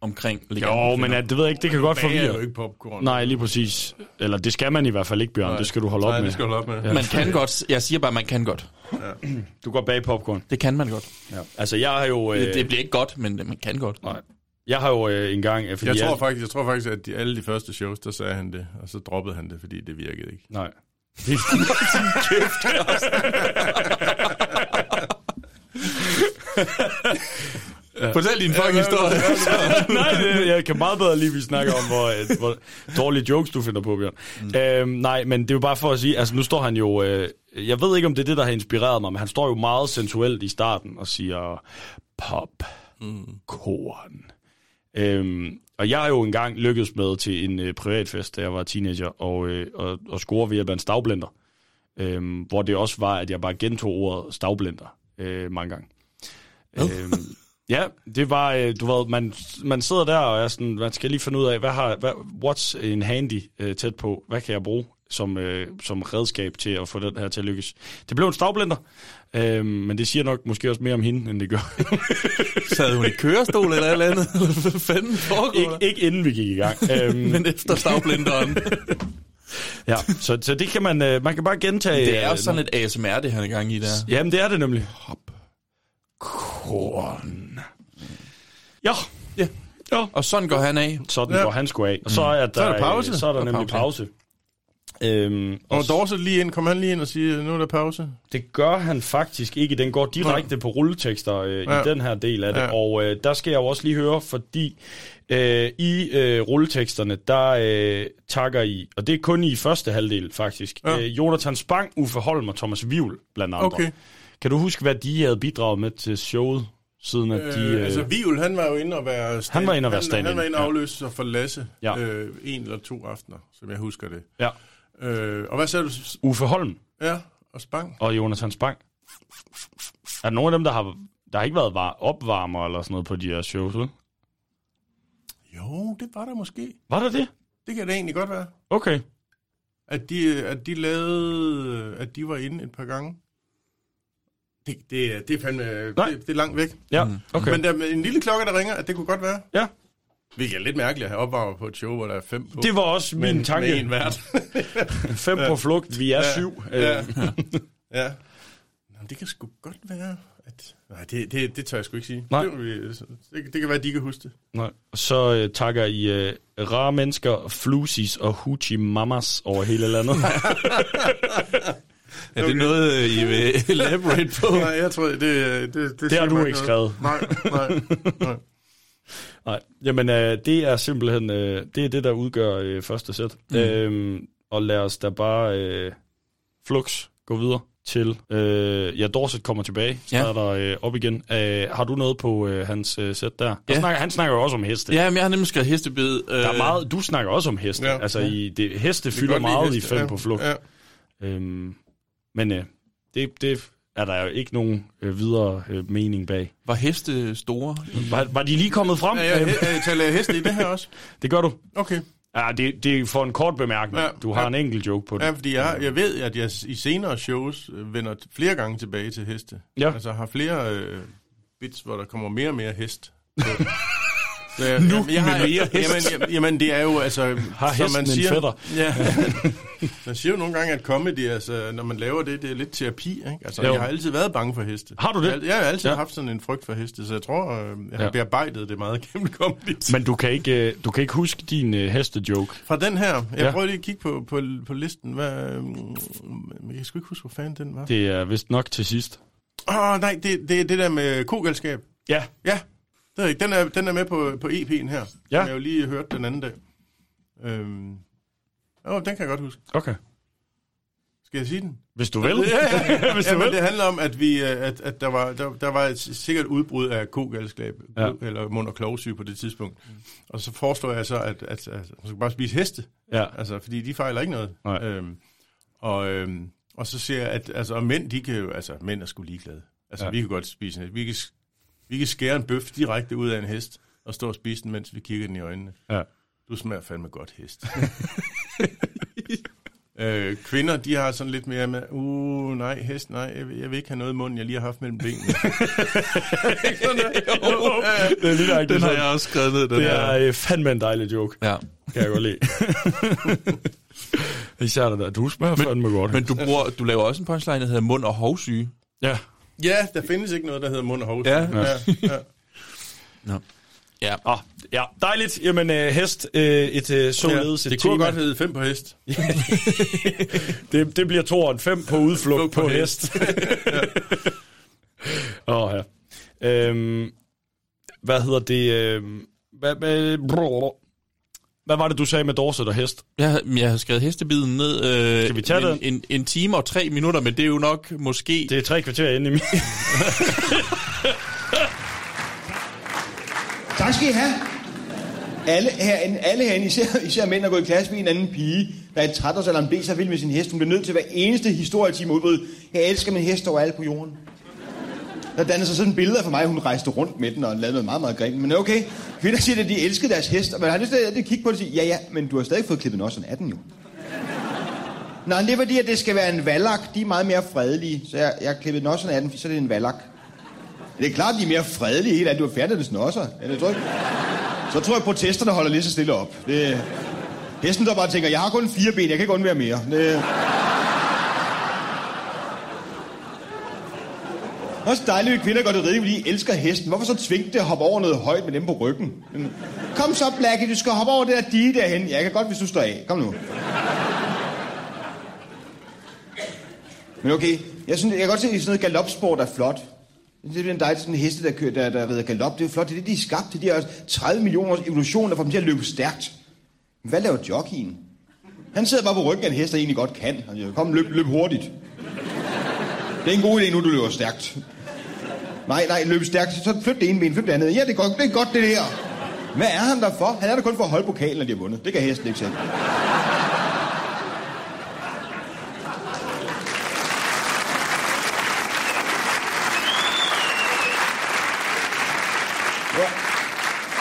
omkring. Jo, men at, det ved jeg ikke, det kan man godt forvirre. Man bager jo ikke popcorn. Nej, lige præcis. Eller det skal man i hvert fald ikke, Bjørn. Nej. Det skal du holde op Nej, med. det skal du holde op med. Ja. Man kan godt. Jeg siger bare, man kan godt. Ja. Du går bag popcorn. Det kan man godt. Ja. Altså, jeg har jo... Øh... Det, det bliver ikke godt, men man kan godt. Nej. Jeg har jo øh, engang... Fordi jeg, tror jeg... Faktisk, jeg tror faktisk, at de, alle de første shows, der sagde han det, og så droppede han det, fordi det virkede ikke. Nej. Det er kæft, ja. Fortæl din fucking historie. Nej, det, jeg kan meget bedre lige, vi snakker om, hvor, hvor dårlige jokes du finder på, Bjørn. Mm. Øhm, nej, men det er jo bare for at sige, altså nu står han jo... Øh, jeg ved ikke, om det er det, der har inspireret mig, men han står jo meget sensuelt i starten og siger, pop, mm. korn. Øhm, og jeg har jo engang lykkedes med til en øh, privatfest, da jeg var teenager, og, øh, og, og score via en stavblender, øhm, hvor det også var, at jeg bare gentog ordet stavblender øh, mange gange. Øhm, ja, det var, øh, du ved, man, man sidder der, og jeg sådan, man skal lige finde ud af, hvad har, hvad, what's in handy øh, tæt på, hvad kan jeg bruge? som, øh, som redskab til at få den her til at lykkes. Det blev en stavblender, øh, men det siger nok måske også mere om hende, end det gør. Sad hun i kørestol eller et eller andet? Hvad fanden foregår der? Ikke, ikke inden vi gik i gang. Øh, men efter stavblenderen. Ja, så, så det kan man, øh, man kan bare gentage. Det er også sådan lidt A S M R, det han er gang i der. Jamen, det er det nemlig. Hop. Korn. Ja. Ja. Ja. Og sådan går han af. Sådan ja. går han sgu af. Og så er der, så er der pause. Så er der, der nemlig pause. pause. Øhm, og og Dorset lige ind, kom han lige ind og siger, nu er der pause? Det gør han faktisk ikke. Den går direkte ja. på rulletekster øh, ja. i den her del af det. Ja. Og øh, der skal jeg jo også lige høre, fordi øh, i øh, rulleteksterne, der øh, takker I, og det er kun i første halvdel faktisk, ja. øh, Jonathan Spang, Uffe Holm og Thomas Wivel blandt andre. Okay. Kan du huske, hvad de havde bidraget med til showet? Siden at de, øh, altså Wivel, han var jo inde og være stand-in. Han var inde og være stand-in. Han var inde og afløse sig for Lasse ja. øh, en eller to aftener, som jeg husker det. Ja. Øh, og hvad sagde du? Uffe Holm. Ja, og Spang. Og Jonathan Spang. Er der nogen af dem, der har, der har ikke været var, opvarmer eller sådan noget på de her shows, vel? Jo, det var der måske. Var der det? Det kan det egentlig godt være. Okay. At de, at de lavede, at de var inde et par gange. Det, det, det er fandme, det, det er langt væk. Ja, okay. Men der er en lille klokke, der ringer, at det kunne godt være. Ja. Hvilket er lidt mærkeligt at have opvarmet på et show, hvor der er fem på. Det var også min men, tanke. Med en vært. Fem ja. på flugt, vi er ja. syv. Ja. ja. ja. Nå, det kan sgu godt være, at... Nej, det, det, det tør jeg sgu ikke sige. Nej. Det, det, det kan være, at de kan huske det. Nej. Så øh, takker I øh, rare mennesker, flusis og hoochie mamas over hele landet. Er det okay. noget, I vil elaborate på? Nej, jeg tror, det... Det, det, det har du ikke skrevet. Nej, nej, nej. nej. Jamen, øh, det er simpelthen... Øh, det er det, der udgør øh, første sæt. Mm. Øhm, og lad os da bare øh, flux gå videre til... Øh, ja, Dorset kommer tilbage, starter ja. øh, op igen. Øh, har du noget på øh, hans øh, sæt der? Ja. Snakker, han snakker jo også om heste. Ja, men jeg har nemlig skrevet hestebid. Øh... Der er meget, du snakker også om heste. Ja. Altså, i, det, heste det fylder meget heste. i Fem ja. på flugt. Ja. Øhm, Men øh, det, det er der jo ikke nogen øh, videre øh, mening bag. Var heste store? Var, var de lige kommet frem? Ja, jeg he- taler heste i det her også. Det gør du. Okay. Ja, det, det er for en kort bemærkning. Ja, du har ja. en enkelt joke på det. Ja, fordi jeg, jeg ved, at jeg i senere shows vender flere gange tilbage til heste. Ja. Altså har flere øh, bits, hvor der kommer mere og mere hest. Så. Så jeg, nu jeg, jeg har, mere hest. Jamen, jamen, det er jo, altså... Har hesten man siger, en fætter? Ja. Man siger jo nogle gange, at comedy, altså, når man laver det, det er lidt terapi, ikke? Altså, jo. jeg har altid været bange for heste. Har du det? Jeg, jeg har altid ja. haft sådan en frygt for heste, så jeg tror, jeg har ja. bearbejdet det meget gennem comedy. Men du kan ikke, du kan ikke huske din uh, heste-joke? Fra den her. Jeg ja. prøver lige at kigge på, på, på listen. Hvad, um, jeg skal ikke huske, hvor fanden den var. Det er vist nok til sidst. Åh, oh, nej, det er det, det der med kogalskab. Ja. Ja. Det er ikke. Den er, den er med på, på E P'en her, ja. som jeg jo lige hørte den anden dag. Øhm. Oh, den kan jeg godt huske. Okay. Skal jeg sige den? Hvis du vil. Ja, ja, ja. Hvis du ja, vil. Det handler om, at, vi, at, at der, var, der, der var et sikkert udbrud af kogalskab, ja. eller mund- og klovsyge på det tidspunkt. Mm. Og så forestår jeg så, at, at, at man skal bare spise heste, ja. altså, fordi de fejler ikke noget. Øhm, og, øhm, og så ser jeg, at altså, og mænd, de kan jo, altså, mænd er sgu ligeglade. Altså, ja. vi kan godt spise en vi kan Vi kan skære en bøf direkte ud af en hest og stå og spise den, mens vi kigger den i øjnene. Ja. Du smager fandme godt, hest. øh, kvinder, de har sådan lidt mere med, uh, nej, hest, nej, jeg vil, jeg vil ikke have noget i munden, jeg lige har haft mellem benene. Den, den har jeg også skrevet ned. Den det er her. Fandme en dejlig joke. Ja. Kan jeg godt lide. Især det der, du smager men, fandme godt. Men du, bruger, du laver også en punchline, der hedder mund- og hovsyge. Ja. Ja, der findes ikke noget, der hedder mund og hoved. Ja, ja. ja. no. ja. Oh, ja. Dejligt. Jamen, uh, hest, uh, et uh, således ja, det et kunne tema. Godt hedde fem på hest. det, det bliver toren fem på udflugt på, på hest. Åh, oh, ja. Øhm, hvad hedder det? Øhm, hvad, hvad, hvad var det, du sagde med Dorset og hest? Jeg, jeg har skrevet hestebiden ned øh, Skal vi tage en, en, en time og tre minutter, men det er jo nok måske... Det er tre kvarter inde i min. Tak skal I have. Alle herinde, alle herinde især, især mænd, der går i klasse med en anden pige, der er i tretten-årsalderen blev så vild med sin hest. Hun blev nødt til hver eneste historietime udbrud. Jeg elsker min hest over alle på jorden. Der dannede sig sådan et billede for mig, hun rejste rundt med den og lavede noget meget, meget grin. Men okay, kvinder siger, at de elskede deres hest, og man har lyst til at kigge på det og sige, ja, ja, men du har stadig fået klippet også en atten jo. Nå, det er fordi, at det skal være en valak. De er meget mere fredelige. Så jeg, jeg klippede nosserne af den, så er det en valak. Det er klart, de er mere fredelige helt af, du har fjernet deres nosser. Ja, det tror jeg. Så tror jeg, at protesterne holder lidt så stille op. Det... Hesten der bare tænker, jeg har kun fire ben, jeg kan ikke undvære mere. Det... Også dejlige kvinder gør det rede, fordi I elsker hesten. Hvorfor så tvinge det at hoppe over noget højt med dem på ryggen? Kom så, Blackie, du skal hoppe over det der dige derhen. Jeg kan godt, hvis du står af. Kom nu. Men okay, jeg, synes, jeg kan godt se, at sådan noget galopsport er flot. Det er en dejlig sådan en heste, der kører, der, der ved galop. Det er flot, det er det, de er skabt. Det er de tredive millioner års evolution, der får dem til at løbe stærkt. Men hvad laver jockeyen? Han sidder bare på ryggen af en hest, der egentlig godt kan. Han siger, kom, løb, løb hurtigt. Det er en god idé nu, du løber stærkt. Nej, nej, løb stærkt. Så flyt det ene ben, flyt det andet. Ja, det er godt, det er godt, det der. Hvad er han der for? Han er der kun for at holde pokalen, når de har vundet. Det kan hesten ikke selv.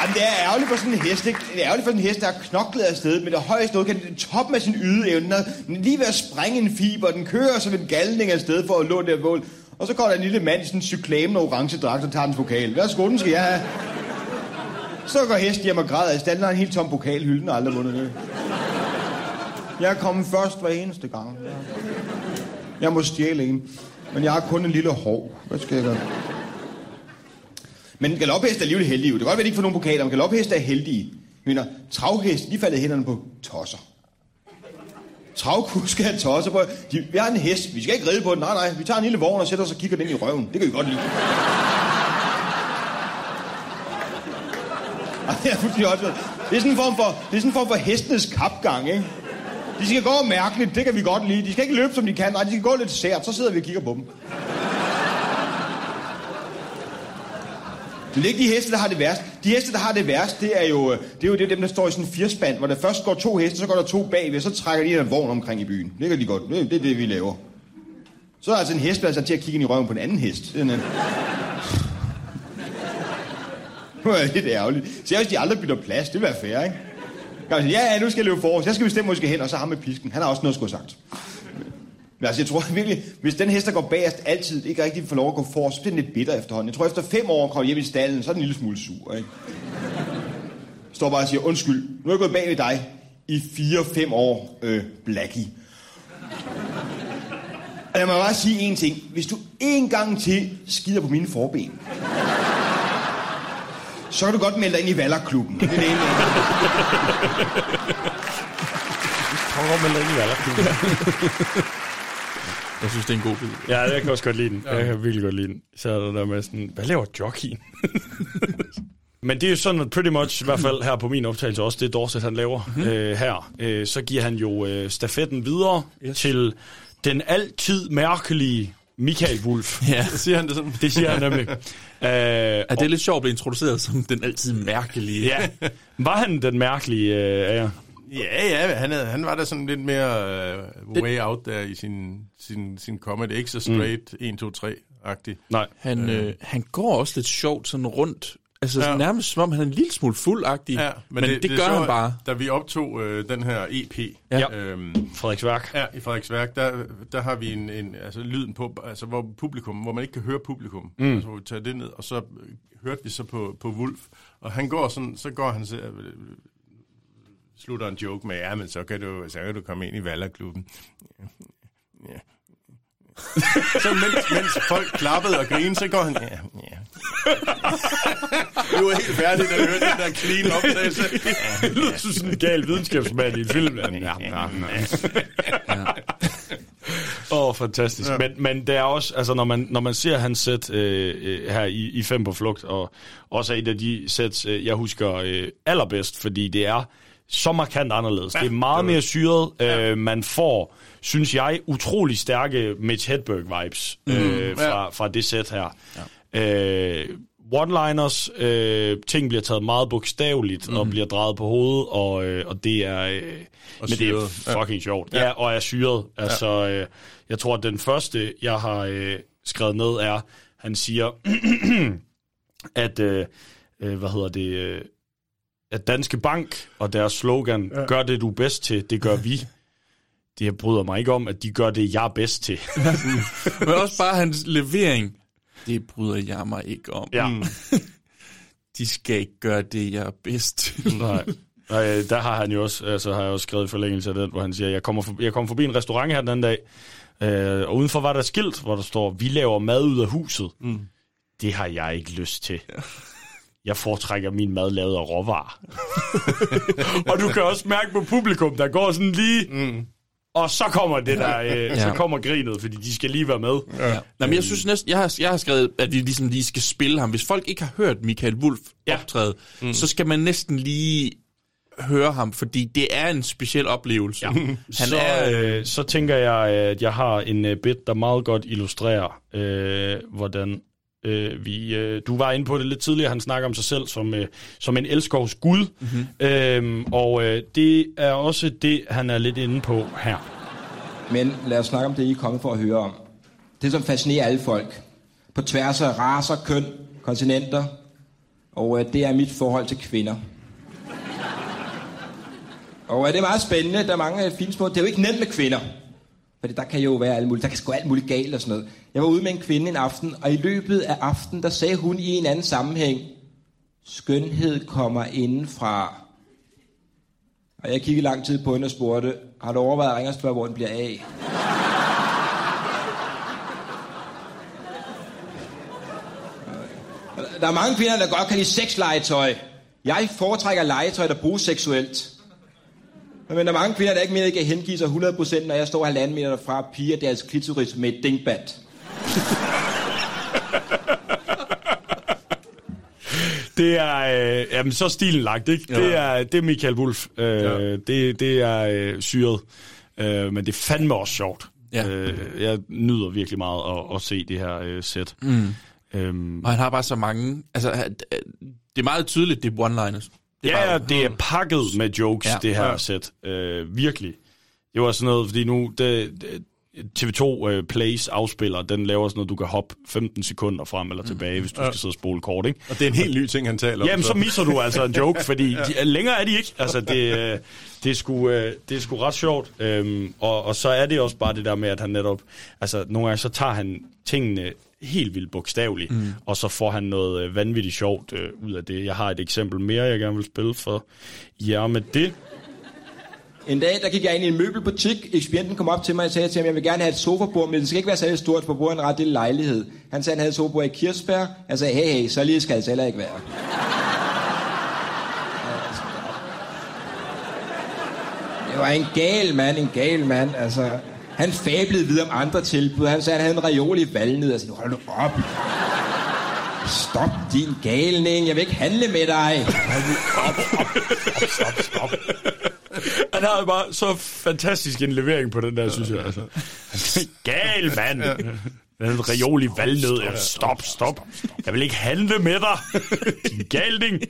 Jamen, det er ærgerligt for sådan en hest, ikke? Det er ærgerligt for sådan en hest, der har knoklet afsted, men det højeste noget kan den toppen af sin ydeevne. Den er lige ved at sprænge en fiber, den kører som en galning afsted for at lå der mål. Og så kommer der en lille mand i sådan en cyklamen og orange dragt og tager dens pokal. Værsgo, den skal jeg have. Så går hesten hjem og græder i stand, der er en helt tom pokal, hylden har aldrig vundet det. Jeg er kommet først hver eneste gang. Jeg må stjæle en, men jeg har kun en lille hov. Hvad skal jeg gøre? Men galophest er alligevel heldige. Det kan godt være, at de ikke får nogen pokaler, men galophest er heldige. Mener, travhest, de falder hænderne på tosser. Travkuske er tosser på. De, vi har en hest, vi skal ikke ride på den. Nej, nej, vi tager en lille vogn og sætter os og kigger den i røven. Det kan vi godt lide. Det er sådan en form for, det er sådan en form for hestenes kapgang, ikke? De skal gå mærkeligt, det kan vi godt lide. De skal ikke løbe, som de kan. Nej, de skal gå lidt sært, så sidder vi og kigger på dem. Men det er ikke de heste, der har det værst. De heste, der har det værst, det er jo, det er jo det er dem, der står i sådan en firspand, hvor der først går to heste, så går der to bagved, og så trækker de en vogn omkring i byen. Det kan de godt. Det er det, vi laver. Så er altså en hest, der er til at kigge ind i røven på en anden hest. Det er, en... det er lidt ærgerligt. Så hvis de aldrig bytter plads, det vil være fair, ikke? Sige, ja, ja, nu skal jeg løbe forrest. Jeg skal bestemme, hvor jeg skal hen, og så ham med pisken. Han har også noget at skulle have sagt. Men altså, jeg tror virkelig, hvis den hest, der går bagerst altid, ikke rigtig får lov at gå for, så bliver den lidt bitter efterhånden. Jeg tror, efter fem år kommer hjem i stallen, så er den en lille smule sur, ikke? Står bare og siger, undskyld, nu er jeg gået bag ved dig i fire-fem år, øh, Blackie. Og jeg må bare sige en ting. Hvis du en gang til skider på mine forben, så kan du godt melde dig ind i Vallerklubben. Det er det ene. Du kan godt melde dig ind i Vallerklubben. Jeg synes, det er en god film. Ja, jeg kan også godt lide den. Jeg kan virkelig godt lide den. Så er der med sådan, hvad laver jockey? Men det er jo sådan, pretty much, i hvert fald her på min optagelse også, det Dorset, han laver mm-hmm. øh, her. Øh, så giver han jo øh, stafetten videre yes. til den altid mærkelige Michael Wulff. Ja, det siger han det sådan. Det siger han nemlig. Æh, er det og... lidt sjovt at blive introduceret som den altid mærkelige? Ja. Var han den mærkelige øh, af jer? Ja, ja, han, havde, han var der sådan lidt mere uh, way out der i sin, sin, sin comedy. Ikke så straight, mm. en, to, tre-agtig. Nej. Han, øh, han går også lidt sjovt sådan rundt. Altså ja. Nærmest som om han er en lille smule fuld-agtig. Ja, men, men det, det, det gør så, han bare. Da vi optog øh, den her E P. Ja. Øhm, Frederiksværk. Ja, i Frederiksværk. Der, der har vi en, en altså, lyden på, altså, hvor, publikum, hvor man ikke kan høre publikum. Mm. Altså, hvor vi tager det ned, og så hørte vi så på, på Wulff. Og han går sådan, så går han så... Øh, slutter en joke med, ja, men så kan du, så kan du komme ind i Vallerklubben. Ja. Ja. Så mens, mens folk klappede og grinede, så går han, ja, ja. Du er helt færdig, da du hørte den der clean optagelse. Ja, ja. Du synes, en gal videnskabsmand i en film. Ja, ja, ja. Ja. Åh, oh, fantastisk. Ja. Men, men det er også, altså når man, når man ser hans sæt øh, her i, i Fem på flugt, og også et af de sæt, øh, jeg husker øh, allerbedst, fordi det er så markant anderledes. Ja, det er meget det mere syret. Ja. Øh, man får, synes jeg, utrolig stærke Mitch Hedberg-vibes mm, øh, fra, ja. fra det sæt her. Ja. Øh, one-liners, øh, ting bliver taget meget bogstaveligt mm. og bliver drejet på hovedet, og, øh, og det er... Øh, og men det er fucking ja. sjovt. Ja, og er syret. Altså, ja. øh, jeg tror, at den første, jeg har øh, skrevet ned, er, han siger, at... Øh, øh, hvad hedder det... Øh, at Danske Bank og deres slogan, ja. gør det du bedst til, det gør vi. det bryder mig ikke om, at de gør det, jeg er bedst til. Men også bare hans levering. Det bryder jeg mig ikke om. Ja. De skal ikke gøre det, jeg er bedst til. Nej. Og øh, der har han jo også, altså har jeg også skrevet i forlængelse af den, hvor han siger, jeg kommer forbi, jeg kommer forbi en restaurant her den anden dag, øh, og udenfor var der skilt, hvor der står, vi laver mad ud af huset. Mm. Det har jeg ikke lyst til. Ja. Jeg foretrækker min mad lavet af råvarer. Og du kan også mærke på publikum, der går sådan lige, mm. og så kommer det der, øh, ja. så kommer grinet, fordi de skal lige være med. Ja. Ja. Nå, men jeg synes næsten, jeg har, jeg har skrevet, at vi ligesom lige skal spille ham. Hvis folk ikke har hørt Michael Wulff ja. optræde, mm. så skal man næsten lige høre ham, fordi det er en speciel oplevelse. Ja. Han så, er, øh, så tænker jeg, at jeg har en øh, bit, der meget godt illustrerer, øh, hvordan øh, vi... Øh, du var inde på det lidt tidligere, han snakker om sig selv som, øh, som en elskovs gud, mm-hmm. øhm, og øh, det er også det, han er lidt inde på her. Men lad os snakke om det, I er kommet for at høre om. Det, som fascinerer alle folk, på tværs af racer, køn, kontinenter, og øh, det er mit forhold til kvinder. Og det er meget spændende, der er mange fine små... Det er jo ikke nemt med kvinder, for der kan jo være alt muligt. Der kan sgu alt muligt galt og sådan noget. Jeg var ude med en kvinde en aften, og i løbet af aftenen, der sagde hun i en anden sammenhæng, skønhed kommer indenfra. Og jeg kiggede lang tid på hende og spurgte, har du overvejet at ringe og spørge, hvor den bliver af? Der er mange kvinder, der godt kan lide sexlegetøj. Jeg foretrækker legetøj, der bruges seksuelt. Men der er mange kvinder, der ikke mere kan hengive sig hundrede procent, når jeg står halvanden meter derfra og piger deres klitoris med et dingbat. Det er... Øh, jamen, så stilen lagt, ikke? Ja. Det, er, det er Michael Wulff. Øh, ja. det, det er øh, syret. Øh, men det er fandme også sjovt. Ja. Øh, jeg nyder virkelig meget at, at se det her øh, sæt. Mm. Øhm. Og han har bare så mange... Altså, det er meget tydeligt, det er one-liners. Ja, det er pakket med jokes, ja, det her ja. sæt. Øh, virkelig. Det var sådan noget, fordi nu det, det, T V to øh, Plays afspiller, den laver sådan noget, du kan hoppe femten sekunder frem eller tilbage, hvis du ja. skal sidde og spole kort, ikke? Og det er en helt ny ting, han taler om. Jamen, så, så misser du altså en joke, fordi de, længere er de ikke. Altså, det, det, er, sgu, det er sgu ret sjovt. Øhm, og, og så er det også bare det der med, at han netop... Altså, nogle gange så tager han tingene... helt vildt bogstaveligt, mm. og så får han noget øh, vanvittigt sjovt øh, ud af det. Jeg har et eksempel mere, jeg gerne vil spille for jer med det. En dag, der gik jeg ind i en møbelbutik. Ekspedienten kom op til mig og sagde til ham, jeg vil gerne have et sofabord, men det skal ikke være særlig stort, for bord en ret lille lejlighed. Han sagde, han havde et sofabord i Kirsberg. Jeg sagde, hey, hey, så lige skal det heller ikke være. Det var en gal mand, en gal mand, altså... Han fablede videre om andre tilbud. Han sagde, han havde en reol i valnød. Jeg sagde, hold nu op. Stop din galning. Jeg vil ikke handle med dig. Hold nu op, op, op, stop, stop. Han havde bare så fantastisk en levering på den der, synes jeg. Altså. Gal, mand. Han havde en reol i valnød. Jeg, stop, stop. Jeg vil ikke handle med dig. Din galning.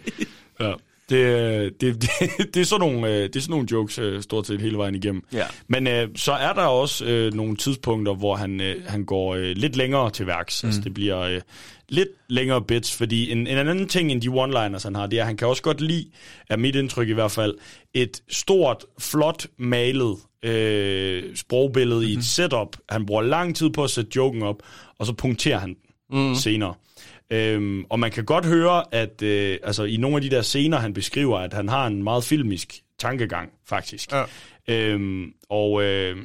Ja. Det, det, det, det, er sådan nogle, det er sådan nogle jokes stort set hele vejen igennem. Ja. Men øh, så er der også øh, nogle tidspunkter, hvor han, øh, han går øh, lidt længere til værks. Mm. Altså det bliver øh, lidt længere bits, fordi en, en anden ting end de one-liners, han har, det er, at han kan også godt lide, af mit indtryk i hvert fald, et stort, flot malet øh, sprogbillede mm. i et setup. Han bruger lang tid på at sætte joken op, og så punkterer han den mm. senere. Øhm, og man kan godt høre, at øh, altså, i nogle af de der scener, han beskriver, at han har en meget filmisk tankegang, faktisk. Ja. Øhm, og øh,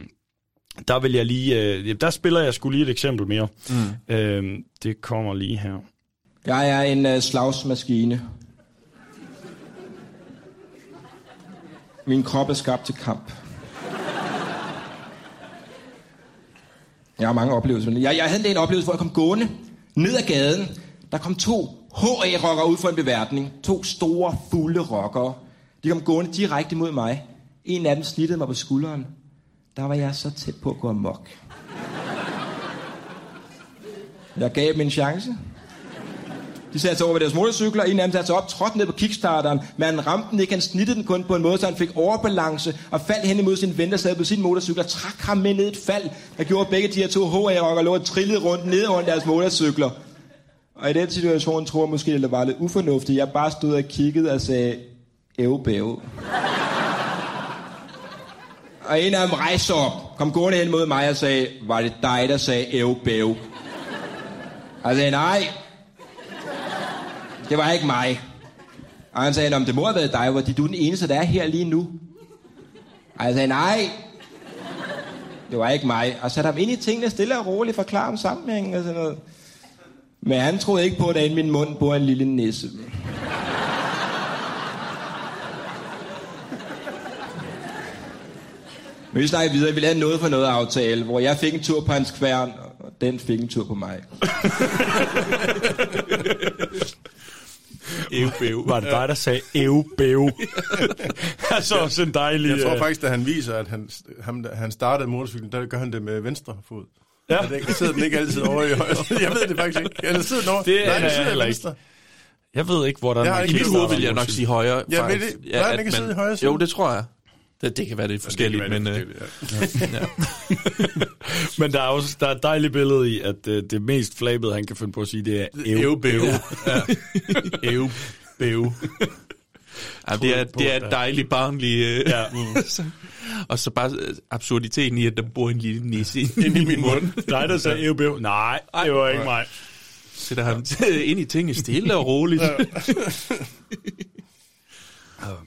der vil jeg lige... Øh, der spiller jeg sgu lige et eksempel mere. Mm. Øhm, det kommer lige her. Jeg er en øh, slagsmaskine. Min krop er skabt til kamp. Jeg har mange oplevelser. Jeg, jeg havde en oplevelse, hvor jeg kom gående. Ned ad gaden, der kom to H A-rockere ud for en beværtning. To store, fulde rockere. De kom gående direkte mod mig. En af dem snittede mig på skulderen. Der var jeg så tæt på at gå amok. Jeg gav dem en chance. De satte sig over ved deres motorcykler. En af dem satte sig op, trådte ned på kickstarteren. Men han ramte den ikke, han snittede den kun på en måde, så han fik overbalance og faldt hen imod sin ven, der sad på sin motorcykler, trak ham med ned et fald, der gjorde begge de her to H A-rockere lå og trillede rundt ned under deres motorcykler. Og i den situation tror jeg måske, at det var lidt ufornuftigt. Jeg bare stod og kiggede og sagde, ævbæv. og en af dem rejste op, kom gående hen mod mig og sagde, var det dig, der sagde ævbæv? Og jeg sagde, nej, det var ikke mig. Og han sagde, om det må have været dig, fordi du er den eneste, der er her lige nu. Og jeg sagde, nej, det var ikke mig. Og satte ham ind i tingene stille og roligt, forklare om sammenhængen og sådan noget. Men han troede ikke på, at inde i min mund bor en lille nisse. Men vi snakkede videre, vi lavede noget for noget aftale, hvor jeg fik en tur på hans kværn, og den fik en tur på mig. Ævbæv. Var det dig, der sagde ævbæv? Altså også en dejlig... Jeg tror faktisk, da han viser, at han, han, han startede motorcyklen, der gør han det med venstre fod. Ja. Der sidder den ikke altid over i højre. Jeg ved det faktisk ikke. Eller sidder den over. Det nej, den sidder i venstre. Jeg ved ikke, hvor der er... I mit hoved vil jeg nok sige højre. Ja, faktisk. Ved det. Nej, ja, den ikke sidder i højre side. Jo, det tror jeg. Det, det kan være det forskellige, ja, men det forskellige, ja. Ja. Men der er også der er et dejligt billede i, at det, det mest flabede, han kan finde på at sige, det er ævbæv. Ævbæv. Det er et dejligt barnlig... Ja. Og så bare absurditeten i, at der bor en lille nisse inde i min mund. Nej, der sagde ævbæv. Nej, det var ikke mig. Sætter ham ind i tingene stille og roligt.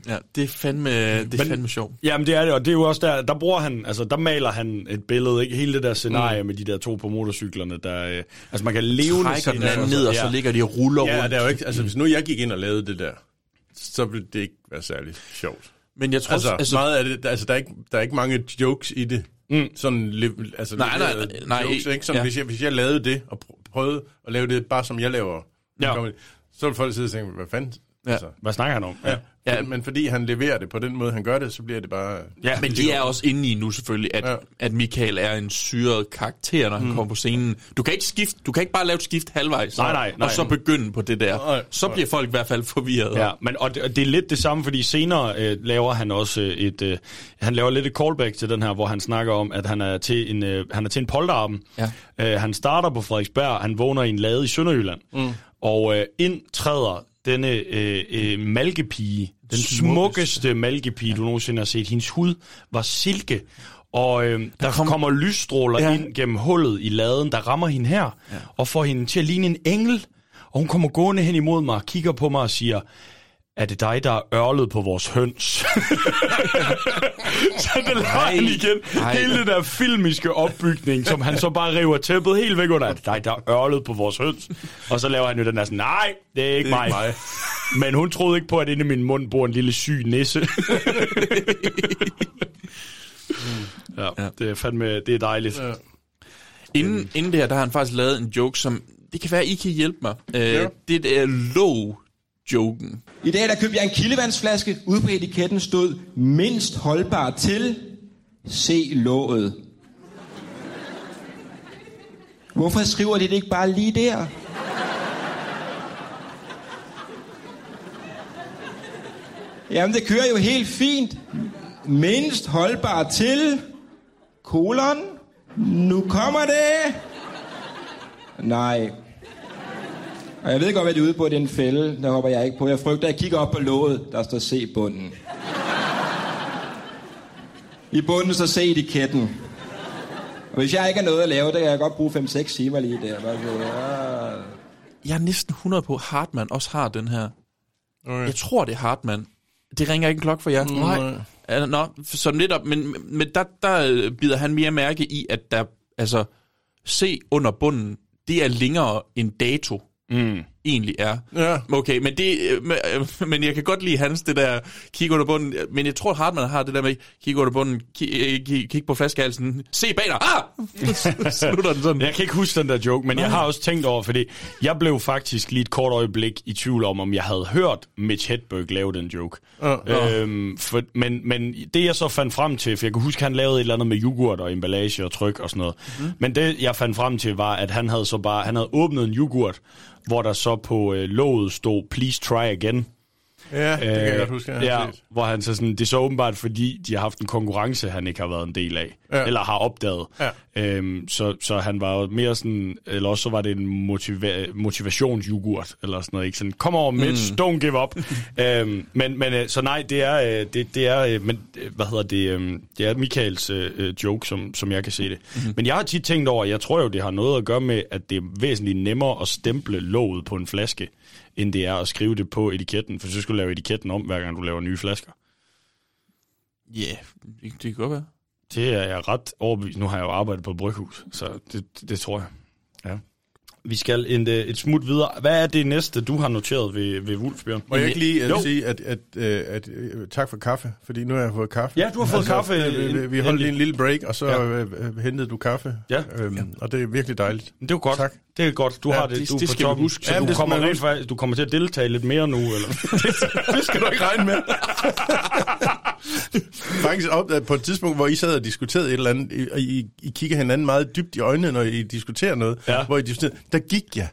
Ja, det er fandme, det er men, fandme sjovt. Jamen det er det, og det er jo også der, der bruger han, altså der maler han et billede, ikke? Hele det der scenarie mm. med de der to på motorcyklerne, der, øh, altså man kan levende trækker den anden ned, og så ja. ligger de og ruller ja, rundt. Ja, det er jo ikke, altså hvis nu jeg gik ind og lavede det der, så ville det ikke være særlig sjovt. Men jeg tror altså, altså meget af det, altså der er ikke, der er ikke mange jokes i det, mm. sådan, altså nej, nej, nej, nej, jokes, ikke? Sådan, ja. hvis, jeg, hvis jeg lavede det, og prøvede at lave det, bare som jeg laver, ja. så ville folk sidde og tænke, hvad fanden? Ja. Altså, hvad snakker han om? Ja. Ja. Men fordi han leverer det på den måde, han gør det, så bliver det bare... Ja, men det er også inde i nu selvfølgelig, at, ja. at Michael er en syret karakter, når han mm. kommer på scenen. Du kan ikke skifte, du kan ikke bare lave et skift halvvejs, nej, nej, nej. og så begynde på det der. Nej, så bliver nej. folk i hvert fald forvirret. Ja, men, og, det, og det er lidt det samme, fordi senere øh, laver han også et... Øh, han laver lidt et callback til den her, hvor han snakker om, at han er til en, øh, han er til en polterappen. Ja. Øh, han starter på Frederiksberg, han vågner i en lade i Sønderjylland, mm. og øh, indtræder... Denne øh, øh, malkepige, den smukkeste, smukkeste malkepige, du nogensinde har set. Hendes hud var silke, og øh, der, der kom... kommer lysstråler ja. ind gennem hullet i laden, der rammer hende her, ja. og får hende til at ligne en engel. Og hun kommer gående hen imod mig, kigger på mig og siger, er det dig, der er ørlet på vores høns? Så det laver han igen. Ej. Hele den der filmiske opbygning, som han så bare river tæppet helt væk under. Er det dig, der er ørlet på vores høns? Og så laver han jo den der sådan, nej, det er ikke det er mig. Ikke mig. Men hun troede ikke på, at inde i min mund bor en lille syg nisse. Ja, det er fandme, det er dejligt. Ja. Inden, inden det her, der har han faktisk lavet en joke, som, det kan være, I kan hjælpe mig. Ja. Det er låg. Joken. I dag der købte jeg en kildevandsflaske. Ude på etiketten stod mindst holdbar til se låget. Hvorfor skriver de det ikke bare lige der? Jamen det kører jo helt fint. Mindst holdbar til kolon. Nu kommer det. Nej. Og jeg ved godt, hvad de er ude på, det er en fælde. Der hopper jeg ikke på. Jeg frygter, at jeg kigger op på låget. Der står se bunden. I bunden står se etiketten. Og hvis jeg ikke har noget at lave, der kan jeg godt bruge fem seks timer lige der. Ja. Jeg er næsten hundrede på, Hartmann også har den her. Okay. Jeg tror, det er Hartmann. Det ringer ikke en klok for jer. Mm. Nej. Nå, sådan lidt op. Men, men der, der bider han mere mærke i, at der, altså, se under bunden, det er længere end dato. Mm. Egentlig er. Ja. Okay, men, det, men jeg kan godt lide hans det der kig under bunden, men jeg tror Hartmann har det der med kig under bunden, kig, kig, kig på flaskehalsen, se bag dig, ah! Slutter den sådan. Jeg kan ikke huske den der joke, men nej. Jeg har også tænkt over, fordi jeg blev faktisk lige et kort øjeblik i tvivl om, om jeg havde hørt Mitch Hedberg lave den joke. Uh, uh. Øhm, for, men, men det jeg så fandt frem til, for jeg kan huske, han lavede et eller andet med yoghurt og emballage og tryk og sådan noget, mm. men det jeg fandt frem til var, at han havde så bare, han havde åbnet en yoghurt, hvor der så på øh, låget stod, please try again. Ja, det kan jeg godt huske. Jeg ja, hvor han så sådan, det er så åbenbart, fordi de har haft en konkurrence, han ikke har været en del af, ja. eller har opdaget. Ja. Æm, så, så han var mere sådan, eller også så var det en motiva- motivationsjogurt, eller sådan noget, ikke sådan, come on, Mitch, mm. don't give up. Æm, men, men så nej, det er, det, det er, men, hvad hedder det, det er Michaels øh, joke, som, som jeg kan se det. Mm-hmm. Men jeg har tit tænkt over, jeg tror jo, det har noget at gøre med, at det er væsentligt nemmere at stemple låget på en flaske, end det er at skrive det på etiketten, for så skal du lave etiketten om, hver gang du laver nye flasker. Ja, yeah, det, det kan godt være. Det er jeg ret overbevist. Nu har jeg jo arbejdet på et bryghus, så det, det, det tror jeg. Ja. Vi skal en, et smut videre. Hvad er det næste, du har noteret ved, ved Wulff, Bjørn? Må jeg ikke lige at sige, at, at, at, at, at tak for kaffe, fordi nu har jeg fået kaffe. Ja, du har fået altså, kaffe. Vi, vi holdt lige en lille break, og så ja. hentede du kaffe, ja. Øhm, ja. og det er virkelig dejligt. Det er godt. Tak. Det er godt. Du ja, har det, det du det på toppen. Huske, så ja, du, kommer rent faktisk, du kommer til at deltage lidt mere nu, eller? Det skal du ikke regne med. Faktisk opdaget på et tidspunkt, hvor I sad og diskuterede et eller andet, og I, I kigger hinanden meget dybt i øjnene, når I diskuterer noget, ja. hvor I diskuterede, der gik jeg.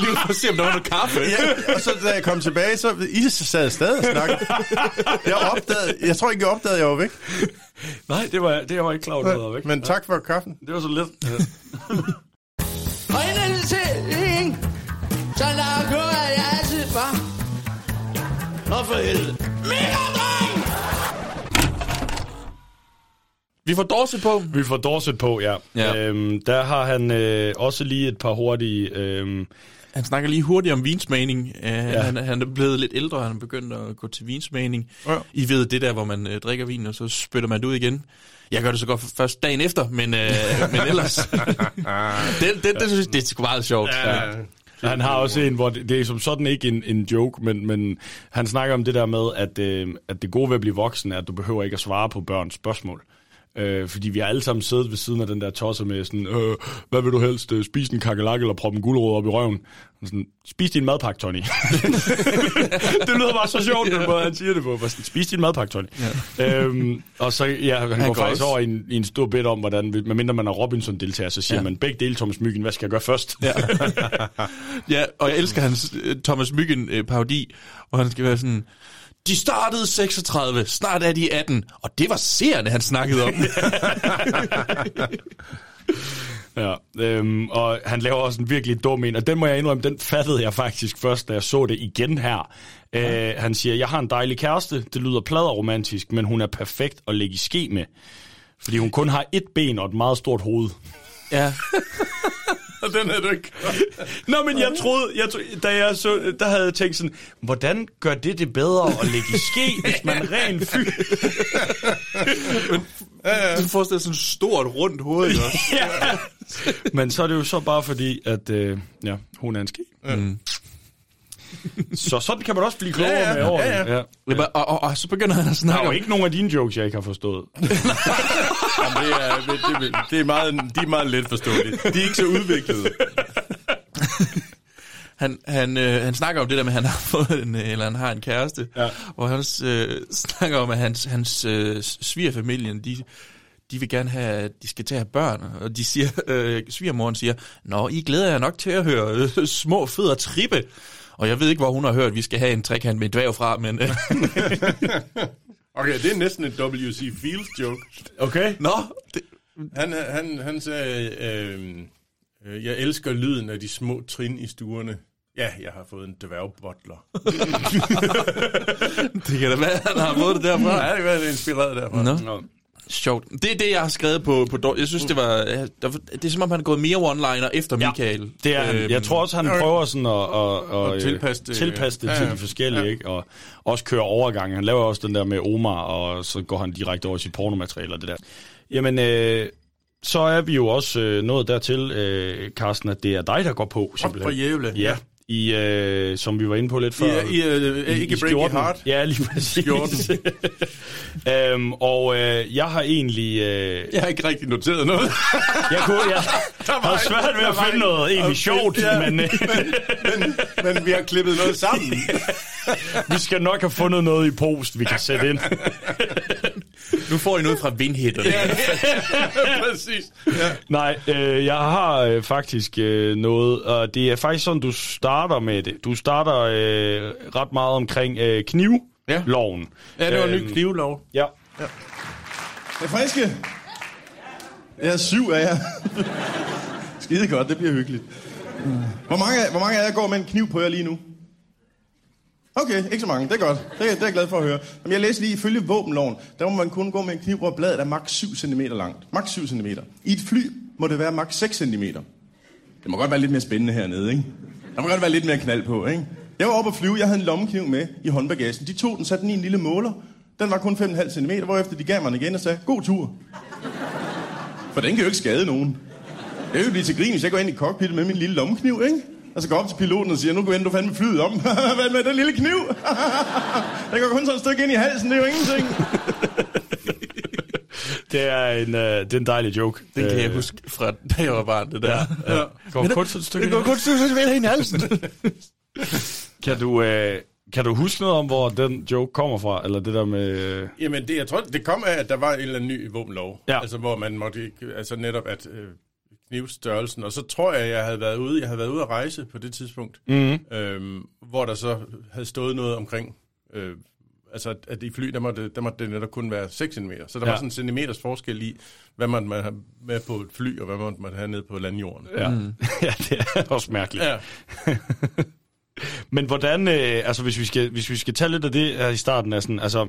Lige for at se, om der var noget kaffe. Ja, og så da jeg kom tilbage, så I sad stadig og snakkede. Jeg opdagede, jeg tror ikke, jeg opdagede, at jeg var væk. Nej, det var, det var ikke klart, at jeg var væk. Men tak for kaffen. Det var så lidt. Og inden sætning, så lader gå, at jeg altid var. Nå for helvede. Megadreng! Vi får Dorset på. Vi får Dorset på, ja. ja. Øhm, der har han øh, også lige et par hurtige... Øhm... Han snakker lige hurtigt om vinsmagning. Øh, ja. han, han er blevet lidt ældre, han er begyndt at gå til vinsmagning. Ja. I ved det der, hvor man øh, drikker vin, og så spytter man det ud igen. Jeg gør det så godt først dagen efter, men, øh, men ellers... det, det, det, synes jeg, det er sgu meget sjovt. Ja. Ja. Han har også en, hvor det, det er som sådan ikke en, en joke, men, men han snakker om det der med, at, øh, at det gode ved at blive voksen er, at du behøver ikke at svare på børns spørgsmål. Øh, fordi vi har alle sammen siddet ved siden af den der tosser med sådan, øh, hvad vil du helst, spise en kakelak eller proppe en gulerod op i røven? Sådan, spis din madpakke, Tony. Det lyder bare så sjovt, den måde han siger det på. Sådan, spis din madpakke, Tony. Ja. Øhm, og så, ja, han, han går faktisk også over i en, i en stor bid om, hvordan, medmindre man er Robinson-deltager, så siger ja. man, begge dele Thomas Myggen, hvad skal jeg gøre først? Ja, ja, og jeg elsker hans Thomas Myggen-parodi, og han skal være sådan... De startede seksogtredive, snart er de atten, og det var seerne, han snakkede om. Ja, øhm, og han laver også en virkelig dum en, og den må jeg indrømme, den fattede jeg faktisk først, da jeg så det igen her. Ja. Øh, han siger, jeg har en dejlig kæreste, det lyder pladeromantisk, men hun er perfekt at lægge i ske med, fordi hun kun har et ben og et meget stort hoved. Ja. Den er du ikke. Nå, men jeg troede, jeg troede da jeg så, der havde jeg tænkt sådan, hvordan gør det det bedre at ligge i ske, hvis man rent fyr? Men ja, ja. Du forestiller sådan et stort, rundt hoved, ikke? Ja. Men så er det jo så bare fordi, at øh, ja, hun er en ske. Ja. Mm. Så sådan kan man også blive klogere ja, ja. med årene. Ja, ja. Ja. Og, og, og så begynder han at snakke. Der er jo ikke nogen af dine jokes, jeg ikke har forstået. Jamen, det, er, det, det, det er meget, de er meget let forståelige. De er ikke så udviklede. Han, han, øh, han snakker om det der med, at han har fået en, eller han har en kæreste. Ja. Og han øh, snakker om, at hans, hans øh, svigerfamilien, de... de vil gerne have, at de skal til at have børn, og de siger, øh, svigermoren siger, nå, I glæder jer nok til at høre øh, små fødder trippe, og jeg ved ikke, hvor hun har hørt, vi skal have en trekant med en dværg fra, men... Øh. Okay, det er næsten en W C Fields joke. Okay. Nå. Det... Han, han, han sagde, øh, jeg elsker lyden af de små trin i stuerne. Ja, jeg har fået en dværgbutler. Det kan da være, han har fået det derfra. Ja, det kan være, det er inspireret derfra. Nå. Nå. Sjovt. Det er det, jeg har skrevet på... på jeg synes, det var... Det er som om, han er gået mere one-liner efter Michael. Ja, det er han. Jeg tror også, han prøver sådan at... at, at, at tilpasse det, tilpasse det ja, til de forskellige, ja. Ikke? Og også køre overgangen. Han laver også den der med Omar, og så går han direkte over i sit pornomateriale og det der. Jamen, øh, så er vi jo også øh, nået dertil, øh, Carsten, at det er dig, der går på, simpelthen. Op for jævle. Ja. I, øh, som vi var inde på lidt før. I, I, øh, i, ikke i break your heart. Ja, lige præcis. øhm, og øh, jeg har egentlig... Øh, jeg har ikke rigtig noteret noget. jeg kunne, jeg har svært ved at finde en, noget egentlig sjovt, ja, men, øh, men, men, men vi har klippet noget sammen. Vi skal nok have fundet noget i post, vi kan sætte ind. Nu får I noget fra Vindhætterne. Ja, ja, præcis. Ja. Nej, øh, jeg har øh, faktisk øh, noget, og det er faktisk sådan, du starter med det. Du starter øh, ret meget omkring øh, knivloven. Ja. Ja, det var en ny knivlov. Ja. Ja. Er I friske? Jeg er syv af jer. Skide godt, det bliver hyggeligt. Hvor mange, hvor mange af jer går med en kniv på jer lige nu? Okay, ikke så mange. Det er godt. Det er, det er jeg glad for at høre. Jamen, jeg læste lige, ifølge våbenloven, der må man kun gå med en kniv, hvor bladet er maks syv centimeter langt. Maks syv centimeter. I et fly må det være maks seks centimeter. Det må godt være lidt mere spændende hernede, ikke? Der må godt være lidt mere knald på, ikke? Jeg var oppe at flyve. Jeg havde en lommekniv med i håndbagagen. De tog den, satte den i en lille måler. Den var kun fem komma fem centimeter, hvorefter de gav mig den igen og sagde, god tur. For den kan jo ikke skade nogen. Jeg vil blive til grin, hvis jeg går ind i cockpittet med min lille lommekniv, ikke? Og så går op til piloten og siger, nu går du fandme flyet om. Hvad med den lille kniv? Den går kun sådan et stykke ind i halsen, det er jo ingenting. Det er en, uh, det er en dejlig joke. Den kan jeg huske fra, da jeg var barn, det der. Ja, ja. Går det, kun sådan et stykke det går kun sådan et stykke ind i halsen. Kan du... Uh... Kan du huske noget om, hvor den joke kommer fra? Eller det der med... Jamen, det, jeg tror, det kom af, at der var en eller anden ny våbenlov. Ja. Altså, hvor man måtte... Altså, netop at øh, knivstørrelsen... Og så tror jeg, jeg havde været ude... Jeg havde været ude at rejse på det tidspunkt. Mm-hmm. Øhm, hvor der så havde stået noget omkring... Øh, altså, at, at i fly, der måtte, der måtte det netop kun være seks centimeter. Så der ja. var sådan en centimeters forskel i, hvad man måtte have med på et fly, og hvad man måtte have nede på landjorden. Ja, mm. Ja, det er også mærkeligt. Ja. Men hvordan, øh, altså hvis vi, skal, hvis vi skal tage lidt af det her i starten, af sådan, altså,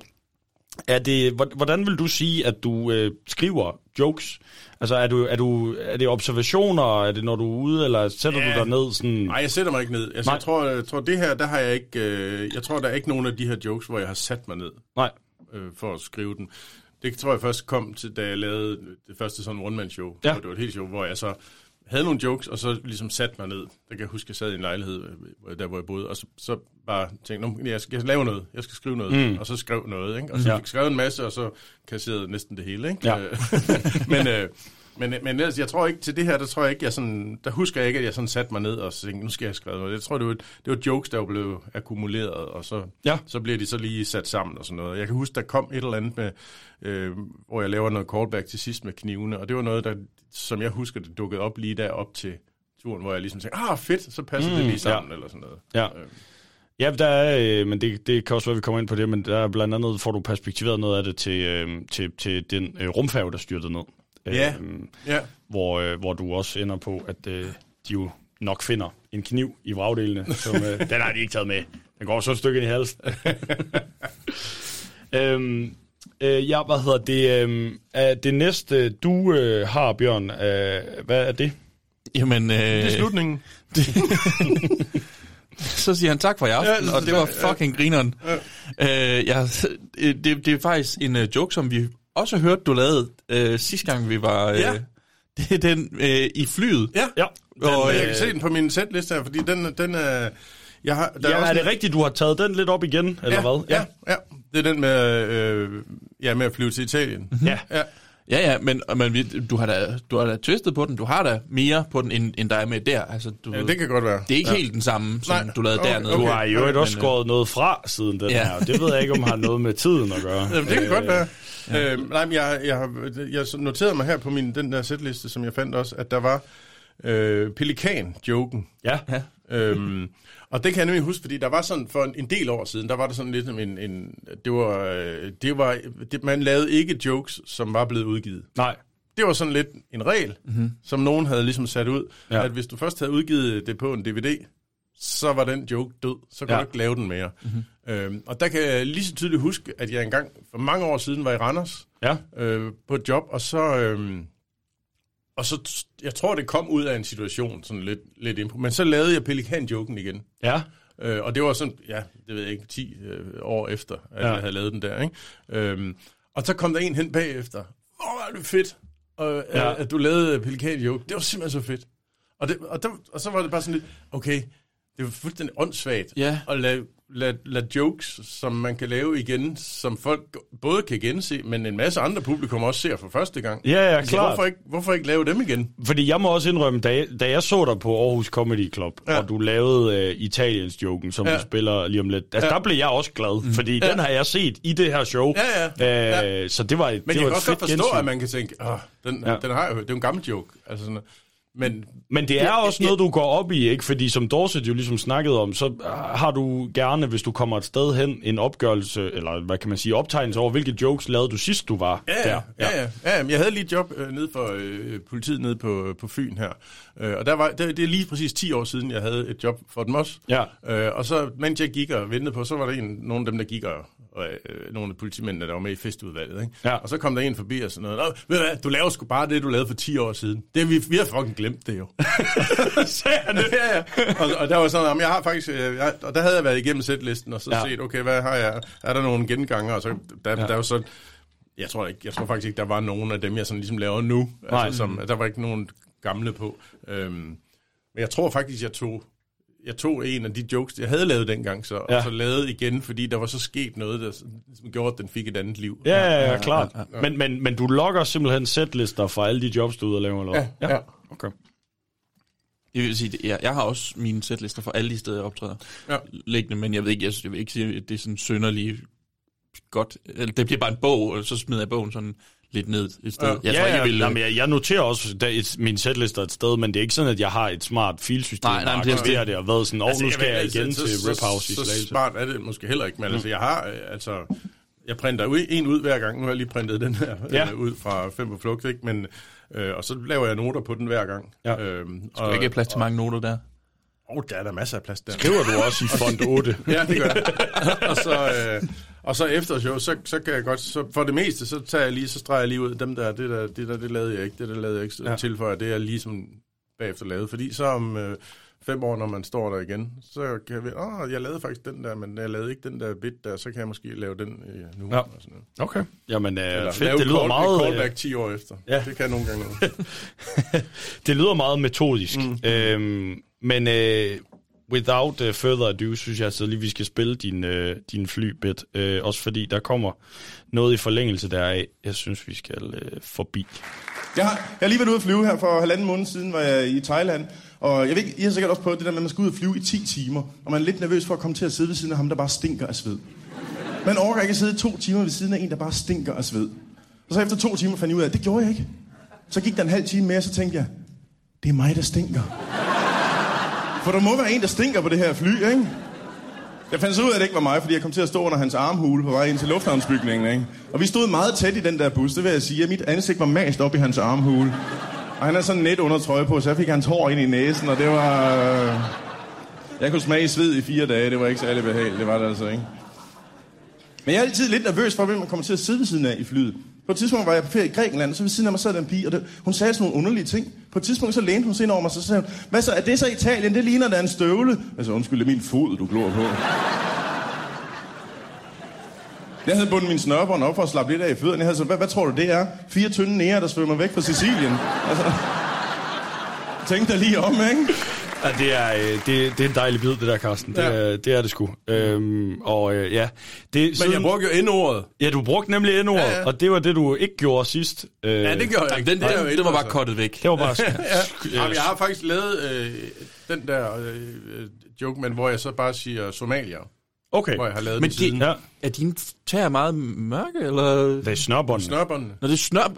er det, hvordan vil du sige, at du øh, skriver jokes? Altså er, du, er, du, er det observationer, er det når du er ude, eller sætter ja. du dig ned sådan? Nej, jeg sætter mig ikke ned. Altså, jeg, tror, jeg tror, det her, der har jeg ikke, øh, jeg tror, der er ikke nogen af de her jokes, hvor jeg har sat mig ned Nej. Øh, for at skrive den. Det tror jeg først kom til, da jeg lavede det første sådan one-man-show, ja. Det var et helt show, hvor jeg så... havde nogle jokes, og så ligesom satte mig ned. Der kan jeg huske, at jeg sad i en lejlighed, der hvor jeg boede, og så, så bare tænkte, jeg skal, jeg skal lave noget, jeg skal skrive noget, mm. og så skrev noget, ikke? Og så ja. skrev en masse, og så kasserede næsten det hele, ikke? Ja. men, øh, men, men ellers, jeg tror ikke, til det her, der tror jeg ikke, jeg sådan, der husker jeg ikke, at jeg sådan satte mig ned og tænkte, nu skal jeg skrive noget. Jeg tror, det var, det var jokes, der blev akkumuleret, og så, ja. så bliver de så lige sat sammen og sådan noget. Jeg kan huske, der kom et eller andet med, øh, hvor jeg laver noget callback til sidst med knivene, og det var noget, der... som jeg husker, det dukkede op lige der op til turen, hvor jeg ligesom tænkte, ah fedt, så passer mm, det lige sammen, ja. eller sådan noget. Ja, øhm. ja der er, øh, men det, det kan også være, vi kommer ind på det, men der er blandt andet, får du perspektiveret noget af det til, øh, til, til den øh, rumfærge, der styrtede ned. Øh, ja. ja. Hvor, øh, hvor du også ender på, at øh, de jo nok finder en kniv i vragdelene, som øh, den har de ikke taget med. Den går så et stykke ind i halsen. øhm, Øh, ja, hvad hedder det? Øh, er det næste, du øh, har, Bjørn, øh, hvad er det? Jamen... Øh, det er slutningen. Det, så siger han tak for i aften, ja, og det var fucking ja. grineren. Ja. Øh, ja, det, det er faktisk en uh, joke, som vi også hørte, du lavede øh, sidste gang, vi var... Øh, ja. Det er den øh, i flyet. Ja, ja. Den, og, øh, jeg kan se den på min setliste her, fordi den, den er... Jeg har, der ja, er, er det en... rigtigt, du har taget den lidt op igen, eller ja, hvad? Ja. ja, ja. Det er den med, øh, ja, med at flyve til Italien. ja. ja, ja, ja, men, men du har da, du har da twistet på den. Du har da mere på den, end, end der er med der. Altså, du, ja, det kan godt være. Det er ikke ja. helt den samme, som Nej. du lavede okay, dernede. Okay. Du har jo okay, også skåret noget fra siden den ja. her. Det ved jeg ikke, om har noget med tiden at gøre. Jamen, det kan øh, godt være. Ja. Øh, nej, men jeg, jeg, jeg noterede mig her på min, den der sætliste, som jeg fandt også, at der var øh, pelikan-joken. Ja, ja. Øhm, og det kan jeg nemlig huske, fordi der var sådan, for en, en del år siden, der var der sådan lidt en, en det var, det var det, man lavede ikke jokes, som var blevet udgivet. Nej. Det var sådan lidt en regel, mm-hmm. som nogen havde ligesom sat ud, ja. at hvis du først havde udgivet det på en D V D, så var den joke død, så kunne ja. du ikke lave den mere. Mm-hmm. Øhm, og der kan jeg lige så tydeligt huske, at jeg engang for mange år siden var i Randers ja. øh, på et job, og så... Øh, Og så, jeg tror, det kom ud af en situation, sådan lidt, lidt impro. Men så lavede jeg pelikan-joken igen. Ja. Øh, og det var sådan, ja, det ved jeg ikke, ti øh, år efter, at ja. jeg havde lavet den der, ikke? Øhm, og så kom der en hen bagefter. Åh, var det fedt, og, ja. at, at du lavede pelikan-joke. Det var simpelthen så fedt. Og, det, og, der, og så var det bare sådan lidt, okay, det var fuldstændig åndssvagt ja. at lave lad, lad jokes, som man kan lave igen, som folk både kan gense, men en masse andre publikum også ser for første gang. Ja, ja, klart. Hvorfor ikke, hvorfor ikke lave dem igen? Fordi jeg må også indrømme, da jeg, da jeg så dig på Aarhus Comedy Club, ja. Og du lavede uh, Italiens-joken, som ja. Du spiller lige om lidt, altså ja. Der blev jeg også glad, mm. fordi ja. Den har jeg set i det her show. Ja, ja. Uh, ja. Så det var et fedt gensyn. Men jeg kan også godt forstå, gensyn. At man kan tænke, oh, den, ja. Den har jeg hørt, det er jo en gammel joke, altså sådan. Men, Men det er ja, også noget, du går op i, ikke? Fordi som Dorset jo ligesom snakkede om, så har du gerne, hvis du kommer et sted hen, en opgørelse, eller hvad kan man sige, optegnelse over, hvilke jokes lavede du sidst, du var ja, der. Ja, ja, ja. Jeg havde lige et job øh, nede for øh, politiet nede på, på Fyn her, øh, og der var, der, det er lige præcis ti år siden, jeg havde et job for dem også. Ja. Øh, og så, mens jeg gik og ventede på, så var der en, nogle af dem, der gik og, og øh, nogle af politimændene, der var med i festudvalget, ikke? Ja. Og så kom der en forbi og sådan noget. Nå, ved du hvad, du laver sgu bare det, du lavede for ti år siden. Det, vi, vi har fucking glemte det jo. det? Ja, ja. Og, og der var sådan, jamen, jeg har faktisk, jeg, og der havde jeg været igennem sætlisten og så ja. Set, okay, hvad har jeg? Er der nogle genganger? Og så der, ja. Der er jo sådan, jeg tror ikke, jeg tror faktisk ikke, der var nogen af dem, jeg sådan ligesom laver nu. Altså, som, der var ikke nogen gamle på. Øhm, men jeg tror faktisk, jeg tog, jeg tog en af de jokes, jeg havde lavet dengang så, ja. Og så lavede igen, fordi der var så sket noget, der som gjorde, at den fik et andet liv. Ja, ja, ja klart. Ja, ja. Men, men, men du logger simpelthen sætlister fra alle de jobs, du ud og laver, eller hvad? Ja, ja. Ja. Okay. Jeg vil sige, jeg, jeg har også mine sætlister for alle de steder, jeg optræder ja. Liggende, men jeg ved ikke, jeg, jeg vil ikke sige, at det er sådan synderligt godt. Det bliver bare en bog, og så smider jeg bogen sådan lidt ned et sted. Ja, jeg, tror, ja, jeg, vil... jamen, jeg, jeg noterer også et, mine sætlister et sted, men det er ikke sådan, at jeg har et smart filsystem, nej, nej, der aktiverer det og været sådan, og altså, nu skal jeg, jeg igen så, til Rip House i Slagelse. Så smart er det måske heller ikke, men mm. altså, jeg har, altså, jeg printer en ud hver gang, nu har jeg lige printet den her ja. øh, ud fra Fem på flugt, ikke? Men... Øh, og så laver jeg noter på den hver gang. Ja. Øhm, skal du ikke have plads til og, mange noter der? Åh, oh, der er der masser af plads der. Skriver du også i font otte? Ja, det gør jeg. og, så, øh, og så efter show, så, så kan jeg godt... Så for det meste, så tager jeg lige, så streger jeg lige ud. Dem der, det der, det der, det lavede jeg ikke. Det der lavede jeg ikke. Ja. Tilføjer det, jeg ligesom bagefter lavede. Fordi så om øh, fem år, når man står der igen, så kan jeg... Åh, oh, jeg lavede faktisk den der, men jeg lavede ikke den der bit der. Så kan jeg måske lave den øh, nu. Ja. Og sådan okay. Jamen, øh, eller, fedt, det lyder call, meget... callback ti år efter. Ja. Det kan nogle gange noget. Det lyder meget metodisk. Mm. Øhm, men øh, without uh, further ado, synes jeg, så lige vi skal spille din, øh, din flybit. Øh, også fordi der kommer noget i forlængelse deraf, jeg synes, vi skal øh, forbi. Jeg har, jeg har lige været ude at flyve her for halvanden måned siden, var jeg i Thailand. Og jeg ved ikke, I har sikkert også prøvet det der med, at man skal ud og flyve i ti timer. Og man er lidt nervøs for at komme til at sidde ved siden af ham, der bare stinker af sved. Man orker ikke at sidde to timer ved siden af en, der bare stinker af sved. Og så efter to timer fandt jeg ud af, at det gjorde jeg ikke. Så gik der en halv time mere, og så tænkte jeg, det er mig, der stinker. For der må være en, der stinker på det her fly, ikke? Jeg fandt så ud af, at det ikke var mig, fordi jeg kom til at stå under hans armhule på vej ind til lufthavnsbygningen, ikke? Og vi stod meget tæt i den der bus, det vil jeg sige, at mit ansigt var mast op i hans armhule. Og han havde sådan net undertrøje på, så jeg fik hans hår ind i næsen, og det var... Jeg kunne smage sved i fire dage, det var ikke særlig behageligt, det var det altså, ikke? Men jeg er altid lidt nervøs for, hvem man kommer til at sidde ved siden af i flyet. På et tidspunkt var jeg på ferie i Grækenland, og så ved siden af mig sad der en pige, og det, hun sagde sådan nogle underlige ting. På et tidspunkt så lænede hun sig ind over mig, så sagde hun, hvad så, er det så Italien? Det ligner da en støvle. Altså, undskyld, det er min fod, du glor på. Jeg havde bundet min snørbånd op for at slappe lidt af i fødderne. Jeg havde så, hvad, hvad tror du det er? Fire tynde næger, der svømmer væk fra Sicilien. Altså, tænk dig lige om, ikke? Ja, det er, det, det er en dejlig bid, det der, Carsten. Det, ja. det er det sgu. Øhm, og øh, ja, det, siden, men jeg brugte jo N-ordet. Ja, du brugte nemlig N-ordet, ja, ja. Og det var det, du ikke gjorde sidst. Øh, ja, det gjorde jeg ikke. Den der, nej, det var bare kottet væk. Det var bare... ja. Jamen, jeg har faktisk lavet øh, den der øh, joke, men hvor jeg så bare siger somalier. Okay. Hvor jeg har lavet men det, siden. Ja. Er dine tæer meget mørke, eller...? Det er snørbåndene. Snørbåndene. Nå, det er snørb...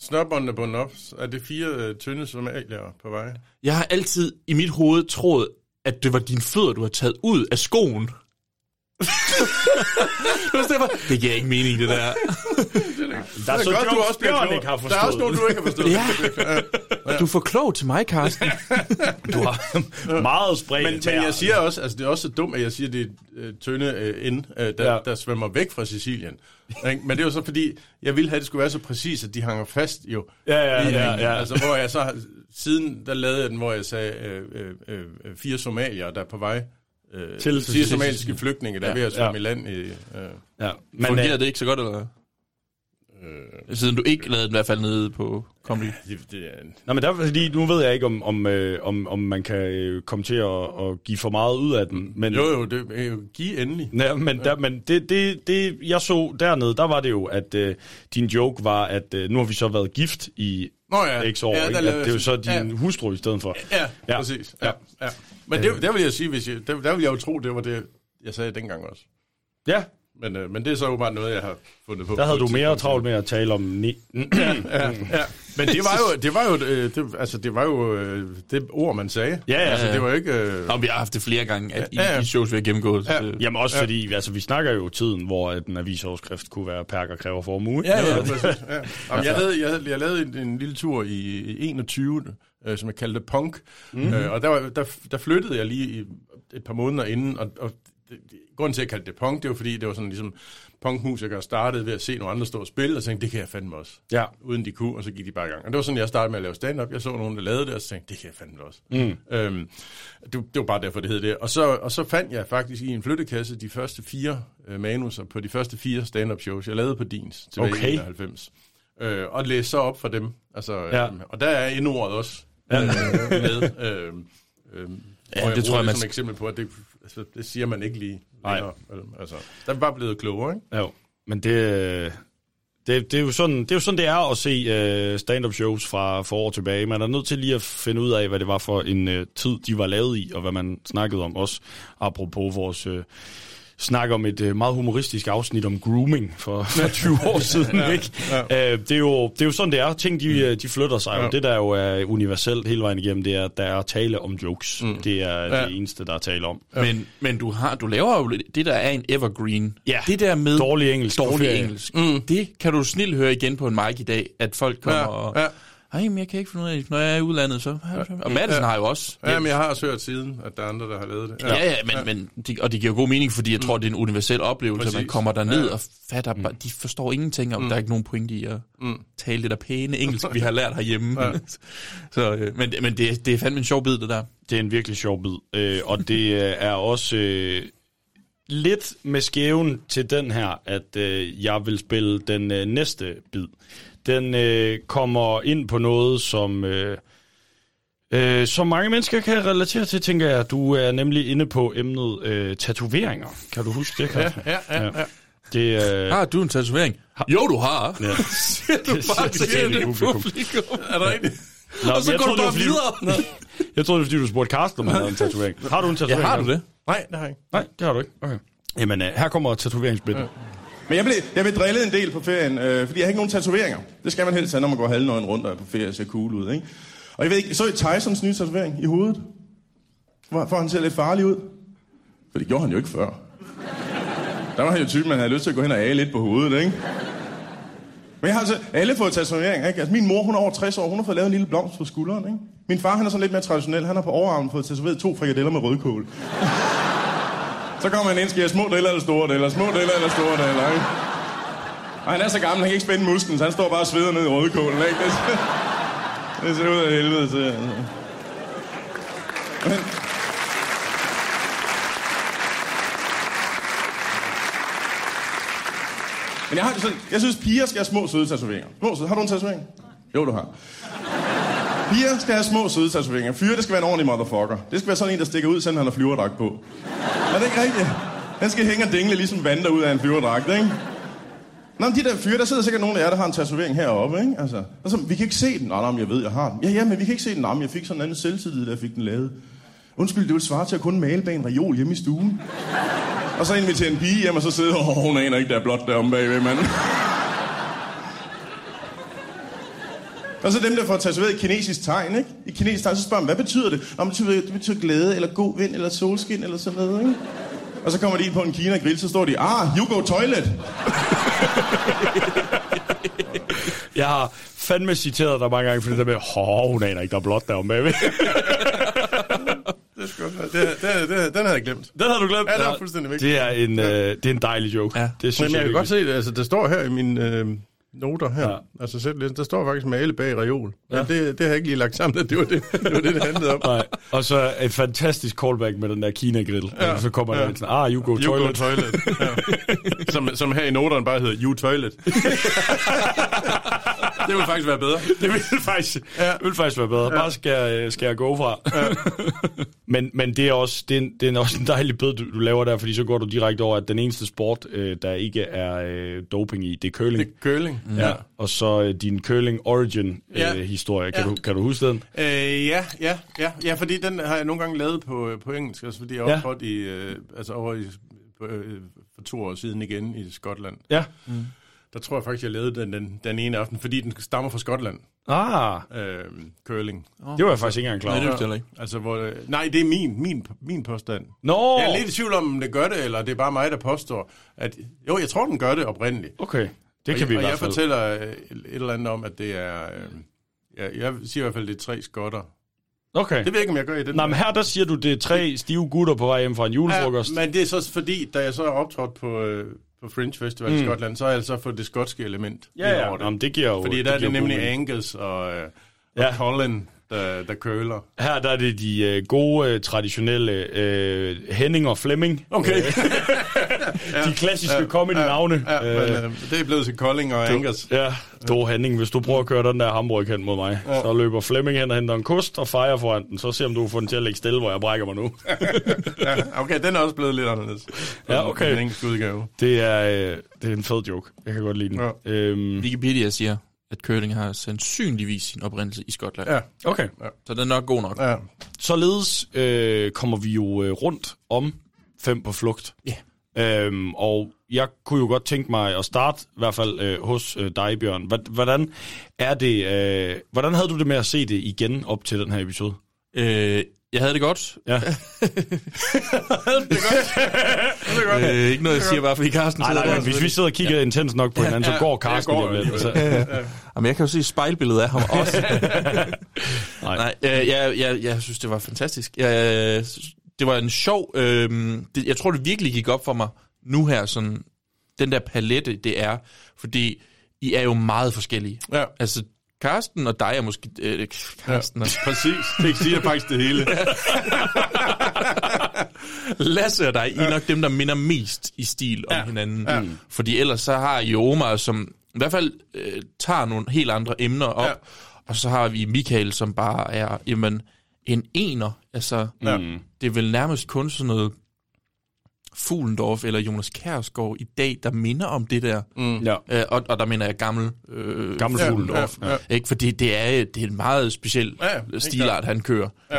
Snørbåndene bundet op. Er det fire øh, tynde somalier på vej? Jeg har altid i mit hoved troet, at det var dine fødder, du har taget ud af skoen. Det giver ikke mening, det der. det er der er, er godt, du også bliver klog. Ikke der er også nogen, du ikke har forstået. ja. Ja. Du er for klog til mig, Carsten. Du har meget spredt. Men, men jeg siger også, altså det er også så dumt, at jeg siger, at det er tynde uh, ind, uh, der, ja. der svømmer væk fra Sicilien. Men det er jo så fordi, jeg ville have, at det skulle være så præcis, at de hænger fast jo. Ja, ja, ja, ja. Altså hvor jeg så, siden der lavede jeg den, hvor jeg sagde, uh, uh, uh, fire somalier, der er på vej. Øh, til de somaliske flygtninge, der ja, er ved at svømme ja. i land. I, øh, ja. Men fungerer øh, det ikke så godt, eller hvad? Øh, Siden du ikke lavede den i hvert fald nede på Comedy. Ja, det, det er... Nå, men derfor, fordi nu ved jeg ikke, om, om, om, om man kan komme til at, at give for meget ud af den. Men... Jo, jo, det er jo give endelig. Ja, men, der, men det, det, det, jeg så dernede, der var det jo, at uh, din joke var, at uh, nu har vi så været gift i Nå, ja. X år. Ja, der, det er jo så din ja. hustru i stedet for. Ja, ja. Præcis. Ja. Ja. Ja. Men det, der vil jeg sige, hvis jeg, der, der vil jeg jo tro, det var det, jeg sagde dengang også. Ja. Men, øh, men det er så jo bare noget, jeg har fundet på. Der havde du mere travlt med at tale om ni. ja, ja, ja. Men det var jo, det var jo, øh, det, altså det var jo øh, det ord, man sagde. Ja, ja, altså det var ikke. Øh... Nå, vi har haft det flere gange, at ja, ja. I, I shows vi har gennemgået. Ja. Det... Jamen også ja. fordi, altså vi snakker jo tiden, hvor en avisoverskrift kunne være perker kræver formue. Ja, ja, ja, præcis. Ja. Jamen, jeg lavede, jeg, jeg lavede en, en lille tur i, i enogtyve, øh, som jeg kaldte punk. Mm-hmm. Øh, og der, var, der, der flyttede jeg lige et par måneder inden, og, og grunden til, at jeg kaldte det punk, det var fordi, det var sådan ligesom punkmusikere startede ved at se nogle andre stå og spille, og tænkte, det kan jeg fandme også. Ja. Uden de kunne, og så gik de bare i gang. Og det var sådan, jeg startede med at lave stand-up. Jeg så nogen, der lavede det, og så tænkte, det kan jeg fandme også. Mm. Øhm, det, det var bare derfor, det hed det. Og så, og så fandt jeg faktisk i en flyttekasse de første fire øh, manuser på de første fire stand-up shows, jeg lavede på Dins tilbage okay. i enoghalvfems. Øh, og læste så op for dem. Altså, ja. øh, og der er indordet også ja. øh, med. Øh, øh, Ja, jeg det tror jeg, man... som eksempel på, at det, altså, det siger man ikke lige. Nej. Altså, der er bare blevet klogere, ikke? Jo, men det, det, det, er jo sådan, det er jo sådan, det er at se uh, stand-up shows fra forår tilbage. Man er nødt til lige at finde ud af, hvad det var for en uh, tid, de var lavet i, og hvad man snakkede om også. Apropos vores uh, snak om et uh, meget humoristisk afsnit om grooming for, for tyve år siden, ja, ikke? Ja. Uh, det, er jo, det er jo sådan, det er. Ting, de, de flytter sig. Ja. Og det, der jo er universelt hele vejen igennem, det er, at der er tale om jokes. Mm. Det er ja. det eneste, der er tale om. Ja. Men, men du, har, du laver jo det, der er en evergreen. Ja. Det der med dårlig engelsk. Dårlig engelsk. Mm. Det kan du snilt høre igen på en mic i dag, at folk kommer ja. og... Ja. Ej, men jeg kan ikke finde ud af, når jeg er i udlandet, så... Og Madsen ja. har jo også... Ja, men jeg har også hørt siden, at der er andre, der har lavet det. Ja, ja, ja, men, ja. men de, og det giver god mening, fordi jeg tror, det er en universel oplevelse, at man kommer derned ja. og fatter... Mm. De forstår ingenting, om mm. der er ikke nogen pointe i at mm. tale det der pæne engelsk, vi har lært herhjemme. Ja. så, øh, men men det, det er fandme en sjov bid, det der. Det er en virkelig sjov bid, øh, og det er også... Øh, lidt med skæven til den her, at øh, jeg vil spille den øh, næste bid. Den øh, kommer ind på noget, som, øh, øh, som mange mennesker kan relatere til, tænker jeg. Du er nemlig inde på emnet øh, tatoveringer. Kan du huske det, Carsten? Ja, ja, ja. ja. Det, øh... Har du en tatovering? Har... Jo, du har. Ja. siger du det bare siger til det, det publikum. publikum? Er der ikke Nå, og så går du bare fordi... videre. jeg troede, det var, fordi du spurgte Carsten, om han havde en tatovering. Har du en tatovering? Ja, har du det? Nej, det har jeg ikke. Nej, det har du ikke. Okay. Jamen, øh, her kommer tatoveringsbidden. Ja. Men jeg blev, jeg blev drillet en del på ferien, øh, fordi jeg har ikke nogen tatoveringer. Det skal man helst have, når man går halvnøgen rundt og er på ferie og ser cool ud, ikke? Og jeg ved ikke, så I Tysons nye tatovering i hovedet? For han ser lidt farlig ud? For det gjorde han jo ikke før. Der var han jo typen, man havde lyst til at gå hen og age lidt på hovedet, ikke? Men jeg har altså alle fået tatoveringer, ikke? Altså min mor, hun er over tres år, hun har fået lavet en lille blomst på skulderen, ikke? Min far, han er sådan lidt mere traditionel, han har på overarmen fået tatoveret to frikadeller med rødkål. Så kommer han ind, skal jeg små deler eller store deler, små deler eller store deler, ikke? Og han er så gammel, han kan ikke spænde musklen, så han står bare og sveder ned i rødkålen, ikke? Det ser, det ser ud af helvede til, altså. Men... Men jeg har sådan, jeg synes, piger skal have små, søde tatoveringer. Små, søde. Har du en tatovering? Nej. Jo, du har. Piger skal have små, søde tatoveringer. Fyre, det skal være en ordentlig motherfucker. Det skal være sådan en, der stikker ud, selvom han har flyverdragt på. Er det ikke rigtigt? Han skal hænge og dingle, ligesom vandre ud af en flyverdragt, ikke? Nå, men de der fyre, der sidder sikkert nogen af jer, der har en tatovering heroppe, ikke? Altså, altså vi kan ikke se den. Nå, nej, jeg ved, jeg har den. Ja, ja, men vi kan ikke se den. Nå, jeg fik sådan en anden selvtillid, da jeg fik den lavet. Undskyld, det ville svare til at kun male bag en reol hjemme i stuen. Og så inviterer en pige hjem, og så sidder åh, hun aner ikke, der er blot deromme bagved, mand. Og så dem, der får tatoveret et kinesisk tegn, ikke? I kinesisk tegn, så spørger man, hvad betyder det? Nå, det betyder glæde, eller god vind, eller solskin, eller sådan noget, ikke? Og så kommer de ind på en Kina-grill, så står de, ah, you go toilet! Jeg har fandme citeret dig mange gange, for det der med, åh, hun aner ikke, der er blot deromme bagved. Det, det, det, den havde jeg glemt. Den havde du glemt? Ja, den var fuldstændig væk. Det er en, øh, det er en dejlig joke. Ja. Det synes men jeg, jeg kan godt se det. Altså, det står her i min, øh, noter her. Ja. Altså selv, der står faktisk male bag reol. Ja. Det, det har jeg ikke lige lagt sammen, at det var det, det, var det, det handlede om. Nej. Og så et fantastisk callback med den der Kina-grill. Ja. Og så kommer ja. der sådan, ah, you go you toilet. Go toilet. Ja. Som, som her i noteren bare hedder, you toilet. Det ville faktisk være bedre. Det ville faktisk, ja. ville faktisk være bedre. Ja. Bare skal jeg, skal jeg gå fra. Ja. men, men det er også, det er, det er også en dejlig bid, du, du laver der, fordi så går du direkte over, at den eneste sport, øh, der ikke er øh, doping i, det er curling. Det er curling. Mm. Ja. Og så øh, din curling origin øh, ja. historie. Kan, ja. du, kan du huske den? Øh, ja, ja, ja, ja, fordi den har jeg nogle gange lavet på, på engelsk, også fordi jeg optrådte ja. i, øh, altså over i, øh, for to år siden igen i Skotland. Ja. Mm. Der tror jeg faktisk, jeg lavede den, den, den ene aften, fordi den stammer fra Skotland. Ah. Øh, curling. Oh. Det var jeg faktisk ikke engang klar over. Nej, det er det ikke. Altså, hvor, nej, det er min, min, min påstand. No. Jeg er lidt i tvivl om, om det gør det, eller det er bare mig, der påstår. At, jo, jeg tror, den gør det oprindeligt. Okay, det kan og vi jeg, i hvert fald. Og jeg fortæller et eller andet om, at det er... Øh, jeg, jeg siger i hvert fald, det er tre skotter. Okay. Det ved jeg ikke, om jeg gør i den. Nej, men her der siger du, det er tre stive gutter på vej hjem fra en julefrokost. Ja, men det er så fordi, da jeg så er optrådt på... Øh, på Fringe Festival mm. i Skotland, så har jeg altså fået det skotske element. Ja, ja. Jamen, det giver jo... Fordi der det er det nemlig problem. Angus og, og ja. Colin, der, der køler. Her der er det de uh, gode, traditionelle uh, Henning og Flemming. Okay. De klassiske ja, comedy-navne. Ja, ja, ja, uh, det er blevet til Colin og Angus. Ja, du Henning, hvis du prøver at køre den der hamburg hen mod mig, ja. så løber Flemming hen og henter en kost og fejrer foran den, så se om du får den til at lægge stille, hvor jeg brækker mig nu. ja, okay, den er også blevet lidt anderledes. Ja, okay. Den engelske udgave. Det er, øh, det er en fed joke. Jeg kan godt lide den. Ja. Øhm. Wikipedia siger, at curling har sandsynligvis sin oprindelse i Skotland. Ja, okay. Ja. Så den er nok god nok. Ja. Således øh, kommer vi jo øh, rundt om Fem på flugt. Ja. Yeah. Øhm, og jeg kunne jo godt tænke mig at starte i hvert fald øh, hos øh, dig, Bjørn. Hvordan er det? Øh, hvordan havde du det med at se det igen op til den her episode? Øh, jeg havde det godt. Ja. havde det godt. Havde det godt. Øh, ikke noget jeg siger bare fordi Carsten. Nej, nej, nej, hvis vi sidder og kigger ja. intens nok på ja, hinanden, så ja, går Carsten ja, lidt. Så. Ja, ja. Jamen, jeg kan jo se spejlbilledet af ham også. nej, nej øh, jeg, jeg, jeg synes det var fantastisk. Jeg, Det var en sjov... Øh, det, jeg tror, det virkelig gik op for mig nu her, sådan den der palette, det er. Fordi I er jo meget forskellige. Ja. Altså, Carsten og dig er måske... Øh, Carsten ja, og... Præcis. Det siger faktisk det hele. Lasse og dig, I er nok dem, der minder mest i stil om ja. hinanden. Ja. Fordi ellers så har I Omar, som i hvert fald øh, tager nogle helt andre emner op. Ja. Og så har vi Michael, som bare er... Jamen, en ener, altså, ja. det er vel nærmest kun sådan noget Fuglendorf eller Jonas Kjærsgaard i dag, der minder om det der. Mm. Ja. Æ, og, og der mener jeg gammel, øh, gammel ja, Fuglendorf. Ja, ja. Ikke? Fordi det er, det er en meget speciel ja, stilart, han kører. Ja.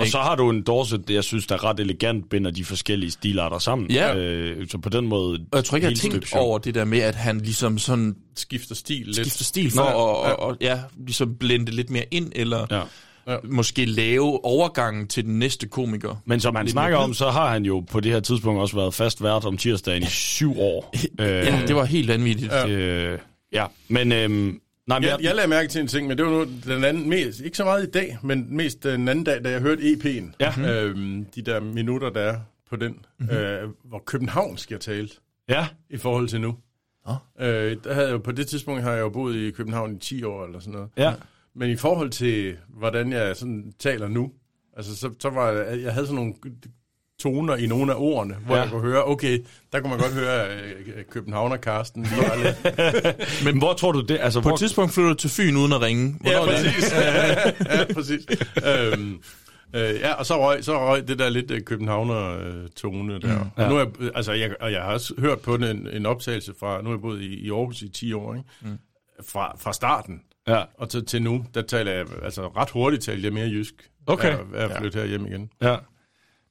Og så har du en Dorset, jeg synes, der ret elegant binder de forskellige stilarter sammen. Ja. Øh, så på den måde... Og jeg tror ikke, jeg har tænkt over det der med, at han ligesom sådan... Skifter stil lidt. Skifter stil for at ja. Og, og, ja, ligesom blende lidt mere ind, eller... Ja. Ja. Måske lave overgangen til den næste komiker. Men som han snakker om, så har han jo på det her tidspunkt også været fast vært om tirsdagen i syv år. Ja, øh, det var helt vanvittigt. Ja, øh, ja. men... Øh, nej, men jeg, jeg lagde mærke til en ting, men det var nu den anden mest... Ikke så meget i dag, men mest den anden dag, da jeg hørte E P'en. Ja. Øh, de der minutter, der er på den, mm-hmm. øh, hvor københavnsk jeg talte ja. i forhold til nu. Oh. Øh, der havde jeg, på det tidspunkt har jeg jo boet i København i ti år eller sådan noget. Ja. Men i forhold til, hvordan jeg sådan taler nu, altså så, så var jeg, jeg havde sådan nogle toner i nogle af ordene, hvor ja. jeg kunne høre, okay, der kunne man godt høre Københavner Carsten. Men hvor tror du det? Altså, på hvor... et tidspunkt flytter du til Fyn uden at ringe. Hvornår ja, præcis. ja, ja, ja, præcis. øhm, øh, ja, og så røg, så røg det der lidt Københavner-tone der. Mm, ja. Nu er, altså, jeg, og jeg har også hørt på en, en optagelse fra, nu er jeg boet i, i Aarhus i ti år, ikke? Mm. Fra, fra starten. Ja. Og til, til nu, der taler jeg, altså ret hurtigt taler jeg mere jysk, okay. jeg, jeg er flyttet ja. herhjemme igen. Ja.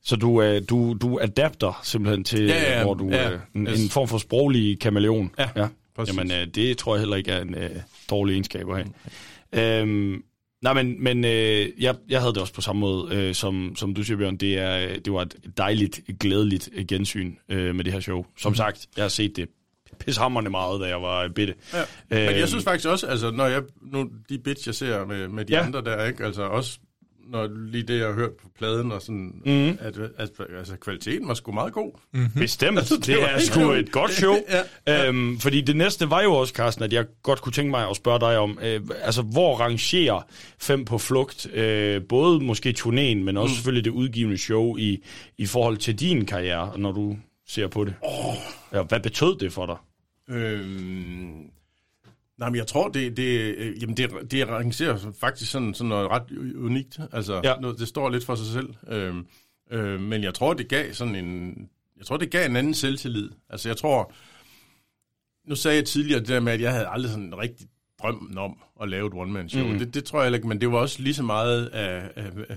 Så du, øh, du, du adapter simpelthen til, ja, ja, hvor du ja, øh, en, yes. en form for sproglig kameleon. Ja, ja. Jamen, øh, det tror jeg heller ikke er en øh, dårlig egenskab at have. Okay. Øhm, nej, men, men øh, jeg, jeg havde det også på samme måde, øh, som, som du siger, Bjørn. Det, er, det var et dejligt, glædeligt gensyn øh, med det her show. Som mm. sagt, jeg har set det pishamrende meget, da jeg var bitte. Ja. Men jeg synes faktisk også, altså, når jeg, nu de bits, jeg ser med, med de ja. andre der, ikke, altså også når lige det, jeg har hørt på pladen, og sådan, mm. at, at altså, kvaliteten var sgu meget god. Mm-hmm. Bestemt. Altså, det det er sgu et godt show. ja. øhm, fordi det næste var jo også, Carsten, at jeg godt kunne tænke mig at spørge dig om, øh, altså, hvor rangerer Fem på flugt, øh, både måske turnéen, men også mm. selvfølgelig det udgivende show i, i forhold til din karriere, når du ser på det? Oh. Ja, hvad betød det for dig? Øhm... Nej, men jeg tror, det, det, jamen det, det arrangerer faktisk sådan, sådan noget ret unikt. Altså, ja. noget, det står lidt for sig selv. Øhm, øh, men jeg tror, det gav sådan en, jeg tror, det gav en anden selvtillid. Altså, jeg tror, nu sagde jeg tidligere det der med, at jeg havde aldrig sådan rigtig drømmen om at lave et one-man-show. Mm. Det, det tror jeg ikke, men det var også lige så meget af, af, af,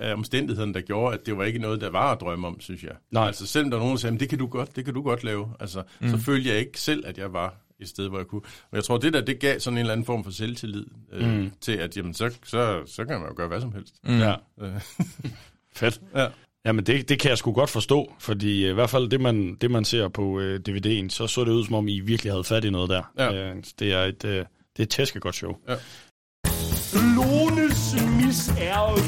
af omstændighederne, der gjorde, at det var ikke noget, der var at drømme om, synes jeg. Nej. Altså, selvom der var nogen, der sagde, men det kan du godt, det kan du godt lave. Altså, mm. så følte jeg ikke selv, at jeg var et sted, hvor jeg kunne. Men jeg tror, det der, det gav sådan en eller anden form for selvtillid øh, mm. til, at jamen, så, så, så kan man jo gøre hvad som helst. Mm. Ja. Fedt. Ja. Jamen, det, det kan jeg sgu godt forstå, fordi øh, i hvert fald det, man, det, man ser på øh, D V D'en, så så det ud, som om I virkelig havde fat i noget der. Ja. Øh, det er et, øh, det er et tæskegodt show. Ja. Lones misærgård.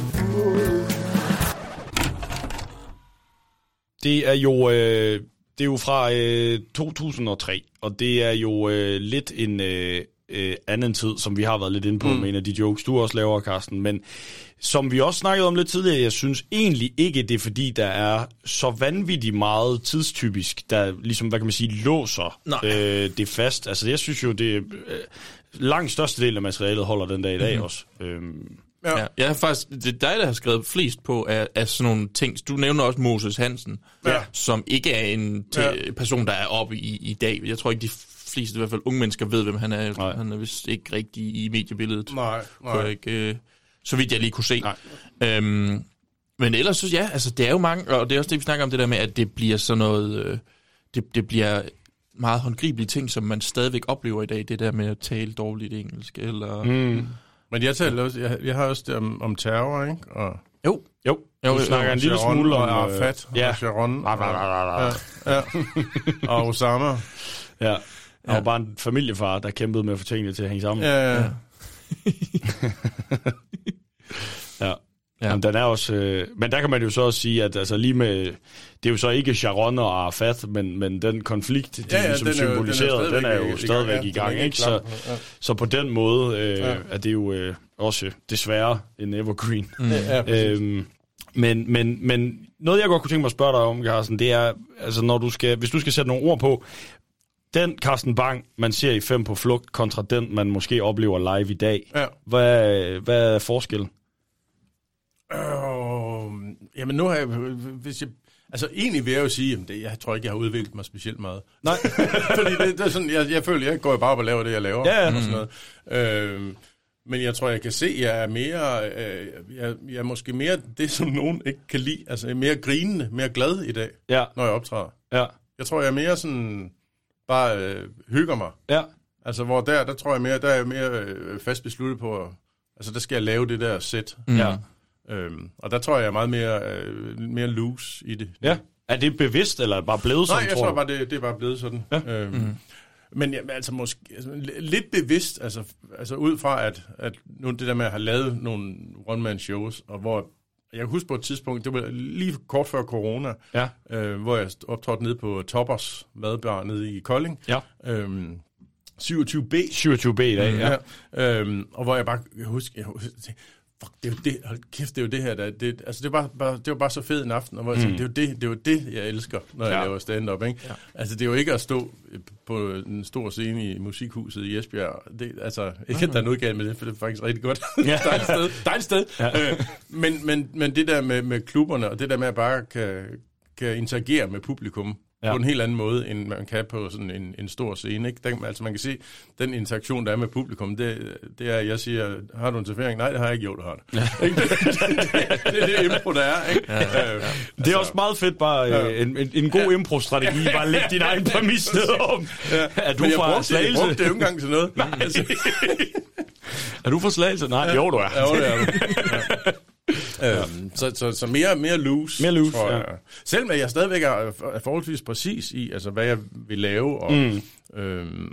Det er jo... Øh, Det er jo fra øh, to tusind og tre, og det er jo øh, lidt en øh, øh, anden tid, som vi har været lidt inde på mm. med en af de jokes, du også laver, Carsten. Men som vi også snakkede om lidt tidligere, jeg synes egentlig ikke, det er fordi, der er så vanvittigt meget tidstypisk, der ligesom, hvad kan man sige, låser øh, det fast. Altså jeg synes jo, det øh, langt størstedelen af materialet holder den dag i dag mm. også. Øhm. Ja. Ja, jeg har faktisk, det er dig, der har skrevet flest på af, af sådan nogle ting. Du nævner også Moses Hansen, ja. som ikke er en te- ja. person, der er oppe i, i dag. Jeg tror ikke, de fleste, i hvert fald unge mennesker, ved, hvem han er. Nej. Han er vist ikke rigtig i mediebilledet. Nej, nej. Ikke, øh, så vidt jeg lige kunne se. Øhm, men ellers, så ja, altså, det er jo mange, og det er også det, vi snakker om, det der med, at det bliver sådan noget, øh, det, det bliver meget håndgribelige ting, som man stadigvæk oplever i dag. Det der med at tale dårligt engelsk, eller... Mm. Men jeg taler også, jeg, jeg har også det om, om terror, ikke? Og jo, jo. Jeg snakker jo, jo, en lille smule om Arafat og, og, og Sharon. Ja. Og, ja. og Osama. Ja. Han var bare en familiefar, der kæmpede med at få tingene til at hænge sammen. Ja, ja. ja. Ja. Jamen, den er også, øh, men der kan man jo så også sige, at altså, lige med, det er jo så ikke Sharon og Arafat, men, men den konflikt, de ja, ja, ligesom symboliserede, den er jo stadigvæk i gang. Ikke? Så, ja. så på den måde øh, ja. er det jo øh, også desværre en evergreen. Mm. Ja, ja, øhm, men, men, men noget, jeg godt kunne tænke mig at spørge dig om, Carsten, det er, altså, når du skal, hvis du skal sætte nogle ord på, den Carsten Bang, man ser i Fem på flugt, kontra den, man måske oplever live i dag, ja. hvad, hvad er forskellen? Øh, jamen nu har jeg, hvis jeg, altså egentlig vil jeg jo sige, jamen det, jeg tror ikke, jeg har udviklet mig specielt meget. Nej. Fordi det, det er sådan, jeg, jeg føler, jeg går bare op og laver det, jeg laver. Ja, ja. Og sådan noget. Øh, men jeg tror, jeg kan se, jeg er mere, øh, jeg, jeg er måske mere det, som nogen ikke kan lide. Altså jeg er mere grinende, mere glad i dag, ja. når jeg optræder. Ja. Jeg tror, jeg er mere sådan, bare øh, hygger mig. Ja. Altså hvor der, der tror jeg mere, der er jeg mere øh, fast besluttet på, at, altså der skal jeg lave det der sæt. Mm. Ja. Øhm, og der tror jeg, jeg er meget mere, øh, mere loose i det. Ja. Er det bevidst, eller bare blevet sådan, Nej, tror jeg tror bare, det, det er bare blevet sådan. Ja. Øhm, mm-hmm. Men ja, altså måske altså, lidt bevidst, altså, altså ud fra, at, at nu det der med at have lavet nogle one-man-shows, og hvor jeg husker på et tidspunkt, det var lige kort før corona, ja. øh, hvor jeg optrådte nede på Toppers madbar nede i Kolding. Ja. Øhm, syvogtyve B. syvogtyve B i dag, ja. ja. Øhm, og hvor jeg bare, jeg husker... Jeg husker Fuck, det er jo det, hold kæft, det er jo det her, der, det, altså det var, bare, det var bare så fed en aften, og hvor jeg mm. tænkte, det er jo det, det er jo det, jeg elsker, når ja. jeg laver stand-up, ikke? Ja. Altså det er jo ikke at stå på en stor scene i musikhuset i Esbjerg, det, altså ikke, at der er noget galt med det, for det er faktisk rigtig godt, ja. dejligt sted, dejligt sted, ja. øh, men, men, men det der med, med klubberne, og det der med at bare kan, kan interagere med publikum, ja. på en helt anden måde, end man kan på sådan en, en stor scene, ikke? Den, altså man kan se, den interaktion, der er med publikum, det, det er, jeg siger, har du en servering? Nej, det har jeg ikke, jo, du har det. Ja. det, det, det er det impro, der er, ikke? Ja, ja, ja. Det er altså, også meget fedt, bare ja. en, en, en god ja. impro-strategi, bare lægge din egen præmis ned om, ja. er du fra Slagelse? Men jeg brugte det jo ikke engang til noget. Nej, altså. Er du fra Slagelse? Nej, ja. jo, du er. Jo, det er du. Ja. Øhm, så, så, så mere, mere loose, mere loose tror jeg. Ja. Selvom jeg stadigvæk er forholdsvis præcis i, altså hvad jeg vil lave, og, mm. øhm,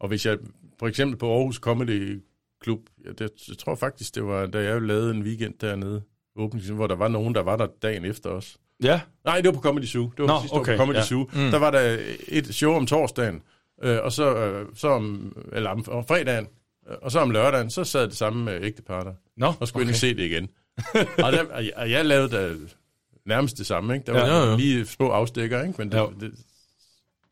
og hvis jeg for eksempel på Aarhus Comedy Club. Jeg tror faktisk, det var, da jeg lavede en weekend dernede, åbning, hvor der var nogen, der var der dagen efter os. Ja? Nej, det var på Comedy Zoo. Det var Nå, sidste okay, år på Comedy ja. Zoo. Mm. Der var der et show om torsdagen, øh, og så, øh, så om, eller om, om fredagen, og så om lørdagen, så sad det samme øh, ægtepar der. Nå, og skulle okay. ind og se det igen. og, der, og, jeg, og jeg lavede da nærmest det samme, ikke? Der var ja, ja, ja. lige små afstikker, ikke? Men det, ja. det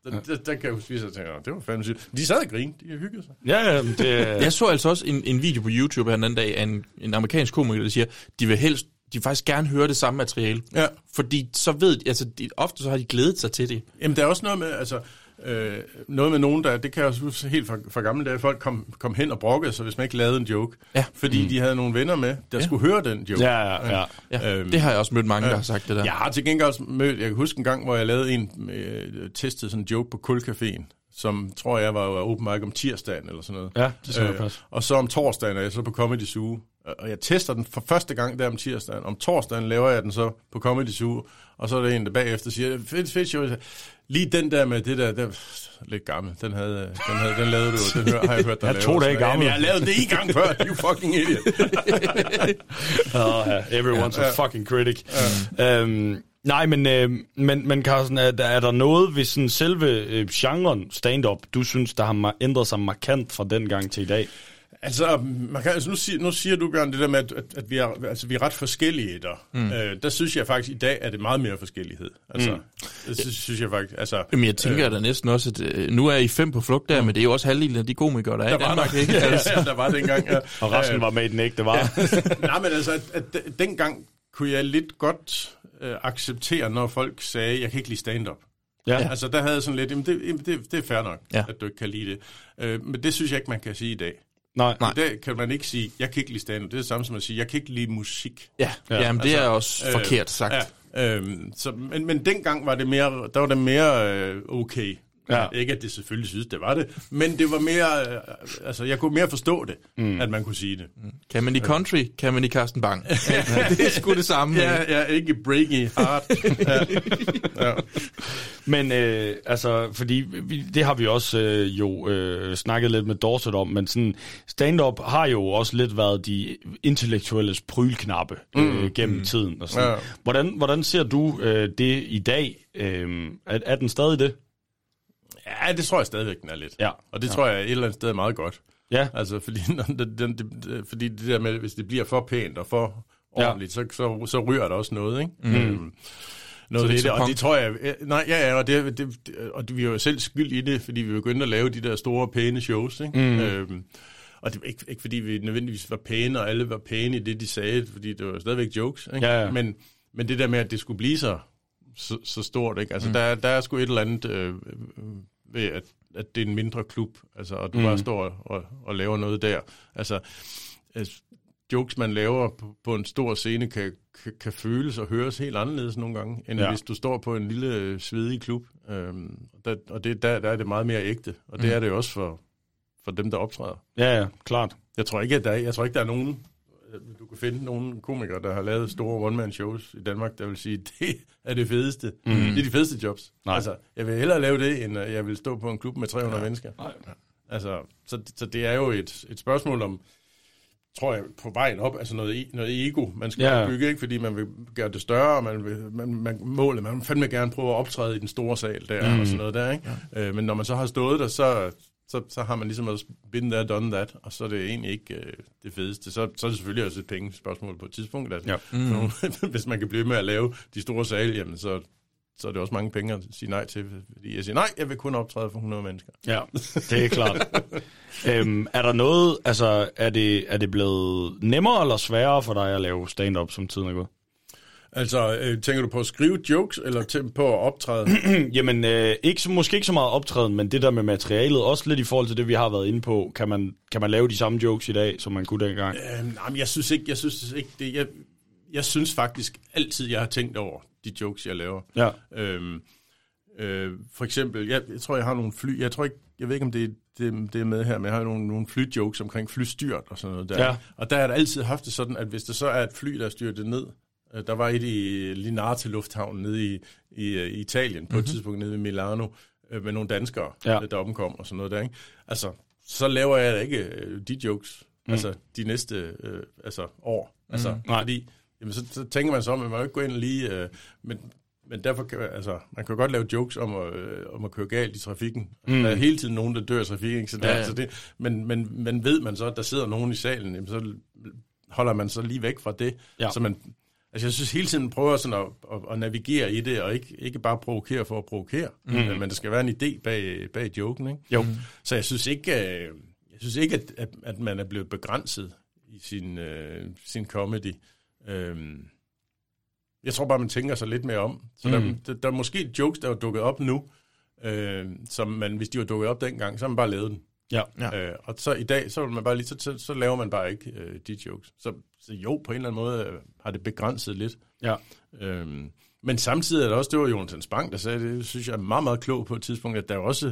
Der, der, der kan jeg huske, at jeg tænker, det var fandme sygt. De sad og grinede, de hyggede sig. Ja, ja, det... Jeg så altså også en, en video på YouTube her den anden dag af en, en amerikansk komiker, der siger, de vil helst, de vil faktisk gerne høre det samme materiale. Ja. Fordi så ved altså, de, ofte så har de glædet sig til det. Jamen, der er også noget med, altså, øh, noget med nogen, der, det kan jeg også huske helt fra, fra gamle dage, folk kom, kom hen og brokkede sig, hvis man ikke lavede en joke. Ja. Fordi mm. de havde nogle venner med, der ja. skulle høre den joke. Ja, ja, ja. ja. Øhm, det har jeg også mødt mange, ja. der har sagt det der. Jeg har til gengæld også mødt, jeg kan huske en gang, hvor jeg lavede en, øh, testede sådan en joke på Kulkaféen, som tror jeg var open mic om tirsdagen eller sådan noget. Ja, det skal øh, og så om torsdagen er jeg så på Comedy Zoo. Og jeg tester den for første gang der om tirsdagen. Om torsdagen laver jeg den så på Comedy Zoo, og så er der en, der bagefter siger, fedt, fedt, jo. Lige den der med det der, der lidt gammel, den, havde, den, havde, den lavede du jo, den hør, har jeg hørt, der lavede. Jeg to dage gammel. Jeg lavede det en gang før, you fucking idiot. oh, yeah. Everyone's yeah. a fucking critic. Yeah. Um, nej, men, øh, men, men Carsten, er, er der noget ved sådan selve øh, genren stand-up, du synes, der har ændret sig markant fra dengang til i dag? Altså, man kan, altså nu, siger, nu siger du, Bjørn, det der med, at, at vi, er, altså, vi er ret forskellige der. Mm. Øh, der synes jeg faktisk, i dag er det meget mere forskellighed. Altså, mm. det synes, synes jeg faktisk, altså... Jamen, jeg tænker øh, da næsten også, at øh, nu er I fem på flugt der, mm. men det er jo også halvdelen af de komikere, der er der i Danmark, der, ikke? Altså. Ja, der var dengang, ja. Og resten var med i den ægte vare. Ja. Nej, men altså, at, at dengang kunne jeg lidt godt øh, acceptere, når folk sagde, jeg kan ikke lide stand-up. Ja. Altså, der havde jeg sådan lidt, jamen, det, jamen, det, det er fair nok, ja. at du ikke kan lide det. Øh, men det synes jeg ikke, man kan sige i dag. Nej, nej. I dag kan man ikke sige, jeg kan ikke lide stand-up. Det er det samme som at sige, jeg kan ikke lide musik. Ja, ja. Jamen, det altså, er også øh, forkert sagt. Ja, øh, så, men, men dengang var det mere, der var det mere øh, okay. Ja. Ikke at det selvfølgelig synes, det var det, men det var mere, øh, altså jeg kunne mere forstå det, mm. at man kunne sige det. Kan man i country, kan man i Carsten Bang. Ja, det er sgu det samme. Ja, ja, ikke breaking heart. Ja. Ja. Men øh, altså, fordi vi, det har vi også øh, jo øh, snakket lidt med Dorset om, men sådan stand-up har jo også lidt været de intellektuelles prylknappe øh, mm. gennem mm. tiden. Og sådan. Ja. Hvordan, hvordan ser du øh, det i dag? Øh, er, er den stadig det? Ja, det tror jeg stadigvæk, den er lidt. Ja. Og det ja. tror jeg et eller andet sted er meget godt. Ja. Altså, fordi, den, den, den, fordi det der med, hvis det bliver for pænt og for ordentligt, ja. så, så, så ryger der også noget, ikke? Mm. Mm. Noget det, det, og det tror jeg... Nej, ja, ja, og, det, det, og vi er jo selv skyld i det, fordi vi begyndte at lave de der store, pæne shows, ikke? Mm. Øhm, og det var ikke, ikke, fordi vi nødvendigvis var pæne, og alle var pæne i det, de sagde, fordi det var stadigvæk jokes, ikke? Ja, ja. Men, men det der med, at det skulle blive så, så, så stort, ikke? Altså, mm. der, der er sgu et eller andet... Øh, ved at, at det er en mindre klub, altså, og du mm. bare står og, og laver noget der. Altså, jokes, man laver på, på en stor scene, kan, kan, kan føles og høres helt anderledes nogle gange, end ja. hvis du står på en lille svedig klub. Øhm, der, og det, der, der er det meget mere ægte, og det mm. er det også for, for dem, der optræder. Ja, ja, klart. Jeg tror ikke, at der er, jeg tror ikke, der er nogen... Du kan finde nogle komikere, der har lavet store one-man-shows i Danmark, der vil sige, det er det fedeste. Mm. Det er de fedeste jobs. Nej. Altså, jeg vil hellere lave det, end jeg vil stå på en klub med tre hundrede ja. mennesker. Nej. Altså, så, så det er jo et, et spørgsmål om, tror jeg, på vejen op, altså noget, noget ego, man skal ja. bygge, ikke? Fordi man vil gøre det større, man vil man, man, målet, man vil fandme gerne prøve at optræde i den store sal der, mm. og sådan noget der, ikke? Ja. Øh, men når man så har stået der, så... Så, så har man ligesom også been there, done that, og så er det egentlig ikke øh, det fedeste. Så, så er det selvfølgelig også et pengespørgsmål på et tidspunkt. Altså. Ja. Mm. Nogle, hvis man kan blive med at lave de store sale, jamen så, så er det også mange penge at sige nej til. Fordi jeg siger, nej, jeg vil kun optræde for hundrede mennesker. Ja, det er klart. æm, er der noget, altså er det, er det blevet nemmere eller sværere for dig at lave stand-up, som tiden er gået? Altså, øh, tænker du på at skrive jokes, eller tænker på at optræde? Jamen, øh, ikke, måske ikke så meget optræden, men det der med materialet, også lidt i forhold til det, vi har været inde på. Kan man, kan man lave de samme jokes i dag, som man kunne dengang? Øh, nej, men jeg synes ikke, jeg synes ikke det. Jeg, jeg synes faktisk altid, jeg har tænkt over de jokes, jeg laver. Ja. Øhm, øh, for eksempel, jeg, jeg tror, jeg har nogle fly, jeg tror ikke, jeg ved ikke, om det er, det, det er med her, men jeg har nogle, nogle flyjokes omkring flystyrt og sådan noget der. Ja. Og der har jeg altid haft det sådan, at hvis der så er et fly, der styrer det ned, der var et i Linate Lufthavn nede i, i, i Italien, på mm-hmm. et tidspunkt nede i Milano, med nogle danskere, ja. der omkom og sådan noget der, ikke? Altså, så laver jeg da ikke de jokes. mm. altså de næste øh, altså år. Altså, mm. fordi, jamen, så, så tænker man så om, at man jo ikke går ind lige... Øh, men, men derfor kan altså, man kan godt lave jokes om at, øh, om at køre galt i trafikken. Mm. Der er hele tiden nogen, der dør i trafikken. Så der, ja, ja. Altså det, men, men, men ved man så, at der sidder nogen i salen, jamen, så holder man så lige væk fra det. Ja. Så man, altså jeg synes hele tiden prøver sådan at, at, at navigere i det, og ikke, ikke bare provokere for at provokere. Mm. Men der skal være en idé bag, bag joken, ikke? Jo. Mm. Så jeg synes ikke, jeg synes ikke at, at, at man er blevet begrænset i sin, øh, sin comedy. Øhm. Jeg tror bare, man tænker sig lidt mere om. Så der, mm. der, der er måske jokes, der er dukket op nu, øh, som man, hvis de var dukket op dengang, så har man bare lavet den. Ja, ja. Øh, og så i dag, så, vil man bare lige, så, så, så laver man bare ikke øh, de jokes. Så, så jo, på en eller anden måde øh, har det begrænset lidt. Ja. Øh, men samtidig er der også, det var Jonas Bang, der sagde, det synes jeg er meget, meget klog på et tidspunkt, at der er også,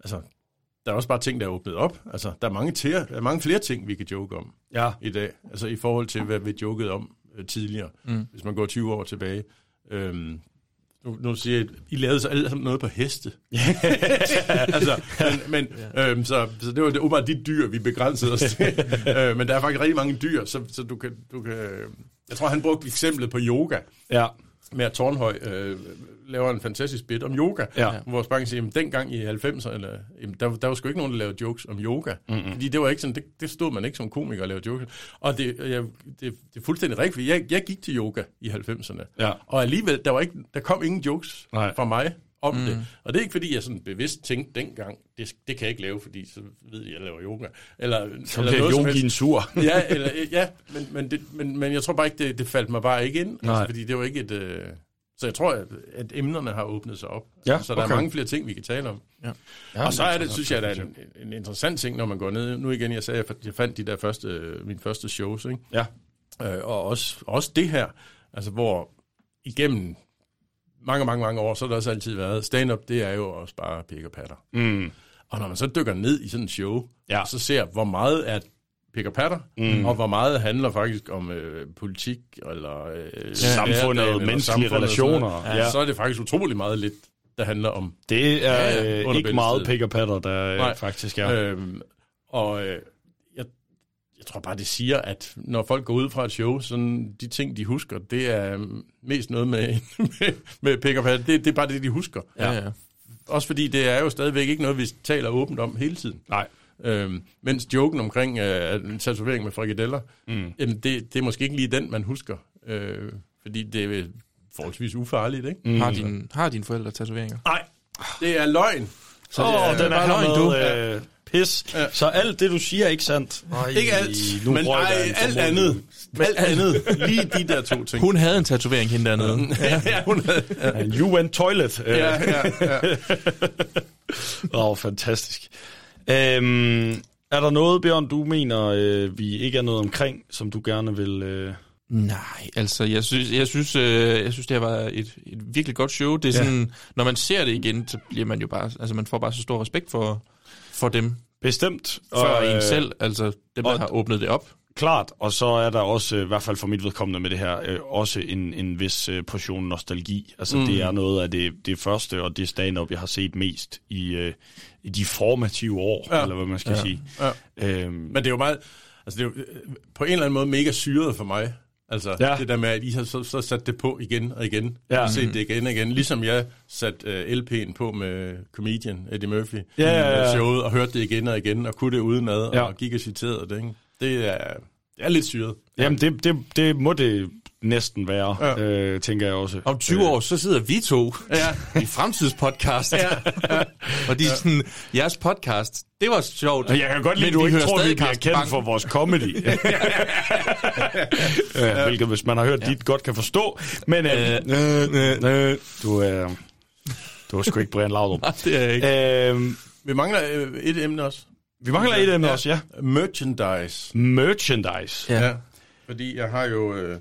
altså, der er også bare ting, der er åbnet op. Altså, der er mange, til, der er mange flere ting, vi kan joke om ja. i dag. Altså i forhold til, hvad vi jokede om tidligere, mm. hvis man går tyve år tilbage. Øhm, nu, nu siger jeg, I lavede så alt noget på heste. altså, men, men, yeah. øhm, så, så det var det åbenbart de dyr, vi begrænsede os til. øh, men der er faktisk rigtig mange dyr, så, så du, kan, du kan... Jeg tror, han brugte eksemplet på yoga. Ja. Med at Tornhøj øh, laver en fantastisk bit om yoga. Ja. Hvor Spangen siger, at dengang i halvfemserne, eller, jamen, der, der var sgu ikke nogen, der lavede jokes om yoga. Mm-hmm. Fordi det var ikke sådan, det, det stod man ikke som komiker at lave jokes. Og det, jeg, det, det er fuldstændig rigtigt, fordi jeg, jeg gik til yoga i halvfemserne. Ja. Og alligevel, der, var ikke, der kom ingen jokes Nej. fra mig om mm. det. Og det er ikke, fordi jeg sådan bevidst tænkte dengang, det, det kan jeg ikke lave, fordi så ved jeg, jeg laver yoga. Eller, så eller noget yoga i en sur. ja, eller, ja men, men, det, men, men jeg tror bare ikke, det, det faldt mig bare ikke ind. Altså, fordi det var ikke et... Øh... Så jeg tror, at, at emnerne har åbnet sig op. Ja, så der okay. er mange flere ting, vi kan tale om. Ja. Ja, og så er det, synes jeg, der er en, en interessant ting, når man går ned. Nu igen, jeg sagde, at jeg fandt de der første, mine første shows. Ikke? Ja. Øh, og også, også det her, altså hvor igennem... Mange, mange, mange år, så har der også altid været, stand-up, det er jo også bare pik og patter. Mm. Og når man så dykker ned i sådan en show, ja. så ser, hvor meget er pik og patter, mm. og hvor meget handler faktisk om øh, politik, eller øh, samfundet, eller menneskelige samfundet, relationer. Ja. Ja. Så er det faktisk utrolig meget lidt, der handler om... Det er øh, øh, ikke meget pik og patter, der Nej. faktisk er. Øhm, og... Øh, Jeg tror bare, det siger, at når folk går ud fra et show, sådan de ting, de husker, det er mest noget med, med, med pick-up. Det, det er bare det, de husker. Ja, ja. Også fordi det er jo stadigvæk ikke noget, vi taler åbent om hele tiden. Nej. Øhm, mens joken omkring øh, en tatovering med frikadeller, mm. øh, det, det er måske ikke lige den, man husker. Øh, fordi det er forholdsvis ufarligt, ikke? Mm. Har, din, har dine forældre tatoveringer? Nej, det er løgn. Åh, oh, den er løgn, du. Øh, ja. Pis. Ja. Så alt det, du siger, er ikke sandt. Ej, ikke alt, men ej, alt andet. Alt andet. Lige de der to ting. Hun havde en tatovering hende dernede. Ja, ja, hun havde. Ja. And you went toilet. Ja, ja, ja. Åh, oh, fantastisk. Øhm, er der noget, Bjørn, du mener, øh, vi ikke er noget omkring, som du gerne vil... Øh... Nej, altså, jeg synes, jeg synes, øh, jeg synes det var et, et virkelig godt show. Det er ja. sådan, når man ser det igen, så bliver man jo bare... Altså, man får bare så stor respekt for... For dem. Bestemt. For og, en selv, altså dem, der har åbnet det op. Klart, og så er der også, i hvert fald for mit vedkommende med det her, øh, også en, en vis øh, portion nostalgi. Altså mm. det er noget af det, det første, og det stand-up, jeg har set mest i, øh, i de formative år, ja. eller hvad man skal ja. sige. Ja. Øhm, Men det er jo meget, altså det er jo, på en eller anden måde mega syret for mig. Altså ja. det der med, at I har så, så sat det på igen og igen, ja. og set det igen og igen. Ligesom jeg satte uh, L P'en på med Comedian Eddie Murphy, ja, ja, ja. showet, og hørte det igen og igen, og kunne det udenad, ja. og gik og citerede det. Ikke? Det, er, det er lidt syret. Jamen det, det, det må det næsten være, ja. øh, tænker jeg også. Om tyve år, så sidder vi to ja. i Fremtidspodcast, ja. Ja. og de er sådan, jeres podcast, det var sjovt. Jeg kan godt lide, at du ikke tror, at vi bliver kendt for vores comedy. ja. Ja. Hvilket, hvis man har hørt ja. dit, godt kan forstå. Men øh, øh, øh, øh, du, øh, du er sgu ikke Brian Laudrup. Nej, det er jeg ikke. Øh, vi mangler et emne også. Vi mangler et emne ja. også, ja. Merchandise. Merchandise. Ja. ja. Fordi jeg har jo... Øh,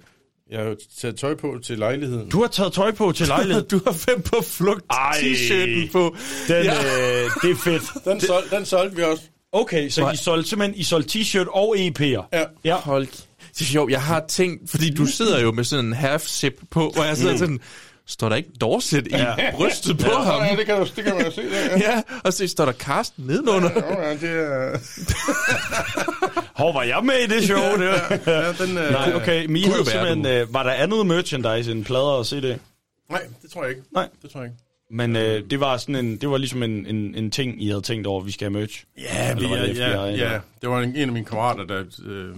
Jeg har taget tøj på til lejligheden. Du har taget tøj på til lejligheden? Du har Fem på flugt t-shirten på. Den, ja. øh, det er fedt. Den, sol, den solgte vi også. Okay, så I solgte, simpelthen, I solgte t-shirt og E P'er? Ja. ja. Hold. Jo, jeg har tænkt, fordi du sidder jo med sådan en half-sip på, og jeg sidder sådan... står der ikke Dorset i ja. brystet på ja, ham? Ja, det kan, det kan man jo se. Ja, ja. ja, og så står der Carsten nedenunder. Ja, ja, det er... Hvor var jeg med i det show? Det var... ja, den, uh... Nej, okay. Michael, simpelthen, uh, var der andet merchandise end plader og C D? Nej, det tror jeg ikke. Nej, det tror jeg ikke. Men øh, det var sådan en, det var ligesom en, en, en ting, I havde tænkt over, vi skal have merch. Ja, vi, det, F B I, ja, ja. ja. Det var en, en af mine kammerater, der, øh,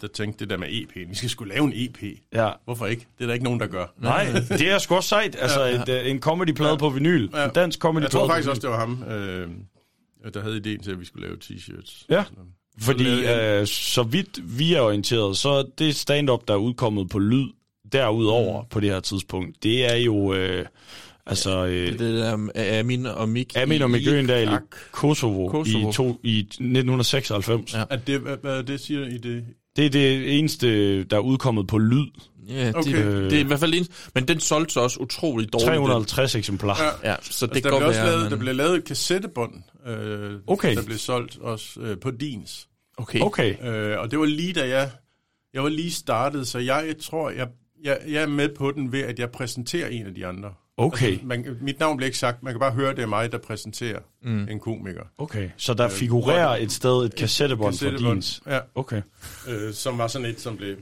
der tænkte det der med E P'en. Vi skal sgu lave en E P. Ja. Hvorfor ikke? Det er der ikke nogen, der gør. Nej, det er sgu også sejt. Altså ja, ja. Et, en comedyplade ja. på vinyl. Ja. En dansk comedyplade. Jeg tror faktisk også, det var ham, øh, der havde idéen til, at vi skulle lave t-shirts. Ja. Fordi øh, så vidt vi er orienteret, så det stand-up, der er udkommet på lyd derudover mm. på det her tidspunkt, det er jo... Øh, Altså, øh, det, det der Amin og Mik Amin og Mik Øgendal i Kosovo, Kosovo. I, to, i nitten seksoghalvfems. Ja. At det, hvad, hvad det siger I det? Det er det eneste, der er udkommet på lyd. Ja, okay. det, øh, det er i hvert fald eneste. Men den solgte så også utroligt dårligt. tre hundrede og halvtreds eksemplarer. Ja. Ja, så det altså, der, blev være, lavet, men... der blev lavet et kassettebånd, øh, okay. der blev solgt også øh, på Dins. Okay. okay. Øh, og det var lige da jeg, jeg var lige startet, så jeg, jeg tror, jeg, jeg, jeg er med på den ved, at jeg præsenterer en af de andre. Okay. Altså, man, mit navn bliver ikke sagt, man kan bare høre, det er mig, der præsenterer mm. en komiker. Okay, så der figurerer øh, et sted et kassettebånd, kassettebånd for Dins. Ja, okay. Øh, som var sådan et, som blev,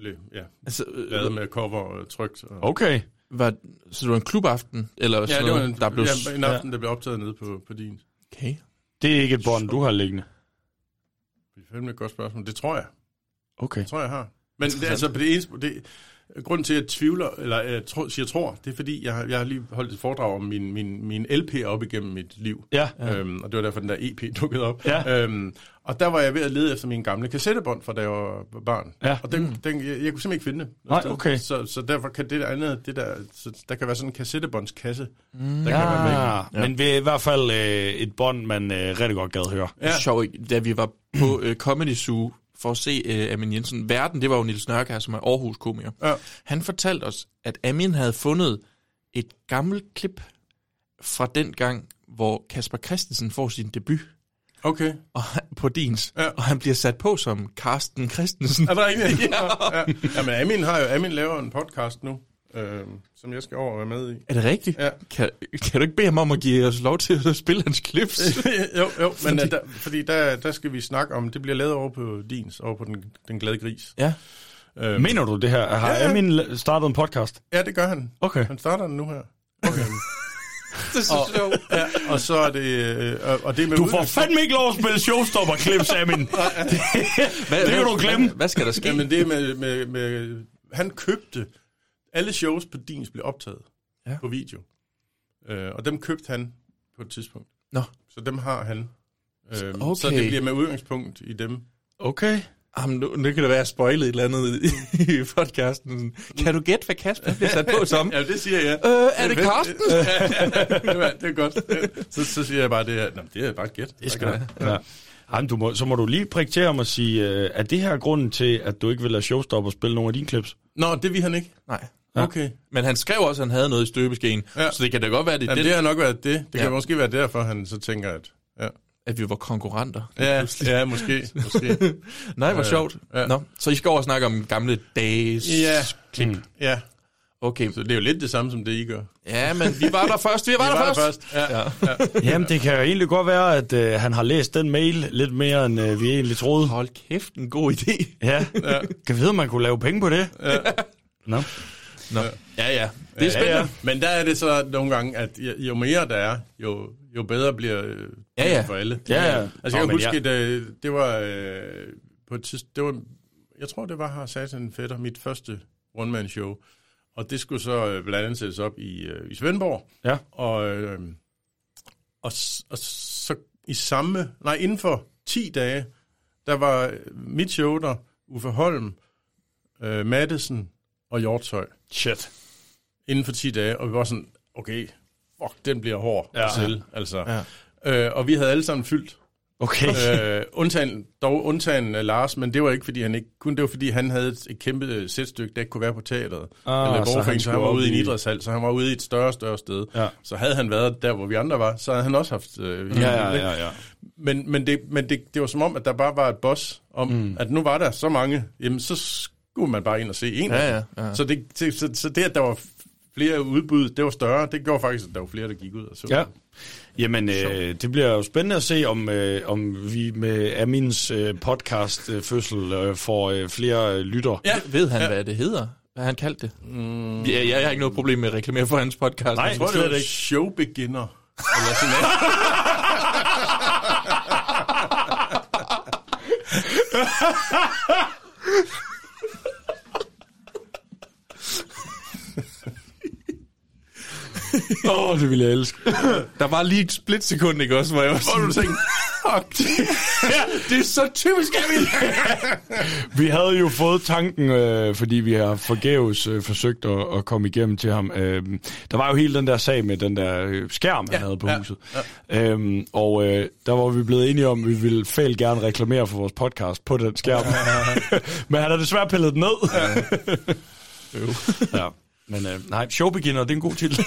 blev ja, altså, øh, lavet med cover og trykt. Og... Okay. Var, så det var en klubaften? Eller sådan ja, det var en, der blev, ja, en aften, ja. der blev optaget nede på, på Dins. Okay. Det er ikke et bånd, du har liggende? Det er fandme et godt spørgsmål. Det tror jeg. Okay. Det tror jeg har. Men det, altså på det eneste... Det, grunden til, at jeg tvivler, eller uh, siger tror, det er fordi, jeg har, jeg har lige holdt et foredrag om min, min, min L P op igennem mit liv. Ja, ja. Øhm, og det var derfor, den der E P dukkede op. Ja. Øhm, og der var jeg ved at lede efter mine gamle kassettebånd, fra da jeg var barn. Ja. Og den, mm. den, jeg, jeg kunne simpelthen ikke finde det. Nej, okay. Så, så derfor kan det der andet, det der, så der kan være sådan en kassettebåndskasse, mm. der ja. kan være med. Ja. Men vi er i hvert fald øh, et bånd, man øh, rigtig godt gad høre. Ja. Sjovt, da vi var på øh, Comedy Zoo, for at se uh, Amin Jensen. Verden, det var jo Niels Nørkær, som er Aarhus komiker. Ja. Han fortalte os, at Amin havde fundet et gammelt klip fra den gang, hvor Kasper Christensen får sin debut. Okay. Og han, på Dins. Ja. Og han bliver sat på som Carsten Christensen. Er der ikke det? Ja. Ja. Ja, men Amin har jo, Amin laver en podcast nu, øh, som jeg skal over være med i. Er det rigtigt? Ja. Kan, kan du ikke bede ham om at give os lov til at spille hans klips? jo, jo, men fordi, der, fordi der, der skal vi snakke om, det bliver lavet over på Dins, over på den, den glade gris. Ja. Øhm. Mener du det her? Har ja, ja. Amin startet en podcast? Ja, det gør han. Okay. Han starter den nu her. Okay. Det er så og, sjovt. Ja, og så er det... Øh, og det med du får fandme ikke lov at spille showstopper-klips, Amin. det, det, hvad, det kan du glemme. Hvad, hvad skal der ske? Jamen det med... med, med han købte... Alle shows på Dins blev optaget ja. på video. Øh, og dem købte han på et tidspunkt. Nå. Så dem har han. Øh, okay. Så det bliver med udgangspunkt i dem. Okay. Jamen, nu, nu kan det være, at spoilet et eller andet i, i podcasten. Kan du gætte, hvad Kasper bliver sat på som? Ja, det siger jeg. Øh, er jeg det ved, Carsten? Ja, ja, ja, det er godt. Så, så siger jeg bare, det er, det er bare et gæt. Det skal ja. ja. Jamen, du må, så må du lige prægtere mig og sige, øh, er det her grunden til, at du ikke vil lade showstopper spille nogle af dine klips? Nå, det vil han ikke. Nej. Okay. Men han skrev også, at han havde noget i støbeskeen, ja. så det kan da godt være, det er det. Det har nok været det. Det ja. kan måske være derfor, han så tænker, at... Ja. At vi var konkurrenter. Ja, ja måske. måske. Nej, hvor øh, sjovt. Ja. Nå, så I skal over og snakke om gamle dages ja. klip. Mm. Ja. Okay. Så det er jo lidt det samme, som det I gør. Ja, men vi var der først. Vi var, vi der, var først. der først. Ja. Ja. Jamen, det kan jo egentlig godt være, at øh, han har læst den mail lidt mere, end øh, vi egentlig troede. Hold kæft, en god idé. Ja. ja. Kan vi vide, man kunne lave penge på det? Ja. Nå. Nå. Ja, ja, ja. Det er spændende. Ja, ja. Men der er det så nogle gange, at jo mere der er, jo, jo bedre bliver det øh, ja, ja. for alle. Ja, ja. Altså, jeg Nå, kan huske, ja. det, det var øh, på et tidspunkt, det var, jeg tror, det var her Satan Fætter, mit første one-man-show. Og det skulle så øh, blandt andet sættes op i, øh, i Svendborg. Ja. Og, øh, og, og så i samme, nej, inden for ti dage, der var mit show der, Uffe Holm, øh, Madsen og Hjortshøj. Shit. Inden for ti dage, og vi var sådan, okay, fuck, den bliver hård ja. selv, altså. Ja. Øh, og vi havde alle sammen fyldt. Okay. Øh, undtagen, dog undtagen uh, Lars, men det var ikke, fordi han ikke kunne, det var, fordi han havde et kæmpe sætstykke, der ikke kunne være på teateret. Ah, eller så han, så han var ude i en idrætshal, så han var ude i et større, større sted. Ja. Så havde han været der, hvor vi andre var, så havde han også haft... Øh, ja, ja, ja, ja. Men, men, det, men det, det var som om, at der bare var et boss om, mm. at nu var der så mange, jamen så... man bare ind og se en. Ja, ja, ja. Så, det, så, så det, at der var flere udbud, det var større. Det gjorde faktisk, at der var flere, der gik ud og så. Ja. Jamen, øh, det bliver jo spændende at se, om, øh, om vi med Amins øh, podcastfødsel øh, får øh, flere øh, lytter. Ja. Ved han, ja. Hvad det hedder? Hvad han kaldte det? Mm. Ja, jeg har ikke noget problem med at reklamere for hans podcast. Nej, jeg tror, det er det showbeginner. Eller sådan noget. Åh, oh, det ville jeg elske. Der var lige et splitsekund, ikke også, hvor jeg var sådan, tænkte, fuck det. Ja, det er så typisk, Emil. Vi havde jo fået tanken, øh, fordi vi har forgæves øh, forsøgt at, at komme igennem til ham. Øh, der var jo hele den der sag med den der skærm, han ja, havde på ja, huset. Ja. Øhm, og øh, der var vi blevet enige om, at vi ville fælt gerne reklamere for vores podcast på den skærm. Ja, ja. Men han har desværre pillet den ned. Ja. Ja. Men øh, nej, showbeginner, det er en god titel.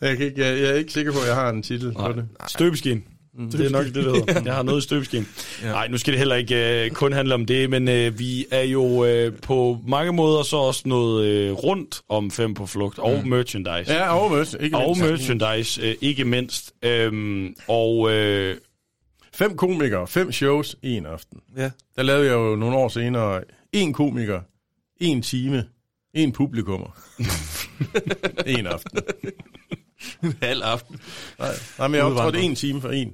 jeg, kan ikke, jeg, jeg er ikke sikker på, at jeg har en titel nej, på det. Støbeskin. Mm. Det er nok det, det hedder. Jeg har noget i støbeskin. Nej, ja. Nu skal det heller ikke øh, kun handle om det, men øh, vi er jo øh, på mange måder så også noget øh, rundt om Fem på flugt og mm. merchandise. Ja, og merchandise. Og merchandise, øh, ikke mindst. Øhm, og... Øh, fem komikere, fem shows, en aften. Ja. Der lavede jeg jo nogle år senere en komiker, en time... En publikummer. En aften. En halv aften. Nej, nej men jeg optrådte en time for en.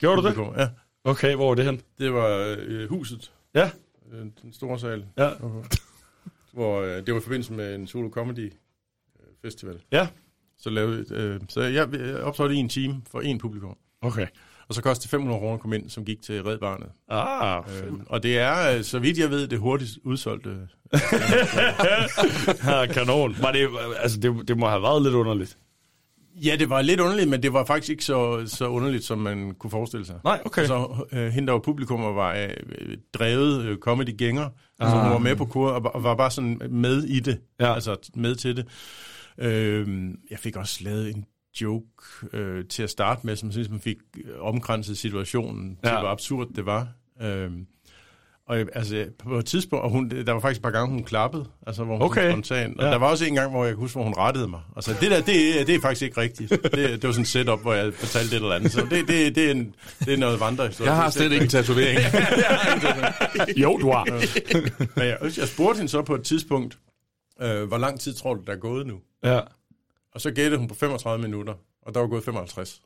Gjorde du det? Ja. Okay, hvor var det hen? Det var øh, huset. Ja. Den store sal. Ja. Okay. Hvor øh, det var i forbindelse med en solo comedy festival. Ja. Så, lavede, øh, så jeg, jeg optrådte en time for en publikummer. Okay. Og så kostede fem hundrede kroner at komme ind, som gik til Red Barnet. Ah, øh, og det er, så vidt jeg ved, det hurtigst udsolgte. Ja, kanon. Var det, altså, det, det må have været lidt underligt. Ja, det var lidt underligt, men det var faktisk ikke så, så underligt, som man kunne forestille sig. Nej, okay. Så øh, hende, der var publikum, og var øh, drevet øh, comedy-gænger, ah. altså, hun var med på kur, og, og var bare sådan med i det. Ja. Altså med til det. Øh, jeg fik også lavet en joke øh, til at starte med, som synes man fik omkranset situationen til, ja. Hvor absurd det var. Øhm, og altså, på et tidspunkt, og hun, der var faktisk et par gange, hun klappede, altså hvor hun okay. spontan, og ja. Der var også en gang, hvor jeg kunne huske, hvor hun rettede mig. Altså, det der, det, det er faktisk ikke rigtigt. Det, det var sådan et setup, hvor jeg fortalte et eller andet, så det, det, det, er, en, det er noget vandrehistorie. Jeg har slet ikke en tatovering. Jo, du har. Men jeg, jeg spurgte hende så på et tidspunkt, øh, hvor lang tid tror du, der er gået nu? Ja. Og så gættede hun på femogtredive minutter, og der var gået femoghalvtreds.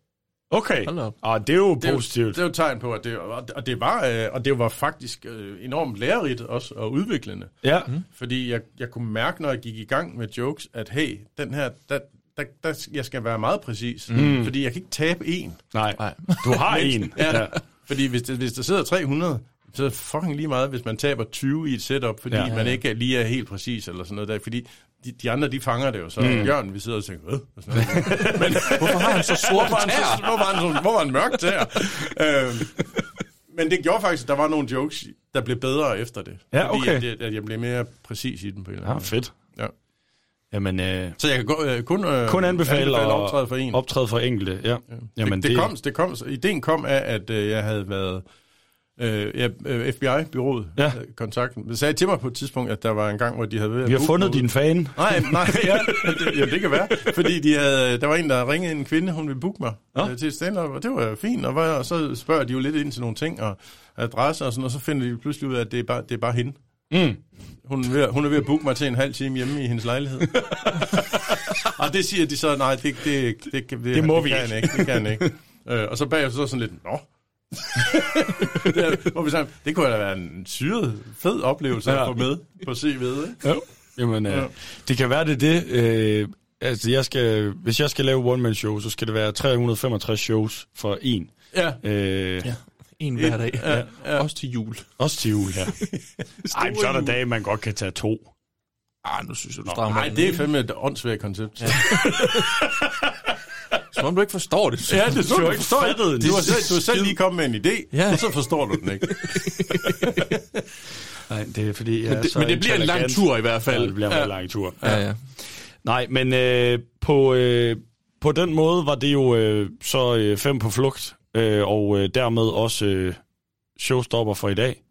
Okay. Ah, det er jo det positivt. Jo, det er jo tegn på, at det, og det var, og det var faktisk enormt lærerigt også, og udviklende. Ja. Mm. Fordi jeg, jeg kunne mærke, når jeg gik i gang med jokes, at hey, den her, der, der, der, jeg skal være meget præcis. Mm. Fordi jeg kan ikke tabe en. Nej, nej. Du har en. Ja, ja. Fordi hvis, hvis der sidder tre hundrede... så er det fucking lige meget, hvis man taber tyve i et setup, fordi ja, ja. Man ikke lige er helt præcis, eller sådan noget der, fordi de, de andre, de fanger det jo, så mm. Jørgen, vi sidder og tænker, hvad? Og sådan men, hvorfor har han så sorte tæer? Hvor var han, han, han mørkt tæer? øhm, men det gjorde faktisk, at der var nogle jokes, der blev bedre efter det, ja, okay. fordi at, at jeg blev mere præcis i den på en eller anden måde. Ja, fedt. Ja. Jamen, øh, så jeg kan gå, øh, kun, øh, kun anbefale, anbefale at optræde for en. Optræde for enkelte, ja. Ja. Jamen, det, det, det... Kom, det kom, ideen kom af, at øh, jeg havde været... Uh, F B I-byrået, ja. Kontakten. Det sagde til mig på et tidspunkt, at der var en gang, hvor de havde... Vi har fundet din fan. Nej, nej, ja, det, jamen, det kan være. Fordi de havde, der var en, der ringede en kvinde, hun ville booke mig ja. Til stand-up, og det var fint. Og, var, og så spørger de jo lidt ind til nogle ting, og adresser og sådan, og så finder de pludselig ud af, at det er bare, det er bare hende. Mm. Hun, er ved, hun er ved at booke mig til en halv time hjemme i hendes lejlighed. Og det siger de så, nej, det, det, det, det, det, det må det vi kan ikke. ikke. Det kan ikke. Uh, og så bag så sådan lidt, nå, det, er, sammen, det kunne da være en syret, fed oplevelse ja. At få med på C V'et, ikke? Jo. Jamen, ja. øh, det kan være det det. Øh, altså, jeg skal, hvis jeg skal lave one-man-show, så skal det være tre hundrede og femogtres shows for en. Ja. Øh, ja. En hver dag. Ja. Ja. Ja. Også til jul. Også til jul, ja. Ej, så er der dage, man godt kan tage to. Ah, nu synes jeg, du strammer. Nej, det er fandme et åndssvagt koncept. Ja. Som om du ikke forstår det. Ja, det tror jeg ikke forstår det. Du har selv, selv lige kommet med en idé, ja. Og så forstår du den ikke. Nej, det er fordi... Jeg men det, er men det bliver en lang tur i hvert fald. Ja, det bliver ja. En lang tur. Ja. Ja, ja. Nej, men øh, på, øh, på den måde var det jo øh, så øh, Fem på flugt, øh, og øh, dermed også øh, showstopper for i dag.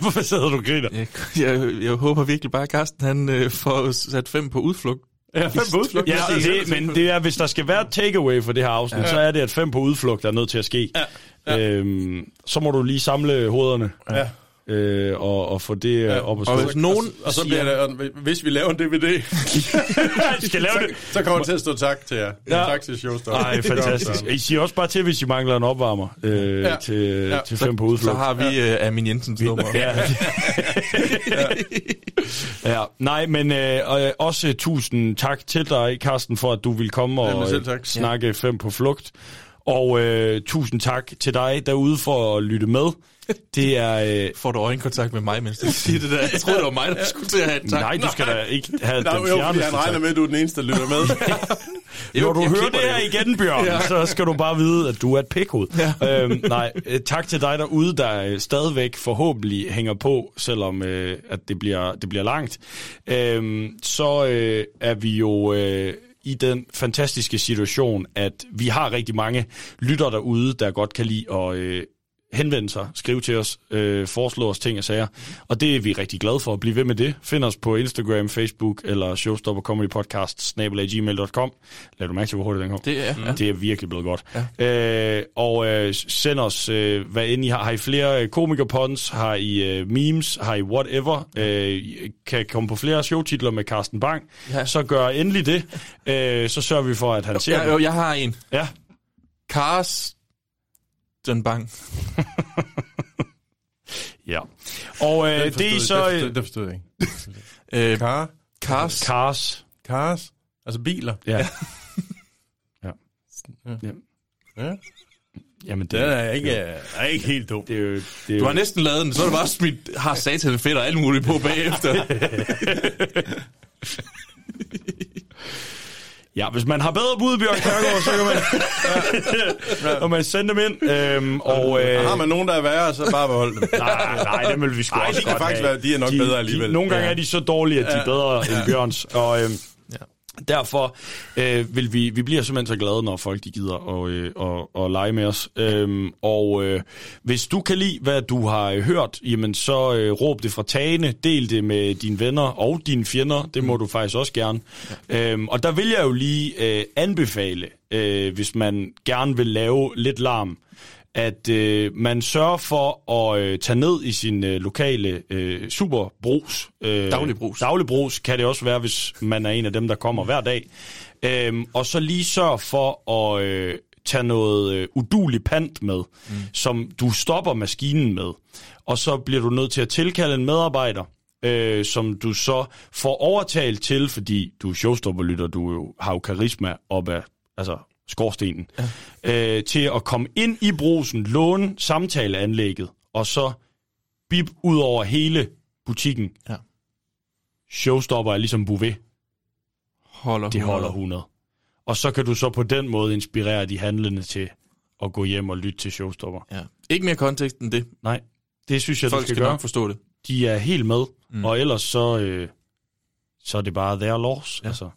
Hvorfor sidder du og griner? Jeg, jeg, jeg håber virkelig bare, at Carsten han, øh, får sat fem på udflugt. Ja, fem på udflugt. Ja, det, men det er, hvis der skal være takeaway for det her afsnit, ja. Så er det, at fem på udflugt er nødt til at ske. Ja. Ja. Øhm, så må du lige samle hovederne. Ja. Øh, og, og få det ja. Op og stå. Og hvis nogen og så bliver det, hvis vi laver en D V D, skal lave det. Så, så kommer det til at stå tak til jer. Ja. Tak til showstopper. Nej, fantastisk. I siger også bare til, hvis I mangler en opvarmer øh, ja. til, ja. til fem så, på udflugt. Så har vi ja. øh, Amin Jensens nummer. Ja. ja. ja. Nej, men øh, også tusind tak til dig, Carsten, for at du vil komme og selv, øh, snakke ja. Fem på flugt. Og øh, tusind tak til dig derude for at lytte med. Det er... Øh... Får du øjenkontakt med mig, mens du siger det der? Jeg troede, det var mig, der skulle til at have tak. Nej, du skal Nej. Da ikke have Nej, den fjerneste tak. Nej, jeg regner med, at du er den eneste, der lytter med. jo, Når du hører det her det. igen, Bjørn, ja. Så skal du bare vide, at du er et pikhoved. Ja. Øhm, nej, tak til dig derude, der stadigvæk forhåbentlig hænger på, selvom øh, at det, bliver, det bliver langt. Øhm, så øh, er vi jo... Øh, i den fantastiske situation, at vi har rigtig mange lytter derude, der godt kan lide at øh, henvende sig, skrive til os, øh, foreslå os ting og sager. Og det er vi rigtig glade for at blive ved med det. Find os på Instagram, Facebook eller showstoppercomedypodcast snabel-a gmail punktum com. Lad du mærke til, hvor hurtigt den kom. Det er, ja. Det er virkelig blevet godt. Ja. Øh, og øh, send os, øh, hvad end I har. Har I flere komikerpuns? Har I øh, memes? Har I whatever? Øh, I kan komme på flere showtitler med Carsten Bang. Ja. Så gør endelig det. Øh, så sørger vi for, at han ser det. Jeg har en. Ja. Carsten. Den bang. ja. Og øh, det, det er så... Det, det, det forstod jeg ikke. Car? Cars. Cars. Cars. Altså biler. Ja. ja. ja. ja. Jamen, det, det er ikke, det er, er ikke helt dumt. Det er jo, det er du har jo. Næsten lavet den, så er du bare smidt... Har satan fedt og alt muligt på bagefter. Ja, hvis man har bedre bud, Bjørn Kjærgaard, så kan man, ja. og man sender dem ind. Øhm, og, øh... Har man nogen, der er værre, så bare behold dem. nej, nej, dem vil vi sgu Ej, også de godt faktisk være, de er nok de, bedre alligevel. De, nogle gange ja. Er de så dårlige, at de er bedre ja. End Bjørns. Og øh, ja. derfor øh, vil vi, vi bliver simpelthen så glade, når folk de gider at øh, og, og lege med os. Øhm, og øh, hvis du kan lide, hvad du har hørt, jamen så øh, råb det fra tagene, del det med dine venner og dine fjender, det må du faktisk også gerne. Ja. Øhm, og der vil jeg jo lige øh, anbefale, øh, hvis man gerne vil lave lidt larm, at øh, man sørger for at øh, tage ned i sin øh, lokale øh, superbrus. Øh, dagligbrus. Dagligbrus kan det også være, hvis man er en af dem, der kommer hver dag. Øh, og så lige sørg for at øh, tage noget øh, udulig pant med, mm. som du stopper maskinen med. Og så bliver du nødt til at tilkalde en medarbejder, øh, som du så får overtalt til, fordi du er showstopperlytter, du jo, har jo karisma op af... Altså, skorstenen, ja. øh, til at komme ind i brusen, låne samtaleanlægget, og så bip ud over hele butikken. Ja. Showstopper er ligesom Bouvet. Holder det holder hundrede. Og så kan du så på den måde inspirere de handlende til at gå hjem og lytte til Showstopper. Ja. Ikke mere kontekst end det. Nej, det synes jeg, folk du skal, skal gøre. Forstå det. De er helt med, mm. og ellers så, øh, så er det bare their loss, ja. Altså.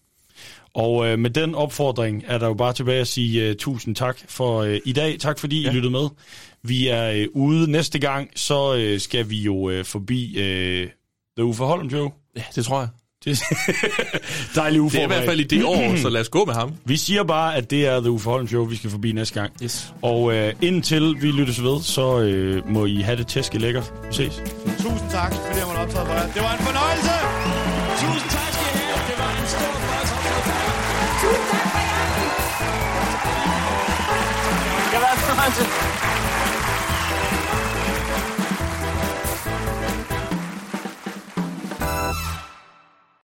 Og øh, med den opfordring er der jo bare tilbage at sige uh, tusind tak for uh, i dag. Tak fordi ja. I lyttede med. Vi er uh, ude næste gang, så uh, skal vi jo uh, forbi uh, The Uffe Holm Show. Ja, det tror jeg. Det, dejlig Uffe. Det er i hvert fald i det år, så lad os gå med ham. Vi siger bare, at det er The Uffe Holm Show, vi skal forbi næste gang. Yes. Og uh, indtil vi lyttes ved, så uh, må I have det tæske lækkert. Vi ses. Tusind tak, fordi jeg måtte optage for dig. Det var en fornøjelse! Tusind tak skal I have. Det var en stor fornøjelse. Tusind tak for jer. Det var en fornøjelse.